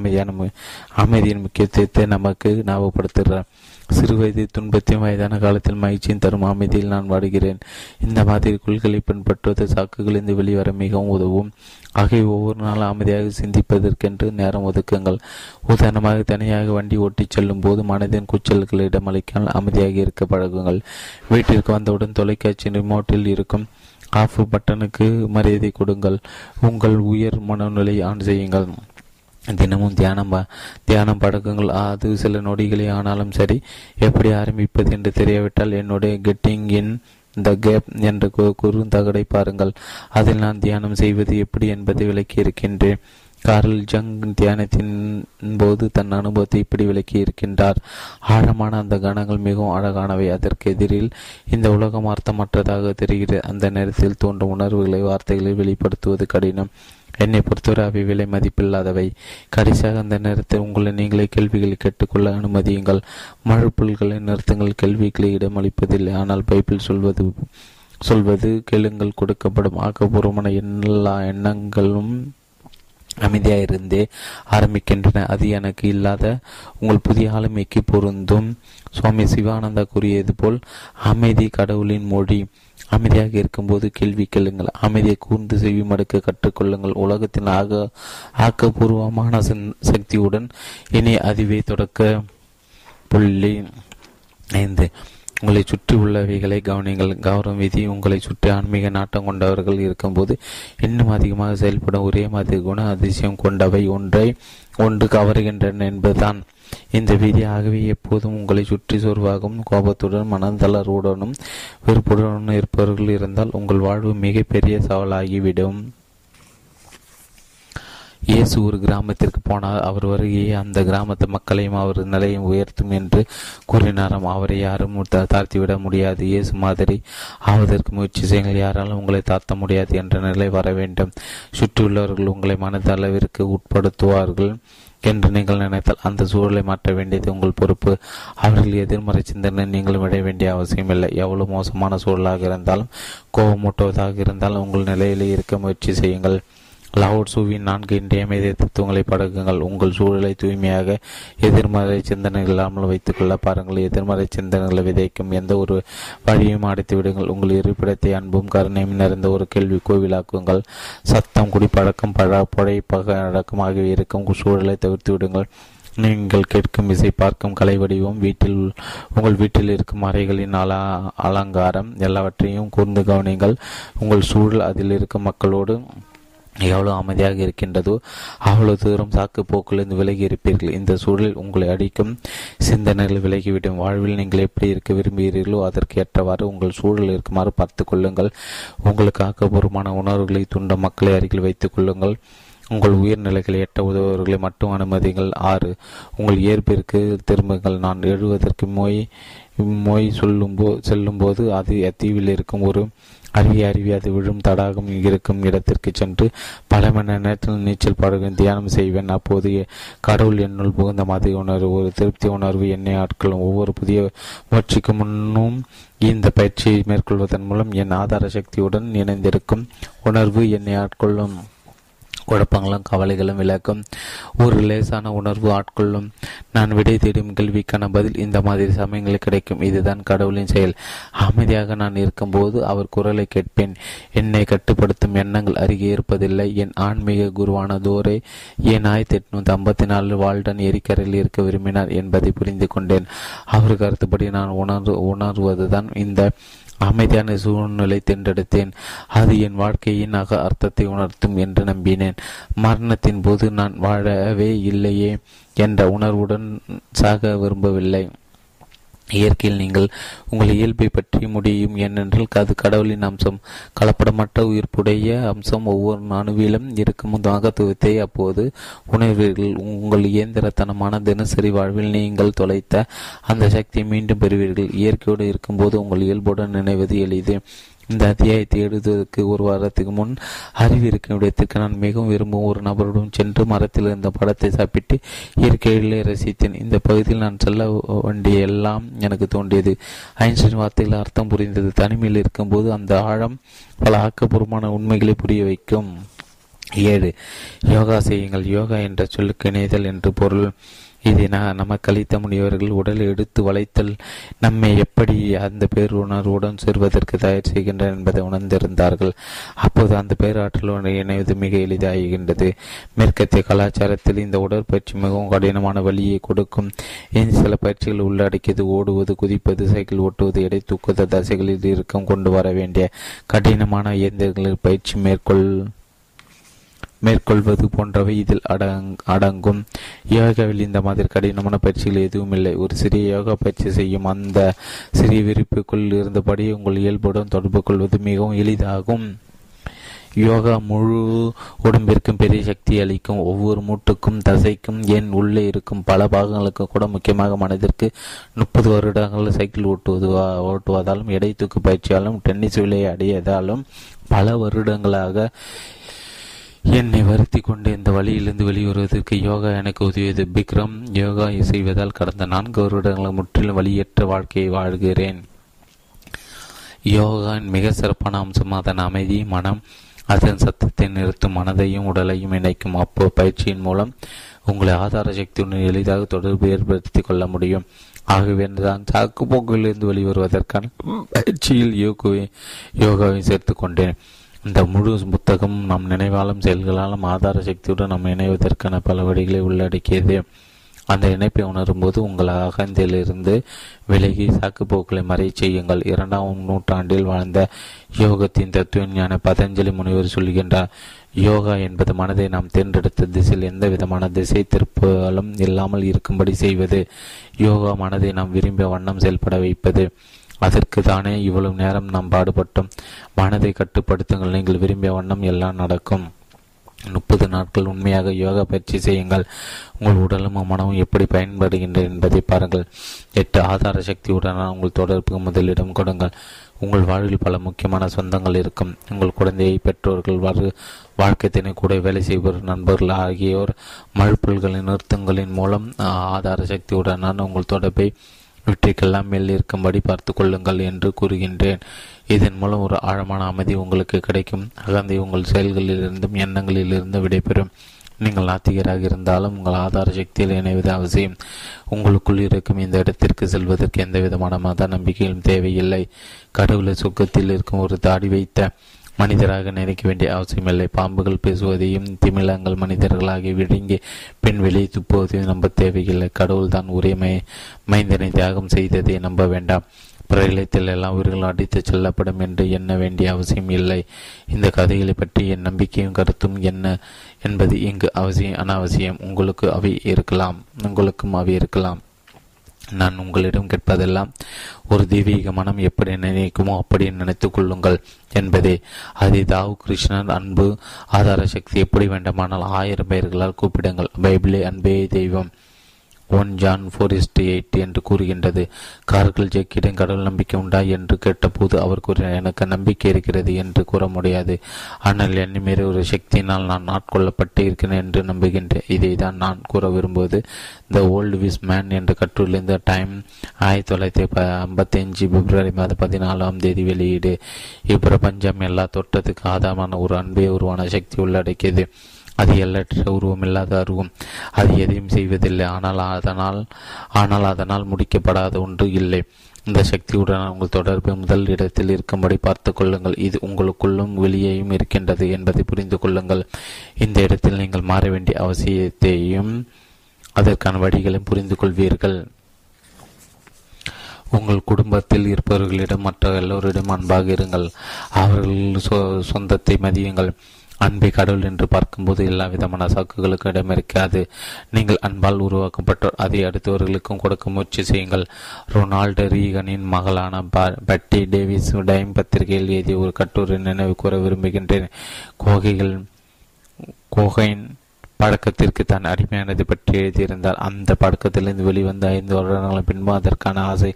அமைதியின் முக்கியத்துவத்தை நமக்கு ஞாபகப்படுத்துகிறார். சிறு வயது துன்பத்தையும் வயதான காலத்தில் மகிழ்ச்சியும் தரும் அமைதியில் நான் வாடுகிறேன். இந்த மாதிரி குள்களை பின்பற்றுவது சாக்குகளிலிருந்து வெளிவர மிகவும் உதவும். ஆகிய ஒவ்வொரு நாளும் அமைதியாக சிந்திப்பதற்கென்று நேரம் ஒதுக்குங்கள். உதாரணமாக, தனியாக வண்டி ஓட்டிச் செல்லும் போது மனதின் கூச்சல்களை இடமளிக்காமல் அமைதியாக இருக்க பழகுங்கள். வீட்டிற்கு வந்தவுடன் தொலைக்காட்சி ரிமோட்டில் இருக்கும் ஆஃப் பட்டனுக்கு மரியாதை கொடுங்கள். உங்கள் உயர் மனநிலை ஆன் செய்யுங்கள். தினமும் தியானம் பழக்கங்கள். அது சில நொடிகளே ஆனாலும் சரி. எப்படி ஆரம்பிப்பது என்று தெரியாவிட்டால் என்னுடைய கெட்டிங் இன் த கேப் என்ற குறுந்தகடை பாருங்கள். அதில் நான் தியானம் செய்வது எப்படி என்பதை விளக்கி இருக்கின்றேன். கார்ல் ஜங் தியானத்தின் போது தன் அனுபவத்தை இப்படி விளக்கி இருக்கின்றார். ஆழமான அந்த கணங்கள் மிகவும் அழகானவை. அதற்கு எதிரில் இந்த உலகம் அர்த்தமற்றதாக தெரிகிறது. அந்த நேரத்தில் தோன்றும் உணர்வுகளை வார்த்தைகளை வெளிப்படுத்துவது கடினம். என்னை பொறுத்தவரை அவை விலை மதிப்பில்லாதவை. கடைசியாக அந்த நேரத்தில் உங்களை நீங்களே கேள்விகளை கேட்டுக்கொள்ள அனுமதியுங்கள். மறுப்புல்களை நிறுத்துங்கள். கேள்விகளை இடமளிப்பதில்லை. ஆனால் பைபிள் சொல்வது கேளுங்கள், கொடுக்கப்படும். ஆக்கப்பூர்வமான எல்லா எண்ணங்களும் அமைதியாயிருந்தே ஆரம்பிக்கின்றன. அது எனக்கு இல்லாத உங்கள் புதிய ஆளுமைக்கு பொருந்தும். சுவாமி சிவானந்தா கூறியது போல் அமைதி கடவுளின் மொழி. அமைதியாக இருக்கும்போது கேள்வி கேளுங்கள். அமைதியை கூர்ந்து செவி மடுக்க கற்றுக்கொள்ளுங்கள். உலகத்தின் ஆக்கப்பூர்வமான சக்தியுடன் இனி அதுவே தொடக்க புள்ளி. 5. உங்களை சுற்றி உள்ளவைகளை கவனிங்கள். கௌரவ விதி உங்களை சுற்றி ஆன்மீக நாட்டம் கொண்டவர்கள் இருக்கும்போது இன்னும் அதிகமாக செயல்படும் ஒரே மாதிரி குண அதிசயம் கொண்டவை ஒன்று கவருகின்றன என்பதுதான் இந்த விதி. ஆகவே எப்போதும் உங்களை சுற்றி சோர்வாகவும் கோபத்துடன் மனந்தளர்வுடனும் வெறுப்புடனும் இருப்பவர்கள் இருந்தால் உங்கள் வாழ்வு மிகப்பெரிய சவாலாகிவிடும். இயேசு ஒரு கிராமத்திற்கு போனால் அவர் வருகையை அந்த கிராமத்து மக்களையும் அவர் நிலையும் உயர்த்தும் என்று கூறினாராம். அவரை யாரும் தாழ்த்திவிட முடியாது. இயேசு மாதிரி ஆவதற்கு முயற்சி செய்யுங்கள். யாராலும் உங்களை தாழ்த்த முடியாது என்ற நிலை வர வேண்டும். சுற்றியுள்ளவர்கள் உங்களை மனதளவிற்கு உட்படுத்துவார்கள் என்று நீங்கள் நினைத்தால் அந்த சூழலை மாற்ற வேண்டியது உங்கள் பொறுப்பு. அவர்கள் எதிர்மறை சிந்தனை நீங்கள் விட வேண்டிய அவசியமில்லை. எவ்வளவு மோசமான சூழலாக இருந்தாலும் கோபமூட்டுவதாக இருந்தாலும் உங்கள் நிலையிலே இருக்க முயற்சி செய்யுங்கள். லாவோட்சூவின் 4 இன்றியமைதிய தத்துவங்களை பழகுங்கள். உங்கள் சூழலை தூய்மையாக எதிர்மறை சிந்தனைகள் இல்லாமல் வைத்துக்கொள்ள பாருங்கள். எதிர்மறை சிந்தனைகளை விதைக்கும் எந்த ஒரு வழியும் அடைத்து விடுங்கள். உங்கள் இருப்பிடத்தை அன்பும் கருணையும் நிறைந்த ஒரு கேள்வி கோவிலாக்குங்கள். சத்தம், குடிப்பழக்கம், புழைப்பழக்கம் ஆகியவை இருக்கும் சூழலை தவிர்த்து விடுங்கள். நீங்கள் கேட்கும் இசை, பார்க்கும் கலை வடிவம், உங்கள் வீட்டில் இருக்கும் அறைகளின் அலங்காரம் எல்லாவற்றையும் கூர்ந்து கவனிங்கள். உங்கள் சூழல் அதில் இருக்கும் மக்களோடு எவ்வளவு அமைதியாக இருக்கின்றதோ அவ்வளவு தூரம் சாக்கு போக்கிலிருந்து விலகி இருப்பீர்கள். இந்த சூழலில் உங்களை அடிக்கும் சிந்தனைகள் விலகிவிடும். வாழ்வில் நீங்கள் எப்படி இருக்க விரும்புகிறீர்களோ அதற்கு ஏற்றவாறு உங்கள் சூழல் இருக்குமாறு பார்த்து கொள்ளுங்கள். உங்களுக்கு ஆக்கப்பூர்வமான உணர்வுகளை தூண்டும் மக்களை அருகில் வைத்துக் கொள்ளுங்கள். உங்கள் உயர்நிலைகளை எட்ட உதவுவர்களை மட்டும் அனுமதிங்கள். 6. உங்கள் இயற்பிற்கு திரும்புங்கள். நான் எழுவதற்கு மொய் செல்லும்போது அது அத்தீவில் இருக்கும் ஒரு அருவி அது விழும் தடாகம் இருக்கும் இடத்திற்கு சென்று பல மணி நேரத்தில் நீச்சல் படகு தியானம் செய்வேன். அப்போது கடவுள் என்னுள் புகுந்த மாதிரி உணர்வு, ஒரு திருப்தி உணர்வு என்னை ஆட்களும். ஒவ்வொரு புதிய முயற்சிக்கு முன்னும் இந்த பயிற்சியை மேற்கொள்வதன் மூலம் என் ஆதார சக்தியுடன் இணைந்திருக்கும் உணர்வு என்னை ஆட்கொள்ளும். குழப்பங்களும் கவலைகளும் விளக்கும் ஒரு லேசான உணர்வு ஆட்கொள்ளும். நான் விடை தேடும் கேள்விக்கான பதில் இந்த மாதிரி சமயங்களில் கிடைக்கும். இதுதான் கடவுளின் செயல். அமைதியாக நான் இருக்கும்போது அவர் குரலை கேட்பேன். என்னை கட்டுப்படுத்தும் எண்ணங்கள் அருகே இருப்பதில்லை. என் ஆன்மீக குருவான தோரே என் 1854 வால்டன் எரிக்கரையில் இருக்க விரும்பினார் என்பதை புரிந்து கொண்டேன். அவர் கருத்துப்படி நான் உணர்வதுதான் இந்த அமைதியான சூழ்நிலை தேர்ந்தெடுத்தேன். அது என் வாழ்க்கையின் அர்த்தத்தை உணர்த்தும் என்று நம்பினேன். மரணத்தின் போது நான் வாழவே இல்லையே என்ற உணர்வுடன் சாக விரும்பவில்லை. இயற்கையில் நீங்கள் உங்கள் இயல்பை பற்றி முடியும் ஏனென்றால் அது கடவுளின் அம்சம். கலப்படமற்ற உயிர்ப்புடைய அம்சம் ஒவ்வொரு அணுவிலும் இருக்கும் மகத்துவத்தை அப்போது உணர்வீர்கள். உங்கள் இயந்திரத்தனமான தினசரி வாழ்வில் நீங்கள் தொலைத்த அந்த சக்தியை மீண்டும் பெறுவீர்கள். இயற்கையோடு இருக்கும்போது உங்கள் இயல்புடன் நினைவது எளிது. இந்த அத்தியாயத்தை எழுதுவதற்கு ஒரு வாரத்துக்கு முன் அறிவு இருக்கும் இடத்திற்கு நான் மிகவும் விரும்பும் ஒரு நபருடன் சென்று மரத்தில் இருந்த படத்தை சாப்பிட்டு இயற்கையிலே ரசித்தேன். இந்த பகுதியில் நான் சொல்ல வேண்டிய எல்லாம் எனக்கு தோன்றியது. ஐன்ஸ்டீன் வார்த்தையில் அர்த்தம் புரிந்தது. தனிமையில் இருக்கும்போது அந்த ஆழம் பல ஆக்கப்பூர்வமான உண்மைகளை புரிய வைக்கும். 7. யோகா செய்யுங்கள். யோகா என்ற சொல்லுக்கு இணைதல் என்று பொருள். இதை நமக்கு அளித்த முனிவர்கள் உடலை எடுத்து வளைத்தல் நம்மை எப்படி அந்த பேருணர்வுடன் சேர்வதற்கு தயார் செய்கின்றனர் என்பதை உணர்ந்திருந்தார்கள். அப்போது அந்த பேராற்றலுடன் இணைவது மிக எளிதாகின்றது. மேற்கத்திய கலாச்சாரத்தில் இந்த உடற்பயிற்சி மிகவும் கடினமான வழியை கொடுக்கும். இனி சில பயிற்சிகள் உள்ளடக்கியது. ஓடுவது, குதிப்பது, சைக்கிள் ஓட்டுவது, எடை தூக்குவது, தசைகளில் இறுக்கம் கொண்டு வர வேண்டிய கடினமான இயந்திரங்களில் பயிற்சி மேற்கொள்வது போன்றவை இதில் அடங்கும். யோகாவில் இந்த மாதிரி கடினமான பயிற்சிகள் எதுவும் இல்லை. ஒரு சிறிய யோகா பயிற்சி செய்யும் அந்த சிறிய விருப்புக்குள் இருந்தபடி உங்கள் இயல்புடன் தொடர்பு கொள்வது மிகவும் எளிதாகும். யோகா முழு உடம்பிற்கும் பெரிய சக்தி அளிக்கும். ஒவ்வொரு மூட்டுக்கும், தசைக்கும், என் உள்ளே இருக்கும் பல பாகங்களுக்கு கூட. முக்கியமாக மனதிற்கு 30 வருடங்கள் சைக்கிள் ஓட்டுவதாலும் எடை தூக்கு பயிற்சியாலும் டென்னிஸ் விளையாடியதாலும் பல வருடங்களாக என்னை வருத்தி கொண்டு இந்த வழியிலிருந்து வெளிவருவதற்கு யோகா எனக்கு உதவியது. பிக்ரம் யோகா செய்வதால் கடந்த 4 வருடங்கள் முற்றிலும் வழியற்ற வாழ்க்கையை வாழ்கிறேன். யோகாவின் மிக சிறப்பான அம்சம் அதன் அமைதி மனம். அதன் சத்தத்தை நிறுத்தும், மனதையும் உடலையும் இணைக்கும். அப்போ பயிற்சியின் மூலம் உங்களை ஆதார சக்தியுடன் எளிதாக தொடர்பு ஏற்படுத்திக் கொள்ள முடியும். ஆகவே தான் சாக்குப்போக்கிலிருந்து வெளிவருவதற்கான பயிற்சியில் யோகாவை சேர்த்து கொண்டேன். இந்த முழு புத்தகம் நம் நினைவாலும் செயல்களாலும் ஆதார சக்தியுடன் நம் இணைவதற்கான பல வழிகளை உள்ளடக்கியது. அந்த இணைப்பை உணரும்போது உங்கள் அகந்திலிருந்து விலகி சாக்குப்போக்களை மறைய செய்யுங்கள். 2ஆம் நூற்றாண்டில் வாழ்ந்த யோகத்தின் தத்துவ ஞான பதஞ்சலி முனிவர் சொல்கின்றார், யோகா என்பது மனதை நாம் தேர்ந்தெடுத்த திசையில் எந்த விதமான திசை திருப்பலும் இல்லாமல் இருக்கும்படி செய்வது. யோகா மனதை நாம் விரும்பிய வண்ணம் செயல்பட வைப்பது. அதற்கு தானே இவ்வளவு நேரம் நாம் பாடுபட்டோம். மனதை கட்டுப்படுத்துங்கள், நீங்கள் விரும்பிய வண்ணம் எல்லாம் நடக்கும். 30 நாட்கள் உண்மையாக யோகா பயிற்சி செய்யுங்கள். உங்கள் உடலும் மனமும் எப்படி பயன்படுகின்றன என்பதை பாருங்கள். 8. ஆதார சக்தியுடனான உங்கள் தொடர்புக்கு முதலிடம் கொடுங்கள். உங்கள் வாழ்வில் பல முக்கியமான சொந்தங்கள் இருக்கும். உங்கள் குழந்தையை, பெற்றோர்கள், வாழ்க்கைத்தினை கூட வேலை செய்பவர், நண்பர்கள் ஆகியோர் மழுப்பல்களின் நிறுத்தங்களின் மூலம் ஆதார சக்தியுடனான உங்கள் தொடர்பை வெற்றிக்கெல்லாம் மேல் இருக்கும்படி பார்த்து கொள்ளுங்கள் என்று கூறுகின்றேன். இதன் மூலம் ஒரு ஆழமான அமைதி உங்களுக்கு கிடைக்கும். அகந்தை உங்கள் செயல்களிலிருந்தும் எண்ணங்களிலிருந்தும் விடைபெறும். நீங்கள் நாத்திகராக இருந்தாலும் உங்கள் ஆதார சக்தியில் இணைவது அவசியம். உங்களுக்குள் இருக்கும் இந்த இடத்திற்கு செல்வதற்கு எந்த விதமான மத நம்பிக்கையும் தேவையில்லை. கடவுளை சொர்க்கத்தில் இருக்கும் ஒரு தாடி வைத்த மனிதராக நினைக்க வேண்டிய அவசியமில்லை. பாம்புகள் பேசுவதையும் திமிலங்கள் மனிதர்களாகி விழுங்கி பின் வெளியே துப்புவதையும் நம்ப தேவையில்லை. கடவுள் தான் ஒரே மைந்தனை தியாகம் செய்ததை நம்ப வேண்டாம். பிரளயத்தில் எல்லாம் உயிர்கள் அடித்து செல்லப்படும் என்று எண்ண வேண்டிய அவசியம் இல்லை. இந்த கதைகளை பற்றி என் நம்பிக்கையும் கருத்தும் என்ன என்பது இங்கு அனாவசியம். உங்களுக்கும் அவை இருக்கலாம். நான் உங்களிடம் கேட்பதெல்லாம் ஒரு தெய்வீக மனம் எப்படி நினைக்குமோ அப்படி நினைத்துக் கொள்ளுங்கள் என்பதே. அதை தாவு கிருஷ்ணன் அன்பு, ஆதார சக்தி எப்படி வேண்டுமானால் 1000 பெயர்களால் கூப்பிடுங்கள். பைபிளே அன்பே தெய்வம் 1 John 4:8 என்று கூறுகின்றது. கார்கள் ஜெக்கிடம் கடவுள் நம்பிக்கை உண்டா என்று கேட்டபோது அவர் கூறினார், எனக்கு நம்பிக்கை இருக்கிறது என்று கூற முடியாது. ஆனால் என்னை மீறி ஒரு சக்தியினால் நான் ஆட்கொள்ளப்பட்டு இருக்கிறேன் என்று நம்புகின்றேன். இதை தான் நான் கூற விரும்புவது. த ஓல்டு விஸ் மேன் என்ற கட்டுரையிலிருந்து டைம் 1955 February 14 வெளியீடு. இப்பிரபஞ்சம் எல்லா தோற்றத்துக்கு ஆதாரமான ஒரு அன்பே உருவான சக்தி உள்ளடக்கியது. அது எல்லற்ற உருவமில்லாத அருவம். அது எதையும் செய்வதில்லை. ஆனால் அதனால் முடிக்கப்படாத ஒன்று இல்லை. இந்த சக்தியுடன் உங்கள் தொடர்பை முதல் இடத்தில் இருக்கும்படி பார்த்து கொள்ளுங்கள். இது உங்களுக்குள்ளும் வெளியேயும் இருக்கின்றது என்பதை புரிந்து கொள்ளுங்கள். இந்த இடத்தில் நீங்கள் மாற வேண்டிய அவசியத்தையும் அதற்கான வழிகளையும் புரிந்து கொள்வீர்கள். உங்கள் குடும்பத்தில் இருப்பவர்களிடம் மற்ற எல்லோரிடம் அன்பாக இருங்கள். அவர்கள் சொந்தத்தை மதியுங்கள். அன்பை கடவுள் என்று பார்க்கும்போது எல்லா விதமான சாக்குகளுக்கு இடம் இருக்காது. நீங்கள் அன்பால் உருவாக்கப்பட்டோர், அதை அடுத்தவர்களுக்கும் கொடுக்க முயற்சி செய்யுங்கள். ரொனால்டு ரீகனின் மகளான பட்டி டேவிஸ் டைம் பத்திரிகையில் எழுதிய ஒரு கட்டுரை நினைவு கூற விரும்புகின்றேன். கோகைன் பழக்கத்திற்கு தான் அடிமையானது பற்றி எழுதியிருந்தார். அந்த பழக்கத்திலிருந்து வெளிவந்த 5 வருடங்கள் பின்பு அதற்கான ஆசை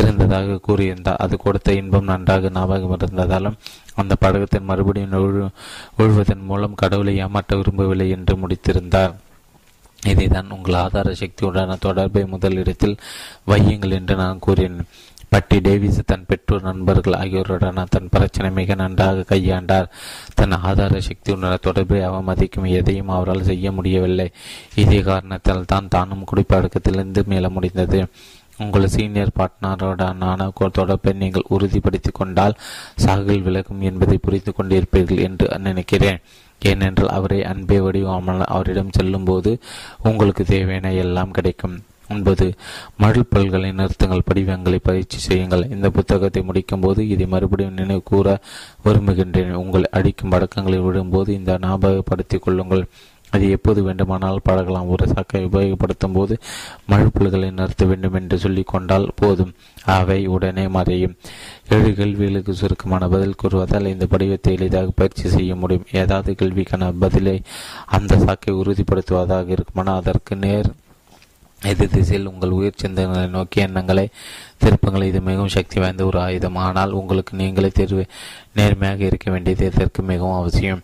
இருந்ததாக கூறியிருந்தார். அது கொடுத்த இன்பம் நன்றாக ஞாபகம் இருந்ததாலும் அந்த பழக்கத்தின் மறுபடியும் உழுவதன் மூலம் கடவுளை ஏமாற்ற விரும்பவில்லை என்று முடித்திருந்தார். இதைதான் உங்கள் ஆதார சக்தியுடனான தொடர்பை முதலிடத்தில் வையுங்கள் என்று நான் கூறினேன். பட்டி டேவிஸ் தன் பெற்றோர், நண்பர்கள் ஆகியோருடனான தன் பிரச்சனை மிக நன்றாக கையாண்டார். தன் ஆதார சக்தியுடனான தொடர்பை அவமதிக்கும் எதையும் அவரால் செய்ய முடியவில்லை. இதே காரணத்தால் தான் தானும் குடிப்பழக்கத்திலிருந்து மீள முடிந்தது. உங்கள் சீனியர் பார்ட்னருடனான தொடர்பை நீங்கள் உறுதிப்படுத்திக் கொண்டால் சாகல் விலகும் என்பதை புரிந்து கொண்டிருப்பீர்கள் என்று நினைக்கிறேன். ஏனென்றால் அவரை அன்பே வடிவாமல் அவரிடம் செல்லும் போது உங்களுக்கு தேவையான எல்லாம் கிடைக்கும். 9. மறுபல்களை நிறுத்துங்கள், படிவங்களை பயிற்சி செய்யுங்கள். இந்த புத்தகத்தை முடிக்கும் போது இதை மறுபடியும் நினைவு கூற விரும்புகின்றேன். உங்கள் அடிக்கும் பழக்கங்களை விடும்போது இந்த ஞாபகப்படுத்திக் கொள்ளுங்கள். அது எப்போது வேண்டுமானால் பழகலாம். ஒரு சாக்கை உபயோகப்படுத்தும் போது மறுபல்களை நிறுத்த வேண்டும் என்று சொல்லிக் கொண்டால் போதும், அவை உடனே மறையும். 7 கேள்விகளுக்கு சுருக்கமான பதில் கூறுவதால் இந்த படிவத்தை எளிதாக பயிற்சி செய்ய முடியும். ஏதாவது கேள்விக்கான பதிலை அந்த சாக்கை உறுதிப்படுத்துவதாக இருக்குமானால் அதற்கு நேர் எதிர் திசையில் உங்கள் உயிர் சிந்தனைகளை நோக்கி எண்ணங்களை திருப்பங்கள். இது மிகவும் சக்தி வாய்ந்த ஒரு ஆயுதம். ஆனால் உங்களுக்கு நீங்களே தேர்வு நேர்மையாக இருக்க வேண்டியது இதற்கு மிகவும் அவசியம்.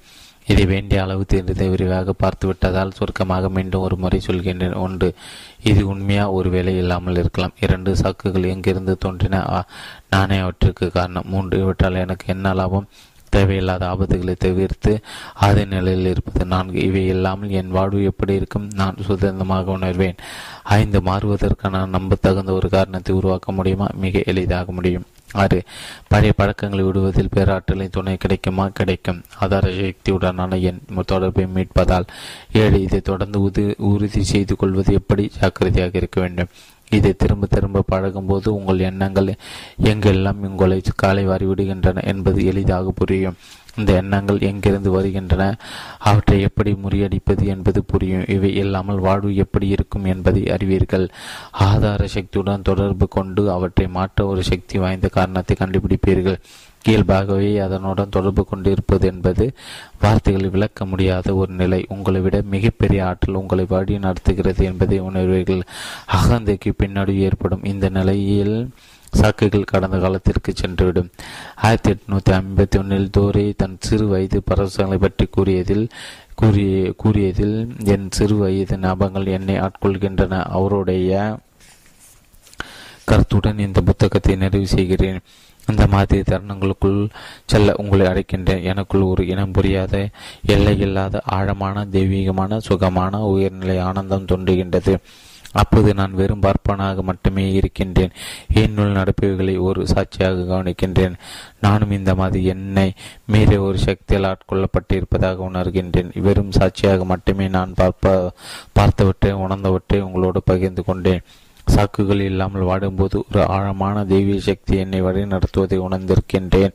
இதை வேண்டிய அளவு தெரிந்ததை விரிவாக பார்த்து விட்டதால் சுருக்கமாக மீண்டும் ஒரு முறை சொல்கின்றேன். 1. இது உண்மையா ஒருவேளை இல்லாமல் இருக்கலாம். 2. சாக்குகள் எங்கிருந்து தோன்றின, நானே அவற்றிற்கு காரணம். 3. இவற்றால் எனக்கு என்ன லாபம், தேவையில்லாத ஆபத்துகளை தவிர்த்து அதே நிலையில் இருப்பது. 4. இவை இல்லாமல் என் வாழ்வு எப்படி இருக்கும், நான் சுதந்திரமாக உணர்வேன். 5. மாறுவதற்கான நம்ப தகுந்த ஒரு காரணத்தை உருவாக்க முடியுமா, மிக எளிதாக முடியும். 6. பழைய பழக்கங்களை விடுவதில் பேராற்றலின் துணை கிடைக்குமா, கிடைக்கும். ஆதார சக்தியுடனான என் தொடர்பை மீட்பதால். 7. இதை தொடர்ந்து உறுதி செய்து கொள்வது எப்படி, ஜாக்கிரதையாக இருக்க வேண்டும். இதை திரும்ப திரும்ப பழகும்போது உங்கள் எண்ணங்கள் எங்கெல்லாம் உங்களை காலை வாரி விடுகின்றன என்பது எளிதாக புரியும். இந்த எண்ணங்கள் எங்கிருந்து வருகின்றன, அவற்றை எப்படி முறியடிப்பது என்பது புரியும். இவை இல்லாமல் வாழ்வு எப்படி இருக்கும் என்பதை அறிவீர்கள். ஆதார சக்தியுடன் தொடர்பு கொண்டு அவற்றை மாற்ற ஒரு சக்தி வாய்ந்த காரணத்தை கண்டுபிடிப்பீர்கள். இயல்பாகவே அதனுடன் தொடர்பு கொண்டிருப்பது என்பது வார்த்தைகளை விளக்க முடியாத ஒரு நிலை. உங்களை விட மிகப்பெரிய ஆற்றல் உங்களை வழி நடத்துகிறது என்பதை உணர்வீர்கள். அகந்தைக்கு பின்னாடி ஏற்படும் இந்த நிலையில் சாக்குகள் கடந்த காலத்திற்கு சென்றுவிடும். 1851 தோரே தன் சிறு வயது பரவசங்களை பற்றி கூறியதில் என் சிறு வயது ஞாபகங்கள் என்னை ஆட்கொள்கின்றன. அவருடைய கருத்துடன் இந்த புத்தகத்தை நிறைவு செய்கிறேன். அந்த மாதிரி தருணங்களுக்குள் செல்ல உங்களை அழைக்கின்றேன். எனக்குள் ஒரு இனம் புரியாத, எல்லையில்லாத, ஆழமான, தெய்வீகமான, சுகமான, உயர்நிலை ஆனந்தம் தோன்றுகின்றது. அப்போது நான் வெறும் பார்ப்பனாக மட்டுமே இருக்கின்றேன். என்னுள் நடப்பவர்களை ஒரு சாட்சியாக கவனிக்கின்றேன். நானும் இந்த மாதிரி என்னை மீறிய ஒரு சக்தியால் ஆட்கொள்ளப்பட்டிருப்பதாக உணர்கின்றேன். வெறும் சாட்சியாக மட்டுமே நான் பார்த்தவற்றை உணர்ந்தவற்றை உங்களோடு பகிர்ந்து கொண்டேன். சாக்குகள் இல்லாமல் வாடும்போது ஒரு ஆழமான தெய்வீக சக்தி என்னை வழி நடத்துவதை உணர்ந்திருக்கின்றேன்.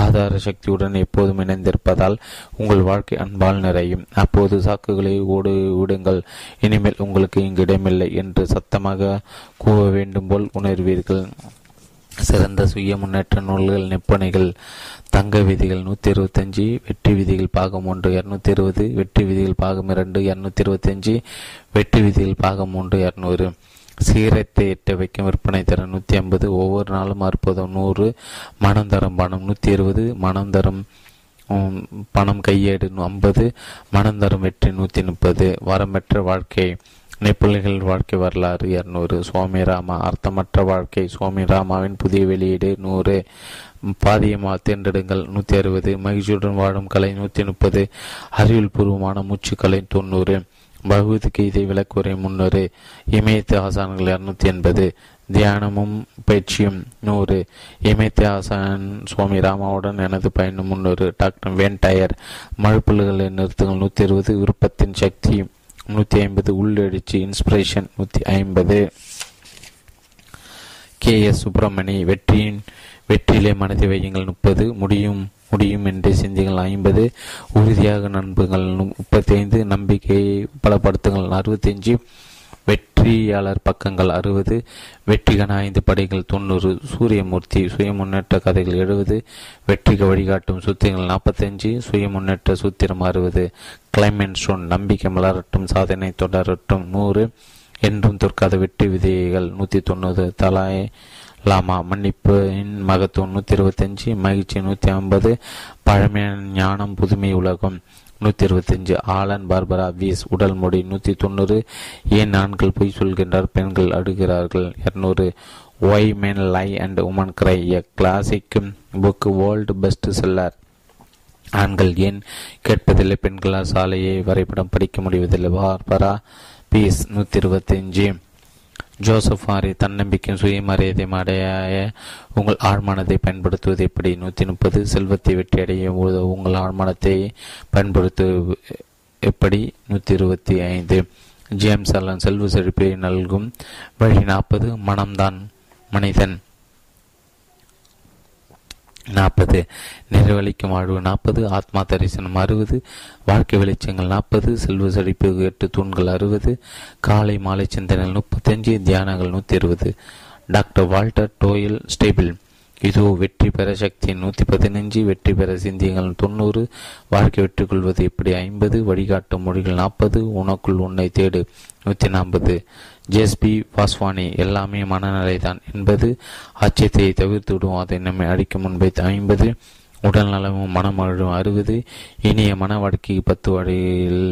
ஆதார சக்தியுடன் எப்போதும் இணைந்திருப்பதால் உங்கள் வாழ்க்கை அன்பால் நிறையும். அப்போது சாக்குகளை ஓடு விடுங்கள், இனிமேல் உங்களுக்கு இங்கு இடமில்லை என்று சத்தமாக கூவ வேண்டும் போல் உணர்வீர்கள். சிறந்த சுய முன்னேற்ற நூல்கள் நிப்பணிகள். தங்க விதிகள் 125, வெற்றி விதிகள் பாகம் 1 220, வெற்றி விதிகள் பாகம் 2 225, வெற்றி விதிகள் பாகம் 3 200. சீரத்தை எட்ட வைக்கும் விற்பனை தரம் 150, ஒவ்வொரு நாளும் 40 100, மனம் தரும் பணம் 120, மனம் தரும் பணம் கையேடு 50, மனம் தரும் வெற்றி 130, வரம்பெற்ற வாழ்க்கை நெப்பொலிகள் வாழ்க்கை வரலாறு 200, சுவாமி ராமா அர்த்தமற்ற வாழ்க்கை சுவாமி ராமாவின் புதிய வெளியீடு 100, பாதியமா தேர்ந்தெடுங்கள் 160, மகிழ்ச்சியுடன் வாழும் கலை 130, அறிவியல் பூர்வமான மூச்சுக்கலை 90, பகவதுக்கு இதை விளக்குறை 300, இமயத்து ஆசான்கள் 280, தியானமும் பயிற்சியும் 100, இமயத்து ஆசான் சுவாமி ராமாவுடன் எனது பயணம் 300, டாக்டர் வேன்டயர் மழுப்பல்களை நிறுத்துங்கள் 120, விருப்பத்தின் சக்தி 150, உள்ளெழுச்சி இன்ஸ்பிரேஷன் 150. K S Subramani. வெற்றியிலே மனதை வையுங்கள் 30, முடியும் என்று சிந்திகள் 50, உறுதியாக நம்புங்கள் 35, நம்பிக்கையை பலப்படுத்துங்கள் 65, வெற்றியாளர் பக்கங்கள் 60, வெற்றிக்கான 5 படைகள் 90, சூரியமூர்த்தி சுய முன்னேற்ற கதைகள் 70, வெற்றிக்கு வழிகாட்டும் சூத்திரங்கள் 45, சுய முன்னேற்ற சூத்திரம் 60, கிளைமென்ஸ்டோன் நம்பிக்கை மலரட்டும் சாதனை தொடரட்டும் 100, என்றும் தோற்காத வெற்றி விதைகள் 190, தலாய் லாமா மன்னிப்பின் மகத்துவம் 125, மகிழ்ச்சி 150, பழமையான ஞானம் புதுமை உலகம் 125, ஆலன் பார்பரா வீஸ் உடல் மொழி 190, ஏன் ஆண்கள் பொய் சொல்கின்றார் பெண்கள் அடுகிறார்கள் 200, why men lie and women cry a classic book world best seller, ஆண்கள் ஏன் கேட்பதில்லை பெண்களால் சாலையை வரைபடம் படிக்க முடிவதில்லை பார்பரா பீஸ் 125, ஜோசப் ஆரி தன்னம்பிக்கையும் சுயமரியாதையும் அடைய உங்கள் ஆழ்மானத்தை பயன்படுத்துவது எப்படி 130, செல்வத்தை வெற்றி அடைய உங்கள் ஆழ்மானத்தை பயன்படுத்துவது எப்படி 125, ஜேம்ஸ் அல்லன் செல்வ செழிப்பை நல்கும் வழி 40, மனம்தான் மனிதன் 40, நிறைவளிக்கும் வாழ்வு 40, ஆத்மா தரிசனம் 60, வாழ்க்கை வெளிச்சங்கள் 40, செல்வ செழிப்பு 8 தூண்கள் 60, காலை மாலை சிந்தனைகள் 35, தியானங்கள் 120, டாக்டர் வால்டர் டோயில் ஸ்டேபிள். இதோ வெற்றி பெற சக்தி 115, வெற்றி பெற சிந்தியங்கள் 90, வாழ்க்கை வெற்றி கொள்வது இப்படி 50, வழிகாட்டும் மொழிகள் 40, உனக்குள் உன்னை தேடு 140, ஜேஸ்பி பாஸ்வானி எல்லாமே மனநிலை தான் 80, ஆச்சரியத்தை தவிர்த்து விடுவோம் அதை நம்மை அடிக்கும் முன்பே 50, உடல் நலமும் மனமழும் 60, இனிய மன வாழ்க்கைக்கு 10 வழியில்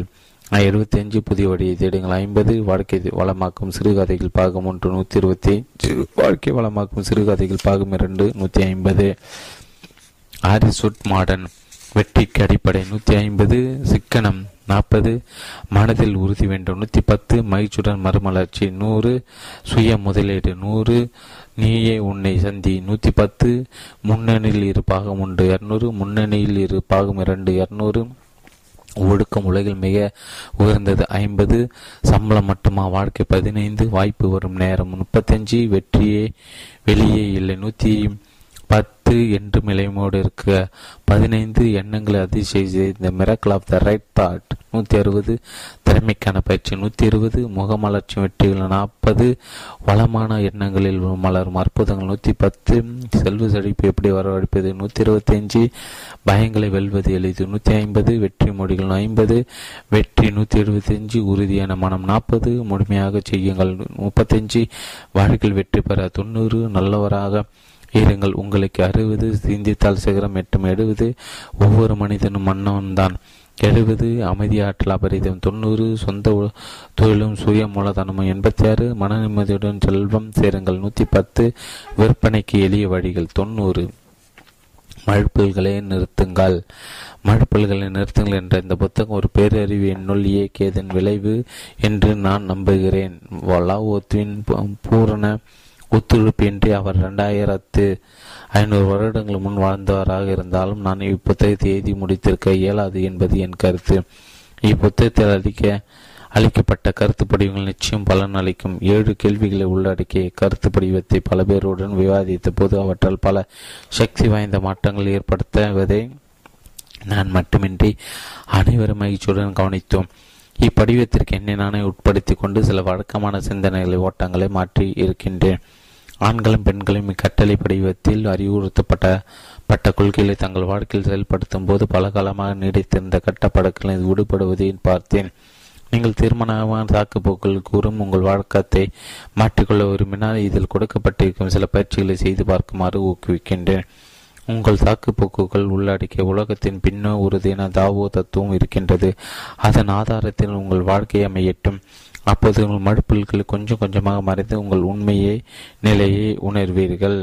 75, புதிய வழியை தேடுங்கள் 50, வாழ்க்கை வளமாக்கும் சிறுகதைகள் பாகம் 1 125, வாழ்க்கை வளமாக்கும் சிறுகதைகள் பாகம் 2 150, ஆரிசுட் மாடன் வெற்றிக்கு அடிப்படை 150, சிக்கனம் 40, மனதில் உறுதி வேண்டும் 110, மகிழ்ச்சியுடன் மறுமலர்ச்சி 100, சுய முதலீடு 100, நீயே உன்னை சந்தி 110, முன்னணியில் இரு பாகம் 1 200, முன்னணியில் இரு பாகம் 2 200, ஒடுக்கம் உலகில் மிக உயர்ந்தது 50, சம்பளம் மட்டுமா வாழ்க்கை 15, வாய்ப்பு வரும் நேரம் 35, வெற்றியே வெளியே இல்லை 110, என்று நிலைமோடு இருக்க 15, எண்ணங்களை அதிசய இந்த miracle of the right thought 160, திறமைக்கான பயிற்சி 120, முகமலர்ச்சி வெற்றிகள் 40, வளமான எண்ணங்களில் மலரும் அற்புதங்கள் 110, செல்வ செழிப்பு எப்படி வரவழைப்பது 125, பயங்களை வெல்வது எளிது 150, வெற்றி மொழிகள் 50, வெற்றி 175, உறுதியான மனம் 40, முழுமையாக செய்யுங்கள் 35, வாழ்க்கையில் வெற்றி பெற 90, நல்லவராக இருங்கள் உங்களுக்கு 60, சிந்தித்தால் சிகரம் எட்டும் 70, ஒவ்வொரு மனிதனும் மன்னவன்தான் 70, அமைதியாற்றல் அபரிதம் 90, சொந்த தொழிலும் சுய மூலதனமும் 86, மன நிம்மதியுடன் செல்வம் சேருங்கள் 110, விற்பனைக்கு எளிய வழிகள் 90, மழுப்பல்களை நிறுத்துங்கள் என்ற இந்த புத்தகம் ஒரு பேரறிவு என்னுள் இயக்கியதன் விளைவு என்று நான் நம்புகிறேன். வலாவோத்துவின் பூரண ஒத்துழைப்பின்றி அவர் 2500 வருடங்கள் முன் வாழ்ந்தவராக இருந்தாலும் நான் இப்புத்தகத்தை எழுதி முடித்திருக்க இயலாது என்பது என் கருத்து. இப்புத்தகத்தில் அளிக்கப்பட்ட கருத்து படிவங்கள் நிச்சயம் பலன் அளிக்கும். 7 கேள்விகளை உள்ளடக்கிய கருத்து படிவத்தை பல பேருடன் விவாதித்த போது அவற்றால் பல சக்தி வாய்ந்த மாற்றங்கள் ஏற்படுத்துவதை நான் மட்டுமின்றி அனைவரும் மகிழ்ச்சியுடன் கவனித்தோம். இப்படிவத்திற்கு என்னை நானே உட்படுத்தி கொண்டு சில வழக்கமான சிந்தனைகளை ஓட்டங்களை மாற்றி இருக்கின்றேன். ஆண்களும் பெண்களும் இக்கட்டளை படிவத்தில் அறிவுறுத்தப்பட்ட கொள்கைகளை தங்கள் வாழ்க்கையில் செயல்படுத்தும் போது பல காலமாக நீடித்திருந்த கட்டப்படக்களை விடுபடுவதை பார்த்தேன். நீங்கள் தீர்மானமான தாக்குப்போக்கள் கூறும் உங்கள் வழக்கத்தை மாற்றிக்கொள்ள விரும்பினால் இதில் கொடுக்கப்பட்டிருக்கும் சில பயிற்சிகளை செய்து பார்க்குமாறு ஊக்குவிக்கின்றேன். உங்கள் தாக்குப்போக்குகள் உள்ளடக்கிய உலகத்தின் பின்னோ உறுதியான தாவோ தத்துவம் இருக்கின்றது. அதன் ஆதாரத்தில் உங்கள் வாழ்க்கையை அமையட்டும். அப்போது உங்கள் மழுப்பல்களை கொஞ்சம் கொஞ்சமாக மறைந்து உங்கள் உண்மையை நிலையை உணர்வீர்கள்.